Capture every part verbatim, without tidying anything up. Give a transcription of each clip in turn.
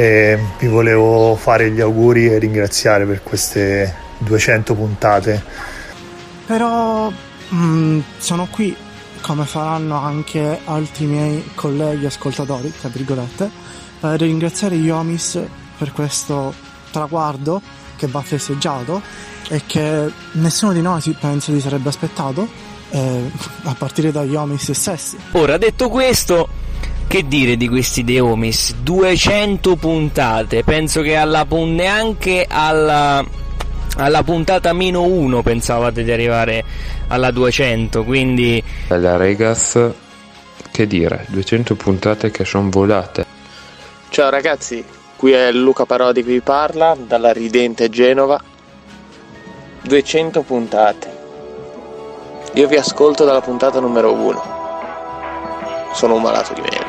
e vi volevo fare gli auguri e ringraziare per queste duecento puntate. Però mh, sono qui, come faranno anche altri miei colleghi ascoltatori, tra virgolette, per ringraziare gli Homies per questo traguardo che va festeggiato e che nessuno di noi penso si sarebbe aspettato, eh, a partire dagli Homies stessi. Ora, detto questo, che dire di questi The Homies? duecento puntate, penso che alla neanche alla, alla puntata meno uno pensavate di arrivare alla duecento, quindi... Bella regas, che dire, duecento puntate che sono volate. Ciao ragazzi, qui è Luca Parodi che vi parla, dalla ridente Genova. duecento puntate, io vi ascolto dalla puntata numero uno. Sono un malato di mente.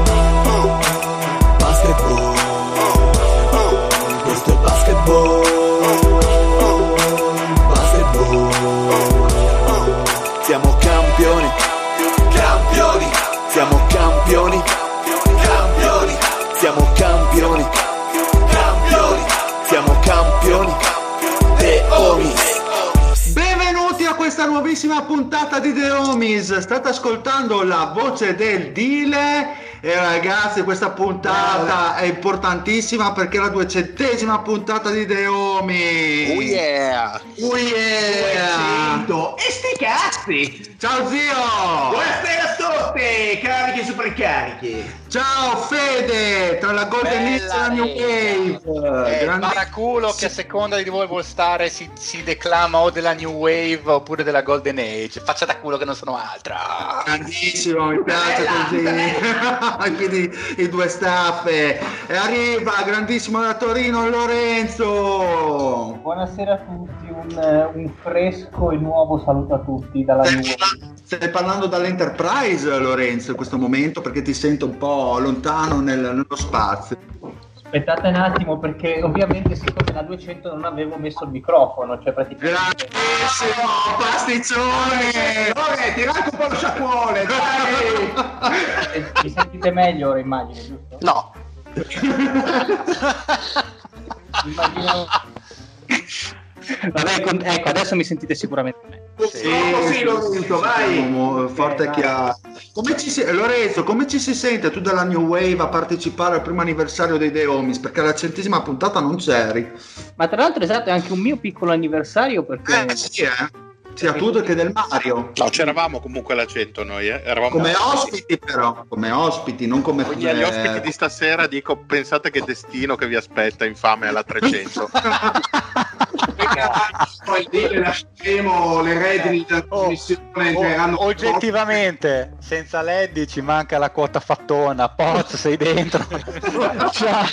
basketball. Questo è basketball, basketball. Siamo campioni, campioni. Siamo campioni, campioni. Siamo campioni, campioni. Siamo campioni, The Homies. Questa nuovissima puntata di The Homies, state ascoltando la voce del dealer. E ragazzi, questa puntata è importantissima perché è la duecentesima puntata di The Homies. Oh yeah, oh yeah, duecento. E sti cazzi. Ciao zio. Buonasera a tutti, carichi e supercarichi. Ciao Fede, tra la Golden League e la New Wave. Eh, il paraculo che a seconda di dove vuol stare si, si declama o della New Wave oppure della Golden Age. Faccia da culo che non sono altra. Grandissimo, mi piace così. I due staffe. E arriva grandissimo da Torino Lorenzo. Buonasera a tutti, un, un fresco e nuovo saluto a tutti dalla New Wave. Stai parlando dall'Enterprise Lorenzo in questo momento perché ti sento un po' lontano nel, nello spazio. Aspettate un attimo perché ovviamente siccome la duecento non avevo messo il microfono, cioè praticamente grandissimo pasticcione. Vabbè, tirate un po' lo sciacquone, dai. Mi sentite meglio ora immagino, giusto? No. Immagino. Vabbè, con... ecco, adesso mi sentite sicuramente meglio. Sì, sì, sì, lo sento, vai. Forte e chiaro. Come ci si... Lorenzo, come ci si sente tu dalla New Wave a partecipare al primo anniversario dei The Homies? Perché alla centesima puntata non c'eri. Ma tra l'altro, esatto, è anche un mio piccolo anniversario perché... Eh, sì, eh. Sia tutto che del Mario. No, c'eravamo comunque alla cento noi, eh. Eravamo come ospiti, però, come ospiti, non come... Quindi agli ospiti di stasera dico, pensate che destino che vi aspetta, infame, alla trecento. Poi lì lasceremo le redini della commissione. Oh, oh, oggettivamente, senza Leddy ci manca la quota fattona. Pozzo, sei dentro. Ciao.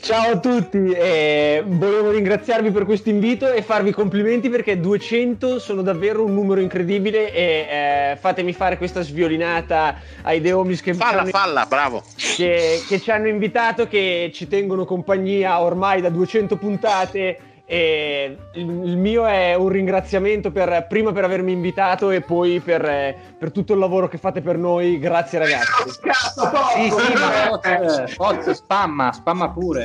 Ciao a tutti, eh, volevo ringraziarvi per questo invito e farvi complimenti perché duecento sono davvero un numero incredibile e eh, fatemi fare questa sviolinata ai The Homies che falla, mi falla, in... bravo, che, che ci hanno invitato, che ci tengono compagnia ormai da duecento puntate e il mio è un ringraziamento per prima per avermi invitato e poi per, per tutto il lavoro che fate per noi. Grazie ragazzi. Sì, sì, ma forza, spamma, spamma pure.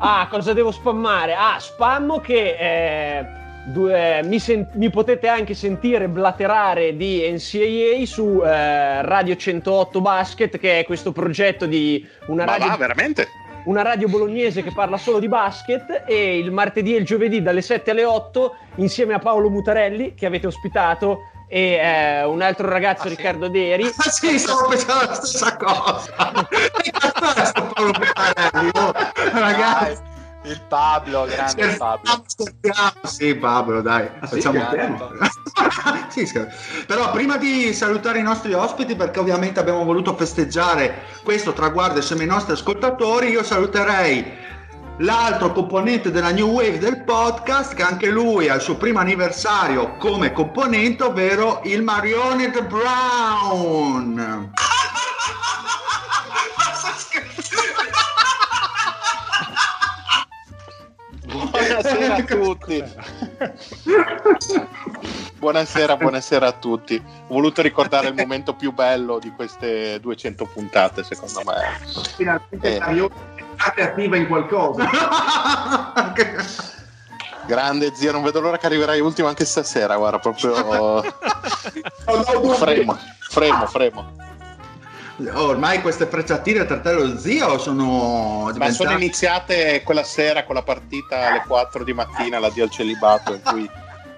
Ah, cosa devo spammare? Ah, spammo che eh... Due, eh, mi, sen- mi potete anche sentire blaterare di N C A A su eh, Radio centootto Basket, che è questo progetto di una... Ma radio. Ma veramente? una radio bolognese che parla solo di basket, e il martedì e il giovedì dalle sette alle otto insieme a Paolo Mutarelli, che avete ospitato, e eh, un altro ragazzo, ah, Riccardo sì. Deri. Ah sì, stavo pensando la stessa cosa. Paolo Mutarelli, oh, ragazzi. Ah, il Pablo, grande c'è Pablo. Sì, Pablo, dai, ah, facciamo sì, tempo. Sì, però prima di salutare i nostri ospiti, perché ovviamente abbiamo voluto festeggiare questo traguardo insieme ai nostri ascoltatori, io saluterei l'altro componente della New Wave del podcast, che anche lui ha il suo primo anniversario come componente, ovvero il Marione The Brown. Buonasera a tutti. Buonasera, buonasera a tutti. Ho voluto ricordare il momento più bello di queste duecento puntate, secondo me. Finalmente eh. è attiva in qualcosa. Grande zia, non vedo l'ora che arriverai ultimo anche stasera, guarda, proprio fremo, fremo, fremo. Ormai queste frecciatine a Tartello Zio sono diventate... Ma sono iniziate quella sera con la partita alle quattro di mattina, la Dio al celibato, in cui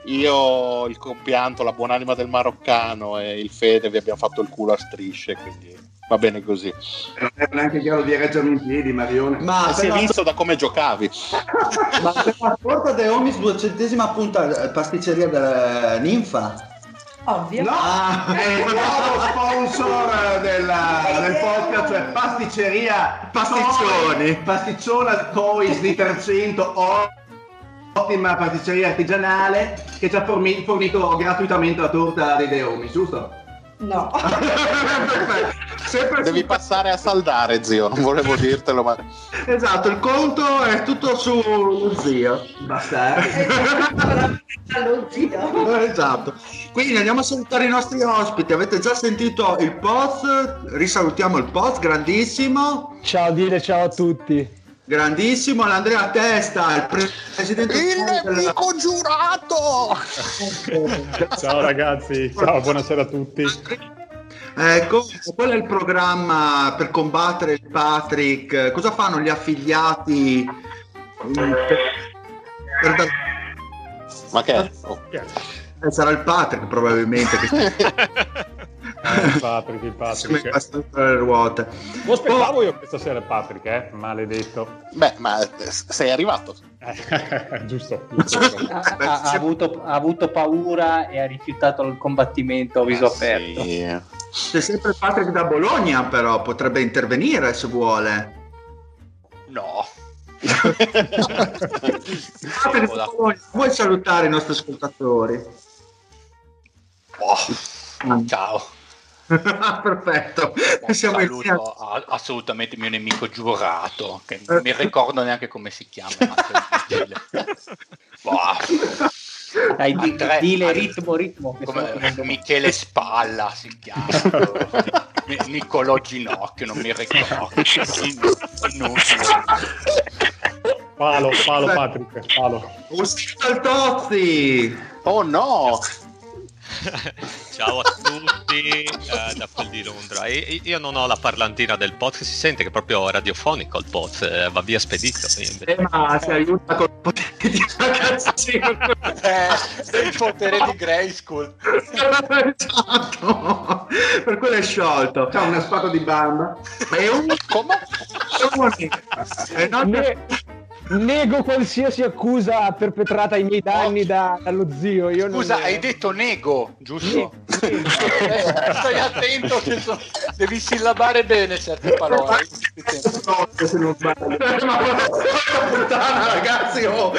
io, il compianto, la buonanima del maroccano e il Fede vi abbiamo fatto il culo a strisce, quindi va bene così. Non è neanche chiaro di reggermi in piedi, Marione. Ma, Ma si è visto da come giocavi. Ma se la porta The Homies duecentesima punta pasticceria della ninfa. Ovvio. No, è il nuovo sponsor della, del podcast, cioè pasticceria Pasticcioni. Pasticciola Cois di Trecento, ottima pasticceria artigianale che ci ha fornito, fornito gratuitamente la torta dei The Homies, giusto? No. Sempre devi passare a saldare, zio, non volevo dirtelo, ma esatto, il conto è tutto su zio. Bastardo. Esatto. Quindi andiamo a salutare i nostri ospiti. Avete già sentito il post? Risalutiamo il post, grandissimo. Ciao Dile, ciao a tutti. Grandissimo l'Andrea Testa, il presidente il nemico della... giurato. Ciao ragazzi, ciao, buonasera a tutti. Ecco, qual è il programma per combattere il Patrick? Cosa fanno gli affiliati per, per da... Ma che è? Oh. Eh, sarà il Patrick probabilmente che... il Patrick, il Patrick le ruote. Lo aspettavo oh. io questa sera il Patrick, eh? Maledetto. Beh, ma sei arrivato. Giusto, giusto. Ha, ha, ha, avuto, ha avuto paura e ha rifiutato il combattimento a viso ah, aperto sì. C'è sempre il Patrick da Bologna, però potrebbe intervenire se vuole. No. Vuoi salutare i nostri ascoltatori? Oh, ciao. Perfetto. Un Siamo saluto a, assolutamente il mio nemico giurato, che non mi ricordo neanche come si chiama. Boh. Dai, di, tre, dile ritmo ritmo come, Michele Spalla si chiama. Niccolò Ginocchio, non mi ricordo. Palo, palo Patrick, palo. Tozzi. Oh no. Ciao a tutti eh, da Paul di Londra. E, io non ho la parlantina del podcast, si sente che è proprio radiofonico il pod, eh, va via spedito. Eh, ma si aiuta col potere di ragazzino. Eh, il potere di Grayskull. Esatto. Per quello è sciolto. C'ha una spada di bamba. E un come? E non nego qualsiasi accusa perpetrata ai miei danni oh. da, dallo zio. Io scusa, non... hai detto nego, giusto? Sì. Eh, stai attento che so... devi sillabare bene certe parole. No, se non sbaglio. Ma puttana, ragazzi, oh.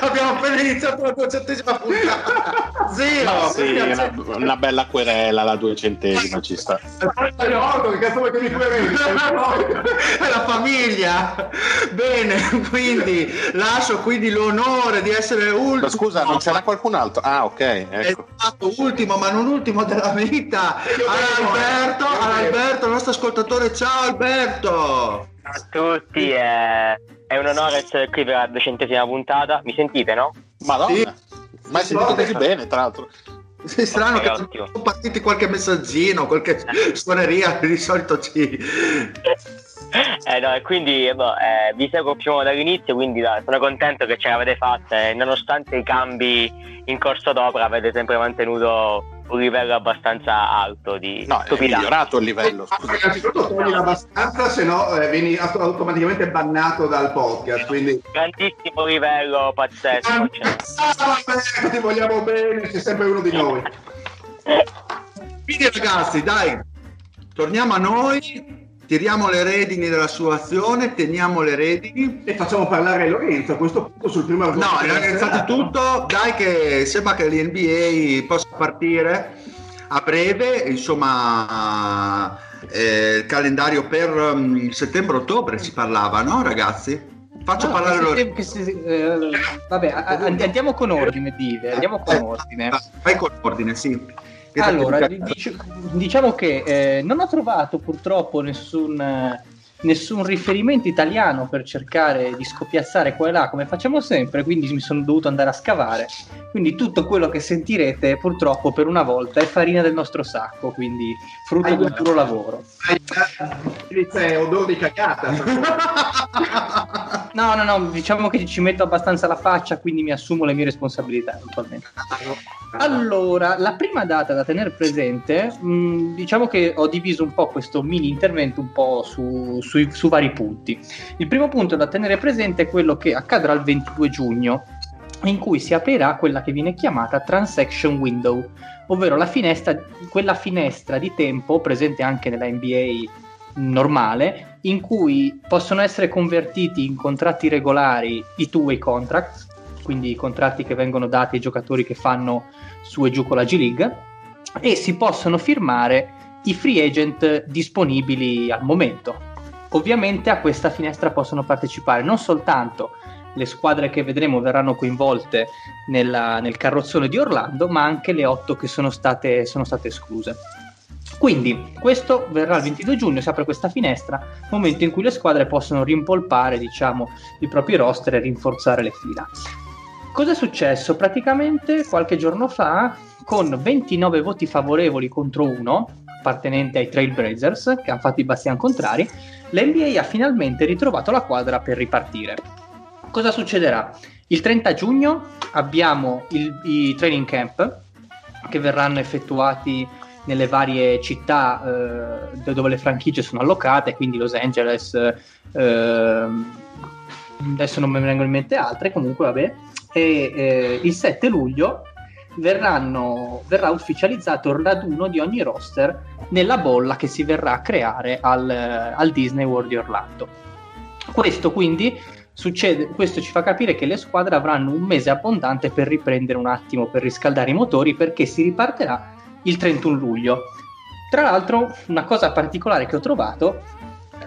Abbiamo appena iniziato la duecentesima puntata. Zio, sì, una, una bella querela la duecentesima, ci sta. Che cazzo vuoi che mi quereli? È la famiglia. Bene, quindi lascio quindi l'onore di essere ultimo. Scusa, non c'era qualcun altro? Ah, ok, ecco. È stato ultimo, ma non ultimo della vita. All'Alberto, all'Alberto, il nostro ascoltatore. Ciao Alberto. Ciao a tutti, eh. È un onore essere qui per la duecentesima puntata. Mi sentite, no? Madonna, sì. Ma sì, sentite sì. Bene, tra l'altro. Sei strano okay, che sono partiti qualche messaggino, qualche suoneria, di solito ci... Eh no, e quindi boh, eh, vi seguo più o meno dall'inizio, quindi dai, sono contento che ce l'avete fatta, eh, nonostante i cambi in corso d'opera avete sempre mantenuto un livello abbastanza alto di no, stupidità. È migliorato il livello, scusa. Innanzitutto togli la abbastanza, se no eh, vieni automaticamente bannato dal podcast, quindi grandissimo livello, pazzesco, cioè. Ah, vabbè, ti vogliamo bene, c'è sempre uno di noi. Quindi ragazzi, dai, torniamo a noi, tiriamo le redini della sua azione, teniamo le redini e facciamo parlare Lorenzo a questo punto sul primo argomento. No, è iniziato tutto, dai, che sembra che l'N B A possa partire a breve, insomma, eh, il calendario per um, settembre-ottobre si parlava, no ragazzi? Faccio no, parlare loro. Si, eh, vabbè, andiamo con ordine, Dive, andiamo con ordine. Fai con ordine, sì. Allora, dic- diciamo che eh, non ho trovato purtroppo nessun, nessun riferimento italiano per cercare di scopiazzare qua e là come facciamo sempre, quindi mi sono dovuto andare a scavare, quindi tutto quello che sentirete purtroppo per una volta è farina del nostro sacco, quindi frutto del duro lavoro. È odore di cagata. No, no, no, diciamo che ci metto abbastanza la faccia, quindi mi assumo le mie responsabilità eventualmente. Allora, la prima data da tenere presente, mh, diciamo che ho diviso un po' questo mini intervento un po' su, su, su vari punti. Il primo punto da tenere presente è quello che accadrà il ventidue giugno, in cui si aprirà quella che viene chiamata transaction window, ovvero la finestra, quella finestra di tempo presente anche nella N B A normale, in cui possono essere convertiti in contratti regolari i two-way contracts, quindi i contratti che vengono dati ai giocatori che fanno su e giù con la G League, e si possono firmare i free agent disponibili al momento. Ovviamente a questa finestra possono partecipare non soltanto le squadre che vedremo verranno coinvolte nella, nel carrozzone di Orlando, ma anche le otto che sono state, sono state escluse. Quindi questo verrà il ventidue giugno, si apre questa finestra, momento in cui le squadre possono rimpolpare, diciamo, i propri roster e rinforzare le fila. Cosa è successo? Praticamente qualche giorno fa, con ventinove voti favorevoli contro uno, appartenente ai Trailblazers, che hanno fatto i bastian contrari, l'N B A ha finalmente ritrovato la quadra per ripartire. Cosa succederà? Il trenta giugno abbiamo il, i training camp, che verranno effettuati nelle varie città eh, dove le franchigie sono allocate, quindi Los Angeles, eh, adesso non mi vengono in mente altre, comunque vabbè. E eh, il sette luglio verranno, verrà ufficializzato il raduno di ogni roster nella bolla che si verrà a creare al, al Disney World di Orlando. Questo quindi succede, questo ci fa capire che le squadre avranno un mese abbondante per riprendere un attimo, per riscaldare i motori, perché si ripartirà il trentuno luglio. Tra l'altro, una cosa particolare che ho trovato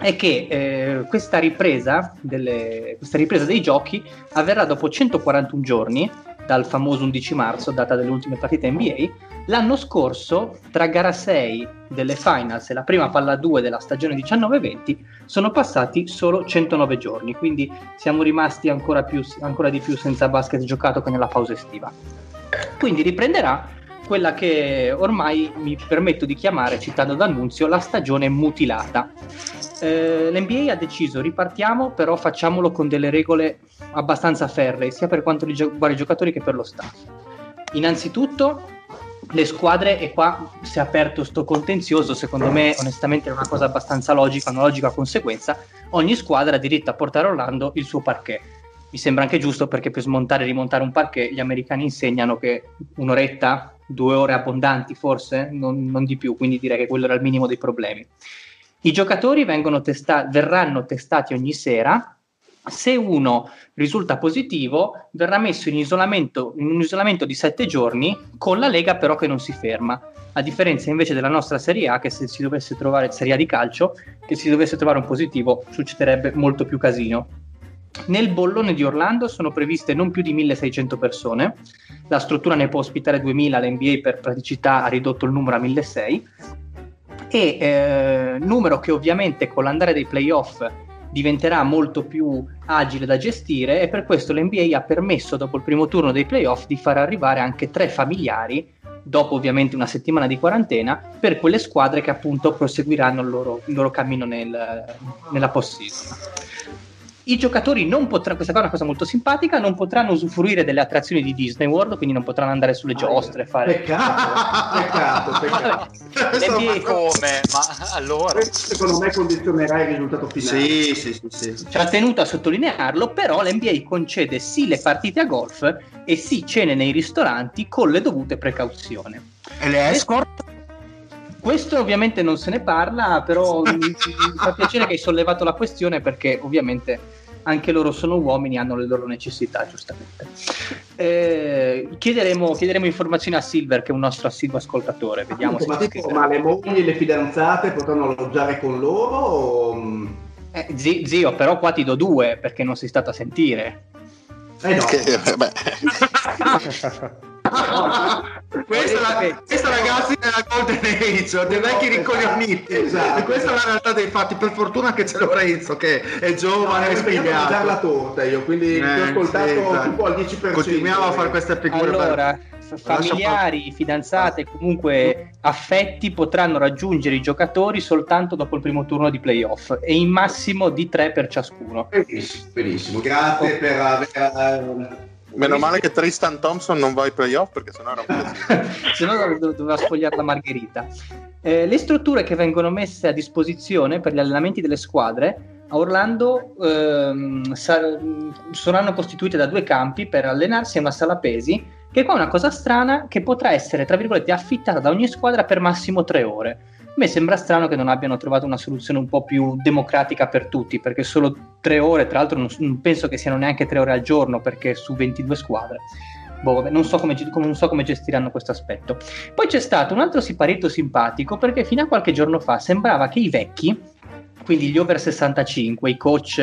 è che eh, questa ripresa delle, questa ripresa dei giochi avverrà dopo centoquarantuno giorni dal famoso undici marzo, data delle ultime partite N B A. L'anno scorso, tra gara sei delle finals e la prima palla due della stagione diciannove venti, sono passati solo centonove giorni, quindi siamo rimasti ancora, più, ancora di più senza basket giocato che nella pausa estiva. Quindi riprenderà quella che ormai mi permetto di chiamare, citando d'annunzio, la stagione mutilata. Eh, L'N B A ha deciso: ripartiamo, però facciamolo con delle regole abbastanza ferree, sia per quanto riguarda i giocatori che per lo staff. Innanzitutto le squadre, e qua si è aperto sto contenzioso, secondo me onestamente è una cosa abbastanza logica, una logica conseguenza: ogni squadra ha diritto a portare a Orlando il suo parquet. Mi sembra anche giusto, perché per smontare e rimontare un parquet gli americani insegnano che un'oretta, due ore abbondanti forse, non, non di più, quindi direi che quello era il minimo dei problemi. I giocatori vengono testa- verranno testati ogni sera, se uno risulta positivo verrà messo in isolamento, in un isolamento di sette giorni, con la Lega però che non si ferma, a differenza invece della nostra Serie A, che se si dovesse trovare, Serie A di calcio, che si dovesse trovare un positivo succederebbe molto più casino. Nel bollone di Orlando sono previste non più di milleseicento persone, la struttura ne può ospitare duemila, l'N B A per praticità ha ridotto il numero a milleseicento, e eh, numero che ovviamente con l'andare dei playoff diventerà molto più agile da gestire, e per questo l'N B A ha permesso, dopo il primo turno dei playoff, di far arrivare anche tre familiari, dopo ovviamente una settimana di quarantena, per quelle squadre che appunto proseguiranno il loro, il loro cammino nel, nella post-season. I giocatori non potranno, questa cosa è una cosa molto simpatica, non potranno usufruire delle attrazioni di Disney World, quindi non potranno andare sulle giostre, fare... Peccato, peccato, peccato. N B A come? Ma allora... Questo secondo me condizionerà il risultato finale. Sì, sì, sì, sì. Ci ha tenuto a sottolinearlo, però l'N B A concede sì le partite a golf e sì cene nei ristoranti con le dovute precauzioni. E le escort? Questo ovviamente non se ne parla, però mi, mi fa piacere che hai sollevato la questione, perché ovviamente anche loro sono uomini e hanno le loro necessità, giustamente. Eh, chiederemo, chiederemo informazioni a Silver, che è un nostro assiduo ascoltatore. Vediamo ah, se tipo, ma le mogli e le fidanzate potranno alloggiare con loro? O... Eh, zio, però qua ti do due, perché non sei stato a sentire. Eh no. Che, beh. No, questa, eh, la, questa eh, ragazzi è la Golden Age dei vecchi ricoglioniti, esatto, e questa è la realtà dei fatti. Per fortuna che c'è Lorenzo che è giovane, no, e a mangiare la torta. Io quindi eh, ho ascoltato, sì, esatto, tipo al dieci per cento. Continuiamo a fare queste figure. Allora, per... familiari, fidanzate, comunque affetti potranno raggiungere i giocatori soltanto dopo il primo turno di playoff, e in massimo di tre per ciascuno. Benissimo, benissimo. Grazie per aver... Meno male che Tristan Thompson non va ai playoff, perché sennò era un sennò doveva sfogliare la margherita. Eh, le strutture che vengono messe a disposizione per gli allenamenti delle squadre a Orlando ehm, sar- saranno costituite da due campi per allenarsi e una sala pesi, che qua è una cosa strana, che potrà essere tra virgolette affittata da ogni squadra per massimo tre ore. A me sembra strano che non abbiano trovato una soluzione un po' più democratica per tutti, perché solo tre ore, tra l'altro non, non penso che siano neanche tre ore al giorno, perché su ventidue squadre. Boh, vabbè, non so come, come, non so come gestiranno questo aspetto. Poi c'è stato un altro siparietto simpatico, perché fino a qualche giorno fa sembrava che i vecchi, quindi gli over sessantacinque, i coach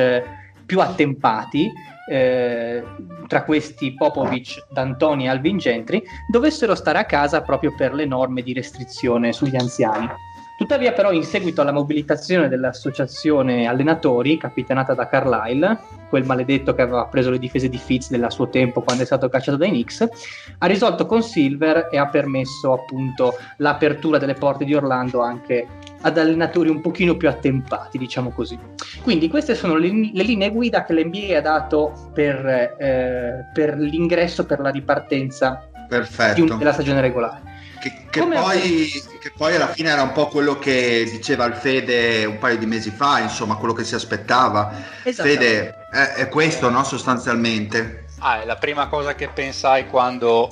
più attempati, Eh, tra questi Popovic, D'Antoni e Alvin Gentry, dovessero stare a casa proprio per le norme di restrizione sugli anziani. Tuttavia però, in seguito alla mobilitazione dell'associazione allenatori capitanata da Carlisle, quel maledetto che aveva preso le difese di Fitz del suo tempo quando è stato cacciato dai Knicks, ha risolto con Silver e ha permesso appunto l'apertura delle porte di Orlando anche ad allenatori un pochino più attempati, diciamo così. Quindi queste sono le, le linee guida che l'N B A ha dato per, eh, per l'ingresso, per la ripartenza di un, della stagione regolare. Che, che, poi, che poi alla fine era un po' quello che diceva il Fede un paio di mesi fa, insomma, quello che si aspettava. Fede, è, è questo, no, sostanzialmente? Ah, è la prima cosa che pensai quando...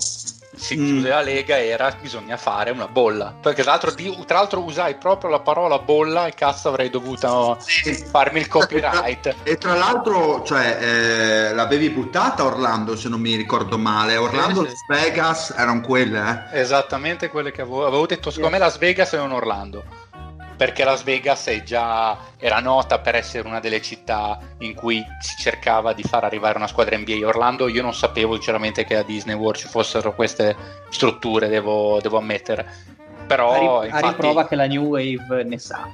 si chiude mm. la Lega, era bisogna fare una bolla, perché tra l'altro, di, tra l'altro usai proprio la parola bolla, e cazzo avrei dovuto sì. farmi il copyright. E tra, e tra l'altro, cioè, eh, l'avevi buttata Orlando, se non mi ricordo male, Orlando, Las Vegas erano quelle, eh? Esattamente quelle che avevo, avevo detto, secondo me Las Vegas e non Orlando, perché Las Vegas è già, era nota per essere una delle città in cui si cercava di far arrivare una squadra N B A. Orlando, io non sapevo sinceramente che a Disney World ci fossero queste strutture, devo, devo ammettere. Però, a, ri- infatti, a riprova che la New Wave ne sa.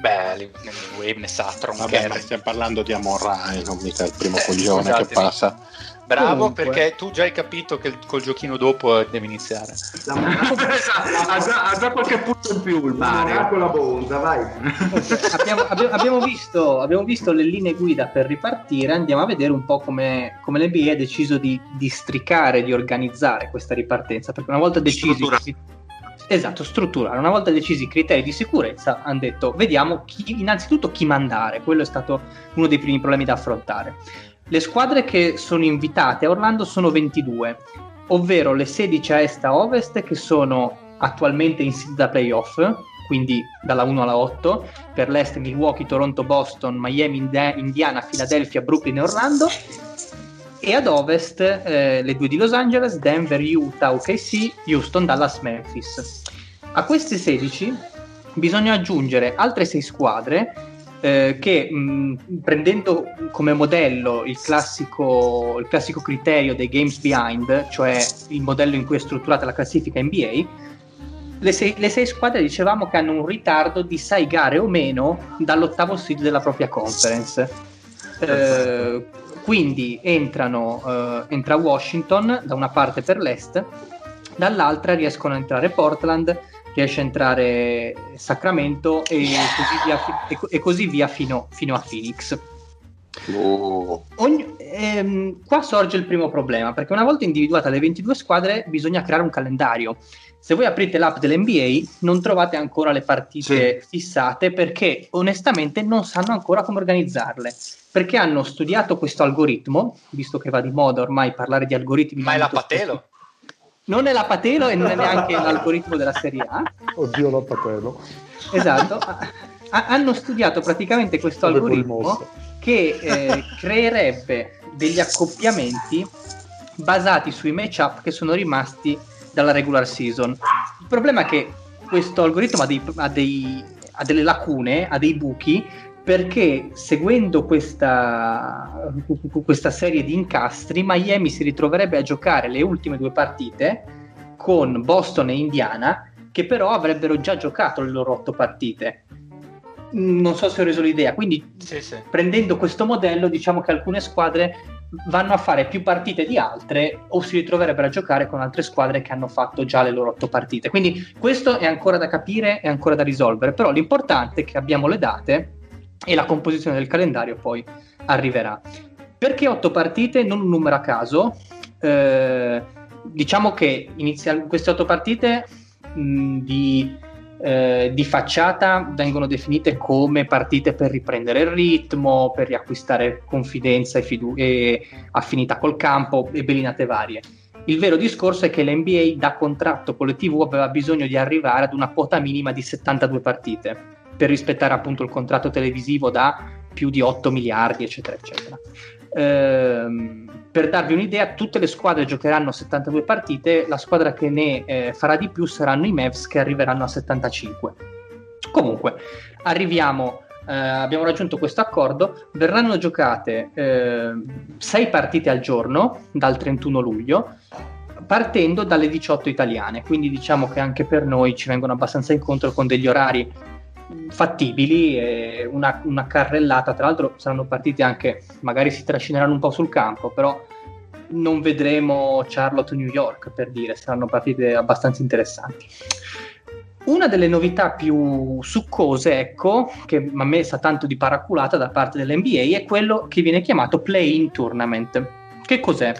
Beh, la New Wave ne sa tronchera. Vabbè, stiamo parlando di Amon Ra, non mica il primo eh, coglione scusate, che passa. Bravo, comunque. Perché tu già hai capito che col giochino dopo devi iniziare. La ha, già, ha già qualche punto in più il Mario con la bonza, vai. abbiamo, abbiamo, abbiamo, visto, abbiamo visto le linee guida per ripartire. Andiamo a vedere un po' come, come l'N B A ha deciso di, di stricare, di organizzare questa ripartenza, perché una volta decisi strutturare. Esatto, strutturare. Una volta decisi i criteri di sicurezza, hanno detto vediamo chi, innanzitutto chi mandare. Quello è stato uno dei primi problemi da affrontare. Le squadre che sono invitate a Orlando sono ventidue, ovvero le sedici a est a ovest, che sono attualmente in seed da playoff, quindi dalla uno alla otto, per l'est Milwaukee, Toronto, Boston, Miami, Indiana, Philadelphia, Brooklyn e Orlando, e ad ovest eh, le due di Los Angeles, Denver, Utah, O K C, Houston, Dallas, Memphis. A queste sedici bisogna aggiungere altre sei squadre, Eh, che mh, prendendo come modello il classico, il classico criterio dei games behind, cioè il modello in cui è strutturata la classifica N B A, le sei, le sei squadre dicevamo che hanno un ritardo di sei gare o meno dall'ottavo seed della propria conference. Eh, quindi entrano, eh, entra Washington da una parte per l'est, dall'altra riescono a entrare Portland, riesce a entrare Sacramento e così via, e così via fino, fino a Phoenix. Oh. Ogni, ehm, qua sorge il primo problema, perché una volta individuate le ventidue squadre bisogna creare un calendario. Se voi aprite l'app dell'N B A non trovate ancora le partite sì. fissate, perché onestamente non sanno ancora come organizzarle, perché hanno studiato questo algoritmo, visto che va di moda ormai parlare di algoritmi. Ma è la patelo? Non è la patelo e non è neanche l'algoritmo della Serie A. Oddio, la patelo. Esatto. Ha, hanno studiato praticamente questo Dove algoritmo che eh, creerebbe degli accoppiamenti basati sui matchup che sono rimasti dalla regular season. Il problema è che questo algoritmo ha, dei, ha, dei, ha delle lacune, ha dei buchi, perché seguendo questa, questa serie di incastri, Miami si ritroverebbe a giocare le ultime due partite con Boston e Indiana, che però avrebbero già giocato le loro otto partite. Non so se ho reso l'idea. Quindi sì, sì. prendendo questo modello, diciamo che alcune squadre vanno a fare più partite di altre, o si ritroverebbero a giocare con altre squadre che hanno fatto già le loro otto partite. Quindi questo è ancora da capire, è ancora da risolvere, però l'importante è che abbiamo le date e la composizione del calendario poi arriverà. Perché otto partite? Non un numero a caso. Eh, diciamo che inizial- queste otto partite mh, di, eh, di facciata vengono definite come partite per riprendere il ritmo, per riacquistare confidenza e, fidu- e affinità col campo e belinate varie. Il vero discorso è che l'N B A da contratto con le tivù aveva bisogno di arrivare ad una quota minima di settantadue partite, per rispettare appunto il contratto televisivo da più di otto miliardi eccetera eccetera. Ehm, per darvi un'idea, tutte le squadre giocheranno settantadue partite, la squadra che ne eh, farà di più saranno i Mavs, che arriveranno a settantacinque. Comunque arriviamo, eh, abbiamo raggiunto questo accordo, verranno giocate eh, sei partite al giorno dal trentuno luglio, partendo dalle diciotto italiane, quindi diciamo che anche per noi ci vengono abbastanza incontro con degli orari fattibili, e una, una carrellata. Tra l'altro saranno partite anche, magari si trascineranno un po' sul campo, però non vedremo Charlotte New York, per dire, saranno partite abbastanza interessanti. Una delle novità più succose, ecco, che a me sa tanto di paraculata da parte dell'N B A, è quello che viene chiamato play-in tournament. Che cos'è?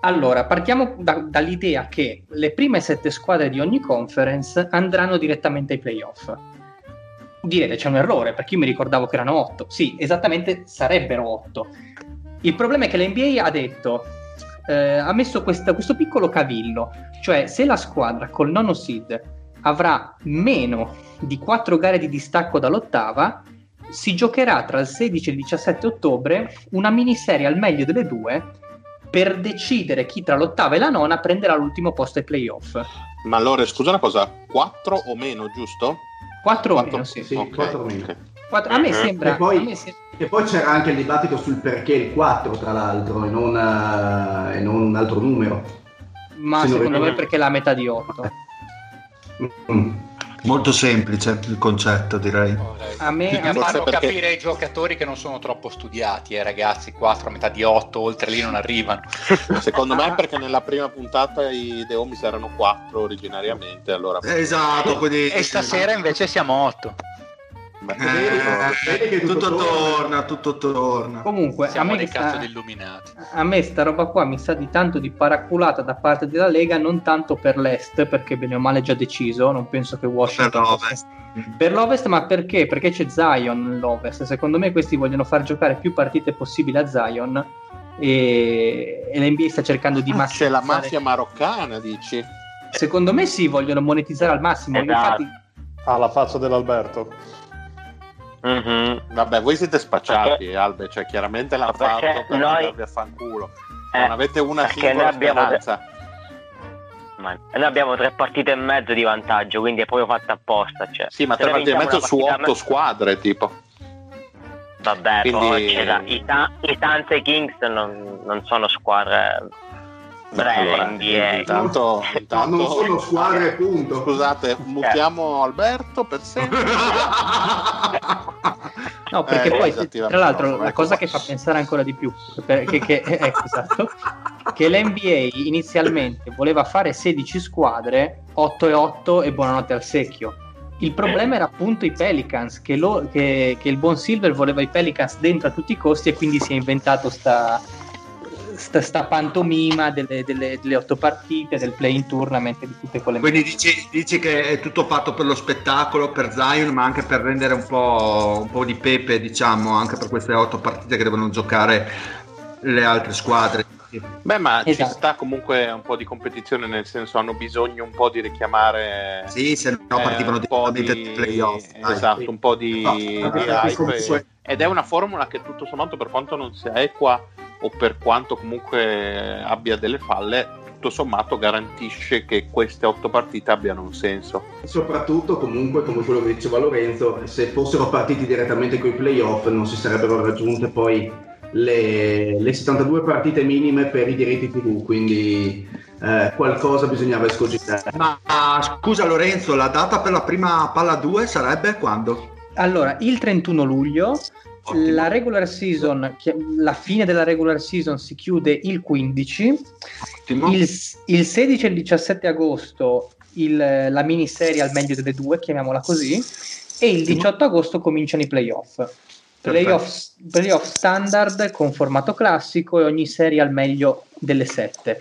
Allora, partiamo da, dall'idea che le prime sette squadre di ogni conference andranno direttamente ai playoff. Direte, c'è un errore, perché io mi ricordavo che erano otto. Sì, esattamente, sarebbero otto. Il problema è che l'N B A ha detto, eh, ha messo questa, questo piccolo cavillo, cioè se la squadra col nono seed avrà meno di quattro gare di distacco dall'ottava, si giocherà tra il sedici e il diciassette ottobre una miniserie al meglio delle due, per decidere chi tra l'ottava e la nona prenderà l'ultimo posto ai playoff. Ma allora, scusa una cosa, quattro o meno, giusto? quattro o meno, sì. sì okay, quattro o meno. quattro, a me sembra... E poi, me sembra... e poi c'era anche il dibattito sul perché il quattro, tra l'altro, e non, uh, e non un altro numero. Ma Se secondo me perché è la metà di otto. Mm. Molto semplice il concetto, direi. A me a farlo perché... capire ai giocatori che non sono troppo studiati, eh, ragazzi, quattro a metà di otto, oltre lì non arrivano. Secondo me è perché nella prima puntata i The Homies erano quattro originariamente, allora... Esatto, quindi... E stasera invece siamo otto. Beh, eh, eh, tutto, tutto torna, tutto torna. Comunque, siamo a me dei sta, cazzo di illuminati. A me sta roba qua mi sa di tanto di paraculata da parte della Lega, non tanto per l'est, perché bene o male è già deciso, non penso che Washington. Per l'ovest. Per l'ovest, ma perché? Perché c'è Zion nell'ovest. Secondo me questi vogliono far giocare più partite possibile a Zion, e, e l'N B A sta cercando di ah, massimizzare. C'è la mafia maroccana, dici? Secondo me sì, vogliono monetizzare al massimo. Eh, infatti... Alla faccia dell'Alberto. Mm-hmm. Vabbè, voi siete spacciati, perché... Albe, cioè chiaramente l'hanno fatto per noi... andarvi a fanculo, eh, non avete una singola speranza. Tre... Ma noi abbiamo tre partite e mezzo di vantaggio, quindi è proprio fatta apposta, cioè. Sì, ma tre partite e mezzo su otto mezzo... squadre tipo. Vabbè, quindi... poi, cioè, i, ta- i Suns e Kings non, non sono squadre Breve, intanto, intanto, non sono squadre, punto. Scusate, mutiamo Alberto per sempre. No, perché eh, poi tra l'altro la cosa che fa pensare ancora di più perché, che, ecco, esatto, che l'N B A inizialmente voleva fare sedici squadre, otto e otto e buonanotte al secchio. Il problema era appunto i Pelicans, che, lo, che, che il buon Silver voleva i Pelicans dentro a tutti i costi, e quindi si è inventato sta Sta, sta pantomima delle, delle, delle otto partite, del play-in tournament, di tutte quelle. Quindi dici, dici che è tutto fatto per lo spettacolo, per Zion, ma anche per rendere un po', un po' di pepe, diciamo, anche per queste otto partite che devono giocare le altre squadre. Beh, ma esatto, ci sta comunque un po' di competizione, nel senso hanno bisogno un po' di richiamare. Sì, se no eh, partivano direttamente di, di playoff. Esatto, sì, un po' di, no, di hype. Ed è una formula che tutto sommato, per quanto non sia equa o per quanto comunque abbia delle falle, tutto sommato garantisce che queste otto partite abbiano un senso. Soprattutto comunque, come quello che diceva Lorenzo, se fossero partiti direttamente con i playoff non si sarebbero raggiunte poi le, le settantadue partite minime per i diritti tivù, quindi eh, qualcosa bisognava escogitare. Ma scusa Lorenzo, la data per la prima palla due sarebbe quando? Allora, il trentuno luglio. La regular season, la fine della regular season si chiude il quindici, il, il sedici e il diciassette agosto il, la miniserie al meglio delle due, chiamiamola così, e il diciotto agosto cominciano i playoff. Playoff, playoff standard con formato classico e ogni serie al meglio delle sette.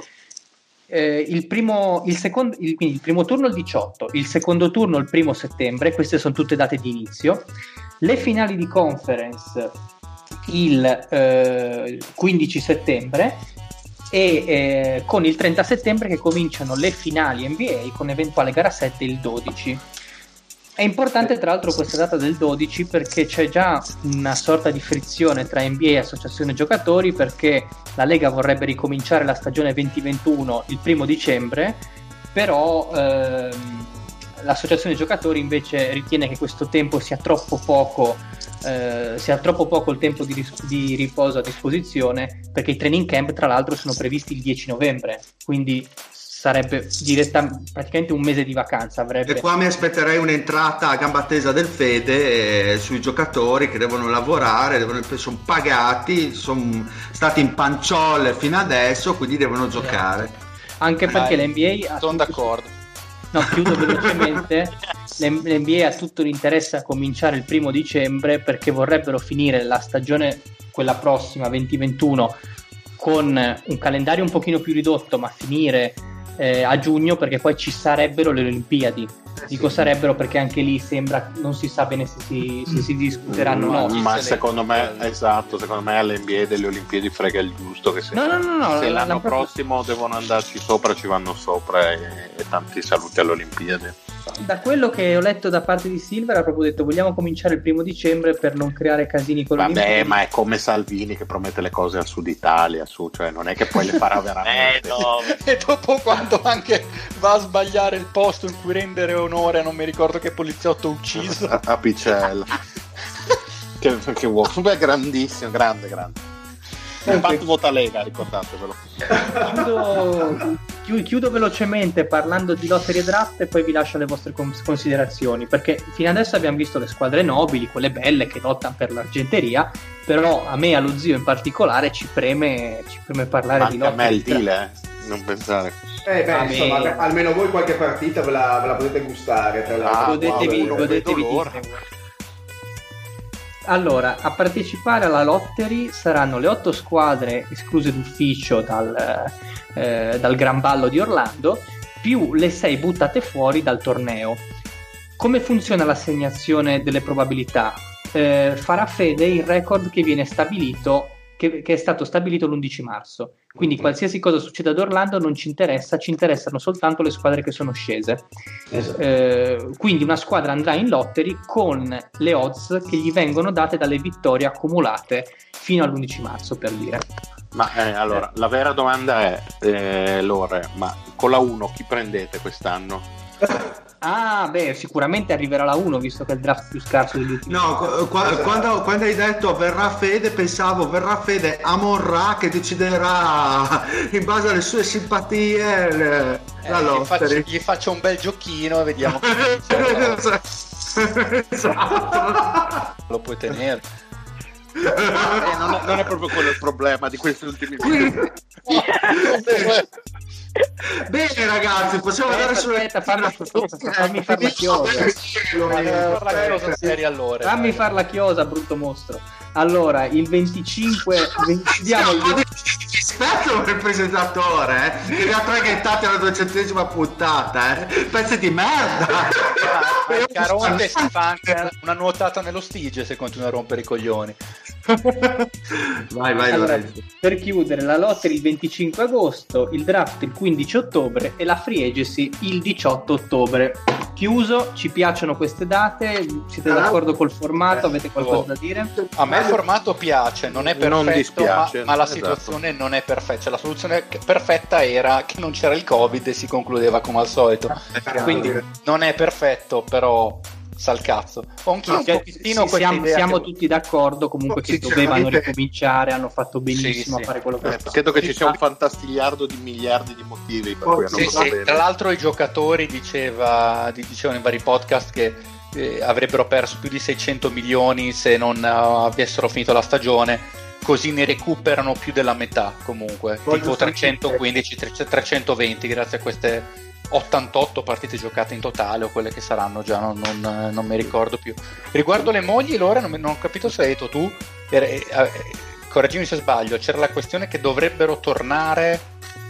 Eh, il primo, il secondo, il, quindi il primo turno il diciotto, il secondo turno il primo settembre, queste sono tutte date di inizio. Le finali di conference il eh, quindici settembre e eh, con il trenta settembre che cominciano le finali N B A con eventuale gara sette il dodici. È importante tra l'altro questa data del dodici perché c'è già una sorta di frizione tra N B A e associazione giocatori, perché la Lega vorrebbe ricominciare la stagione venti ventuno il primo dicembre, però ehm, l'associazione giocatori invece ritiene che questo tempo sia troppo poco, eh, sia troppo poco il tempo di, ris- di riposo a disposizione, perché i training camp tra l'altro sono previsti il dieci novembre, quindi sarebbe diretta, praticamente un mese di vacanza avrebbe. E qua mi aspetterei un'entrata a gamba tesa del Fede eh, sui giocatori che devono lavorare, devono, sono pagati, sono stati in panciole fino adesso, quindi devono giocare. Anche perché ah, l'N B A sono ha... d'accordo. No, chiudo velocemente. L'N B A ha tutto l'interesse a cominciare il primo dicembre perché vorrebbero finire la stagione, quella prossima venti ventuno, con un calendario un pochino più ridotto, ma finire eh, a giugno, perché poi ci sarebbero le Olimpiadi. Dico sarebbero perché anche lì sembra, non si sa bene se si, se si discuteranno o no, no. Ma secondo me, esatto, secondo me all'N B A delle Olimpiadi frega il giusto che se, no, no, no, no, se l'anno la prossimo propria... devono andarci sopra, ci vanno sopra, e, e tanti saluti alle Olimpiadi. Da quello che ho letto da parte di Silver ha proprio detto vogliamo cominciare il primo dicembre per non creare casini con vabbè l'Olimpiadi. Ma è come Salvini che promette le cose al Sud Italia, su, cioè non è che poi le farà veramente. eh, no. E dopo quando anche va a sbagliare il posto in cui rendere onore, non mi ricordo che poliziotto ucciso a Picella. che, che uomo, è grandissimo, grande, grande. Okay. Fatto vota Lega, ricordatevelo. chiudo, chi, chiudo velocemente parlando di lotterie draft e poi vi lascio le vostre considerazioni, perché fino adesso abbiamo visto le squadre nobili, quelle belle che lottano per l'argenteria, però a me, allo zio in particolare, ci preme, ci preme parlare anche di lotterie. A me il deal, eh, non pensare. Eh beh, insomma, me... almeno voi qualche partita ve la, ve la potete gustare, tra l'altro. Godetevi, wow, godetevi di... Allora, a partecipare alla lottery saranno le otto squadre escluse d'ufficio dal, eh, dal Gran Ballo di Orlando, più le sei buttate fuori dal torneo. Come funziona l'assegnazione delle probabilità? Eh, farà fede il record che viene stabilito, che, che è stato stabilito l'undici marzo. Quindi qualsiasi cosa succeda ad Orlando non ci interessa, ci interessano soltanto le squadre che sono scese. Esatto. Eh, quindi una squadra andrà in lottery con le odds che gli vengono date dalle vittorie accumulate fino all'undici marzo, per dire. Ma eh, allora, eh. la vera domanda è, eh, Lore, ma con la uno chi prendete quest'anno? Ah, beh, sicuramente arriverà la uno, visto che è il draft più scarso degli ultimi. No, qu- qu- quando, quando hai detto verrà Fede, pensavo verrà Fede Amon-Ra che deciderà in base alle sue simpatie le... eh, la gli, faccio, gli faccio un bel giochino e vediamo esatto. Lo puoi tenere. Eh, non, è, non è proprio quello il problema di questi ultimi video. Bene ragazzi, possiamo andare sulla retta, farla fammi farla chiosa, fammi farla chiosa, brutto mostro. Allora, il venticinque vediamo il rispetto per il presentatore, eh, che li ha traghettati alla duecentesima puntata, eh, pezzi di merda. Caronte si fa anche una nuotata nello Stige se continua a rompere i coglioni. Vai, vai, allora, vai. Per chiudere la lottery il venticinque agosto, il draft il quindici ottobre e la free agency il diciotto ottobre. Chiuso, ci piacciono queste date? Siete ah, d'accordo col formato? Eh, Avete qualcosa oh. da dire? A me il formato piace, non è perfetto, non dispiace, ma, ma la esatto. situazione non è perfetta. Cioè, la soluzione perfetta era che non c'era il Covid e si concludeva come al solito. Ah, Quindi grande. non è perfetto, però sal cazzo. Conchino, cioè, siamo siamo che... tutti d'accordo comunque, no, che dovevano ricominciare, hanno fatto benissimo sì, a fare quello che eh, credo che ci sia un fantastigliardo di miliardi di motivi per oh, cui sì, sì. Bene. Tra l'altro i giocatori diceva dicevano in vari podcast che eh, avrebbero perso più di seicento milioni se non uh, avessero finito la stagione, così ne recuperano più della metà comunque. Poi tipo trecentoquindici trecentoventi grazie a queste ottantotto partite giocate in totale, o quelle che saranno già, non, non, non mi ricordo più. Riguardo le mogli, Lore, non, non ho capito se hai detto tu, eh, eh, correggimi se sbaglio, c'era la questione che dovrebbero tornare,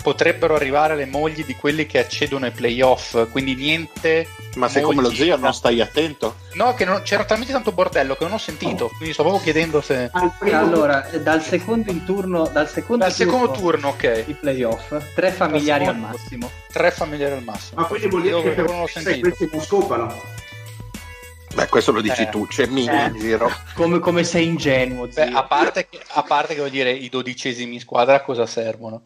potrebbero arrivare le mogli di quelli che accedono ai playoff, quindi niente. Ma sei come lo zio, non stai attento? No, che non, c'era talmente tanto bordello che non ho sentito, oh. quindi stavo chiedendo se... Allora, dal secondo in turno, dal secondo, dal turno, secondo turno, ok, i playoff, tre familiari al massimo. Tre familiari al massimo. Ma quindi vuol dire che non ho sentito. Questi non scopano. Beh, questo lo dici eh, tu, c'è mille eh, in giro. Come, come sei ingenuo, zio. Beh, a parte che, a parte che vuol dire i dodicesimi in squadra a cosa servono?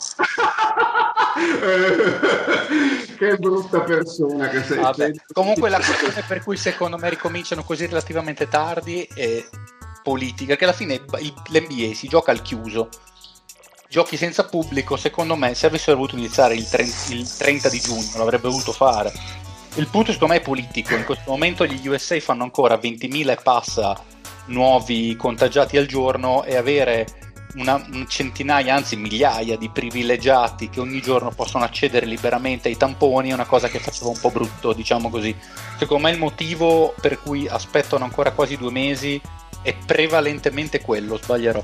Che brutta persona che sei. Vabbè. Comunque la questione per cui secondo me ricominciano così relativamente tardi è politica, che alla fine il, l'N B A si gioca al chiuso, giochi senza pubblico. Secondo me se avessero voluto iniziare il trenta di giugno l'avrebbe voluto fare. Il punto secondo me è politico. In questo momento gli U S A fanno ancora ventimila e passa nuovi contagiati al giorno, e avere una centinaia, anzi migliaia di privilegiati che ogni giorno possono accedere liberamente ai tamponi è una cosa che faceva un po' brutto, diciamo così. Secondo me il motivo per cui aspettano ancora quasi due mesi è prevalentemente quello, sbaglierò.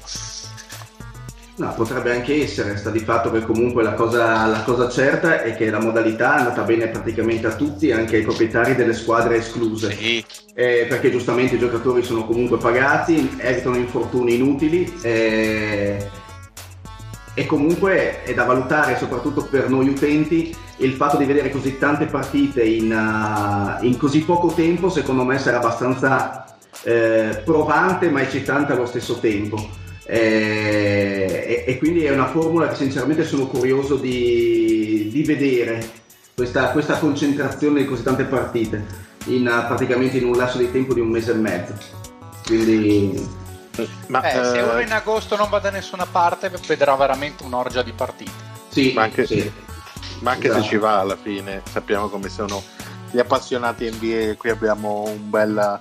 No, potrebbe anche essere, sta di fatto che comunque la cosa, la cosa certa è che la modalità è andata bene praticamente a tutti, anche ai proprietari delle squadre escluse, sì. eh, perché giustamente i giocatori sono comunque pagati, evitano infortuni inutili, eh, e comunque è da valutare soprattutto per noi utenti il fatto di vedere così tante partite in, uh, in così poco tempo. Secondo me sarà abbastanza eh, provante ma eccitante allo stesso tempo. Eh, e, e quindi è una formula che sinceramente sono curioso di, di vedere, questa, questa concentrazione di così tante partite in, praticamente in un lasso di tempo di un mese e mezzo. Quindi ma, eh, eh, se uno in agosto non va da nessuna parte vedrà veramente un'orgia di partite. Sì, ma anche, sì. Ma anche esatto. se ci va alla fine, sappiamo come sono gli appassionati N B A. Qui abbiamo un bel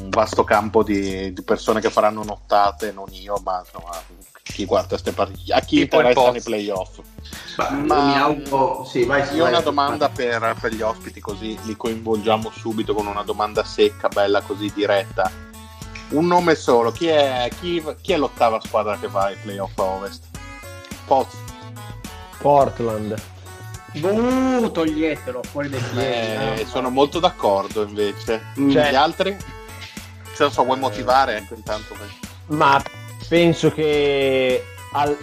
un vasto campo di, di persone che faranno nottate, non io, ma insomma chi guarda queste partite, a chi interessano i playoff. Ma, ma mi auguro, sì, vai, io vai, una vai, domanda vai. Per, per gli ospiti, così li coinvolgiamo subito con una domanda secca, bella, così diretta. Un nome solo, chi è, chi, chi è l'ottava squadra che va ai playoff a Ovest? Post. Portland. Buh, toglietelo fuori dai piedi. Eh, sono molto d'accordo invece. Mm. Cioè, gli altri? Se lo so, vuoi motivare ecco intanto? Ma penso che al,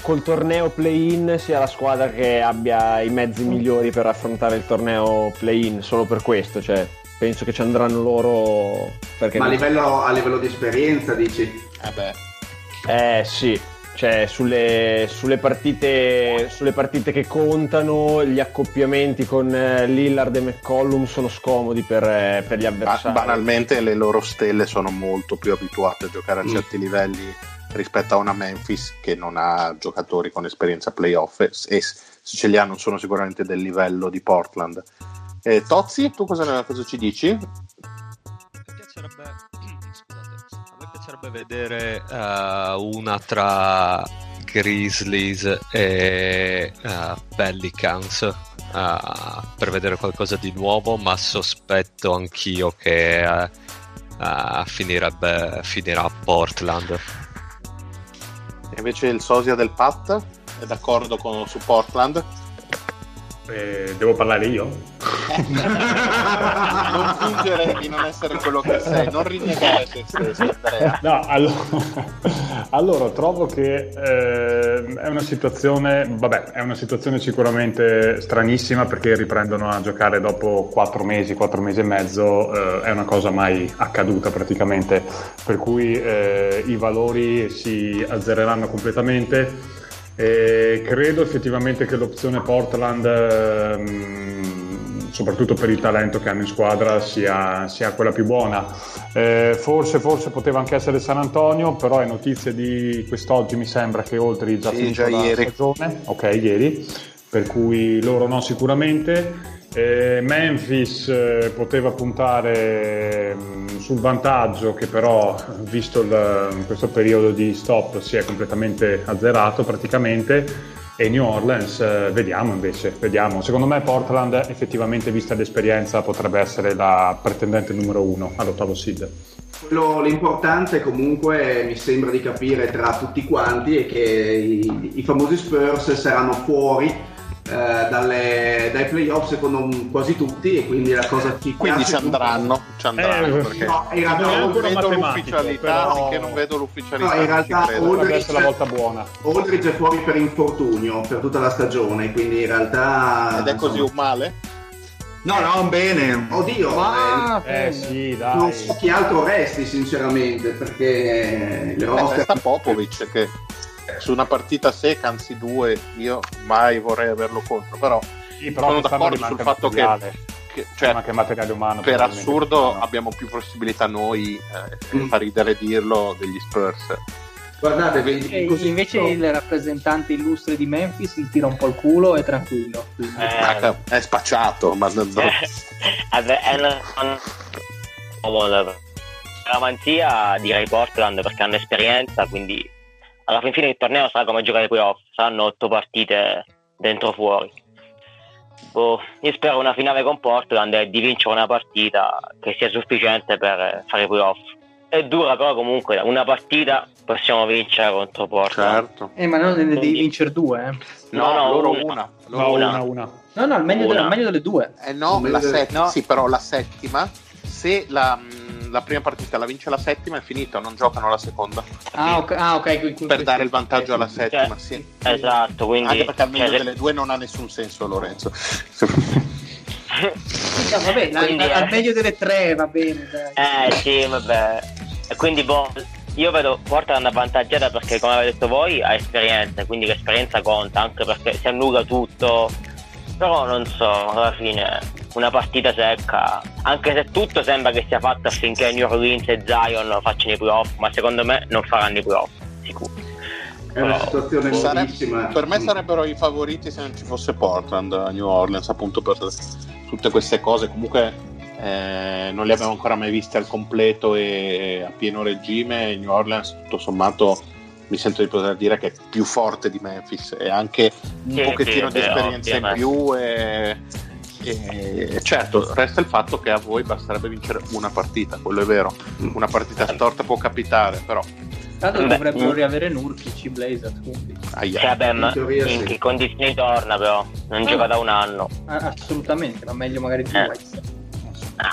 col torneo play-in sia la squadra che abbia i mezzi migliori per affrontare il torneo play-in, solo per questo, cioè penso che ci andranno loro perché. Ma a livello, a livello di esperienza dici? Eh beh. Eh sì. cioè sulle, sulle, partite, sulle partite che contano, gli accoppiamenti con Lillard e McCollum sono scomodi per, per gli avversari. Banalmente le loro stelle sono molto più abituate a giocare a mm. certi livelli rispetto a una Memphis che non ha giocatori con esperienza playoff, e se ce li ha non sono sicuramente del livello di Portland. eh, Tozzi, tu cosa, cosa ci dici? A me piacerebbe, scusate, a me piacerebbe vedere uh, una tra Grizzlies e uh, Pelicans uh, per vedere qualcosa di nuovo, ma sospetto anch'io che uh, uh, finirebbe, finirà a Portland. Invece il sosia del Pat è d'accordo con, su Portland? Eh, devo parlare io? Non fingere di non essere quello che sei, non rinnegare te stesso, Andrea. No, allora, allora trovo che eh, è una situazione, vabbè, è una situazione sicuramente stranissima, perché riprendono a giocare dopo quattro mesi, quattro mesi e mezzo, eh, è una cosa mai accaduta praticamente, per cui eh, i valori si azzereranno completamente. E credo effettivamente che l'opzione Portland, ehm, soprattutto per il talento che hanno in squadra, sia, sia quella più buona. Eh, forse, forse poteva anche essere San Antonio, però è notizia di quest'oggi, mi sembra, che Oltre già sì, finito la ieri. stagione, ok, ieri, per cui loro no sicuramente. Eh, Memphis eh, poteva puntare mh, sul vantaggio, che però visto il, questo periodo di stop si è completamente azzerato praticamente, e New Orleans eh, vediamo invece, vediamo. Secondo me Portland effettivamente, vista l'esperienza, potrebbe essere la pretendente numero uno all'ottavo seed. Quello, l'importante comunque mi sembra di capire tra tutti quanti è che i, i famosi Spurs saranno fuori Eh, dalle, dai playoff secondo quasi tutti, e quindi la cosa ci quindi ci andranno, ci andranno eh, perché no, in realtà non vedo l'ufficialità però... finché non vedo l'ufficialità no, in realtà Aldridge è la volta buona. Aldridge è fuori per infortunio per tutta la stagione, quindi in realtà ed è così un male? No, no, un bene. Oddio, ah, eh, eh, sì, dai. Non so chi altro resti sinceramente, perché eh, roster... resta Popovic che su una partita secca, anzi due, io mai vorrei averlo contro, però, sì, però sono d'accordo sul fatto materiale, che, che cioè, manca materiale umano, per assurdo abbiamo più possibilità noi eh, mm. fa ridere dirlo degli Spurs. Guardate, e, così invece so. Il rappresentante illustre di Memphis si tira un po' il culo, è tranquillo, eh, è spacciato, ma non... la manzia direi Portland, perché hanno esperienza, quindi alla fin fine il torneo sarà come giocare ai playoff, saranno otto partite dentro fuori. Boh, io spero una finale con Portland e di vincere una partita che sia sufficiente per fare i playoff. È dura, però comunque una partita possiamo vincere contro Portland. Certo. Eh, ma non devi Quindi... vincere due, eh? No, no, no, loro una. Una. Loro una, una. No, no, al meglio, delle, al meglio delle due. Eh no, la delle... set... no. Sì, però la settima, se la... la prima partita la vince la settima, è finita, non giocano la seconda. Ah, ok, ah, okay. Quindi, per dare il vantaggio alla settima, cioè, sì. Esatto, quindi anche perché almeno cioè, delle due non ha nessun senso, Lorenzo. No, vabbè, quindi, la, eh. al meglio delle tre va bene, dai. Eh sì, vabbè. E quindi boh, io vedo Portland avvantaggiata perché, come avete detto voi, ha esperienza, quindi l'esperienza conta, anche perché si annulla tutto. Però non so, alla fine una partita secca, anche se tutto sembra che sia fatto affinché New Orleans e Zion facciano i playoff, ma secondo me non faranno i playoff sicuro. È una Però, situazione sareb- per me sarebbero i favoriti se non ci fosse Portland, New Orleans, appunto per tutte queste cose. Comunque eh, non le abbiamo ancora mai viste al completo e a pieno regime. New Orleans tutto sommato mi sento di poter dire che è più forte di Memphis, e anche un sì, pochettino sì, di esperienza in più, e, e certo resta il fatto che a voi basterebbe vincere una partita, quello è vero, una partita storta può capitare, però tanto dovrebbero mm. riavere Nurkic i Blazers, quindi sì, vabbè, ma in, sì. in che condizioni torna, però non eh. gioca da un anno assolutamente, ma meglio magari di eh. White.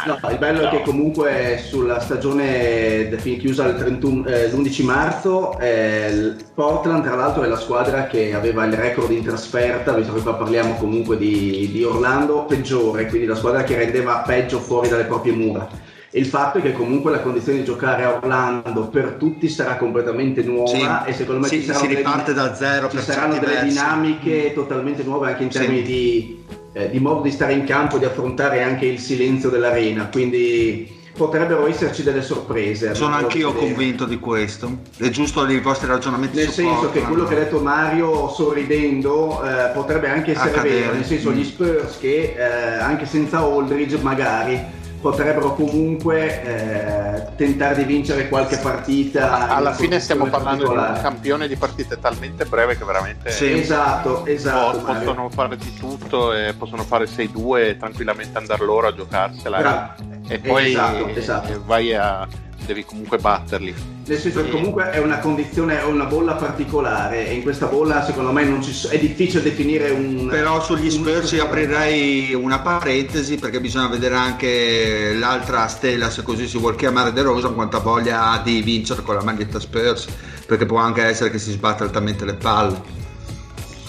No, il bello è che comunque sulla stagione chiusa il trentuno, eh, l'undici marzo eh, Portland tra l'altro è la squadra che aveva il record in trasferta, visto che qua parliamo comunque di, di Orlando, peggiore, quindi la squadra che rendeva peggio fuori dalle proprie mura, Il fatto è che comunque la condizione di giocare a Orlando per tutti sarà completamente nuova, sì, e secondo me sì, ci, sarà si riparte delle, da zero ci saranno delle diverse. dinamiche totalmente nuove anche in termini sì. di, eh, di modo di stare in campo, di affrontare anche il silenzio dell'arena, quindi potrebbero esserci delle sorprese. Sono anch'io convinto di questo, è giusto i vostri ragionamenti nel senso che quello che ha detto Mario sorridendo eh, potrebbe anche essere accadere. vero, nel senso mm. gli Spurs che eh, anche senza Aldridge magari potrebbero comunque eh, tentare di vincere qualche partita. Alla fine stiamo parlando di un campione di partite talmente breve che veramente sì, esatto, esatto, po- possono fare di tutto e possono fare sei due e tranquillamente andare loro a giocarsela. Bra- e poi esatto, esatto. vai a devi comunque batterli, nel senso che comunque è una condizione, è una bolla particolare e in questa bolla secondo me non ci so, è difficile definire un però sugli Spurs un... aprirei una parentesi perché bisogna vedere anche l'altra stella, se così si vuol chiamare, De Rosa, quanta voglia ha di vincere con la maglietta Spurs, perché può anche essere che si sbatta altamente le palle.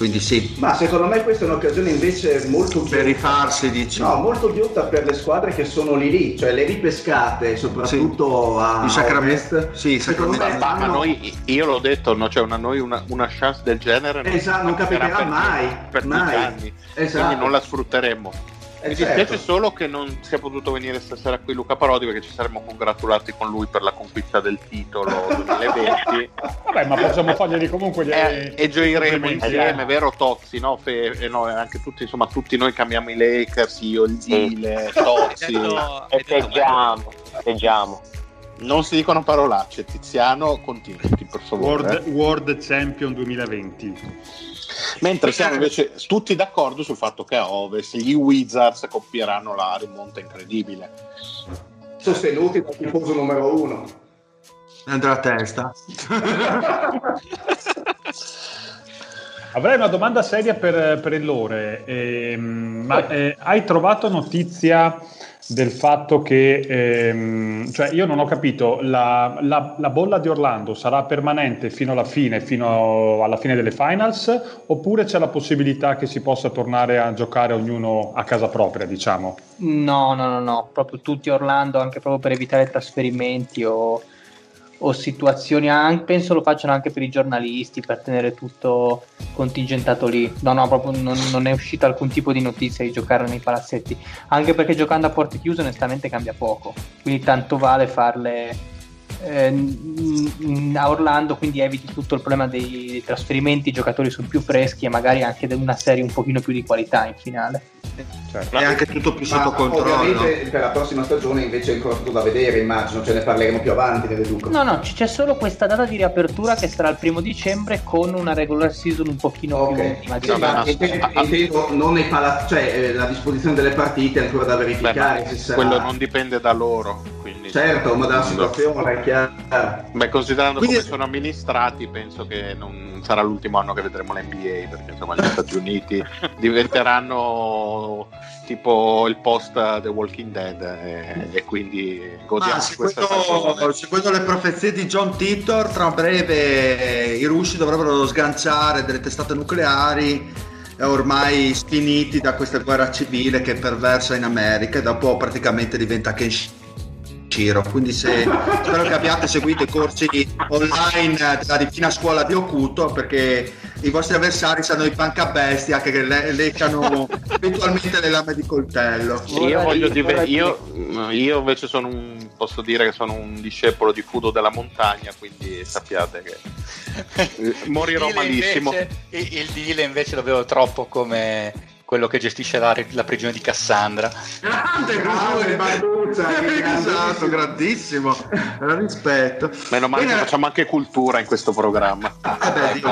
Quindi sì. Ma secondo me questa è un'occasione invece molto ghiotta. Per rifarsi, diciamo. No, molto ghiotta per le squadre che sono lì lì, cioè le ripescate, soprattutto sì. a Sacramento. Ovest. Sì, Sacramento. Me, ma, ma noi, io l'ho detto, no, cioè una noi una, una chance del genere non, esatto, non capiterà per mai, per mai. anni. Esatto. Quindi non la sfrutteremo. Eh Mi certo. dispiace solo che non sia potuto venire stasera qui Luca Parodi, perché ci saremmo congratulati con lui per la conquista del titolo duemilaventi. Vabbè, ma possiamo fargli comunque gli eh, e gioiremo insieme, vero Tozzi? No, Fe, eh, no, anche tutti, insomma, tutti noi che amiamo i Lakers, io, il Zile, Tozzi, e teggiamo, teggiamo. Non si dicono parolacce, Tiziano, continuati per favore. World, eh. World Champion duemilaventi. Mentre siamo invece tutti d'accordo sul fatto che a Ovest gli Wizards copieranno la rimonta incredibile sostenuti dal tifoso numero uno Andrà a testa. Avrei una domanda seria per, per Lore. Eh, ma eh, hai trovato notizia del fatto che ehm, cioè io non ho capito, la, la, la bolla di Orlando sarà permanente fino alla fine, fino alla fine delle finals, oppure c'è la possibilità che si possa tornare a giocare ognuno a casa propria, diciamo? No, no, no, no, proprio tutti Orlando, anche proprio per evitare trasferimenti o, o situazioni, anche, penso lo facciano anche per i giornalisti, per tenere tutto contingentato lì. No, no, proprio non, non è uscita alcun tipo di notizia di giocare nei palazzetti, anche perché giocando a porte chiuse onestamente cambia poco, quindi tanto vale farle eh, a Orlando, quindi eviti tutto il problema dei, dei trasferimenti, i giocatori sono più freschi e magari anche una serie un pochino più di qualità in finale. Certo. È anche tutto più sotto ma controllo. Ovviamente per la prossima stagione invece è ancora tutto da vedere, immagino, ce ne parleremo più avanti, ne deduco. No, no, c'è solo questa data di riapertura che sarà il primo dicembre con una regular season un pochino okay. più sì, ma intendo non è pala- cioè la disposizione delle partite è ancora da verificare. Beh, se sarà... Quello non dipende da loro, quindi certo, ma dalla situazione è chiaro. Beh, considerando quindi... come sono amministrati, penso che non sarà l'ultimo anno che vedremo l'N B A, perché insomma gli Stati Uniti diventeranno tipo il post The Walking Dead e, e quindi godiamo questa stagione. Secondo le profezie di John Titor, tra breve i russi dovrebbero sganciare delle testate nucleari ormai sfiniti da questa guerra civile che perversa in America e dopo praticamente diventa Kenshiro. Quindi se, spero che abbiate seguito i corsi online della Divina Scuola di Occulto, perché i vostri avversari sono i pancabestia che le- leccano eventualmente le lame di coltello. Io, voglio div- io, io invece sono un, posso dire che sono un discepolo di Fudo della montagna, quindi sappiate che morirò malissimo. Invece, il Dile invece lo vedo troppo come quello che gestisce la, la prigione di Cassandra. Grande, grande, esatto, grandissimo, rispetto. Meno male che facciamo anche cultura in questo programma. Ah, beh, dico,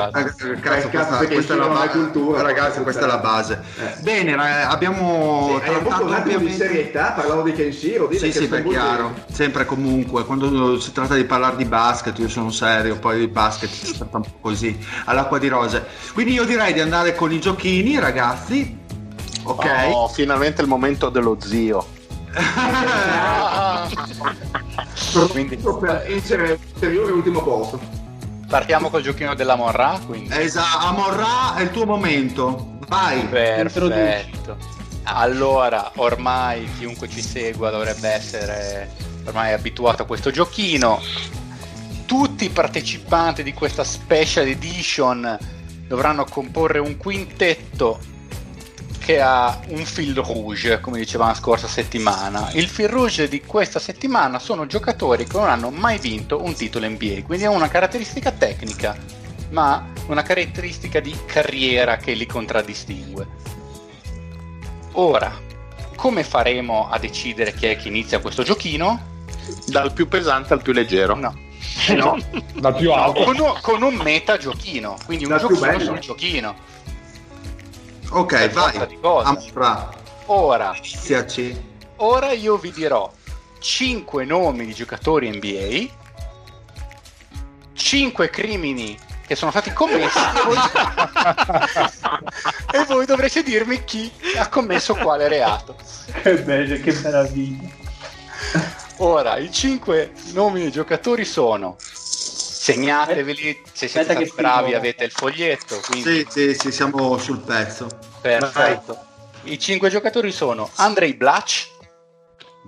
cazzo, questa, questa è la base, cultura, ragazzi, questa è la base. Eh. Bene, abbiamo sì, trattato un attimo di serietà, parlavo di Kenshiro, sì, che sì, beh, chiaro, di... sempre comunque, quando si tratta di parlare di basket, io sono serio, poi il basket si tratta un po' così, all'acqua di rose. Quindi io direi di andare con i giochini, ragazzi. Okay. Oh, finalmente il momento dello zio. Quindi per vincere ulteriore ultimo posto. Partiamo col giochino della Morra, quindi. Esatto, Amorra è il tuo momento. Vai. Perfetto. Allora, ormai chiunque ci segua dovrebbe essere ormai è abituato a questo giochino. Tutti i partecipanti di questa special edition dovranno comporre un quintetto che ha un fil rouge, come dicevamo la scorsa settimana. Il fil rouge di questa settimana sono giocatori che non hanno mai vinto un titolo N B A, quindi è una caratteristica tecnica, ma una caratteristica di carriera che li contraddistingue. Ora, come faremo a decidere chi è che inizia questo giochino? Dal più pesante al più leggero. No. No, la più alta. Con, un, con un meta giochino, quindi un giochino sul giochino. Ok, vai. Ora, ora io vi dirò cinque nomi di giocatori N B A, cinque crimini che sono stati commessi e voi dovrete dirmi chi ha commesso quale reato. Che bello, che meraviglia. Ora, i cinque nomi dei giocatori sono, segnateveli, se siete stati bravi avete il foglietto. Quindi... Sì, sì, sì, siamo sul pezzo. Perfetto. Vai. I cinque giocatori sono Andrej Blač,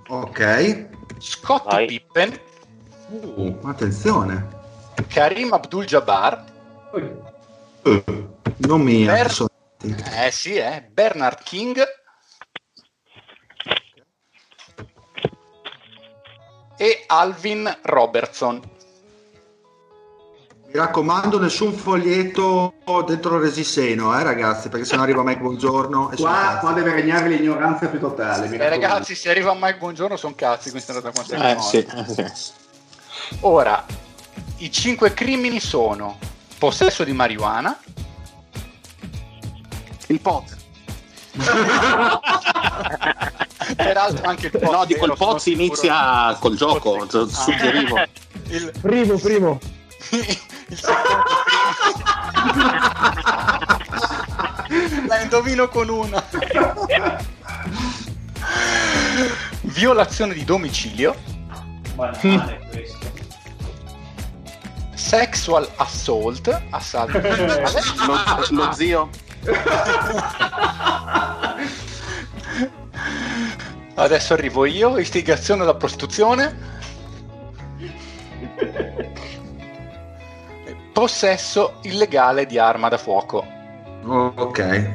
ok, Scottie Vai. Pippen, uh, attenzione, Karim Abdul-Jabbar, uh, non mi Ber- eh sì, eh, Bernard King e Alvin Robertson. Mi raccomando, nessun foglietto dentro il resiseno, eh ragazzi, perché se no arriva Mike Buongiorno. E qua, qua deve regnare l'ignoranza più totale. Sì, eh, ragazzi, se arriva Mike Buongiorno sono cazzi, questa è andata eh, sì, sì. Ora, i cinque crimini sono possesso di marijuana, il pot. Peraltro anche il no di quel pot si inizia col gioco, ah, suggerivo il primo primo il secondo primo la indovino con una violazione di domicilio, banale questo, sexual assault, assalto lo, lo zio adesso arrivo io, istigazione alla prostituzione, possesso illegale di arma da fuoco. Ok,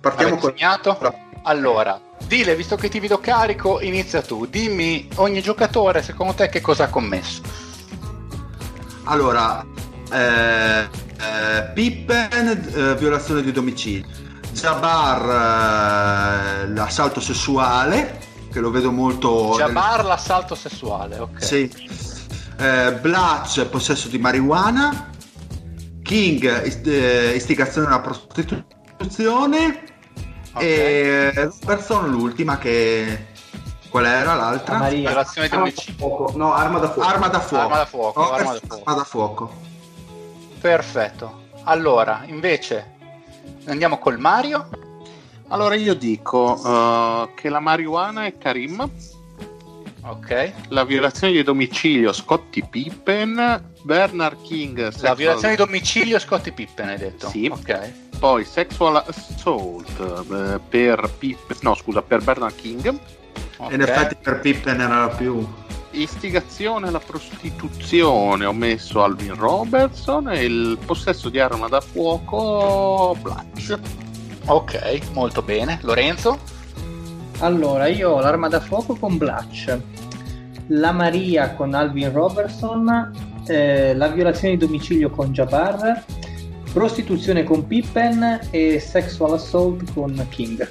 partiamo con il... Allora, dile, visto che ti vedo carico, inizia tu, dimmi ogni giocatore secondo te che cosa ha commesso. Allora, eh... Uh, Pippen, uh, violazione di domicilio, Jabbar, uh, l'assalto sessuale, che lo vedo molto Jabbar nel... l'assalto sessuale, ok, sì. uh, Blač, possesso di marijuana, King, ist- uh, istigazione alla prostituzione, okay. E Robertson l'ultima, che qual era l'altra? Ah, violazione di domicilio, no, arma da fuoco, arma da fuoco, arma da fuoco, no, arma da fuoco. Arma da fuoco. Perfetto. Allora, invece andiamo col Mario. Allora io dico uh, che la marijuana è Karim. Ok. La violazione di domicilio Scottie Pippen, Bernard King. La sexual... violazione di domicilio Scottie Pippen hai detto? Sì. Ok. Poi sexual assault per Pippen, no, scusa, per Bernard King. Okay. In effetti per Pippen era più. Istigazione alla prostituzione ho messo Alvin Robertson e il possesso di arma da fuoco Blač. Ok, molto bene. Lorenzo? Allora, io ho l'arma da fuoco con Blač, la Maria con Alvin Robertson, eh, la violazione di domicilio con Jabbar, prostituzione con Pippen e sexual assault con King.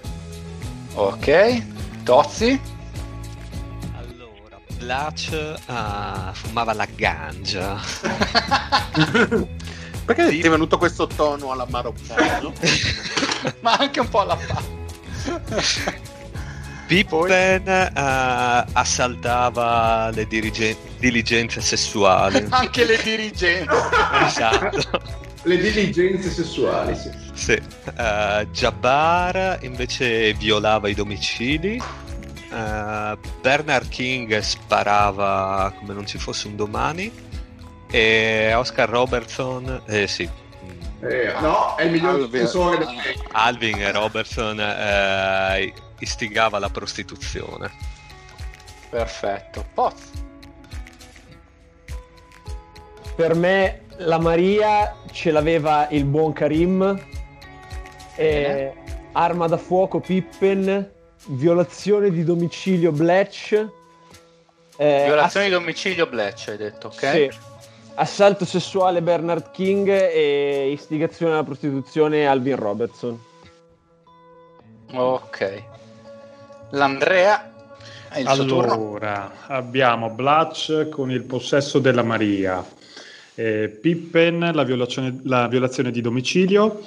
Ok, Tozzi? Blač uh, fumava la ganja. Perché sì. Ti è venuto questo tono alla maroccano? Ma anche un po' alla fa. Pippen uh, assaltava le dirige- diligenze sessuali. Anche le dirigenze. Esatto. Le diligenze sessuali, sì. Sì. Uh, Jabbar invece violava i domicili. Uh, Bernard King sparava come non ci fosse un domani e Oscar Robertson eh sì eh, no è il miglior difensore Alvin, Alvin Robertson eh, istigava la prostituzione. Perfetto. Poz. Per me la Maria ce l'aveva il buon Karim, eh. Arma da fuoco Pippen, violazione di domicilio Bletch, eh, violazione ass- di domicilio Bletch hai detto, ok? Sì. Assalto sessuale Bernard King e istigazione alla prostituzione Alvin Robertson. Ok. L'Andrea è il allora, suo turno. Abbiamo Blatch con il possesso della Maria, eh, Pippen la violazione, la violazione di domicilio,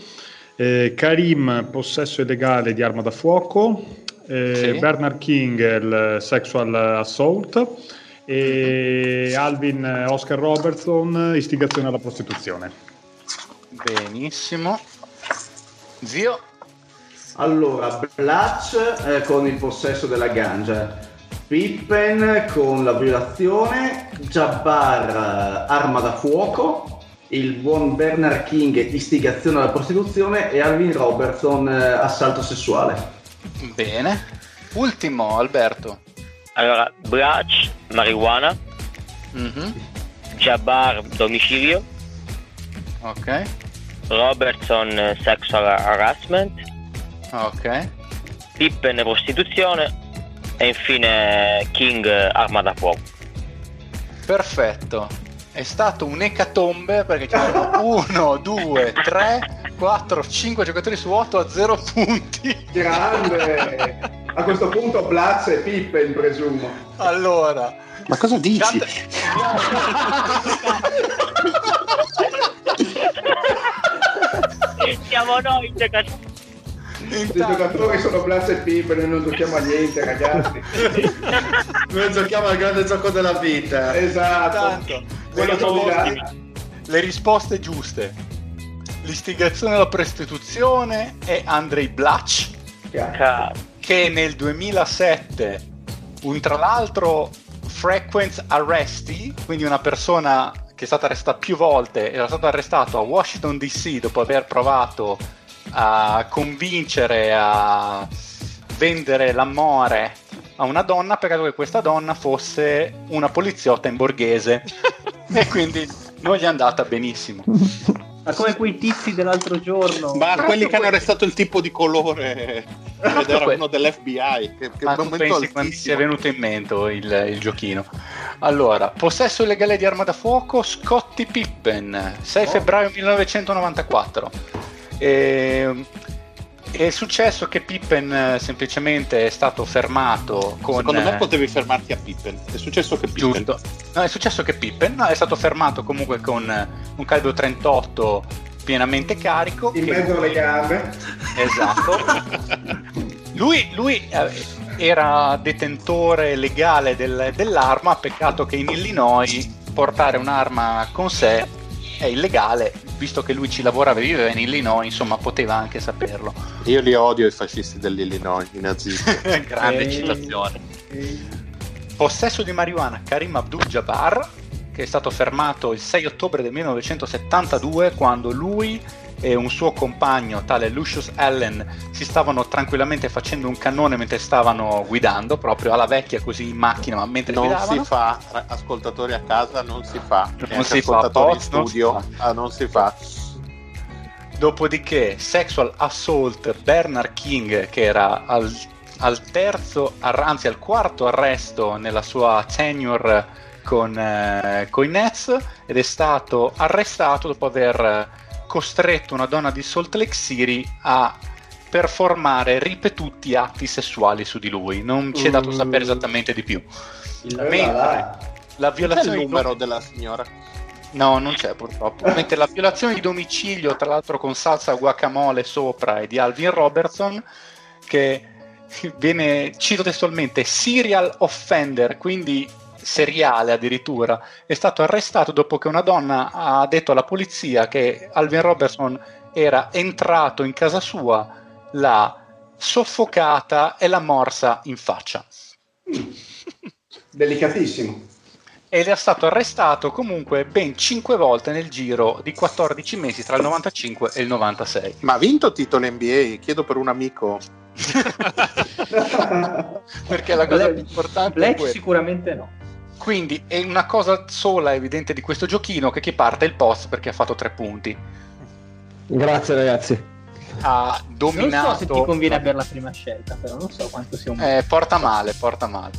eh, Karim possesso illegale di arma da fuoco, eh, sì. Bernard King il sexual assault e Alvin Oscar Robertson istigazione alla prostituzione. Benissimo. Zio. Allora, Blatch eh, con il possesso della ganja, Pippen con la violazione, Jabbar arma da fuoco, il buon Bernard King istigazione alla prostituzione e Alvin Robertson eh, assalto sessuale. Bene. Ultimo, Alberto. Allora, Blatch, marijuana, mm-hmm. Jabbar, domicilio, ok. Robertson, sexual harassment, ok. Pippen, prostituzione e infine King, arma da fuoco. Perfetto, è stato un'ecatombe perché ci sono uno, due, tre, quattro, cinque giocatori su otto a zero punti. Grande! A questo punto Blatz e Pippen, presumo. Allora, ma cosa dici? Siamo noi giocatori. I giocatori sono Blatz e Pippen, noi non giochiamo a niente, ragazzi. Noi giochiamo al grande gioco della vita. Esatto. Tanto, le risposte giuste. L'istigazione alla prostituzione è Andrei Blatch. Cazzo. Che nel duemilasette un tra l'altro frequent arrestee, quindi una persona che è stata arrestata più volte, era stato arrestato a Washington D C dopo aver provato a convincere a vendere l'amore a una donna, peccato che questa donna fosse una poliziotta in borghese e quindi non gli è andata benissimo. Ma come quei tizi dell'altro giorno, ma Prato quelli che hanno arrestato il tipo di colore ed era uno dell'F B I che, che ma tu pensi quando si è venuto in mente il, il giochino. Allora, possesso illegale di arma da fuoco Scottie Pippen, sei oh. febbraio millenovecentonovantaquattro, e, è successo che Pippen semplicemente è stato fermato con... Secondo me potevi fermarti a Pippen. È successo che Pippen Giusto. No, è successo che Pippen no, è stato fermato comunque con un calibro trentotto pienamente carico in mezzo alle gambe. Esatto. Lui, lui era detentore legale del, dell'arma, peccato che in Illinois portare un'arma con sé è illegale, visto che lui ci lavorava e viveva in Illinois, insomma poteva anche saperlo. Io li odio i fascisti dell'Illinois, i nazisti. Grande e... citazione. E... Possesso di marijuana Karim Abdul-Jabbar, che è stato fermato il sei ottobre del millenovecentosettantadue quando lui e un suo compagno tale Lucius Allen si stavano tranquillamente facendo un cannone mentre stavano guidando, proprio alla vecchia così in macchina, ma mentre non guidavano. Non si fa, ascoltatori a casa non si fa, non si ascoltatori fa, in studio non si fa. Ah, non si fa. Dopodiché sexual assault Bernard King, che era al, al terzo, anzi al quarto arresto nella sua tenure con, eh, con i Nets, ed è stato arrestato dopo aver costretto una donna di Salt Lake City a performare ripetuti atti sessuali su di lui. Non ci è dato mm. sapere esattamente di più. Il Mentre la violazione il numero di... della signora? No, non c'è purtroppo. Mentre la violazione di domicilio, tra l'altro con salsa guacamole sopra, è di Alvin Robertson, che viene, cito testualmente, serial offender, quindi seriale addirittura, è stato arrestato dopo che una donna ha detto alla polizia che Alvin Robertson era entrato in casa sua, l'ha soffocata e l'ha morsa in faccia. Delicatissimo. Ed è stato arrestato comunque ben cinque volte nel giro di quattordici mesi tra il novantacinque e il novantasei. Ma ha vinto titolo N B A? Chiedo per un amico. Perché la cosa Black, più importante Black è quella. Sicuramente no. Quindi è una cosa sola evidente di questo giochino, che chi parte il post perché ha fatto tre punti. Grazie ragazzi. Ha dominato. Non so se ti conviene avere la prima scelta, però non so quanto sia un eh, porta male, porta male.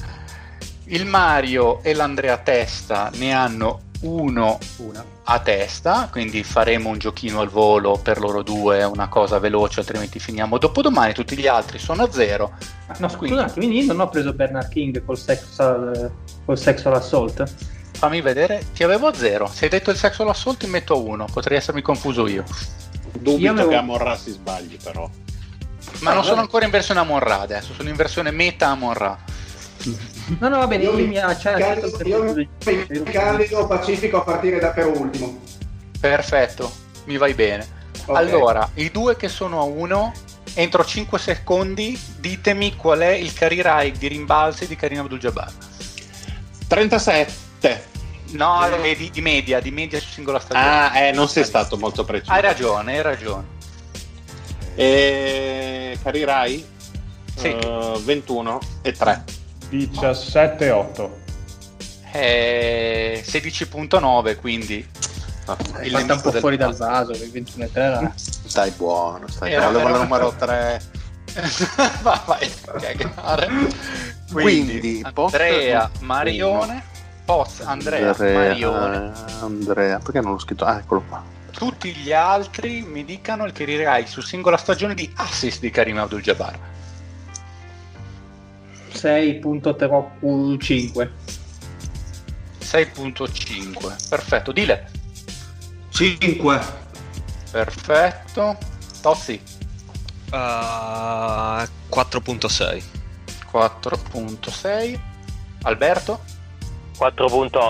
Il Mario e l'Andrea Testa ne hanno uno Una. a testa, quindi faremo un giochino al volo per loro due, una cosa veloce, altrimenti finiamo dopodomani. Tutti gli altri sono a zero. Ah, no, scusate, quindi non ho preso Bernard King col sexual, col sexual assault. Fammi vedere, ti avevo a zero. Se hai detto il sexual assault ti metto a uno, potrei essermi confuso io. Dubito io avevo... che Amon-Ra si sbagli, però. Ma ah, non vabbè. Sono ancora in versione Amon-Ra adesso, sono in versione meta Amon-Ra. No, no, va bene, io, io mi calido, io mi calido pacifico a partire da per ultimo. Perfetto, mi vai bene. Okay. Allora, i due che sono a uno, entro cinque secondi ditemi qual è il career high di rimbalzi di Kareem Abdul-Jabbar. trentasette. No, eh. di, di media, di media su singola stagione. Ah, eh, non sei stato molto preciso. Hai ragione, hai ragione. E... career high? Sì. Uh, ventuno e tre. diciassette e otto eh, sedici virgola nove, quindi okay, il nemico un po' del... fuori dal vaso, ventuno e tre. Stai buono, stai eh, buono. Allora, numero tre. Va, vai, quindi, quindi Andrea Poz, Marione, Poz, Andrea, Andrea Marione. Andrea, perché non l'ho scritto? Ah, eccolo qua. Tutti gli altri mi dicano il career high su singola stagione di assist di Kareem Abdul-Jabbar. sei virgola cinque, perfetto. Dile cinque, perfetto. Tossi uh, quattro virgola sei. Alberto quattro virgola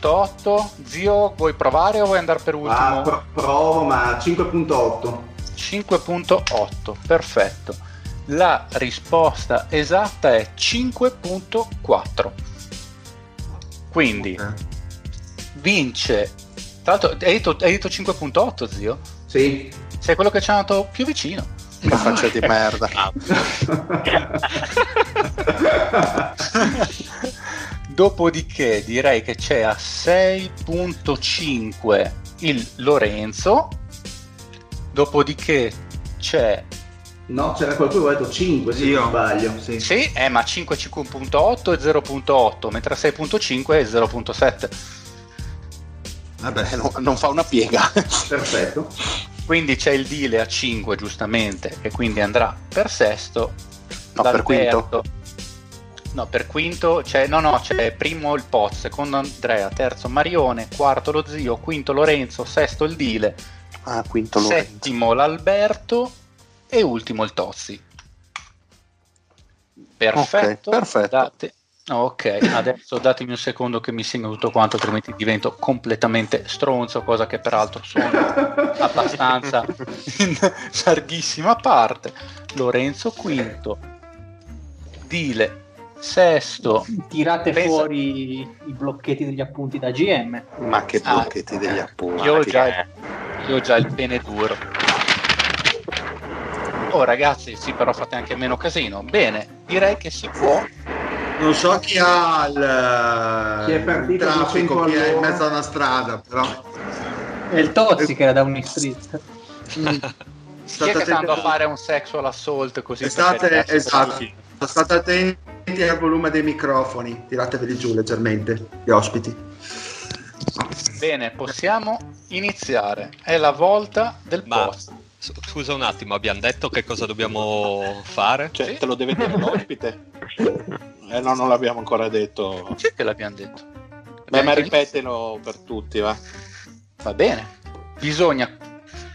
otto. Zio, vuoi provare o vuoi andare per ultimo? Ah, pro- provo, ma cinque virgola otto, perfetto. La risposta esatta è cinque virgola quattro. Quindi okay. Vince. Tra l'altro, hai detto, hai detto cinque virgola otto, zio? Sì. Sei quello che ci è andato più vicino. Che faccia di merda. Dopodiché direi che c'è a sei virgola cinque il Lorenzo. Dopodiché c'è... No, c'era qualcuno che ha detto cinque, se sì, non sbaglio. Sì, sì eh, ma cinque virgola otto e zero virgola otto, mentre sei virgola cinque e zero virgola sette. Vabbè, no, non fa una piega. Perfetto. Quindi c'è il Dile a cinque, giustamente, e quindi andrà per sesto. No, per quinto. No, per quinto c'è, no, no, c'è primo il Poz, secondo Andrea, terzo Marione, quarto lo Zio, quinto Lorenzo, sesto il Dile, ah, quinto Lorenzo, settimo l'Alberto e ultimo il Tozzi. Perfetto, okay, perfetto. Date... ok, adesso datemi un secondo che mi segno tutto quanto, altrimenti divento completamente stronzo, cosa che peraltro sono abbastanza in larghissima parte. Lorenzo quinto, Dile sesto. Tirate pensa... fuori i blocchetti degli appunti da G M. Ma che blocchetti ah, degli appunti? Io ho già, io ho già il pene duro. Oh ragazzi, sì, però fate anche meno casino. Bene, direi che si può. Non so chi ha il, chi è partito il traffico, chi è in mezzo a una strada, però è il Tozzi è... che era da Unistreet. Mm. Chi è che sta andando a fare un sexual assault così? State, esatto, state attenti al volume dei microfoni, tirateveli giù leggermente, gli ospiti. Bene, possiamo iniziare. È la volta del Ma... post. Scusa un attimo, abbiamo detto che cosa dobbiamo fare? Cioè, sì. Te lo deve dire l'ospite? Eh no, non l'abbiamo ancora detto. Sì che l'abbiamo detto. Beh, ma ripetelo per tutti, va? Va bene. Bisogna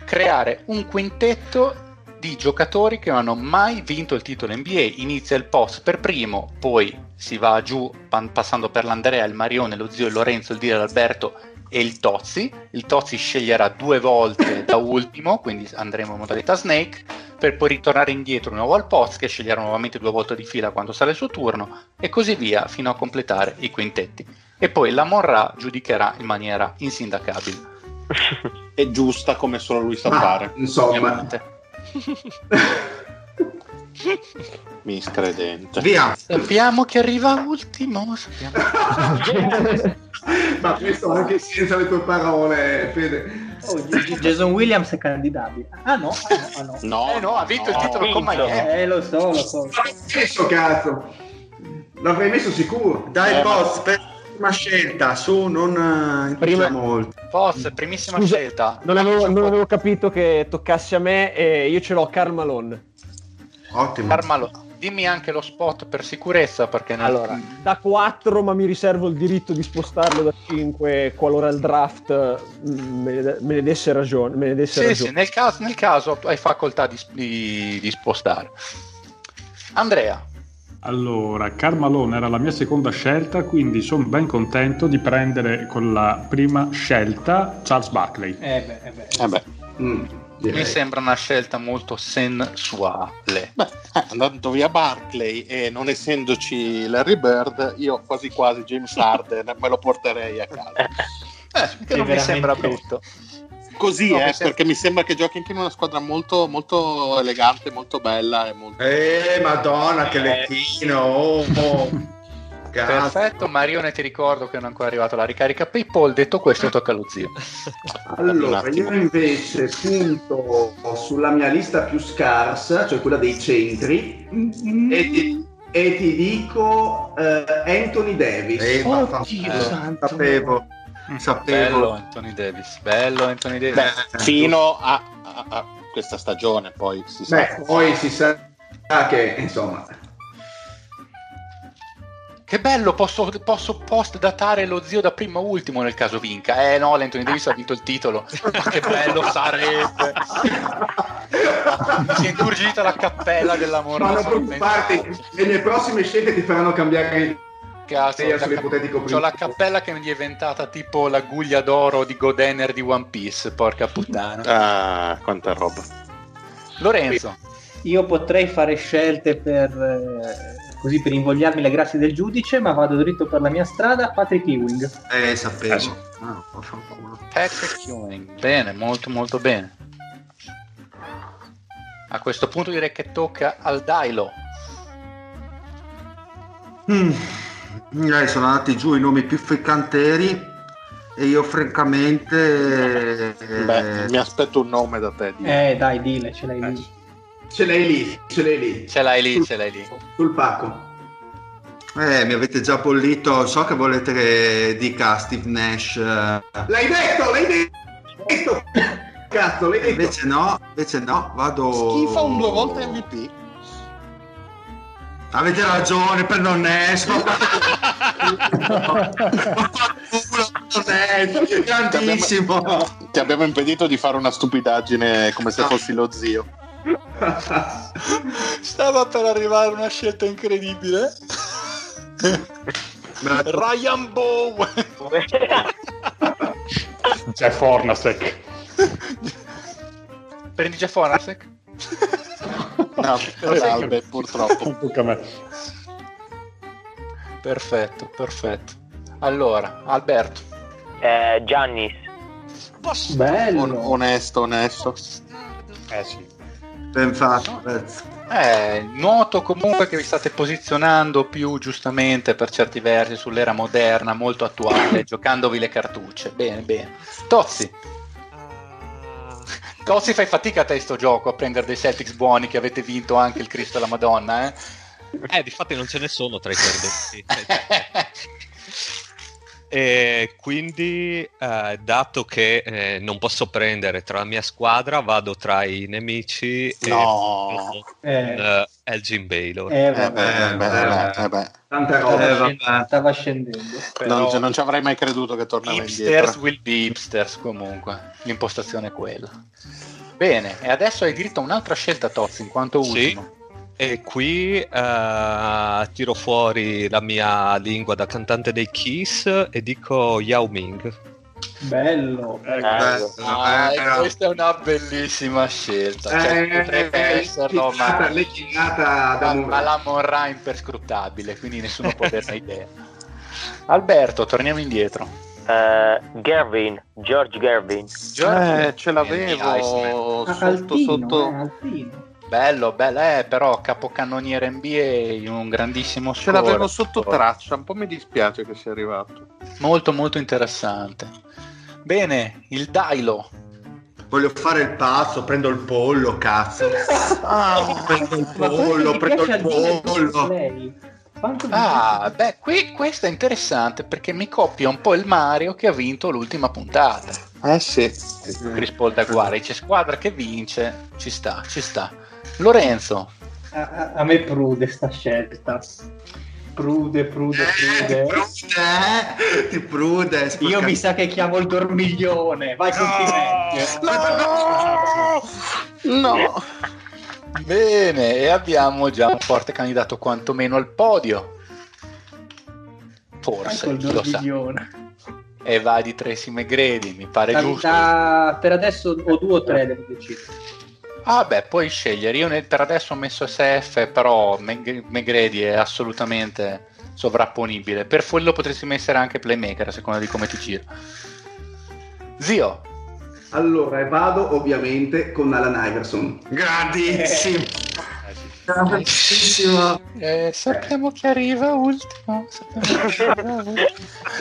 creare un quintetto di giocatori che non hanno mai vinto il titolo N B A. Inizia il post per primo, poi si va giù pan- passando per l'Andrea, il Marione, lo Zio, il Lorenzo, il Dile, l'Alberto e il Tozzi. Il Tozzi sceglierà due volte da ultimo, quindi andremo in modalità Snake, per poi ritornare indietro di nuovo al Poz, che sceglierà nuovamente due volte di fila quando sarà il suo turno, e così via fino a completare i quintetti. E poi la Morra giudicherà in maniera insindacabile. È giusta come solo lui sa fare. Insomma. Miscredente. Via. Sappiamo che arriva ultimo. Sappiamo. Ma questo anche senza le tue parole, Fede. Oh, Jason Williams è candidabile. Ah no, ah, no. No, eh, no, ha vinto no, il titolo con Miami. Eh, lo so, lo so. Stesso cazzo. L'avrei messo sicuro. Dai, eh, boss, ma... per... prima scelta, su, non prima molto. Boss, primissima Scusa, scelta. Non avevo, non avevo capito che toccasse a me e io ce l'ho Karl Malone. Ottimo. Karl Malone. Dimmi anche lo spot per sicurezza, perché nel... allora da quattro, ma mi riservo il diritto di spostarlo da cinque qualora il draft me ne, me ne desse ragione. Me ne desse sì, ragione. Sì, nel caso, nel caso hai facoltà di, di, di spostare. Andrea. Allora, Karl Malone era la mia seconda scelta, quindi sono ben contento di prendere con la prima scelta Charles Barkley. Eh beh, eh beh. Eh beh. Mm. Direi. Mi sembra una scelta molto sensuale. Beh, andando via Barkley e non essendoci Larry Bird, io quasi quasi James Harden me lo porterei a casa. Eh, che non mi sembra brutto. Così no, eh, mi sembra... perché mi sembra che giochi anche in una squadra molto molto elegante, molto bella e molto... Eh, madonna, che lettino! Oh, oh. Perfetto, Marione, ti ricordo che non è ancora arrivata la ricarica PayPal. Detto questo, tocca allo zio. Allora, io invece punto sulla mia lista più scarsa, cioè quella dei centri, mm-hmm. e, ti, e ti dico uh, Anthony Davis. Eh, oh, ma, Dio eh, santo. Sapevo. Sapevo. Bello Anthony Davis, bello Anthony Davis. Beh, fino a, a, a questa stagione, poi si sa. Beh, poi si sa che insomma. Che bello, posso, posso post datare lo zio da primo a ultimo nel caso vinca. Eh no, l'Anthony Davis ha vinto il titolo. Ma che bello sarebbe. Si è ingurgita la cappella dell'amore. Ma non preoccuparti, nelle prossime scelte ti faranno cambiare il caso, la cap- c'ho la cappella che mi è diventata tipo la guglia d'oro di Godener di One Piece, porca puttana. Ah, quanta roba. Lorenzo. Io potrei fare scelte per eh, così per invogliarmi le grazie del giudice, ma vado dritto per la mia strada. Patrick Ewing. Eh, sapevo. Eh. Ah, Patrick Ewing. Bene, molto molto bene. A questo punto direi che tocca al Dailo. Mm. Eh, sono andati giù i nomi più ficcanteri e io francamente eh, Beh, eh, mi aspetto un nome da te, dire. eh dai dile ce l'hai eh. lì ce l'hai lì ce l'hai lì ce l'hai lì sul, ce l'hai lì sul pacco. Eh mi avete già bollito, so che volete che dica Steve Nash. L'hai detto l'hai detto cazzo, l'hai detto. Invece no invece no vado schifa un due volte M V P. Avete ragione, per non esco. Grandissimo. Ti abbiamo, ti abbiamo impedito di fare una stupidaggine come se fossi lo zio. Stava per arrivare una scelta incredibile. Ryan Bowen. C'è Fornasek. Prendi già Fornasek? No, salve, purtroppo. Perfetto, perfetto. Allora, Alberto. Eh, Giannis. Bello. On- onesto, onesto. Eh sì. Ben fatto. Eh, noto comunque che vi state posizionando più giustamente per certi versi sull'era moderna, molto attuale, giocandovi le cartucce. Bene, bene. Tozzi. Così fai fatica a te sto gioco a prendere dei Celtics buoni che avete vinto anche il Cristo e la Madonna, eh? Eh, difatti non ce ne sono tra i perdenti. E quindi, eh, dato che eh, non posso prendere tra la mia squadra, vado tra i nemici no. e eh. con eh, Elgin Baylor. Eh, vabbè, eh, beh, eh, beh, eh, beh. Tanta roba, eh, vabbè. Stava scendendo. Però... Non, non ci avrei mai creduto che tornava indietro. Hipsters will be hipsters, comunque. L'impostazione è quella. Bene, e adesso hai diritto a un'altra scelta, Tozzi, in quanto ultimo. Sì. E qui uh, tiro fuori la mia lingua da cantante dei Kiss e dico Yao Ming. Bello, bello. Ah, bello. Questa è una bellissima scelta. Cioè, eh, potrebbe eh, esserlo, ma, da ma la morrà imperscrutabile, quindi nessuno può averne idea. Alberto, torniamo indietro. Uh, Gervin, George Gervin. George, eh, ce l'avevo sotto sotto. Eh, bello, bello, eh, però capocannoniere N B A, un grandissimo score. Ce l'avevo sotto traccia, un po' mi dispiace che sia arrivato. Molto molto interessante. Bene, il Dailo. Voglio fare il pazzo, prendo il pollo, cazzo. Ah, prendo il pollo, prendo il pollo. Ah, beh, qui questo è interessante perché mi copia un po' il Mario che ha vinto l'ultima puntata. Eh sì, Chris Paul da guarda, c'è squadra che vince, ci sta, ci sta. Lorenzo. A, a me prude sta scelta. Prude, prude, prude. Eh, prude, ti prude. Sporca. Io mi sa che chiamo il dormiglione. Vai, no! No! No! No! Bene, e abbiamo già un forte candidato quantomeno al podio. Forse, il lo sa. E va di Tracy McGrady, mi pare giusto. Per adesso ho due o tre, devo decidere. Ah beh, puoi scegliere. Io per adesso ho messo S F, però McGrady è assolutamente sovrapponibile. Per quello potresti mettere anche playmaker, a seconda di come ti gira. Zio. Allora, vado ovviamente con Allen Iverson. Grandissimo. Eh, grandissimo. Eh, sappiamo che arriva ultimo. Che arriva ultimo.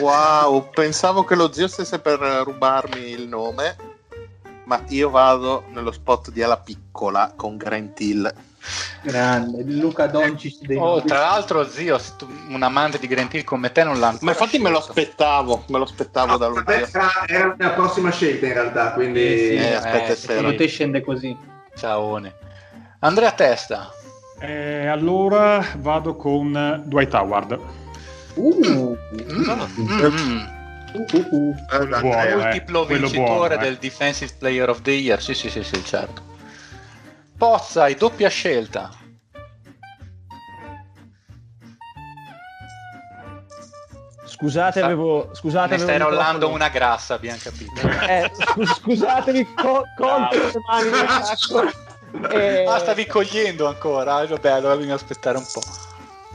Wow, pensavo che lo zio stesse per rubarmi il nome, ma io vado nello spot di Ala Piccola con Grant Hill. Grande Luca Doncic. Oh, tra l'altro, zio, un amante di Grant Hill come te non l'ha. Ma infatti scelto. me lo aspettavo, me lo aspettavo no, da lui. Era la prossima scelta in realtà, quindi eh, sì, eh, aspetta, eh, secondo te scende così. Ciaone. Andrea Testa. Eh, allora vado con Dwight Howard. Uh. Mm. Mm. Uh, uh, uh. Allora, buono, eh. Multiplo quello vincitore buono, del eh. Defensive Player of the Year. Sì, sì, sì, sì, certo. Pozza e doppia scelta. Scusate, avevo. Scusate, ne stai rollando una grassa, abbiamo capito. Eh, scus- scusatevi, co- conto le mani nel sacco. E... Ah, stavi cogliendo ancora. Vabbè, allora bisogna aspettare un po'.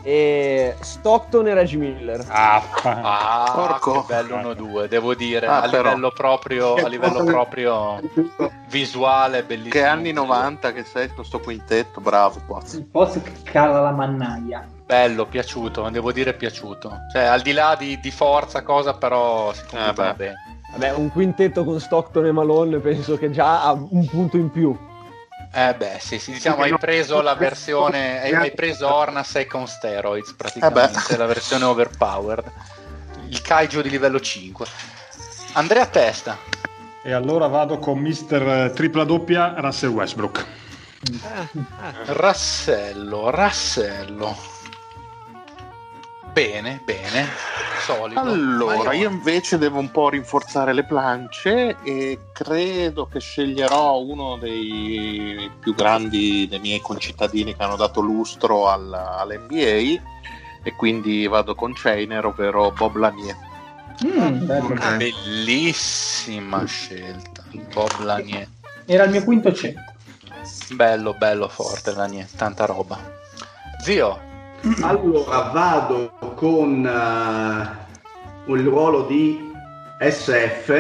E... Stockton e Reggie Miller. Ah, ah porco. Che bello uno due, devo dire, ah, a livello proprio, a livello proprio visuale, bellissimo. Che anni novanta che sei con sto quintetto, bravo qua. Il post cala la mannaia. Bello, piaciuto, devo dire piaciuto. Cioè, al di là di, di forza cosa, però si eh beh. Bene. Vabbè, un quintetto con Stockton e Malone penso che già ha un punto in più. Eh beh, sì, sì, diciamo hai preso la versione, hai preso Hornacek con steroids praticamente, eh la versione overpowered, il kaiju di livello cinque. Andrea Testa. E allora vado con mister Tripla Doppia Russell Westbrook. Rassello, Rassello. Bene, bene, solido. Allora, io... io invece devo un po' rinforzare le plance e credo che sceglierò uno dei più grandi dei miei concittadini che hanno dato lustro all, all'N B A e quindi vado con Chainer, ovvero Bob Lanier. Mm, bello, eh. Bellissima scelta, Bob Lanier. Era il mio quinto centro. Bello, bello, forte Lanier, tanta roba. Zio. Allora vado con uh, il ruolo di S F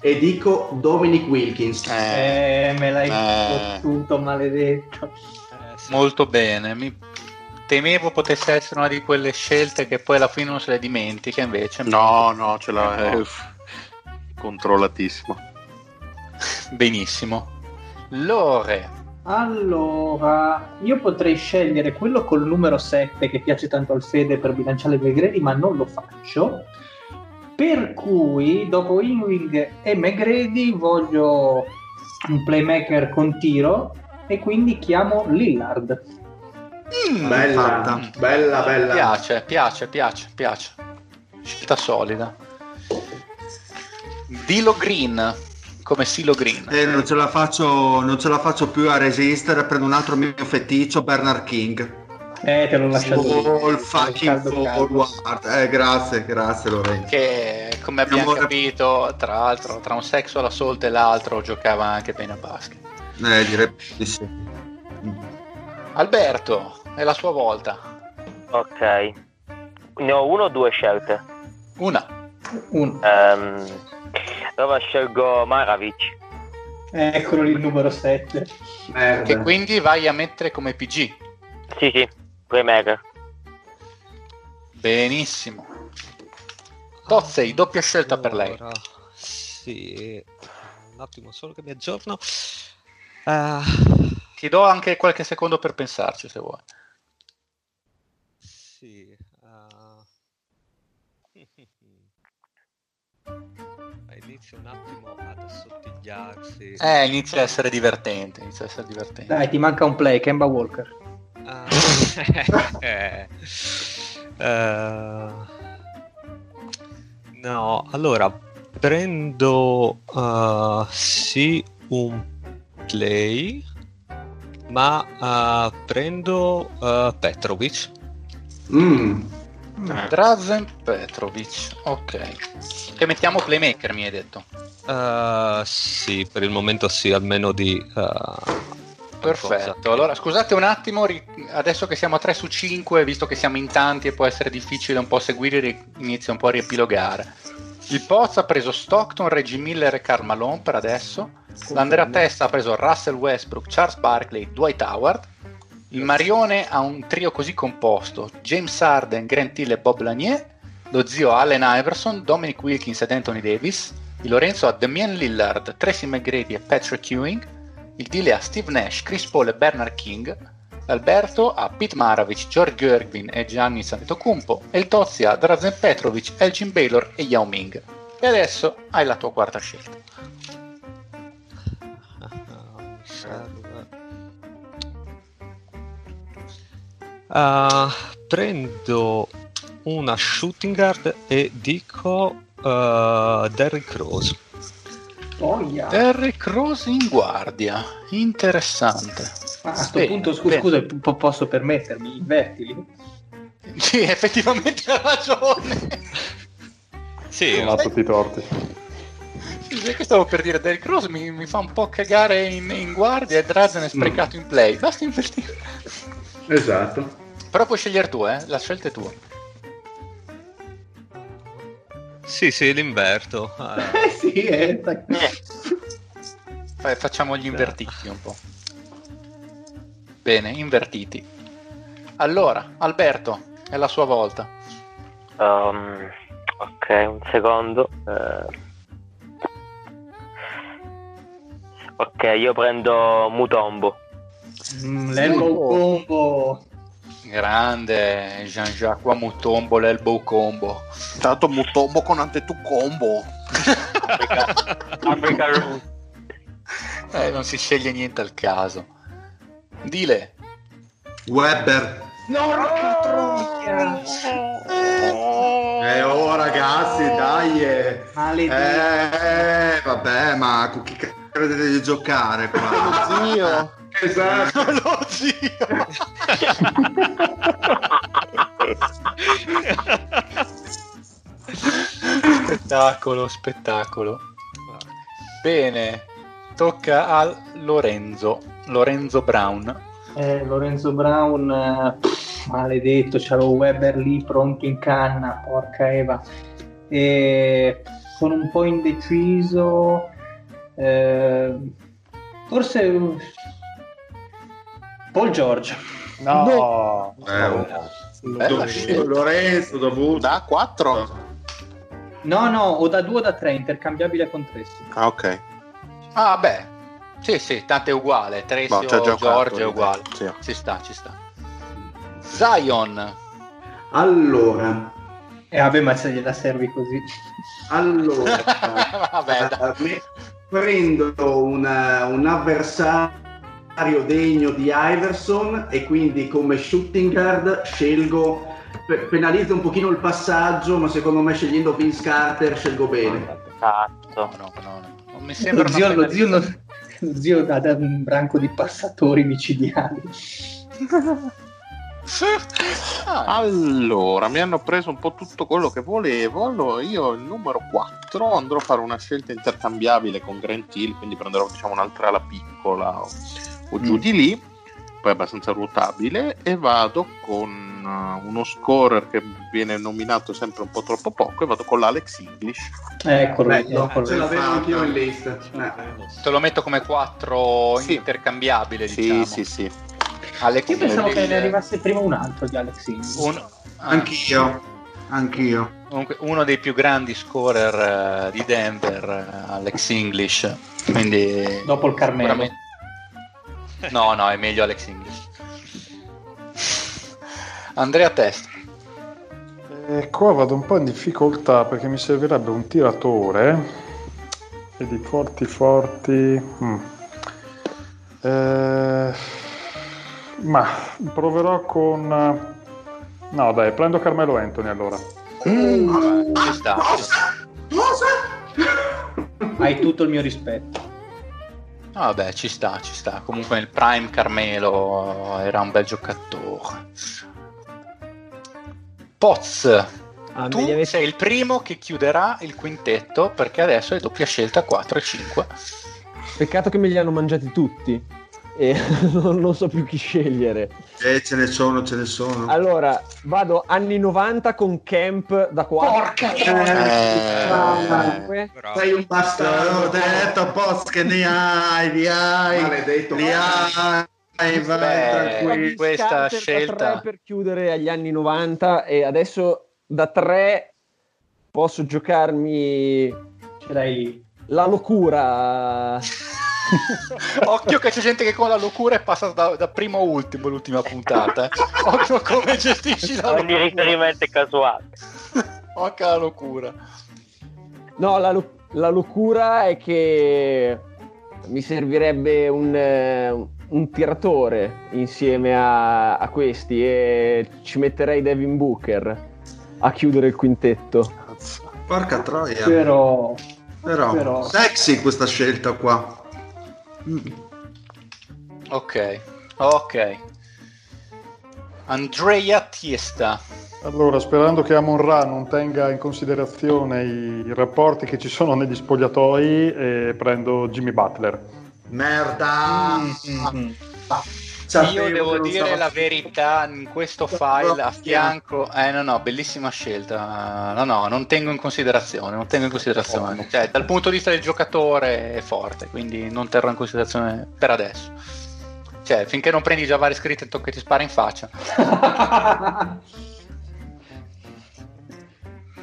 e dico Dominic Wilkins. Eh, eh me l'hai eh. fottuto, maledetto. Eh, sì. Molto bene, mi temevo potesse essere una di quelle scelte che poi alla fine non se le dimentica, invece. No, no, ce l'ho eh, no. Controllatissimo. Benissimo. Lore. Allora, io potrei scegliere quello col numero sette che piace tanto al Fede per bilanciare McGrady, ma non lo faccio. Per cui, dopo Ewing e McGrady, voglio un playmaker con tiro e quindi chiamo Lillard. Mm, bella, fatta. bella, bella. Piace, piace, piace, piace. Scelta solida. Dilo Green. Come Silo Green. Eh, non ce la faccio, non ce la faccio più a resistere, prendo un altro mio feticcio, Bernard King. Eh, te l'ho lasciato. Oh, il fucking forward. Eh, grazie, grazie Lorenzo. Che come abbiamo amore... capito, tra l'altro, tra un sexo all'assault e l'altro giocava anche bene a basket. Eh, direi di sì. Alberto, è la sua volta. Ok. Ne ho uno o due scelte? Una. Un. Um... Allora scelgo Maravic. Eccolo il numero sette. Merda. Che quindi vai a mettere come P G. Sì, sì, playmaker. Benissimo. Pozzei, doppia scelta allora, per lei. Sì. Un attimo solo che mi aggiorno. Uh... Ti do anche qualche secondo per pensarci, se vuoi. Sì. Uh... Inizia un attimo ad assottigliarsi. Eh, inizia a essere divertente. Inizia a essere divertente. Dai, ti manca un play, Kemba Walker. Ah, eh, eh, no, allora prendo uh, sì un play, ma uh, prendo uh, Petrovic. Mm. Drazen Petrovic, ok. Che mettiamo playmaker, mi hai detto? Uh, sì, per il momento sì, almeno di... Uh, Perfetto, allora scusate un attimo, ri- adesso che siamo a tre su cinque, visto che siamo in tanti e può essere difficile un po' seguire, ri- inizio un po' a riepilogare. Il Poz ha preso Stockton, Reggie Miller e Karl Malone per adesso. L'Andrea Testa ha preso Russell Westbrook, Charles Barkley, Dwight Howard. Il Marione ha un trio così composto: James Harden, Grant Hill e Bob Lanier. Lo zio Allen Iverson, Dominic Wilkins ed Anthony Davis. Il Lorenzo ha Damian Lillard, Tracy McGrady e Patrick Ewing. Il Dile ha Steve Nash, Chris Paul e Bernard King. L'Alberto ha Pete Maravich, George Gervin e Giannis Antetokounmpo. E il Tozzi ha Drazen Petrovic, Elgin Baylor e Yao Ming. E adesso hai la tua quarta scelta. Uh, prendo una shooting guard e dico uh, Derek Rose. Oh, yeah. Derek Rose in guardia, interessante. Ah, a questo punto scu- scusa, p- posso permettermi, invertili? Sì, effettivamente ha ragione. Sì, ho tutti i torti. Sì, che stavo per dire, Derek Rose mi, mi fa un po' cagare in, in guardia e Drazen è sprecato mm. in play. Basta invertire. Esatto. Però puoi scegliere tu, eh? La scelta è tua. Sì, sì, l'inverto. Eh, sì, eh. Fai, facciamo gli invertiti un po'. Bene, invertiti. Allora, Alberto, è la sua volta. Um, ok, un secondo. Uh... Ok, io prendo Mutombo. Mm, l'elbow combo. Grande Jean-Jacques Mutombo, l'elbow combo. Tanto Mutombo con Antetokounmpo. eh, non si sceglie niente al caso. Dile Webber. No, no! Eh, oh ragazzi, dai. Eh, eh vabbè, ma con chi credete di giocare qua? Zio. Esatto, lo zio. spettacolo, spettacolo. Bene, tocca al Lorenzo, Lorenzo Brown. Eh, Lorenzo Brown, pff, maledetto, c'ha lo Weber lì pronto in canna, porca Eva. E sono un po' indeciso. Eh, forse Paul George. No, no. Eh, oh. Bella scelta. Lorenzo dovuto da quattro. No, no, o da due o da tre, intercambiabile con Tressi. Ah, ok. Ah, beh. Sì, sì, tanto è uguale, Tressi no, o George è uguale. Sì. Ci sta, ci sta. Zion. Allora. E eh, vabbè, ma se gliela servi così. Allora. vabbè, dai. Prendo una, un avversario degno di Iverson e quindi come shooting guard scelgo, pe- penalizzo un pochino il passaggio, ma secondo me scegliendo Vince Carter scelgo bene. Cazzo. No, no, no. Non mi sembra lo, zio, lo, zio, lo, lo zio da, da un branco di passatori micidiali. Allora, mi hanno preso un po' tutto quello che volevo. Allora, io il numero quattro andrò a fare una scelta intercambiabile con Grant Hill, quindi prenderò diciamo un'altra ala piccola o giù mm. di lì, poi abbastanza ruotabile, e vado con un, uno scorer che viene nominato sempre un po' troppo poco, e vado con l'Alex English. Eccolo, eh, no, ce l'avevo anche io in lista. Eh. Te lo metto come quattro, sì, intercambiabile, sì, diciamo. Sì, sì, Alex, io pensavo del... che ne arrivasse prima un altro di Alex English. Un... Anch'io, anch'io. Comunque uno dei più grandi scorer uh, di Denver, uh, Alex English. Quindi dopo il Carmelo. Veramente... No, no, è meglio Alex English. Andrea Testa. E qua vado un po' in difficoltà perché mi servirebbe un tiratore e di forti forti mm. eh... ma proverò con no dai prendo Carmelo Anthony allora. Mm. Ci sta. Hai tutto il mio rispetto. Vabbè, ci sta, ci sta. Comunque nel prime Carmelo era un bel giocatore. Poz, ah, tu avete... sei il primo che chiuderà il quintetto, perché adesso è doppia scelta quattro e cinque. Peccato che me li hanno mangiati tutti e non so più chi scegliere. Eh, ce ne sono, ce ne sono. Allora, vado anni novanta con Camp da quattro. Porca eh, eh, sei un bastardo, hai detto Poz che ne hai, li hai, maledetto, li hai. Vai, vai, Beh, questa scelta tre per chiudere agli anni novanta, e adesso da tre posso giocarmi ce l'hai la locura. Occhio che c'è gente che con la locura è passata da, da primo a ultimo l'ultima puntata, eh. Occhio come gestisci la locura, ogni riferimento è casuale. Occhio alla locura. No, la, lo- la locura è che mi servirebbe un, eh, un tiratore insieme a, a questi, e ci metterei Devin Booker a chiudere il quintetto. Porca troia. Però, però, però. Sexy questa scelta qua. Mm. Ok, ok. Andrea Tiesta. Allora, sperando che Amon Ra non tenga in considerazione i rapporti che ci sono negli spogliatoi, eh, prendo Jimmy Butler. Merda! Mm-hmm. Io devo dire stava... la verità, in questo file a fianco, eh no no, bellissima scelta, no no, non tengo in considerazione, non tengo in considerazione, cioè dal punto di vista del giocatore è forte, quindi non terrò in considerazione per adesso, cioè finché non prendi già varie scritte tocca che ti spara in faccia.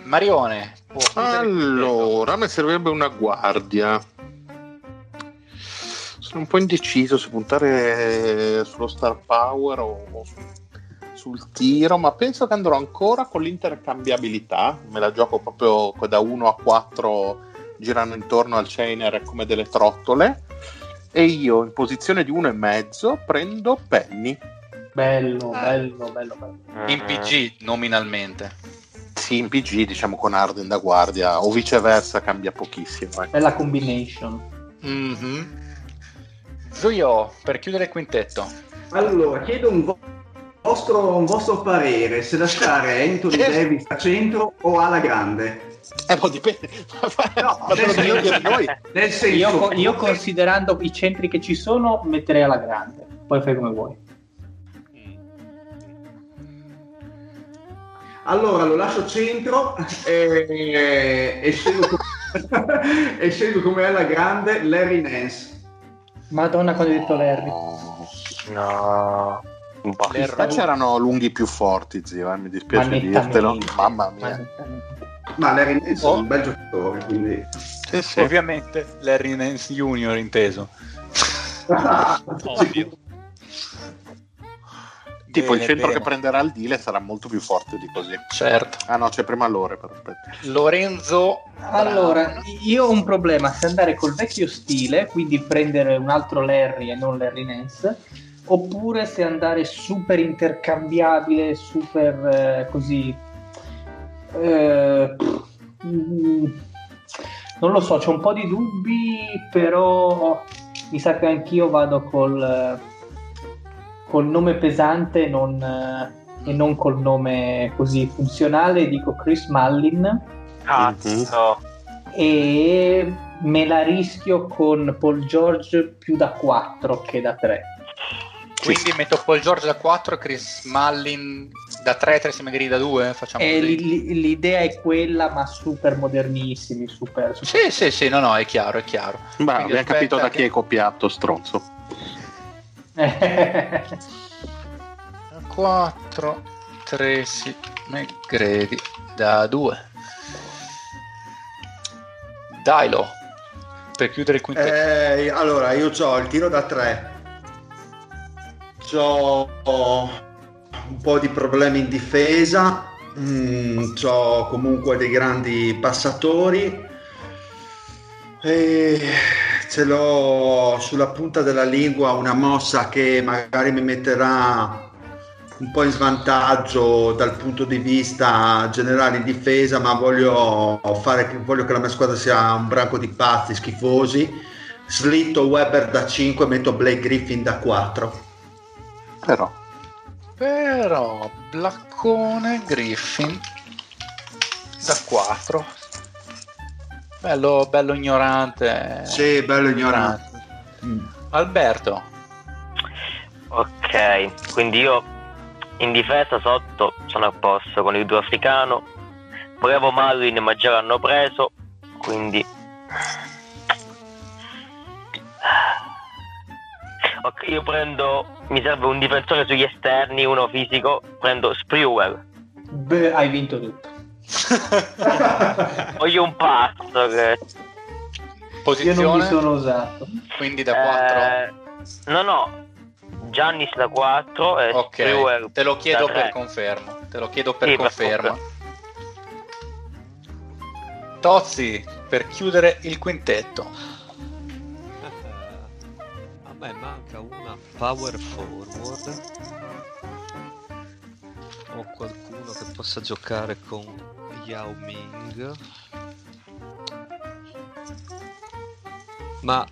Marione. Allora, mi servirebbe una guardia. Sono un po' indeciso se puntare sullo star power o sul tiro, ma penso che andrò ancora con l'intercambiabilità, me la gioco proprio da uno a quattro, girano intorno al chainer come delle trottole, e io in posizione di uno e mezzo prendo Penny. Bello, bello, bello, bello. In P G nominalmente. Sì, in P G diciamo con Harden da guardia, o viceversa cambia pochissimo. Eh. Bella combination. Mhm. Io per chiudere il quintetto, allora chiedo un vostro, un vostro parere se lasciare Anthony Davis a centro o alla grande. Eh, boh, dipende. No, ma nel senso, noi. Nel senso, io, io considerando i centri che ci sono metterei alla grande, poi fai come vuoi. Allora lo lascio centro e, e, scelgo, come, e scelgo come alla grande Larry Nance. Madonna, cosa hai detto Larry? No, ma c'erano lunghi più forti, zio, eh? Mi dispiace ma dirtelo. Mamma mia. Ma Larry Nance oh. è un bel giocatore, quindi sì, sì. Ovviamente Larry Nance Junior inteso. Ah, ovvio. Tipo bene, il centro bene. Che prenderà il Dile sarà molto più forte di così. Certo. Ah no, c'è prima l'ore, però aspetta. Lorenzo. Allora, Brown. Io ho un problema se andare col vecchio stile, quindi prendere un altro Larry e non Larry Nance, oppure se andare super intercambiabile, super eh, così. Eh, mm, non lo so, c'ho un po' di dubbi, però mi sa che anch'io vado col col nome pesante non, eh, e non col nome così funzionale, dico Chris Mullin. Cazzo. E me la rischio con Paul George più da quattro che da tre, quindi metto Paul George da quattro e Chris Mullin da tre, Tracy McGrady da due, facciamo eh, così. L'idea è quella, ma super modernissimi, super, super. Sì, sì, sì, no, no, è chiaro, è chiaro. Beh, abbiamo capito da che... chi è copiato, stronzo. quattro, Tracy McGrady da due. Dailo, per chiudere il quintetto. Eh, allora, io c'ho il tiro da tre. C'ho un po' di problemi in difesa, mm, c'ho comunque dei grandi passatori e ce l'ho sulla punta della lingua una mossa che magari mi metterà un po' in svantaggio dal punto di vista generale in difesa, ma voglio fare, voglio che la mia squadra sia un branco di pazzi schifosi. Slitto Weber da cinque, metto Blake Griffin da quattro. Però però Blaccone Griffin da quattro, bello, bello ignorante. Sì, bello ignorante. Mm. Alberto. Ok, quindi io in difesa sotto sono a posto con il duo africano. Volevo Marlin, ma già l'hanno preso, quindi ok, io prendo, mi serve un difensore sugli esterni, uno fisico, prendo Sprewell. Beh, hai vinto tutto. Voglio un passo che... posizione? Io non mi sono usato. Quindi da eh, quattro? No, no, Giannis da quattro e okay. Sprewell te lo chiedo per conferma. Te lo chiedo per sì, conferma. Per Tozzi, per chiudere il quintetto. Beh, manca una power forward o qualcuno che possa giocare con Yao Ming, ma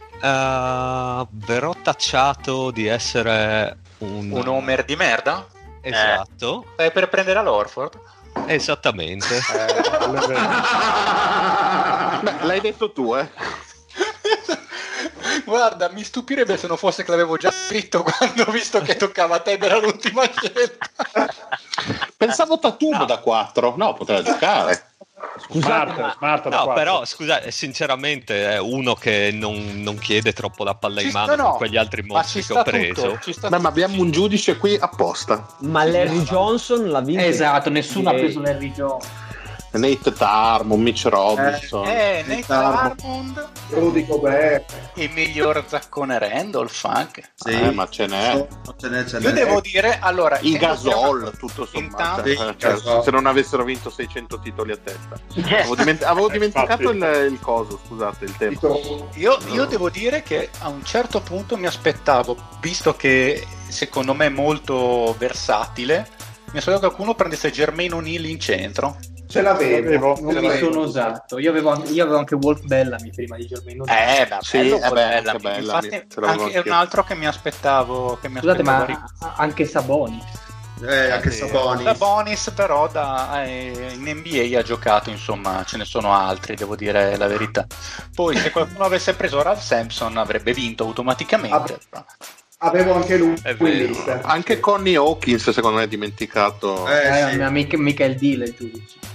uh, verrò tacciato di essere un un homer di merda? Esatto. Eh, per prendere all'Orford? Esattamente. eh, Beh, l'hai detto tu, eh. Guarda, mi stupirebbe se non fosse che l'avevo già scritto quando ho visto che toccava a te, era l'ultima scelta. Pensavo Tatum no. da quattro, no, poteva giocare. Scusate, Marta, Marta no, da però scusate, sinceramente è uno che non, non chiede troppo la palla in ci mano sta, no. con quegli altri mozzi che ho preso. Tutto, ma, ma abbiamo un giudice qui apposta. Ma Larry Johnson l'ha vinto. Esatto, nessuno okay. ha preso Larry Johnson. Nate Tarmon, Mitch Robinson, eh, eh, Nate Tarmon, Rudy Gobert, il miglior zaccone Randolph anche. Sì, eh, ma ce n'è. Ce n'è, ce n'è. Io devo dire, allora, il Gasol, tutto sommato, eh, cioè, se non avessero vinto seicento titoli a testa. Avevo, diment- avevo dimenticato il, il coso, scusate, il tempo. Io, io devo dire che a un certo punto mi aspettavo, visto che secondo me è molto versatile, mi aspettavo che qualcuno prendesse Jermaine O'Neal in centro. Ce l'avevo, non mi sono usato. Io avevo anche, io avevo anche Walt Bellamy prima di Germino. Eh, ma sì, bello, bella, bella. Infatti, bella, anche anche. È un altro che mi aspettavo. Che mi Scusate, aspettavo ma anche Sabonis. Eh, anche eh, Sabonis. Sabonis, però, da, eh, in N B A ha giocato. Insomma, ce ne sono altri, devo dire la verità. Poi, se qualcuno avesse preso Ralph Sampson, avrebbe vinto automaticamente. Ah, avevo anche lui, quindi, anche Connie Hawkins, secondo me, è dimenticato. Eh, eh, sì. mica, mica il deal, il giudice.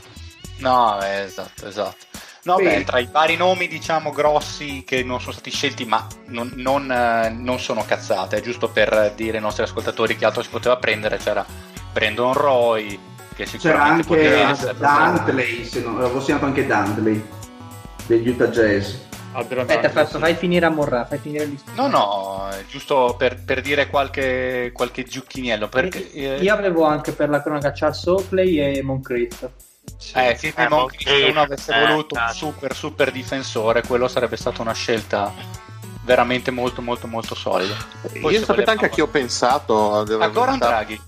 No, esatto, esatto. No, sì. Beh, tra i vari nomi, diciamo, grossi che non sono stati scelti, ma non, non, eh, non sono cazzate, è giusto per dire ai nostri ascoltatori che altro si poteva prendere. C'era Brandon Roy, che sicuramente c'era anche Dantley, se non avevo segnato anche Dantley degli Utah Jazz. Aspetta, fatto, fai finire a Morra, fai finire lì. No, no, giusto per, per dire qualche qualche giucchiniello, perché io, io avevo anche per la cronaca Charles Oakley e Moncrief. Sì. Eh, se eh, Moncrief non avesse eh, voluto un super super difensore, quello sarebbe stata una scelta veramente molto molto molto solida. Poi io sapete anche a chi ho pensato, a Goran Draghi?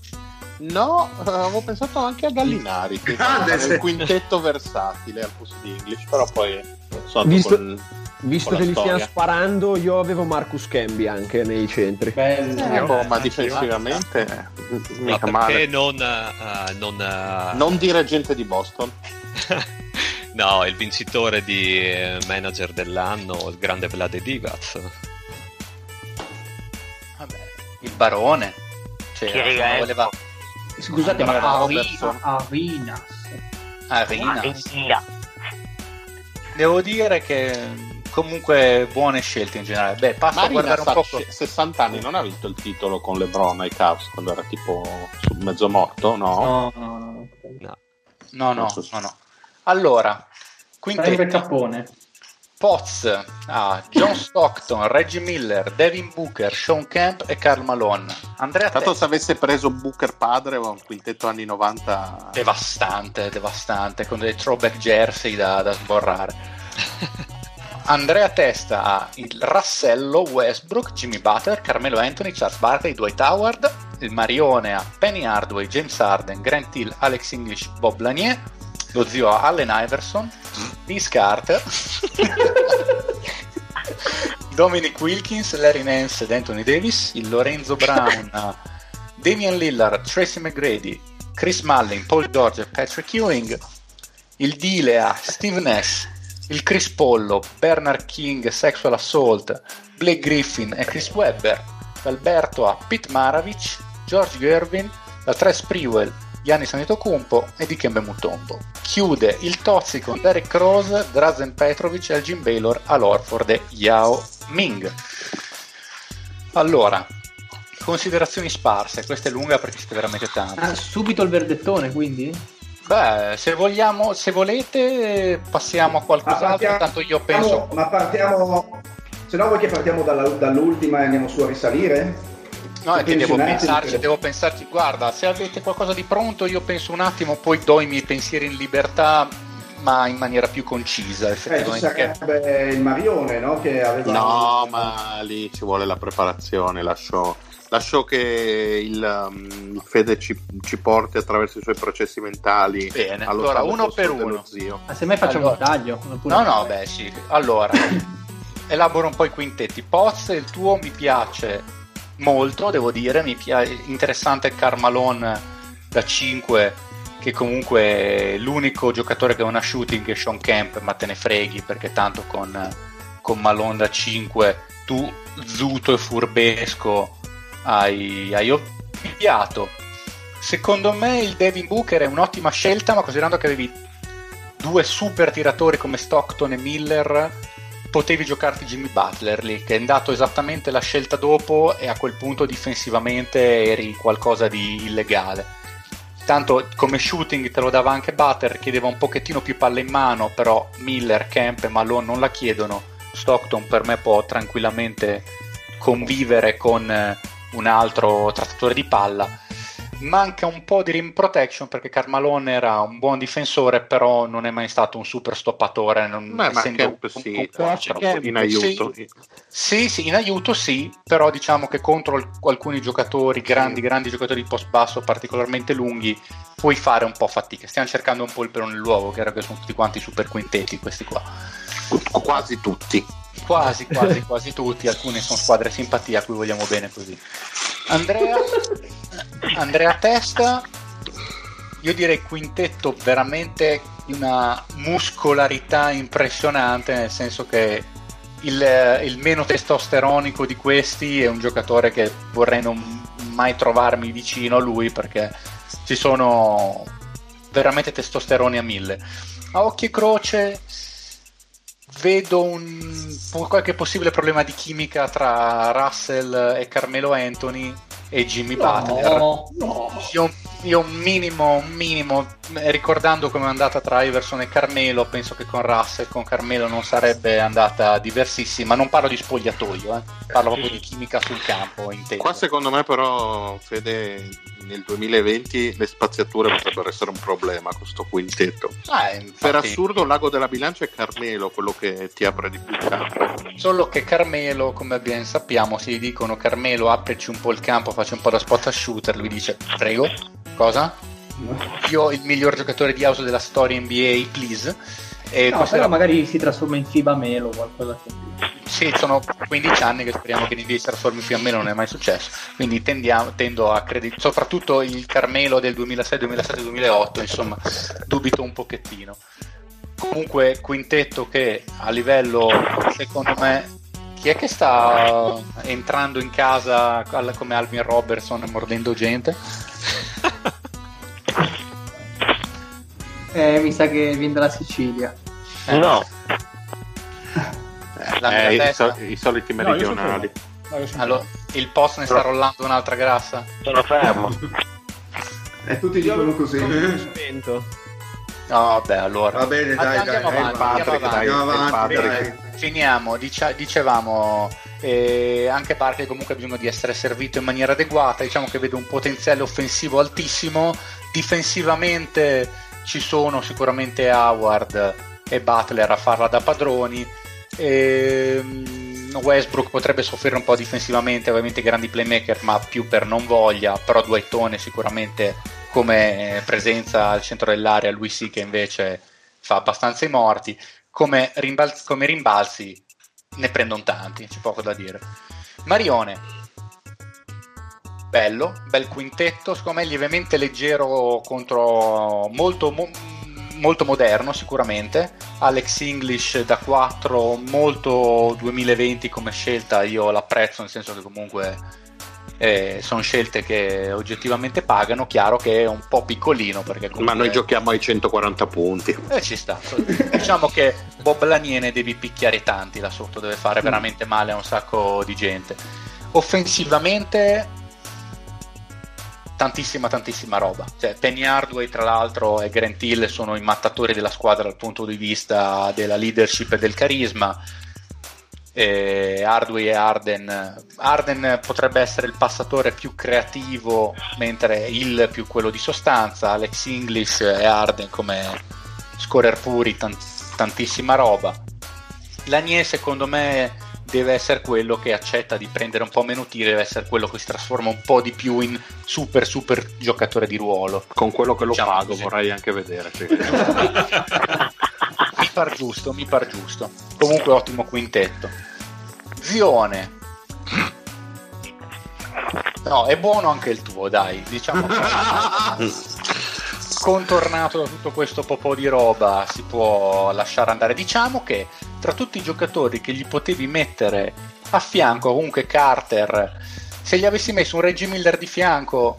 No, avevo pensato anche a Gallinari, che è un quintetto versatile al posto di English, però poi so, visto, con, visto con che li stiano sparando, io avevo Marcus Camby anche nei centri. Bello, eh, boh, ma difensivamente no, mica male. Non, uh, non, uh... non dire gente di Boston. No, il vincitore di manager dell'anno, il grande Vlade Divac. Vabbè, il barone, cioè, che riga, voleva... Scusate, ma Arena, Arena. Arena. Arena. Devo dire che comunque buone scelte in generale. Beh, passo Marina a guardare un po'. sessanta anni, non ha vinto il titolo con LeBron ai Cavs quando era tipo mezzo morto? No, no, no, no, no, no, no, no, no. Allora, quintetto Capone, Poz, ah, John Stockton, Reggie Miller, Devin Booker, Sean Kemp e Karl Malone. Andrea, tanto se avesse preso Booker padre, un quintetto anni novanta devastante, devastante, con dei throwback jersey da, da sborrare. Andrea Testa ha il Rassello, Westbrook, Jimmy Butler, Carmelo Anthony, Charles Barkley, Dwight Howard. Il Marione ha Penny Hardaway, James Harden, Grant Hill, Alex English, Bob Lanier. Lo zio ha Allen Iverson, Vince Carter, Dominic Wilkins, Larry Nance ed Anthony Davis. Il Lorenzo Brown ha Damian Lillard, Tracy McGrady, Chris Mullin, Paul George e Patrick Ewing. Il Dile ha Steve Nash, il Chris Pollo, Bernard King, Sexual Assault, Blake Griffin e Chris Webber. L'Alberto a Pete Maravich, George Gervin, la Tres Prewell, Giannis Antetokounmpo e Dikembe Mutombo. Chiude il Tozzi con Derek Rose, Drazen Petrovic, Elgin Baylor, Al Horford e Yao Ming. Allora, considerazioni sparse, questa è lunga perché siete veramente tanti. Ah, subito il verdettone quindi? Beh, se vogliamo, se volete passiamo a qualcos'altro, partiamo, tanto io penso... Ma partiamo... Se no vuoi che partiamo dalla, dall'ultima e andiamo su a risalire? No, è che devo pensarci, devo pensarci. Guarda, se avete qualcosa di pronto io penso un attimo, poi do i miei pensieri in libertà, ma in maniera più concisa, effettivamente. Eh, ci sarebbe il Marione, no? Che aveva... No, ma lì ci vuole la preparazione, lascio... Lascio che il, um, il Fede ci, ci porti attraverso i suoi processi mentali. Bene, allora uno per uno. Zio. Ah, se mai facciamo allora, un taglio. No, no, beh sì. Allora, elaboro un po' i quintetti. Poz, il tuo mi piace molto, devo dire. Mi piace, interessante Karl Malone da cinque, che comunque è l'unico giocatore che ha una shooting è Sean Kemp, ma te ne freghi perché tanto con, con Malone da cinque tu, zuto e furbesco, hai, hai ovviato. Secondo me il Devin Booker è un'ottima scelta, ma considerando che avevi due super tiratori come Stockton e Miller potevi giocarti Jimmy Butler lì, che è andato esattamente la scelta dopo e a quel punto difensivamente eri qualcosa di illegale. Tanto come shooting te lo dava anche Butler, chiedeva un pochettino più palle in mano, però Miller, Kemp e Malone non la chiedono. Stockton per me può tranquillamente convivere con un altro trattatore di palla. Manca un po' di rim protection perché Karl Malone era un buon difensore, però non è mai stato un super stoppatore. Non essendo un, sì, un po' in aiuto. Sì, sì, sì, in aiuto sì, però diciamo che contro il, alcuni giocatori grandi, sì. grandi giocatori di post basso particolarmente lunghi puoi fare un po' fatica. Stiamo cercando un po' il pelo nell'uovo, che era che sono tutti quanti super quintetti questi qua. Quasi tutti. Quasi, quasi, quasi tutti. Alcune sono squadre simpatia a cui vogliamo bene così. Andrea, Andrea Testa, io direi quintetto veramente di una muscolarità impressionante, nel senso che il, il meno testosteronico di questi è un giocatore che vorrei non mai trovarmi vicino a lui, perché ci sono veramente testosteroni a mille. A occhio e croce vedo un, qualche possibile problema di chimica tra Russell e Carmelo Anthony e Jimmy no, Butler. No. Io, io un minimo, un minimo, ricordando come è andata tra Iverson e Carmelo, penso che con Russell, con Carmelo non sarebbe andata diversissima. Non parlo di spogliatoio, eh. Parlo proprio di chimica sul campo. Intendo. Qua secondo me però, Fede, nel duemilaventi le spaziature potrebbero essere un problema con questo quintetto. Ah, infatti... Per assurdo Lago della Bilancia è Carmelo quello che ti apre di più il campo. Solo che Carmelo, come ben sappiamo, se gli dicono Carmelo aprici un po' il campo, facci un po' da spot a shooter, lui dice prego, cosa? Io il miglior giocatore di house della storia N B A, please. E no, però era... magari si trasforma in Fiba Melo o qualcosa così. Sì, sono quindici anni che speriamo che l'N B A si trasformi in Fiba Melo, non è mai successo. Quindi tendiamo, tendo a credere, soprattutto il Carmelo del duemilasei, duemilasette, duemilaotto, insomma, dubito un pochettino. Comunque quintetto che a livello, secondo me, chi è che sta entrando in casa come Alvin Robertson mordendo gente? Eh, mi sa che viene dalla Sicilia. Eh, no. La mia eh, i, sol- i soliti meridionali. No, no, allora, il post ne Però... sta rollando un'altra grassa. Sono fermo. E tutti dicono così. No, beh, allora. Va bene, dai, andiamo dai, avanti, dai, andiamo avanti. Andiamo avanti. Finiamo, dice- dicevamo eh, anche Barkley comunque ha bisogno di essere servito in maniera adeguata. Diciamo che vedo un potenziale offensivo altissimo. Difensivamente ci sono sicuramente Howard e Butler a farla da padroni. E Westbrook potrebbe soffrire un po' difensivamente, ovviamente grandi playmaker ma più per non voglia, però Dwightone sicuramente come presenza al centro dell'area, lui sì che invece fa abbastanza i morti. Come rimbalzi, come rimbalzi ne prendono tanti, c'è poco da dire. Marione, bello, bel quintetto, secondo me lievemente leggero contro molto, mo- molto moderno sicuramente. Alex English da quattro, molto duemilaventi come scelta, io l'apprezzo, nel senso che comunque eh, sono scelte che oggettivamente pagano. Chiaro che è un po' piccolino perché comunque... ma noi giochiamo ai centoquaranta punti e eh, ci sta. Diciamo che Bob Lanier devi picchiare tanti là sotto, deve fare mm. veramente male a un sacco di gente. Offensivamente tantissima tantissima roba, cioè Penny Hardaway tra l'altro e Grant Hill sono i mattatori della squadra dal punto di vista della leadership e del carisma. E Hardaway e Harden Harden potrebbe essere il passatore più creativo, mentre Hill più quello di sostanza. Alex English e Harden come scorer puri, tant- tantissima roba. Lanier secondo me deve essere quello che accetta di prendere un po' meno tiri, deve essere quello che si trasforma un po' di più in super super giocatore di ruolo. Con quello che lo diciamo pago così. Vorrei anche vedere cioè. mi par giusto mi par giusto comunque ottimo quintetto. Zione, no, è buono anche il tuo, dai, diciamo che... contornato da tutto questo popò di roba si può lasciare andare. Diciamo che tra tutti i giocatori che gli potevi mettere a fianco, comunque Carter, se gli avessi messo un Reggie Miller di fianco,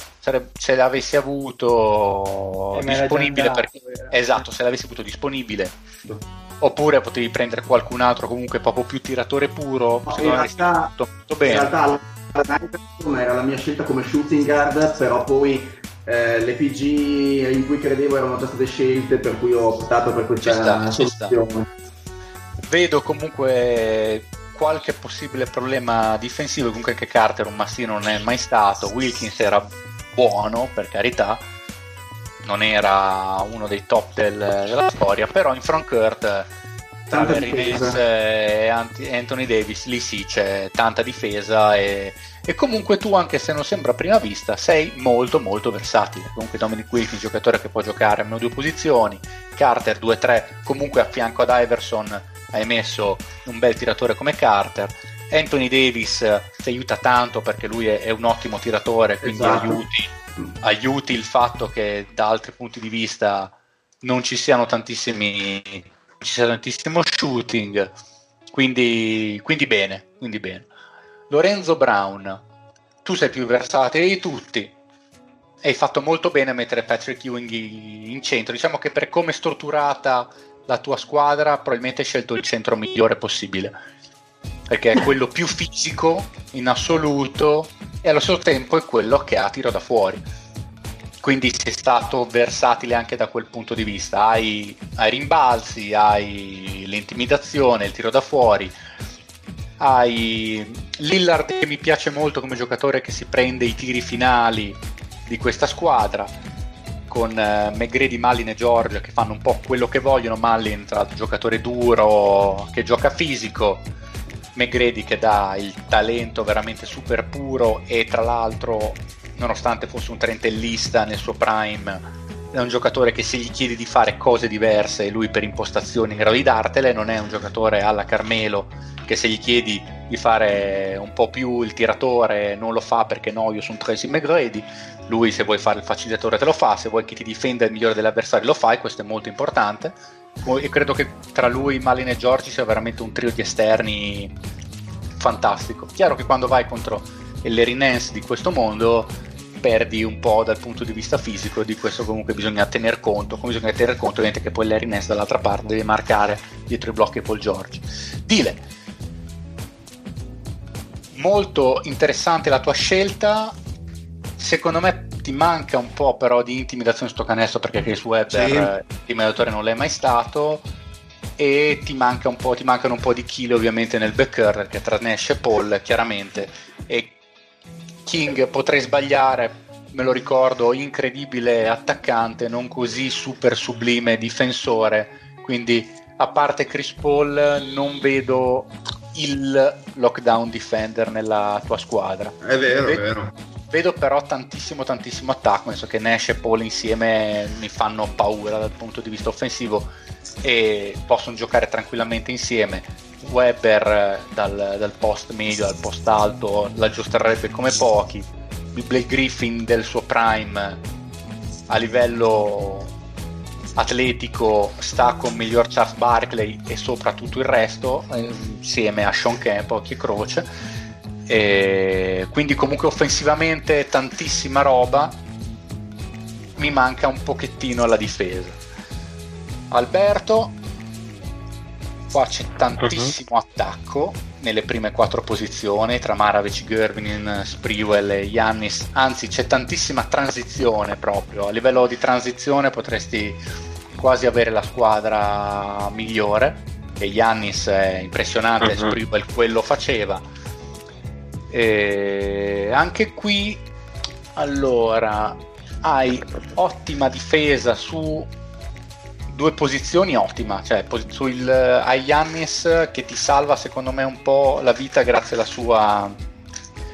se l'avessi avuto e disponibile andato, per... esatto, se l'avessi avuto disponibile, oppure potevi prendere qualcun altro comunque proprio più tiratore puro, no, in realtà, tutto, tutto bene. In realtà era la mia scelta come shooting guard, però poi Eh, le P G in cui credevo erano già state scelte, per cui ho optato per questa soluzione. Vedo comunque qualche possibile problema difensivo, comunque che Carter un mastino non è mai stato. Wilkins era buono, per carità, non era uno dei top del, della storia, però in frontcourt tra Larry Nance e Anthony Davis lì sì c'è tanta difesa e, e comunque tu, anche se non sembra a prima vista, sei molto molto versatile. Comunque Dominic Wilkins, giocatore che può giocare almeno due posizioni. Carter due tre, comunque a fianco ad Iverson hai messo un bel tiratore come Carter. Anthony Davis ti aiuta tanto perché lui è, è un ottimo tiratore, quindi esatto. aiuti, aiuti il fatto che da altri punti di vista non ci siano tantissimi ci sia tantissimo shooting, quindi, quindi bene quindi bene. Lorenzo Brown, tu sei più versatile di tutti e hai fatto molto bene a mettere Patrick Ewing in centro. Diciamo che per come è strutturata la tua squadra probabilmente hai scelto il centro migliore possibile, perché è quello più fisico in assoluto e allo stesso tempo è quello che ha tiro da fuori, quindi sei stato versatile anche da quel punto di vista. Hai, hai rimbalzi, hai l'intimidazione, il tiro da fuori, hai Lillard che mi piace molto come giocatore che si prende i tiri finali di questa squadra, con eh, McGrady, Malin e George che fanno un po' quello che vogliono. Malin tra l'altro giocatore duro che gioca fisico, McGrady che dà il talento veramente super puro e tra l'altro nonostante fosse un trentellista nel suo prime è un giocatore che se gli chiedi di fare cose diverse lui per impostazioni in grado di dartele. Non è un giocatore alla Carmelo che se gli chiedi di fare un po' più il tiratore non lo fa perché no io sono Tracy McGrady. Lui se vuoi fare il facilitatore te lo fa, se vuoi che ti difenda il migliore dell'avversario lo fa, e questo è molto importante. E credo che tra lui, Malin e Giorgi sia veramente un trio di esterni fantastico. Chiaro che quando vai contro e Larry Nance di questo mondo perdi un po' dal punto di vista fisico, di questo comunque bisogna tener conto, come bisogna tener conto ovviamente che poi Larry Nance dall'altra parte deve marcare dietro i blocchi Paul George. Dile, molto interessante la tua scelta, secondo me ti manca un po' però di intimidazione sto canestro, perché Chris Webber sì. Intimidatore non l'è mai stato, e ti manca un po', ti mancano un po' di chili ovviamente nel backcourt, perché tra Nash e Paul chiaramente, e King potrei sbagliare, me lo ricordo, incredibile attaccante, non così super sublime difensore, quindi a parte Chris Paul non vedo il lockdown defender nella tua squadra. È vero, vedo, è vero. Vedo però tantissimo tantissimo attacco, penso che Nash e Paul insieme mi fanno paura dal punto di vista offensivo e possono giocare tranquillamente insieme. Webber dal, dal post medio al post alto l'aggiusterebbe come pochi. Blake Griffin del suo prime a livello atletico sta con miglior Charles Barkley e soprattutto il resto insieme a Sean Kemp, occhi croce, e quindi comunque offensivamente tantissima roba, mi manca un pochettino alla difesa. Alberto, qua c'è tantissimo attacco nelle prime quattro posizioni tra Maravich, Gervin, Sprewell e Giannis, anzi c'è tantissima transizione, proprio a livello di transizione potresti quasi avere la squadra migliore, e Giannis è impressionante, uh-huh. Sprewell quello faceva, e anche qui allora hai ottima difesa su due posizioni, ottima, cioè sul hai Giannis che ti salva secondo me un po' la vita grazie alla sua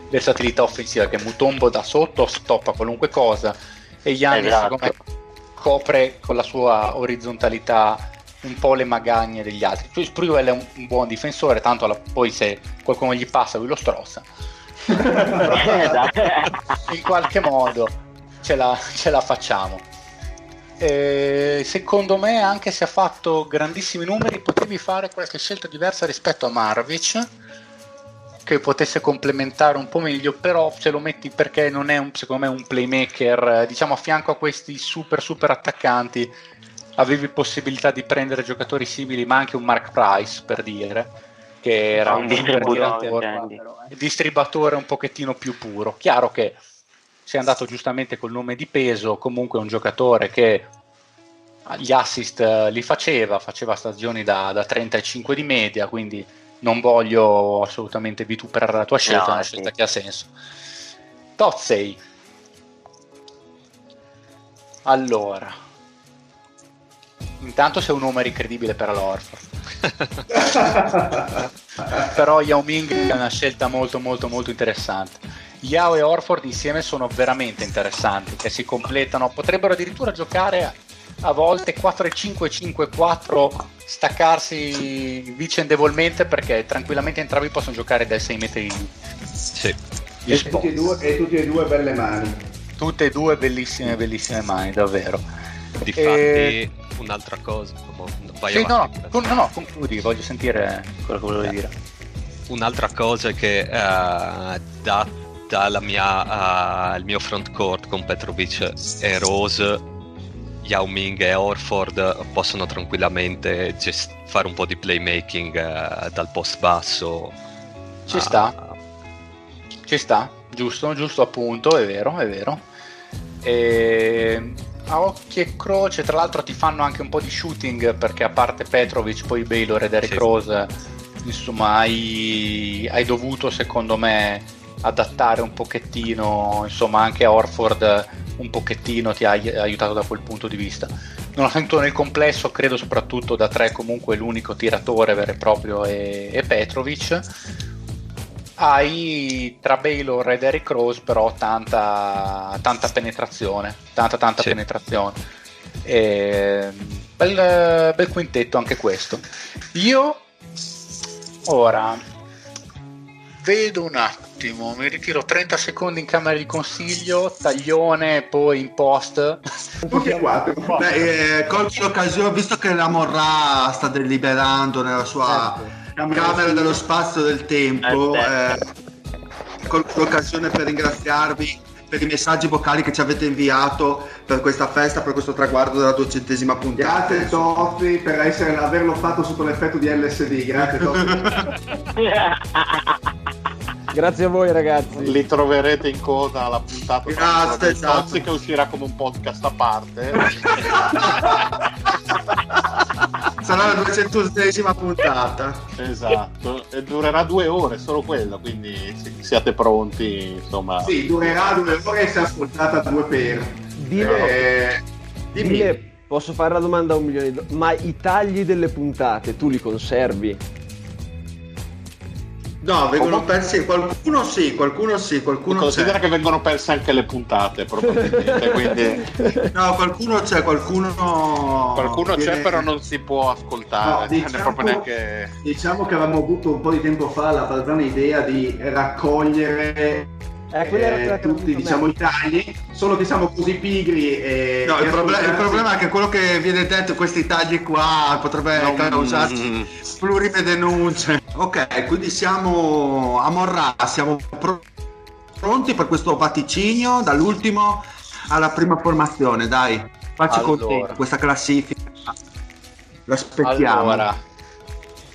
versatilità offensiva, che Mutombo da sotto stoppa qualunque cosa e Giannis esatto. Secondo me copre con la sua orizzontalità un po' le magagne degli altri. Cioè Sprewell è un, un buon difensore, tanto la, poi se qualcuno gli passa lui lo strozza in qualche modo ce la, ce la facciamo. Eh, secondo me anche se ha fatto grandissimi numeri potevi fare qualche scelta diversa rispetto a Maravich, che potesse complementare un po' meglio, però se lo metti, perché non è un, secondo me un playmaker, diciamo a fianco a questi super super attaccanti avevi possibilità di prendere giocatori simili, ma anche un Mark Price per dire, che era un, un distributore, distributore un pochettino più puro. Chiaro che si è andato giustamente col nome di peso, comunque un giocatore che gli assist li faceva, faceva stagioni da, da trentacinque di media, quindi non voglio assolutamente vituperare la tua scelta, no, è una sì. scelta che ha senso. Tozzei. Allora, intanto sei un numero incredibile per l'Orford. Però Yao Ming è una scelta molto molto molto interessante. Yao e Horford insieme sono veramente interessanti, che si completano, potrebbero addirittura giocare a volte quattro e cinque, cinque e quattro, staccarsi vicendevolmente, perché tranquillamente entrambi possono giocare dai sei metri sì. di e tutti e due, e tutti e due belle mani, tutte e due bellissime bellissime mani davvero. Difatti e... un'altra cosa vai sì, avanti, no, con, no no concludi, voglio sentire quello che volevo dire. Un'altra cosa che uh, da dalla mia, uh, il mio frontcourt con Petrovic e Rose, Yao Ming e Horford possono tranquillamente gest- fare un po' di playmaking uh, dal post basso. Ci uh, sta, ci sta, giusto, giusto appunto, è vero, è vero. E a occhi e croce, tra l'altro ti fanno anche un po' di shooting, perché a parte Petrovic, poi Baylor e Derek sì. Rose, insomma hai, hai dovuto secondo me adattare un pochettino, insomma anche Horford un pochettino ti ha aiutato da quel punto di vista. Nonostante nel complesso credo soprattutto da tre comunque l'unico tiratore vero e proprio è, è Petrovic. Hai tra Baylor e Derrick Rose però tanta tanta penetrazione, tanta tanta sì. penetrazione e, bel, bel quintetto anche questo. Io ora vedo un attimo, mi ritiro trenta secondi in camera di consiglio, taglione, poi in post. Tutti e quattro. Beh, eh, colto l'occasione, visto che la Morra sta deliberando nella sua certo. camera, camera dello spazio del tempo, eh, colto l'occasione per ringraziarvi per i messaggi vocali che ci avete inviato per questa festa, per questo traguardo della duecentesima puntata. Grazie Toffi per essere, averlo fatto sotto l'effetto di L S D. Grazie Toffi. Grazie a voi ragazzi, li troverete in coda alla puntata. Grazie, esatto, che uscirà come un podcast a parte. Sarà la duecentesima puntata, esatto, e durerà due ore solo quello, quindi siate pronti, insomma. Sì, durerà due ore e si è ascoltata due per dire, eh, dire posso fare la domanda a un milione di do- ma i tagli delle puntate tu li conservi? No, vengono persi, qualcuno sì, qualcuno sì, qualcuno considera c'è. Che vengono perse anche le puntate, probabilmente, quindi... No, qualcuno c'è, qualcuno... Qualcuno viene... c'è, però non si può ascoltare, no, diciamo, non è proprio neanche... Diciamo che avevamo avuto un po' di tempo fa la balzana idea di raccogliere eh, eh, tutti, diciamo, i tagli, solo che siamo così pigri e... No, il, proble- il problema è che quello che viene detto, questi tagli qua, potrebbe no, causarci mm. plurime denunce. Ok, quindi siamo a Morra, siamo pr- pronti per questo vaticinio dall'ultimo alla prima formazione, dai, facci allora. Contento questa classifica, l'aspettiamo. Allora,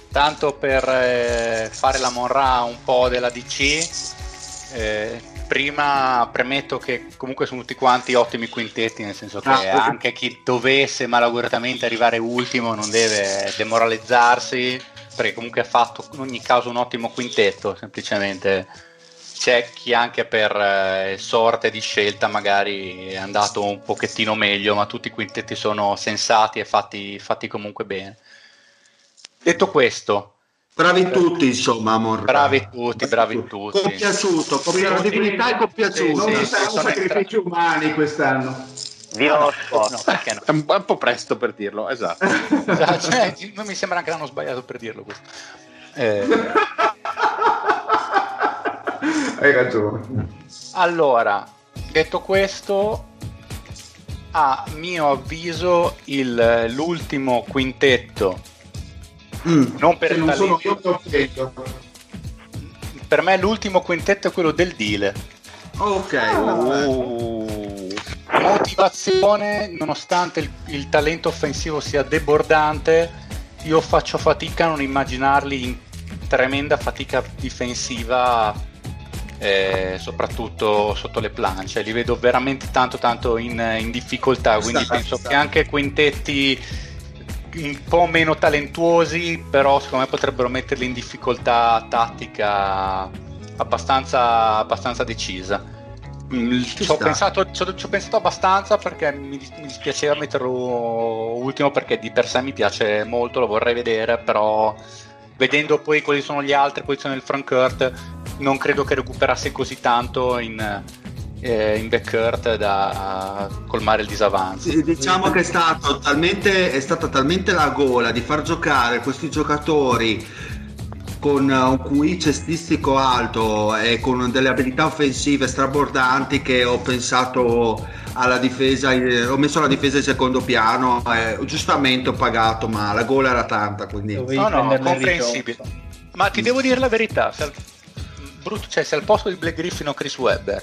tanto per eh, fare la Morra un po' della D C, eh, prima premetto che comunque sono tutti quanti ottimi quintetti, nel senso che ah, anche chi dovesse malauguratamente arrivare ultimo non deve demoralizzarsi, perché comunque ha fatto in ogni caso un ottimo quintetto. Semplicemente c'è chi anche per eh, sorte di scelta magari è andato un pochettino meglio, ma tutti i quintetti sono sensati e fatti, fatti comunque bene. Detto questo, bravi tutti, insomma, amore. Bravi tutti, bravi tutti. Compiaciuto, compiaciuto, sì, divinità e compiaciuto. Sì, non ci sì, saranno sacrifici entra... umani quest'anno. Viva lo sport. No, perché no? È un po' presto per dirlo, esatto. Esatto, cioè, non mi sembra che l'hanno sbagliato per dirlo questo. Eh... Hai ragione. Allora, detto questo, a mio avviso il, l'ultimo quintetto mm, non per non sono io, per me l'ultimo quintetto è quello del Dile. Ok. Oh. Motivazione, nonostante il, il talento offensivo sia debordante, io faccio fatica a non immaginarli in tremenda fatica difensiva, eh, soprattutto sotto le planche. Li vedo veramente tanto tanto in, in difficoltà, quindi sta, penso sta. Che anche quintetti un po' meno talentuosi, però secondo me potrebbero metterli in difficoltà tattica abbastanza, abbastanza decisa. Ci ho pensato, ci ho, ci ho pensato abbastanza perché mi, mi dispiaceva metterlo ultimo, perché di per sé mi piace molto, lo vorrei vedere, però vedendo poi quali sono gli altri, quali sono il Francourt, non credo che recuperasse così tanto in, eh, in backcourt da colmare il disavanzo. Sì, diciamo che è, stato talmente, è stata talmente la gola di far giocare questi giocatori con un Q I cestistico alto e con delle abilità offensive strabordanti che ho pensato alla difesa, ho messo la difesa in secondo piano e giustamente ho pagato, ma la gola era tanta, quindi no, no, comprensibile. Ma ti devo dire la verità, se al, brutto, cioè, se al posto di Blake Griffin o Chris Webber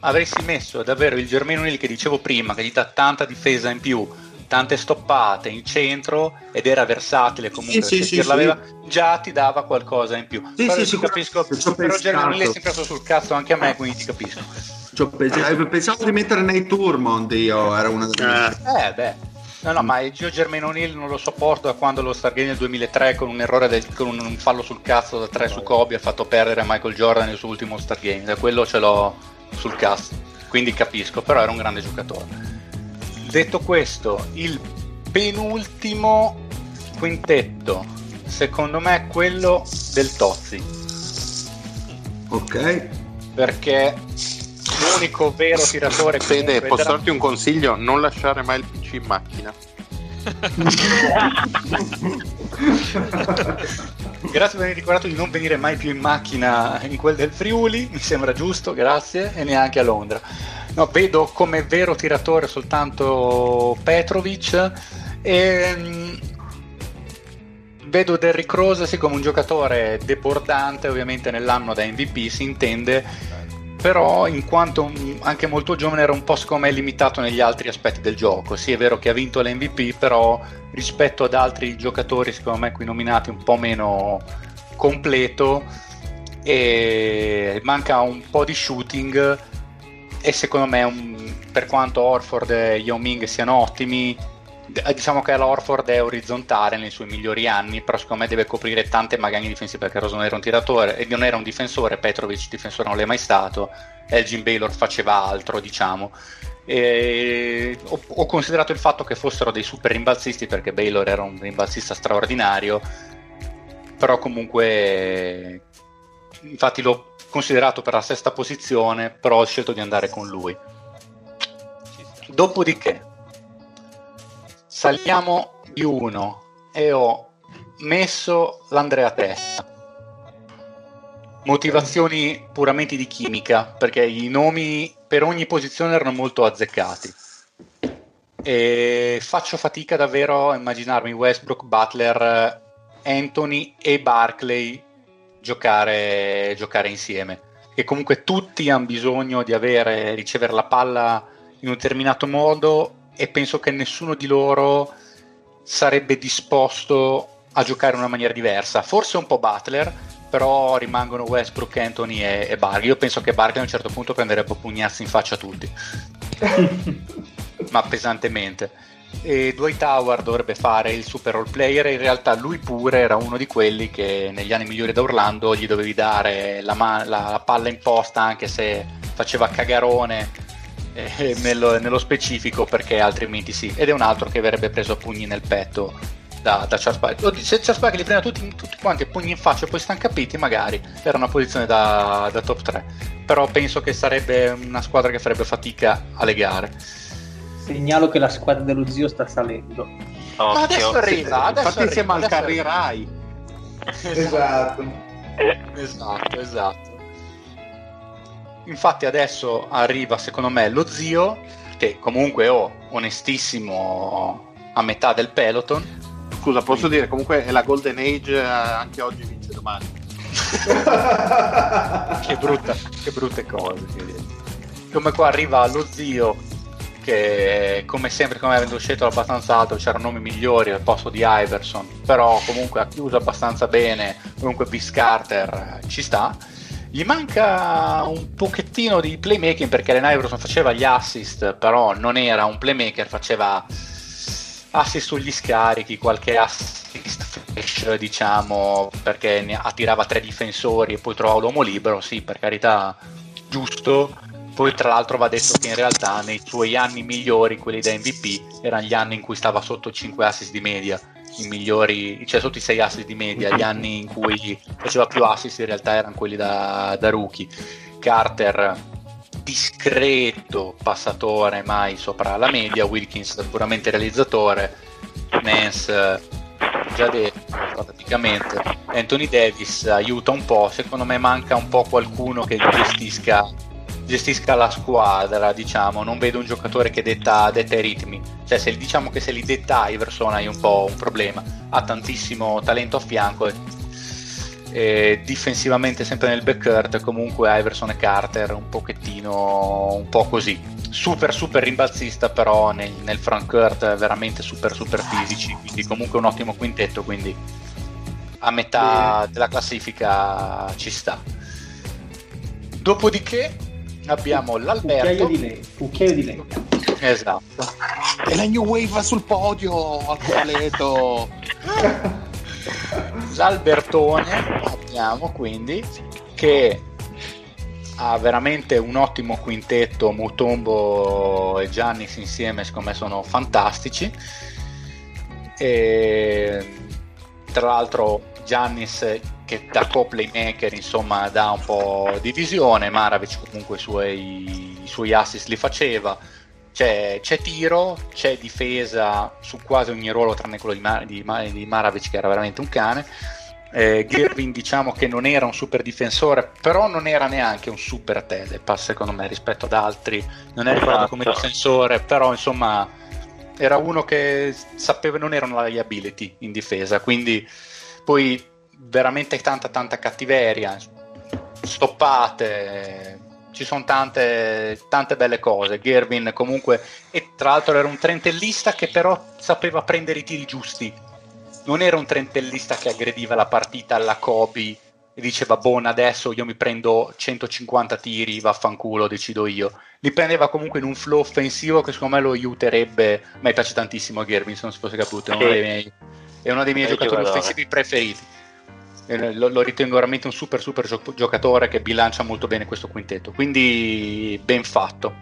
avessi messo davvero il Jermaine O'Neal che dicevo prima, che gli dà tanta difesa in più, tante stoppate in centro ed era versatile comunque, sì, sì, sì, l'aveva, sì. Già ti dava qualcosa in più, sì, però sì, ti capisco, però Germani è sempre stato sul cazzo anche a me, quindi ti capisco. Cioè, pensavo di mettere nei Turmond, io era una eh, eh beh no no mm. ma io Jermaine O'Neal non lo sopporto da quando lo Stargame nel duemilatré con un errore del, con un fallo sul cazzo da tre su Kobe ha fatto perdere a Michael Jordan il suo ultimo Stargame, da quello ce l'ho sul cazzo, quindi capisco, però era un grande giocatore. Detto questo, il penultimo quintetto, secondo me, è quello del Tozzi. Ok. Perché l'unico vero tiratore... Fede, posso darti un consiglio? Non lasciare mai il P C in macchina. Grazie per aver ricordato di non venire mai più in macchina in quel del Friuli, mi sembra giusto, grazie, e neanche a Londra. No, vedo come vero tiratore soltanto Petrovic e mh, vedo Derrick Rose sì, come un giocatore debordante, ovviamente nell'anno da M V P si intende, però in quanto anche molto giovane era un po' secondo me limitato negli altri aspetti del gioco. Sì, è vero che ha vinto l'M V P, però rispetto ad altri giocatori secondo me qui nominati un po' meno completo, e manca un po' di shooting, e secondo me un, per quanto Horford e Yao Ming siano ottimi, diciamo che la Horford è orizzontale nei suoi migliori anni, però secondo me deve coprire tante magagne difensive, perché Rose non era un tiratore e non era un difensore, Petrovic difensore non l'è mai stato, Elgin Baylor faceva altro, diciamo. E ho, ho considerato il fatto che fossero dei super rimbalzisti, perché Baylor era un rimbalzista straordinario, però comunque infatti l'ho considerato per la sesta posizione, però ho scelto di andare con lui. Dopodiché saliamo di uno e ho messo l'Andrea Testa. Motivazioni puramente di chimica, perché i nomi per ogni posizione erano molto azzeccati. E faccio fatica davvero a immaginarmi Westbrook, Butler, Anthony e Barkley giocare, giocare insieme. E comunque tutti hanno bisogno di avere, ricevere la palla in un determinato modo, e penso che nessuno di loro sarebbe disposto a giocare in una maniera diversa. Forse un po' Butler, però rimangono Westbrook, Anthony e, e Barkley. Io penso che Barkley a un certo punto prenderebbe pugnazzi in faccia a tutti, ma pesantemente. E Dwight Howard dovrebbe fare il super role player, in realtà lui pure era uno di quelli che negli anni migliori da Orlando gli dovevi dare la, ma- la palla in posta, anche se faceva cagarone Eh, nello, nello specifico, perché altrimenti sì. Ed è un altro che verrebbe preso a pugni nel petto da, da Charles Barkley. Se Charles Barkley li prende tutti, tutti quanti pugni in faccia e poi stanno capiti, magari era una posizione da, da top tre, però penso che sarebbe una squadra che farebbe fatica alle gare. Segnalo che la squadra dello zio sta salendo. Oh, ma adesso arriva, adesso infatti arriva, siamo al Carrirai. Esatto. Esatto, esatto. Infatti adesso arriva secondo me lo zio, che comunque ho oh, onestissimo a metà del peloton. Scusa, posso quindi dire, comunque è la golden age, anche oggi vince domani. Che brutta, che brutte cose. Come qua arriva lo zio, che come sempre, come avendo scelto abbastanza alto, c'erano nomi migliori al posto di Iverson, però comunque ha chiuso abbastanza bene, comunque Vince Carter ci sta. Gli manca un pochettino di playmaking, perché Allen Iverson faceva gli assist, però non era un playmaker, faceva assist sugli scarichi, qualche assist flash, diciamo, perché ne attirava tre difensori e poi trovava l'uomo libero, sì, per carità, giusto. Poi tra l'altro va detto che in realtà nei suoi anni migliori, quelli da M V P, erano gli anni in cui stava sotto cinque assist di media. I migliori, cioè sotto i sei assist di media, gli anni in cui faceva più assist in realtà erano quelli da, da rookie. Carter discreto passatore, mai sopra la media. Wilkins puramente realizzatore. Nance già detto praticamente. Anthony Davis aiuta un po', secondo me manca un po' qualcuno che gestisca gestisca la squadra, diciamo. Non vedo un giocatore che detta, detta i ritmi, cioè se, diciamo che se li detta Iverson hai un po' un problema, ha tantissimo talento a fianco e, e difensivamente sempre nel backcourt comunque Iverson e Carter un pochettino un po' così, super super rimbalzista, però nel, nel frontcourt veramente super super fisici, quindi comunque un ottimo quintetto, quindi a metà della classifica ci sta. Dopodiché abbiamo l'Alberto, cucchiaio di legna, esatto, e la New Wave va sul podio al completo. L'Albertone abbiamo quindi, che ha veramente un ottimo quintetto, Mutombo e Giannis insieme secondo me sono fantastici, e tra l'altro Giannis che da co-playmaker insomma dà un po' di visione, Maravich comunque i suoi, i suoi assist li faceva, c'è, c'è tiro, c'è difesa su quasi ogni ruolo tranne quello di, Mar- di, Mar- di Maravich che era veramente un cane. eh, Gervin diciamo che non era un super difensore, però non era neanche un super telepass secondo me rispetto ad altri, non è ricordato come difensore, però insomma era uno che sapeva, non era una liability in difesa, quindi poi veramente tanta tanta cattiveria, stoppate, ci sono tante, tante belle cose. Gervin comunque, e tra l'altro era un trentellista che però sapeva prendere i tiri giusti, non era un trentellista che aggrediva la partita alla Kobe e diceva bon adesso io mi prendo centocinquanta tiri, vaffanculo, decido io. Li prendeva comunque in un flow offensivo che secondo me lo aiuterebbe. A me piace tantissimo Gervin, se non si fosse caputo, è uno dei miei, è uno dei miei giocatori offensivi preferiti. Lo, lo ritengo veramente un super super giocatore che bilancia molto bene questo quintetto, quindi ben fatto.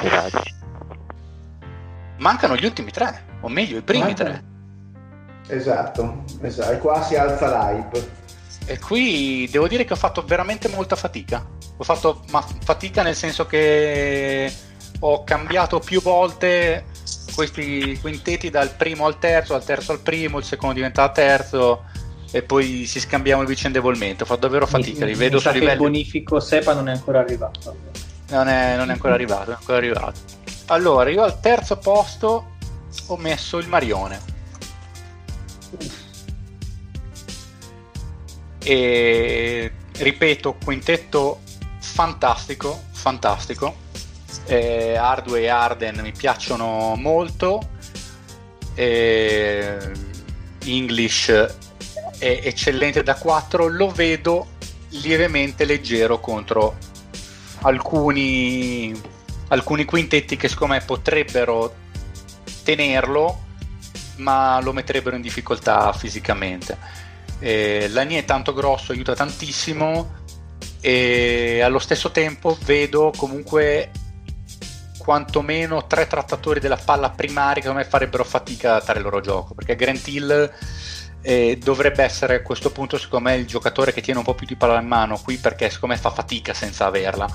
Grazie. Mancano gli ultimi tre, o meglio i primi Mancano. tre. Esatto, esatto, e qua si alza l'hype. E qui devo dire che ho fatto veramente molta fatica. Ho fatto ma, fatica nel senso che ho cambiato più volte questi quintetti dal primo al terzo, dal terzo al primo, il secondo diventa terzo, e poi si scambiamo vicendevolmente. Ho fatto davvero fatica, li vedo su livelli. Il bonifico Sepa non è ancora arrivato. Non è, non è ancora arrivato, è ancora arrivato. Allora, io al terzo posto ho messo il Marione. E ripeto, quintetto fantastico, fantastico. Eh, Hardway e Harden mi piacciono molto. Eh, English è eccellente da quattro, lo vedo lievemente leggero contro alcuni alcuni quintetti che secondo me potrebbero tenerlo ma lo metterebbero in difficoltà fisicamente. Eh, Lanier è tanto grosso, aiuta tantissimo, e allo stesso tempo vedo comunque quantomeno tre trattatori della palla primari che secondo me farebbero fatica ad adattare il loro gioco, perché Grant Hill E dovrebbe essere a questo punto secondo me il giocatore che tiene un po' più di palla in mano qui, perché secondo me fa fatica senza averla,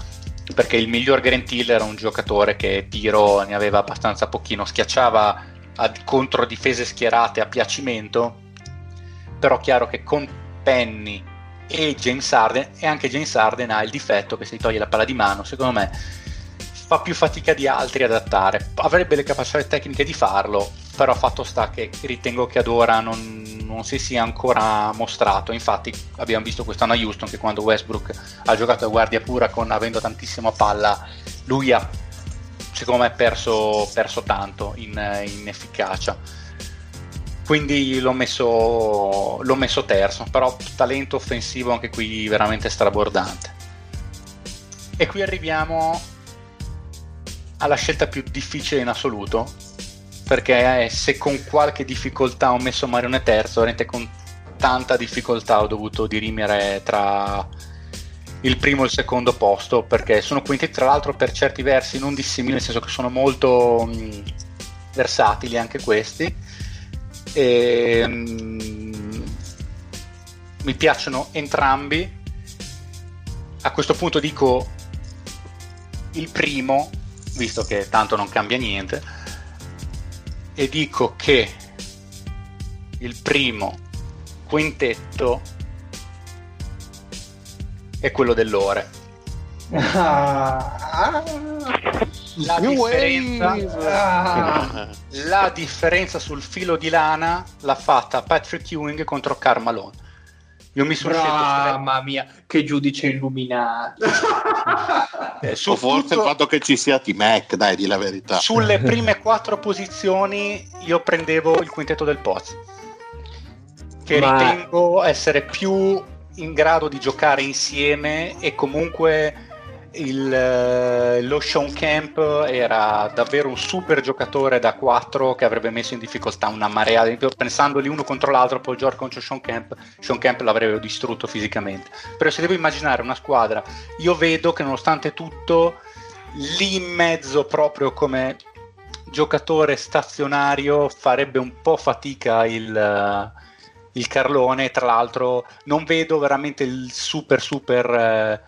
perché il miglior Grant Hill era un giocatore che tiro ne aveva abbastanza pochino, schiacciava a contro difese schierate a piacimento, però chiaro che con Penny e James Harden, e anche James Harden ha il difetto che se gli toglie la palla di mano secondo me fa più fatica di altri ad adattare. Avrebbe le capacità tecniche di farlo, però fatto sta che ritengo che ad ora non, non si sia ancora mostrato. Infatti abbiamo visto quest'anno a Houston che quando Westbrook ha giocato a guardia pura, con avendo tantissima palla, lui ha secondo me perso, perso tanto in, in efficacia, quindi l'ho messo, l'ho messo terzo, però talento offensivo anche qui veramente strabordante. E qui arriviamo alla scelta più difficile in assoluto, perché eh, se con qualche difficoltà ho messo Marione terzo, veramente con tanta difficoltà ho dovuto dirimere tra il primo e il secondo posto, perché sono quintetti tra l'altro per certi versi non dissimili, nel senso che sono molto mh, versatili anche questi, e, mh, mi piacciono entrambi. A questo punto dico il primo, visto che tanto non cambia niente, e dico che il primo quintetto è quello dell'ore. Ah, la, differenza, ah. la differenza sul filo di lana l'ha fatta Patrick Ewing contro Karl Malone. Io mi sono scelto, mamma mia, che giudice illuminato. eh, su forse tutto, il fatto che ci sia T-Mac, dai, di la verità. Sulle prime quattro posizioni io prendevo il quintetto del Poz, che Ma... ritengo essere più in grado di giocare insieme, e comunque il, lo Sean Kemp era davvero un super giocatore da quattro che avrebbe messo in difficoltà una marea. Pensandoli uno contro l'altro, Paul George contro Sean Kemp, Sean Kemp l'avrebbe distrutto fisicamente. Però se devo immaginare una squadra, io vedo che nonostante tutto lì in mezzo, proprio come giocatore stazionario, farebbe un po' fatica il, il Carlone. Tra l'altro non vedo veramente il super super eh,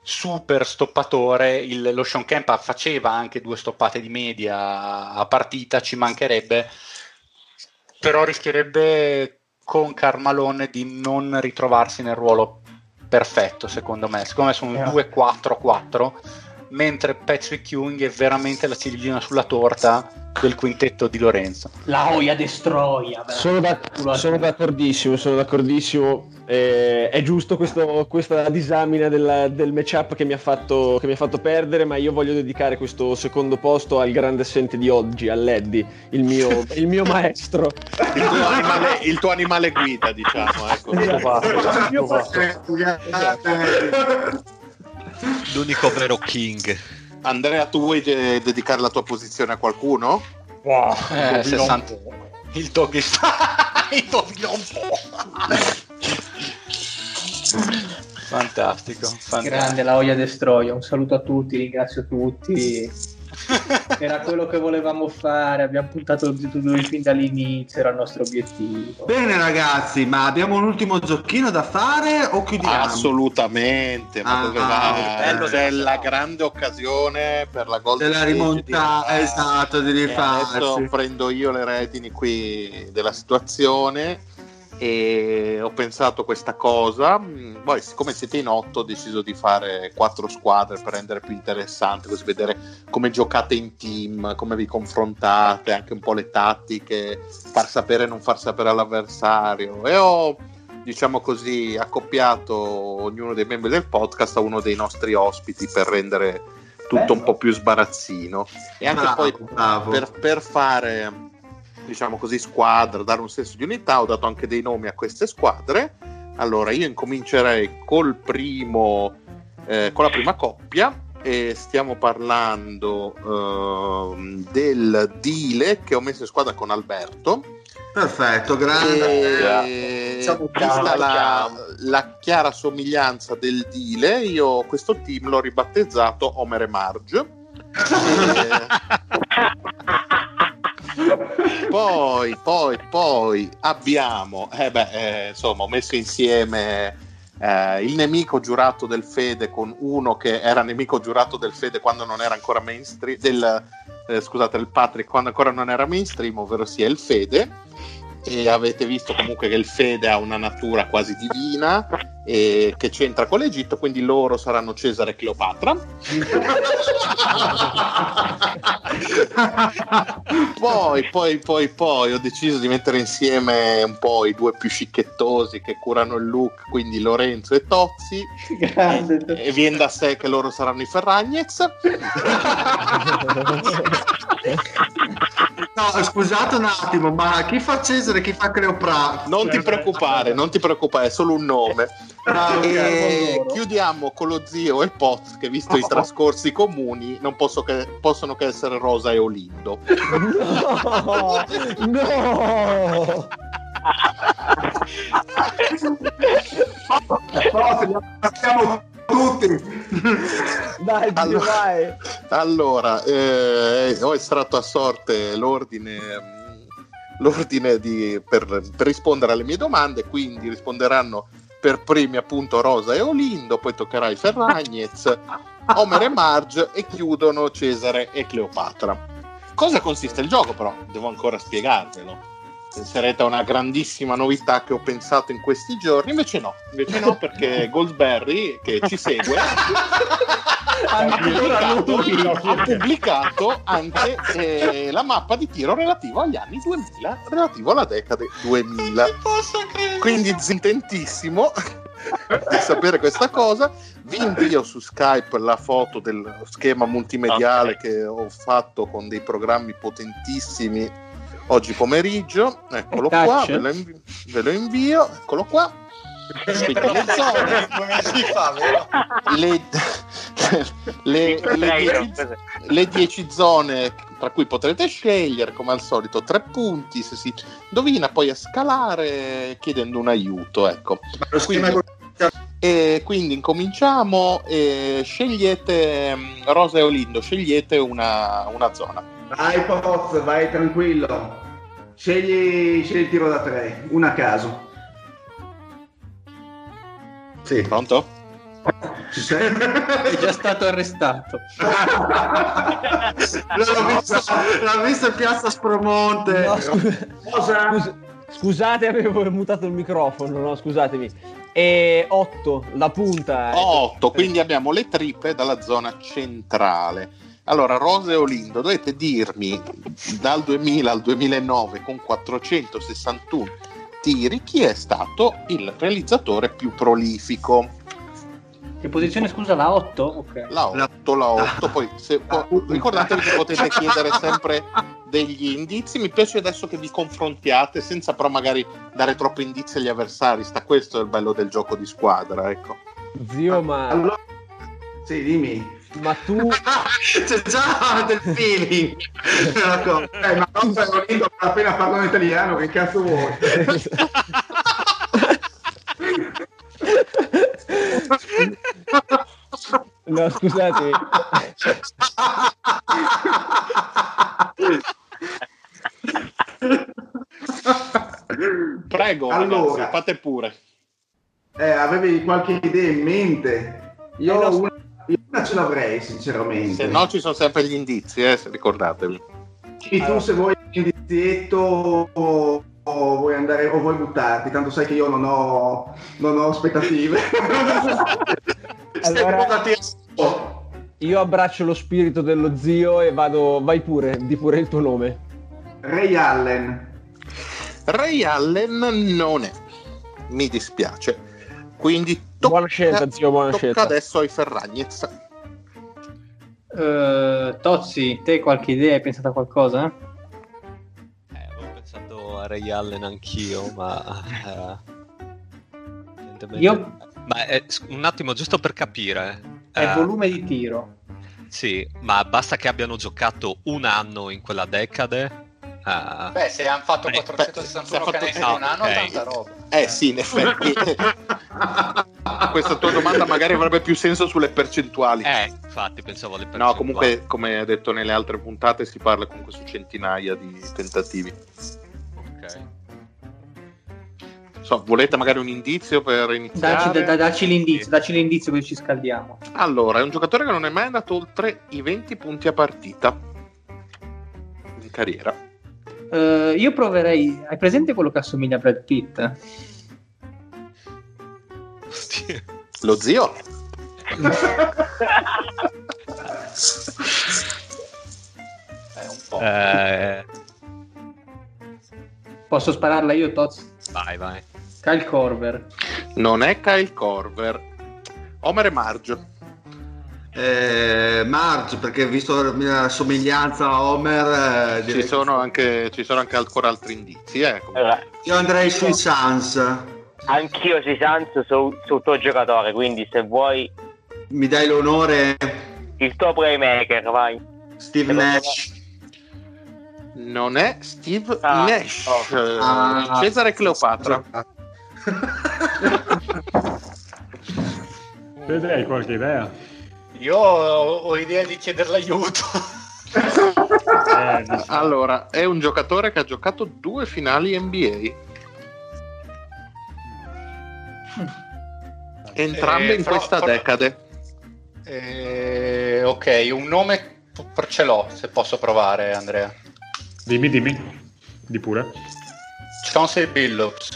super stoppatore. Il, lo Sean Kemp faceva anche due stoppate di media a partita, ci mancherebbe, però rischierebbe con Karl Malone di non ritrovarsi nel ruolo perfetto. Secondo me secondo me sono due quattro quattro mentre Patrick Ewing è veramente la ciliegina sulla torta del quintetto di Lorenzo. La oia destroia. Sono, da, sono d'accordissimo, sono d'accordissimo. Eh, è giusto questo, questa disamina della, del matchup che mi ha fatto che mi ha fatto perdere, ma io voglio dedicare questo secondo posto al grande assente di oggi, all'Eddy, il mio, il mio maestro. Il tuo animale, il tuo animale guida, diciamo, ecco. L'unico vero King. Andrea, tu vuoi dedicare la tua posizione a qualcuno? Wow, eh, sessanta Il Doggy Style. Fantastico, fantastico. Grande la Oia Destroia. Un saluto a tutti, ringrazio tutti. Era quello che volevamo fare, abbiamo puntato fin dall'inizio, era il nostro obiettivo. Bene ragazzi, ma abbiamo un ultimo giochino da fare o chiudiamo? Assolutamente, ma ah, dove va? Bello, c'è la grande occasione per la Golden State della rimonta, esatto, di rifarsi. Adesso prendo io le retini qui della situazione e ho pensato questa cosa, poi siccome siete in otto ho deciso di fare quattro squadre per rendere più interessante, così vedere come giocate in team, come vi confrontate, anche un po' le tattiche, far sapere e non far sapere all'avversario, e ho, diciamo così, accoppiato ognuno dei membri del podcast a uno dei nostri ospiti per rendere tutto Bello. Un po' più sbarazzino e anche bravo, poi bravo. Per, per fare, diciamo così, squadra, dare un senso di unità, ho dato anche dei nomi a queste squadre. Allora io incomincerei col primo, eh, con la prima coppia, e stiamo parlando eh, del Dile, che ho messo in squadra con Alberto. Perfetto, grande. E vista la, la chiara somiglianza del Dile, io questo team l'ho ribattezzato Homer e Marge. e... Poi, poi, poi abbiamo, eh beh, eh, insomma, ho messo insieme eh, il nemico giurato del Fede con uno che era nemico giurato del Fede quando non era ancora mainstream, del, eh, scusate, del Patrick quando ancora non era mainstream, ovvero sia il Fede. E avete visto comunque che il Fede ha una natura quasi divina e che c'entra con l'Egitto, quindi loro saranno Cesare e Cleopatra. poi, poi, poi, poi ho deciso di mettere insieme un po' i due più scicchettosi che curano il look, quindi Lorenzo e Tozzi. Grande. E, e vien da sé che loro saranno i Ferragnez. No, scusate un attimo, ma chi fa Cesare, chi fa Cleopatra? Non ti preoccupare, non ti preoccupare, è solo un nome. Ah, e chiudiamo con lo zio e Poz, che visto oh. i trascorsi comuni non posso che, possono che essere Rosa e Olindo. No, no. Passiamo tutti. Dai, allora, vai. Allora eh, ho estratto a sorte l'ordine l'ordine di, per, per rispondere alle mie domande, quindi risponderanno per primi appunto Rosa e Olindo, poi toccherà i Ferragnez, Homer e Marge e chiudono Cesare e Cleopatra. Cosa consiste il gioco però? Devo ancora spiegarvelo. Penserete a una grandissima novità che ho pensato in questi giorni, invece no, invece no perché Goldsberry, che ci segue, ha pubblicato, ha pubblicato anche eh, la mappa di tiro relativa agli anni duemila, relativo alla decade duemila. Quindi zintentissimo di sapere questa cosa. Vi invio su Skype la foto del schema multimediale okay. che ho fatto con dei programmi potentissimi oggi pomeriggio, eccolo qua, ve lo, invi- ve lo invio, eccolo qua. Le zone, le, le, le, dieci, le dieci zone tra cui potrete scegliere, come al solito, tre punti. Se si indovina, poi a scalare chiedendo un aiuto. Ecco. Quindi, e quindi incominciamo. E scegliete Rosa e Olindo, scegliete una, una zona. Vai Poz, vai tranquillo. Scegli, scegli il tiro da tre, una a caso. Sì, pronto? Ci sei? È già stato arrestato. l'ho, visto, l'ho visto in piazza Spromonte. No, scu- Cosa? Scus- scusate, avevo mutato il microfono, no, scusatemi. e otto la punta. otto, quindi abbiamo le triple dalla zona centrale. Allora, Rose e Olindo, dovete dirmi dal duemila al duemilanove con quattrocentosessantuno tiri chi è stato il realizzatore più prolifico. Che posizione, scusa, la otto? Okay. La otto, la otto. Poi se, po- ricordatevi che potete chiedere sempre degli indizi. Mi piace adesso che vi confrontiate senza però magari dare troppi indizi agli avversari. Sta questo è il bello del gioco di squadra, ecco. Zio, ma allora... sì, dimmi. Ma tu c'è già del feeling. eh, ma non sei unito, appena parlano italiano, che cazzo vuoi? No, scusate. Prego, allora, ragazzi, fate pure. Eh, avevi qualche idea in mente? Io ho una Io ce l'avrei, sinceramente. Se no, ci sono sempre gli indizi, eh, ricordatevi. Quindi tu, se vuoi un indizietto o, o vuoi andare o vuoi buttarti, tanto sai che io non ho, non ho aspettative. Allora, io abbraccio lo spirito dello zio e vado, vai pure, di pure il tuo nome. Ray Allen. Ray Allen non è, mi dispiace. Quindi tocca, buona scelta, zio, buona tocca scelta. Adesso ai Ferragnez. Uh, Tozzi, te qualche idea? Hai pensato a qualcosa? Eh, ho pensato a Ray Allen anch'io, ma... Uh, Io... Ma eh, un attimo, giusto per capire. È uh, volume di tiro. Sì, ma basta che abbiano giocato un anno in quella decade... Ah. Beh, se hanno fatto quattrocentosessantuno canestri in un anno, okay. Tanta roba. Eh sì, in effetti. Questa tua domanda magari avrebbe più senso sulle percentuali. Eh, infatti pensavo alle percentuali. No, comunque, come detto nelle altre puntate, si parla comunque su centinaia di tentativi. Ok. So, volete magari un indizio per iniziare? Dacci, da, dacci l'indizio, dacci l'indizio che ci scaldiamo. Allora, è un giocatore che non è mai andato oltre i venti punti a partita in carriera. Uh, io proverei. Hai presente quello che assomiglia a Brad Pitt? Oddio. Lo zio. È un po'. Eh... Posso spararla io, Toz? Vai, vai. Kyle Korver. Non è Kyle Korver. Omer e Marge. Eh, Marge, perché visto la mia somiglianza a Homer, eh, ci, sono che... anche, ci sono anche ancora altri indizi, eh. Allora, io andrei sui Suns. Anch'io sui Suns, su, sul tuo giocatore, quindi se vuoi mi dai l'onore. Il tuo playmaker, vai. Steve Nash. Non è Steve ah, Nash oh. ah, Cesare Cleopatra. Vedi, hai qualche idea? Io ho, ho l'idea di chiedere l'aiuto. eh, diciamo. Allora, è un giocatore che ha giocato due finali N B A. Entrambe eh, in però, questa però, decade. Eh, ok, un nome ce l'ho, se posso provare, Andrea. Dimmi, dimmi. Di pure. Chauncey Billups.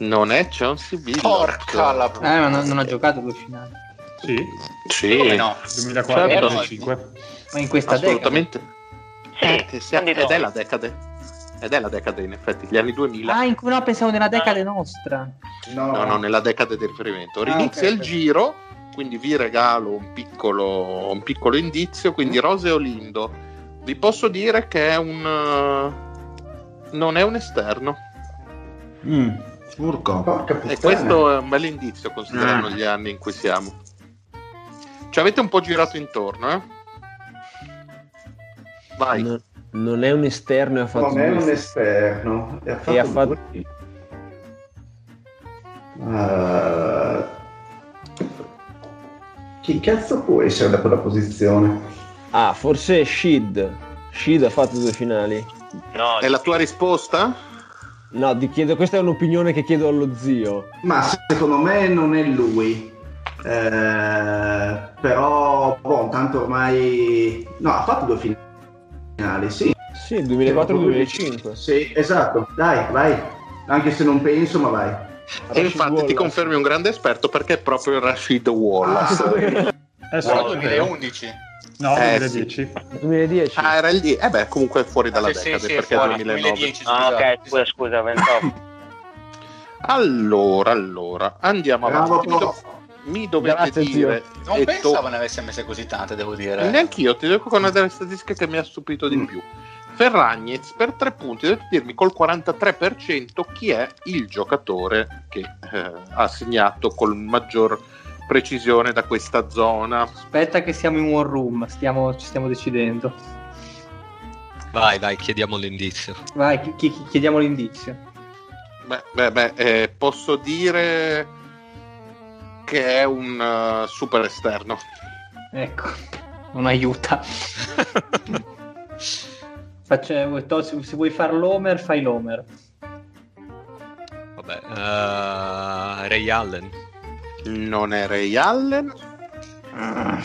Non è Chauncey Billups. Porca la puttana. Eh, ma non, non ha giocato due finali. Sì, sì. Come no? duemilaquattro duemilacinque. Ma in questa assolutamente. Decade? Assolutamente. Sì, eh, ed è la decade. Ed è la decade, in effetti, gli anni duemila. Ah, in cui no, pensavo nella decade nostra. No, no, no, nella decade del riferimento. Rinizia ah, okay, il okay. giro, quindi vi regalo un piccolo, un piccolo indizio, quindi Rose e Olindo. Vi posso dire che è un non è un esterno. Mm, furco. E questo è un bel indizio considerando ah. gli anni in cui siamo. Ci avete un po' girato intorno, eh? Vai. No, non è un esterno e ha fatto. Non è un esterno e ha fatto. E ha fatto... Uh... Chi cazzo può essere da quella posizione? Ah, forse Shid. Shid ha fatto due finali. No. È la tua risposta? No, ti chiedo. Questa è un'opinione che chiedo allo zio. Ma secondo me non è lui. Eh, però boh, tanto ormai no, ha fatto due finali, sì, sì, duemilaquattro duemilacinque. Sì, esatto, dai, vai, anche se non penso, ma vai. E infatti Wallace. Ti confermi un grande esperto, perché è proprio il Rasheed Wallace. Ah, sì. duemilaundici No, eh, duemiladieci Sì. duemiladieci Ah, era il dieci Eh beh, comunque fuori dalla ah, sì, decade, sì, perché è duemilanove Ah, ok, scusa, scusa, ventotto Allora, allora, andiamo avanti. Mi, do- mi dovete Grazie, dire... Zio. Non pensavo ne avesse messe così tante, devo dire. Neanch'io, ti dico che è una delle statistiche che mi ha stupito di mm. più. Ferragnez per tre punti, dovete dirmi col quarantatré per cento chi è il giocatore che eh, ha segnato col maggior precisione da questa zona. Aspetta che siamo in war room, stiamo, ci stiamo decidendo. Vai, vai, chiediamo l'indizio. Vai, chi, chi, chiediamo l'indizio. Beh, beh, beh eh, posso dire che è un uh, super esterno. Ecco, non aiuta. Faccio, se vuoi far l'Homer, fai l'Homer. Vabbè, uh, Ray Allen. Non è Ray Allen. Uh.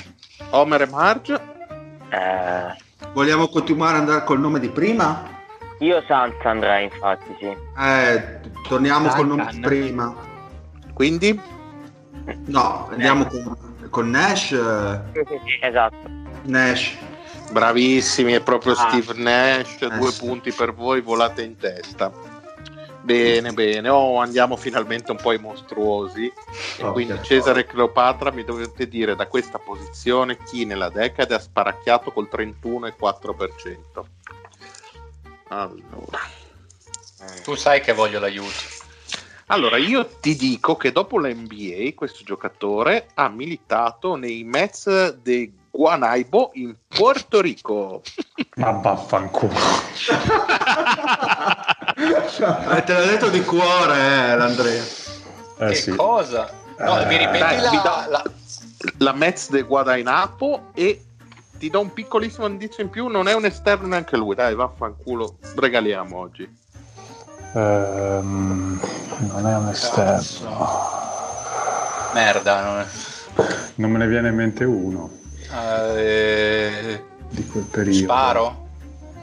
Homer e Marge. Uh. Vogliamo continuare ad andare col nome di prima? Io Sanz andrei, infatti, sì. Eh, torniamo Duncan. Col nome di prima. Quindi? No, andiamo con, con Nash. Sì, sì, sì, esatto. Nash. Bravissimi, è proprio ah. Steve Nash. Nash. Due punti per voi, volate in testa. Bene, bene. Oh, andiamo finalmente un po' ai mostruosi. E oh, quindi Cesare e Cleopatra, mi dovete dire da questa posizione chi nella decade ha sparacchiato col trentuno virgola quattro per cento Allora, tu sai che voglio l'aiuto. Allora, io ti dico che dopo la N B A questo giocatore ha militato nei Mets de Guanaibo in Porto Rico. Ma vaffanculo. eh, te l'ho detto di cuore, eh, l'Andrea. Eh, che sì. cosa? No, eh, mi ripeti la, la, la... la Mets de Guadainapo e... Ti do un piccolissimo indizio in più, non è un esterno neanche lui, dai, vaffanculo, regaliamo oggi. Ehm, non è un esterno. Merda, non è. Non me ne viene in mente uno. Eh, di quel periodo. Sparo?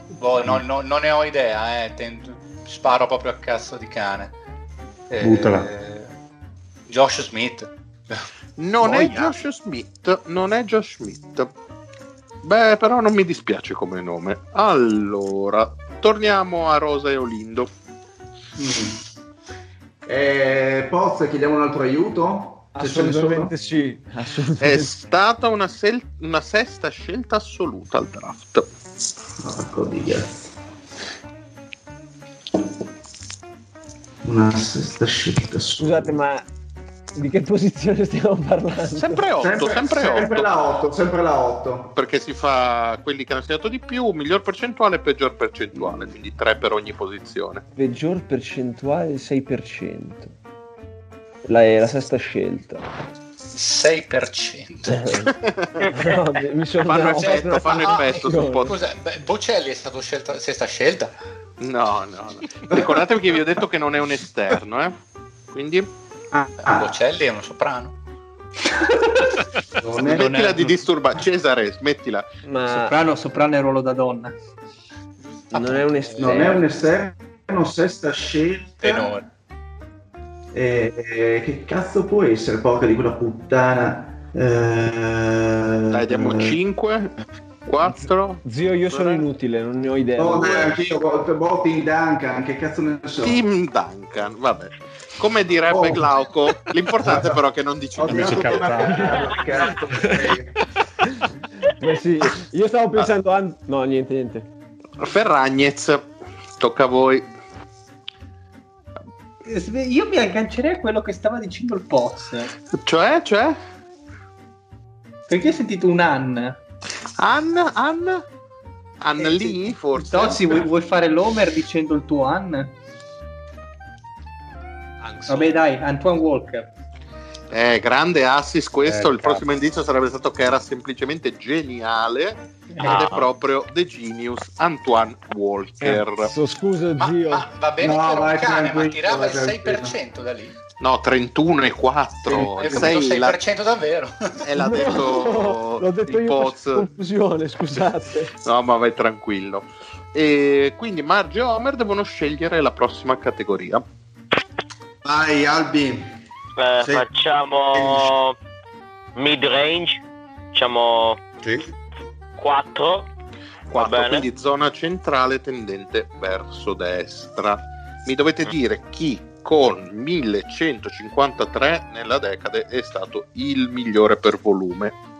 Boh, no, no, non ne ho idea, eh. Tento... Sparo proprio a cazzo di cane. Eh, Buttala. Josh Smith. Non Boia. è Josh Smith, non è Josh Smith. Beh, però non mi dispiace come nome. Allora, torniamo a Rosa e Olindo. Mm. Eh, Poz, chiediamo un altro aiuto? Assolutamente sì. Assolutamente. È stata una, sel- una sesta scelta assoluta al draft. Ecco di Una sesta scelta assoluta. Scusate, ma... di che posizione stiamo parlando? Sempre otto, sempre, sempre, sempre otto. La otto, sempre la otto, perché si fa quelli che hanno segnato di più, miglior percentuale e peggior percentuale, quindi tre per ogni posizione. Peggior percentuale sei per cento la è la sesta scelta. sei per cento no, mi sono fanno effetto, fanno ah, effetto sul pod... Cos'è? Beh, Bocelli è stato scelta sesta scelta? No, no, no. Ricordatevi che vi ho detto che non è un esterno, eh? Quindi Ah, ah. Bocelli è uno soprano. Non è... Smettila di disturbare Cesare, smettila. Ma... Soprano, soprano è il ruolo da donna. Non è un esterno. Non è un esterno, sesta scelta. Tenore. Eh, eh, che cazzo può essere? Porca di quella puttana. Eh... Dai, diamo cinque quattro Zio, io sono inutile, non ne ho idea. No, neanche io. Boh, Tim Duncan, che cazzo ne so. Tim Duncan, vabbè. Come direbbe oh. Glauco, l'importante però che non dici niente. Ma sì, io stavo pensando ah. an... no, niente, niente. Ferragnez, tocca a voi. Io mi aggancerei a quello che stava dicendo il Poz. Cioè, cioè? Perché ho sentito un Ann. Ann, Ann? Ann eh, lì, sì. forse? Tozzi, vuoi, vuoi fare l'Homer dicendo il tuo Ann? Vabbè dai, Antoine Walker. Eh, grande assist questo, eh, il cazzo. Prossimo indizio sarebbe stato che era semplicemente geniale ah. ed è proprio The Genius Antoine Walker. Cazzo, scusa zio. Ma, ma va bene no, che era un cane, ma tirava il sei per cento da lì. No, trentuno e quattro È il sei per cento la... davvero. E l'ha detto no, l'ho detto il Poz. Confusione, scusate. No, ma vai tranquillo. E quindi Marge e Homer devono scegliere la prossima categoria. Vai Albi. Eh, Sei... Facciamo mid range, diciamo sì. quattro. quattro quindi zona centrale tendente verso destra. Mi dovete mm. dire chi con millecentocinquantatré nella decade è stato il migliore per volume.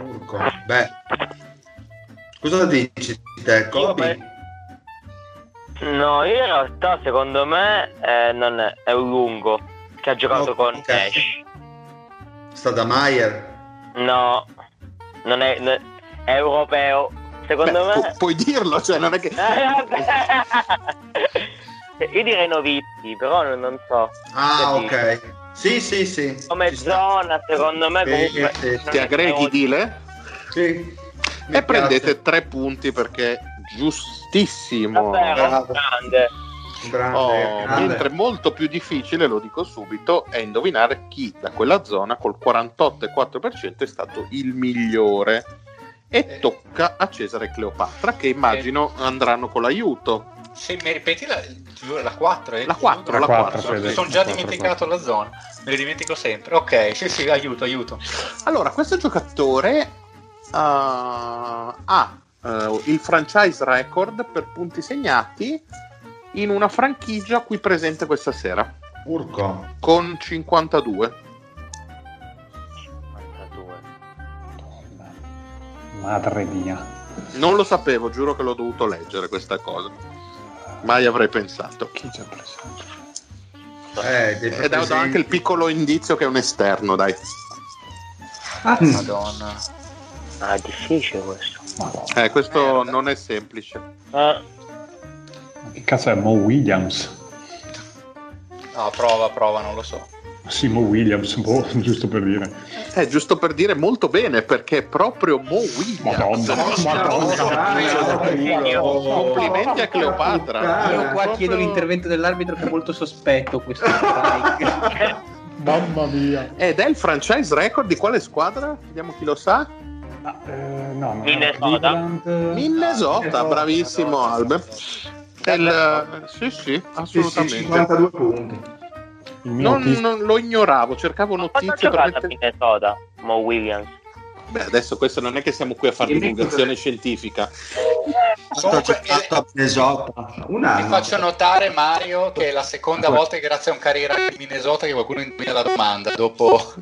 Urco. Beh, cosa dici te, Kobe? No, io in realtà secondo me eh, non è, è un lungo che ha giocato no, con okay. Nash. Stoudemire? No, non è, non è europeo. Secondo Beh, me pu- puoi dirlo, cioè non è che io direi Novizi, però non, non so. Ah, ok. Dico. Sì, sì, sì. Come ci zona, sta. Secondo me comunque sì, sì. Ti aggreghi, dile? Sì. Mi e piace. Prendete tre punti perché giustissimo. Davvero, grande. Grande, oh, grande. Mentre molto più difficile, lo dico subito, è indovinare chi da quella zona col quarantotto virgola quattro per cento è stato il migliore. E eh. tocca a Cesare Cleopatra, che immagino eh. andranno con l'aiuto. Se mi ripeti la, la quattro, eh? La quattro, la, la quattro, quattro. Mi sono già quattro, dimenticato quattro. La zona, me la dimentico sempre. Ok, sì, sì, aiuto, aiuto. Allora, questo giocatore uh, ha uh, il franchise record per punti segnati in una franchigia qui presente questa sera. Urco. Con cinquantadue. cinquantadue. Madonna. Madre mia. Non lo sapevo, giuro che l'ho dovuto leggere questa cosa. Mai avrei pensato. Chi ci ha preso? Eh, e dato anche il piccolo indizio che è un esterno, dai. Ah, Madonna. Ah, è difficile questo. Madonna. Eh, questo Merda. Non è semplice. Ah. Ma che cazzo è Mo Williams? No, prova, prova, non lo so. Sì, Mo Williams, boh, giusto per dire. Eh, giusto per dire molto bene, perché è proprio Mo Williams. Madonna, Madonna. Complimenti a Cleopatra. Io qua chiedo l'intervento dell'arbitro che è molto sospetto questo. Mamma mia. Ed è il franchise record di quale squadra? Vediamo chi lo sa. Ah, eh, no, no, Minnesota. Minnesota, Minnesota, bravissimo Albe. Il... Sì, sì, assolutamente. cinquantadue punti. Non, non lo ignoravo, cercavo notizie per mettere... Minnesota, Mo Williams. Beh, adesso questo non è che siamo qui a fare divulgazione scientifica. Comunque, Minnesota. Ti faccio notare, Mario, che è la seconda volta che grazie a un carriera di Minnesota che qualcuno indovina la domanda dopo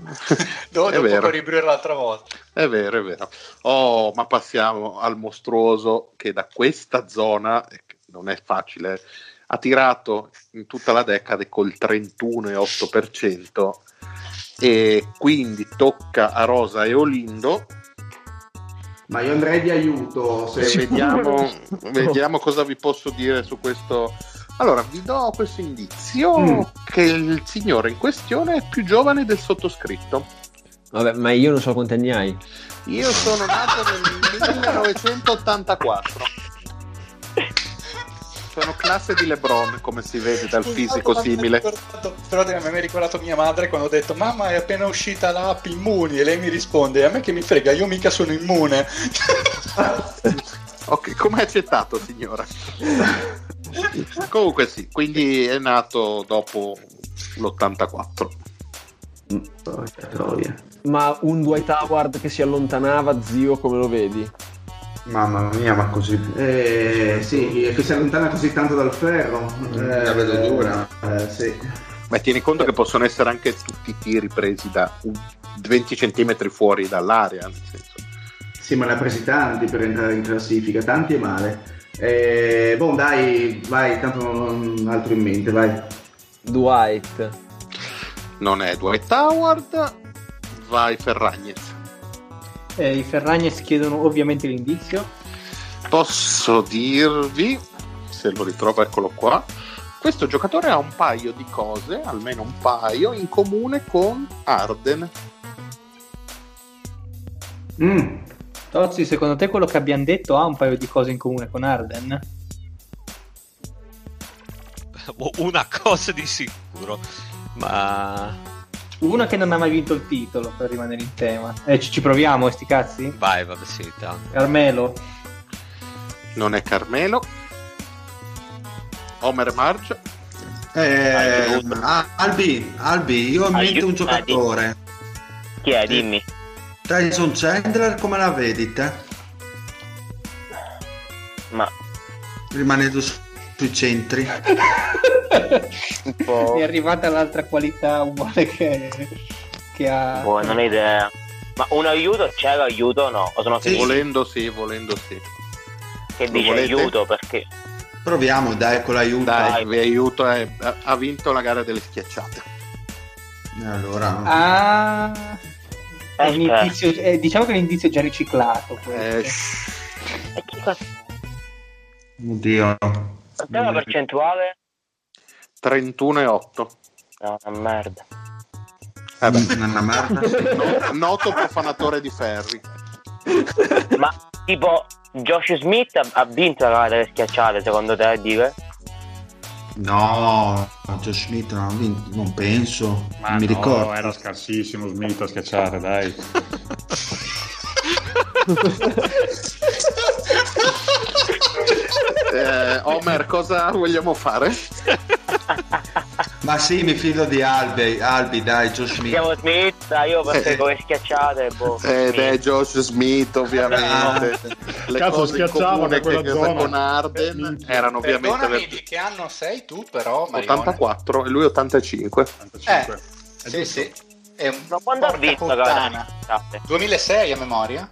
dopo ribrire l'altra volta. È vero, è vero. Oh, ma passiamo al mostruoso che da questa zona non è facile. Ha tirato in tutta la decade col trentuno virgola otto per cento e quindi tocca a Rosa e Olindo. Ma io andrei di aiuto. Se vediamo, vediamo cosa vi posso dire su questo. Allora, vi do questo indizio mm. che il signore in questione è più giovane del sottoscritto. Vabbè, ma io non so quanti anni hai. Io sono nato nel millenovecentottantaquattro. Sono classe di LeBron, come si vede dal fisico simile. Però mi ha ricordato mia madre quando ho detto: mamma, è appena uscita l'app Immuni, e lei mi risponde: a me che mi frega, io mica sono immune. Ok, come è accettato, signora? Comunque sì, quindi è nato dopo l'ottantaquattro. Ma un Dwight Howard che si allontanava, zio, come lo vedi? Mamma mia, ma così eh, sì, è che si allontana così tanto dal ferro. Eh, La vedo dura. Eh, sì. Ma tieni conto che possono essere anche tutti i tiri presi da venti centimetri fuori dall'area, nel senso. Sì, ma ne ha presi tanti per entrare in classifica, tanti e male. Eh, boh, dai, vai, tanto non ho altro in mente, vai. Dwight. Non è Dwight Howard, vai Ferragnez. Eh, i Ferragnez chiedono ovviamente l'indizio. Posso dirvi, se lo ritrovo, eccolo qua. Questo giocatore ha un paio di cose, almeno un paio, in comune con Harden. Mm. Tozzi, secondo te quello che abbiamo detto ha un paio di cose in comune con Harden? Una cosa di sicuro, ma... Una che non ha mai vinto il titolo, per rimanere in tema. Eh, ci, ci proviamo, sti cazzi? Vai, vabbè, sì, tanto. Carmelo. Non è Carmelo. Omer Marge. Eh, Albi, Albi, io ho in mente un giocatore. Chi è? Dimmi. Tyson Chandler, come la vedi te? Ma rimanendo su, sui centri un po'... mi è arrivata l'altra qualità uguale che, che ha. Boh, non ho idea. Ma un aiuto c'è, l'aiuto o no? O sono sì, volendo sì, volendo sì. Che dice aiuto perché? Proviamo, dai, con l'aiuto. Dai, vi aiuto, eh, ha vinto la gara delle schiacciate. Allora. Ah, è un indizio, eh, diciamo che l'indizio è già riciclato. Eh, e chi fa? Oddio. Quant'è la percentuale? trentuno e otto. No, una merda. Eh beh, una merda. No, noto profanatore di ferri. Ma tipo Josh Smith ha vinto la gara delle schiacciate, secondo te, dire? No, Josh Smith non ha vinto, non penso. Ma non mi no, ricordo. Era scarsissimo Smith a schiacciare, dai. eh, Omer, cosa vogliamo fare? Ma sì, mi fido di Albi, Albi, dai, Josh Smith. Siamo Smith, io perché eh, come schiacciate, boh. Ed eh, è Josh Smith, ovviamente. Le cazzo, cose schiacciavano in quella che zona con Harden eh, erano ovviamente verti... che anno sei tu però, Marione? ottantaquattro e lui ottantacinque. ottantacinque. Eh, è sì, sì. È un... Ma quando ha vinto la duemilasei a memoria?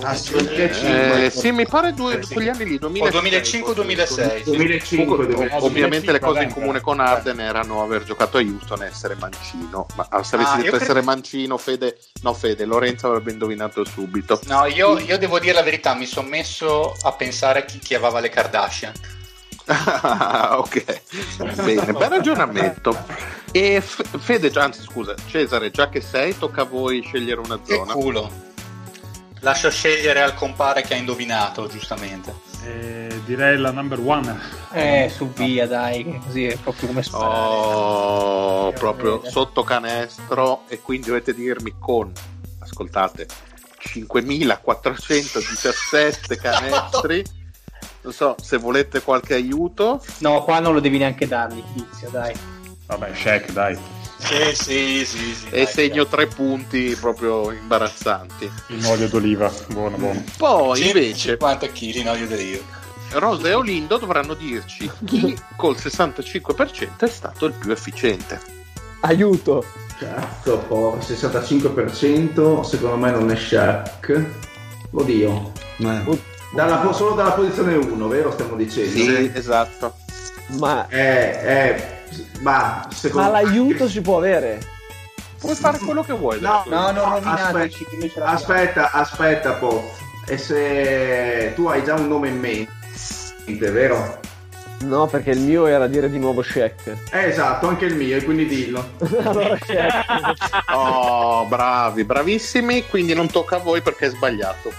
Eh, sì, mi pare due, quegli anni lì, duemilacinque duemilasei duemilacinque duemilasei Ovviamente le cose in comune con Harden erano aver giocato a Houston e essere mancino. Ma se avessi ah, detto essere credo... mancino, Fede, no, Fede, Lorenzo avrebbe indovinato subito. No, io, io devo dire la verità, mi sono messo a pensare a chi chiavava le Kardashian. Ah, ok, bene, bel ragionamento. E Fede, anzi scusa, Cesare, già che sei, tocca a voi scegliere una zona. Che culo. Lascio scegliere al compare che ha indovinato, giustamente. Eh, direi la number one. Eh, su via, no. Dai, così è proprio come sparare. Oh, proprio sotto canestro. E quindi dovete dirmi con, ascoltate, cinquemilaquattrocentodiciassette canestri. Non so, se volete qualche aiuto. No, qua non lo devi neanche dargli, tizio, dai. Vabbè, Shaq, dai. Eh, sì, sì, sì, e dai, segno dai. Tre punti proprio imbarazzanti in olio d'oliva, buono buono. Poi invece cinquanta chilogrammi in olio d'oliva. Rosa e Olindo dovranno dirci chi col sessantacinque per cento è stato il più efficiente. Aiuto. Cazzo, porra, sessantacinque per cento secondo me non è Shaq. Oddio, eh. dalla, solo dalla posizione uno, vero stiamo dicendo? Sì, sì. Esatto. Ma è... è... Ma, secondo... ma l'aiuto si può avere, puoi fare quello che vuoi. No, no, no, rovinateci. Aspetta, aspetta, aspetta po'. E se tu hai già un nome in mente, vero? No, perché il mio era dire di nuovo Shaq. Eh, esatto, anche il mio, e quindi dillo. Allora Shaq. Oh, bravi, bravissimi. Quindi non tocca a voi perché è sbagliato.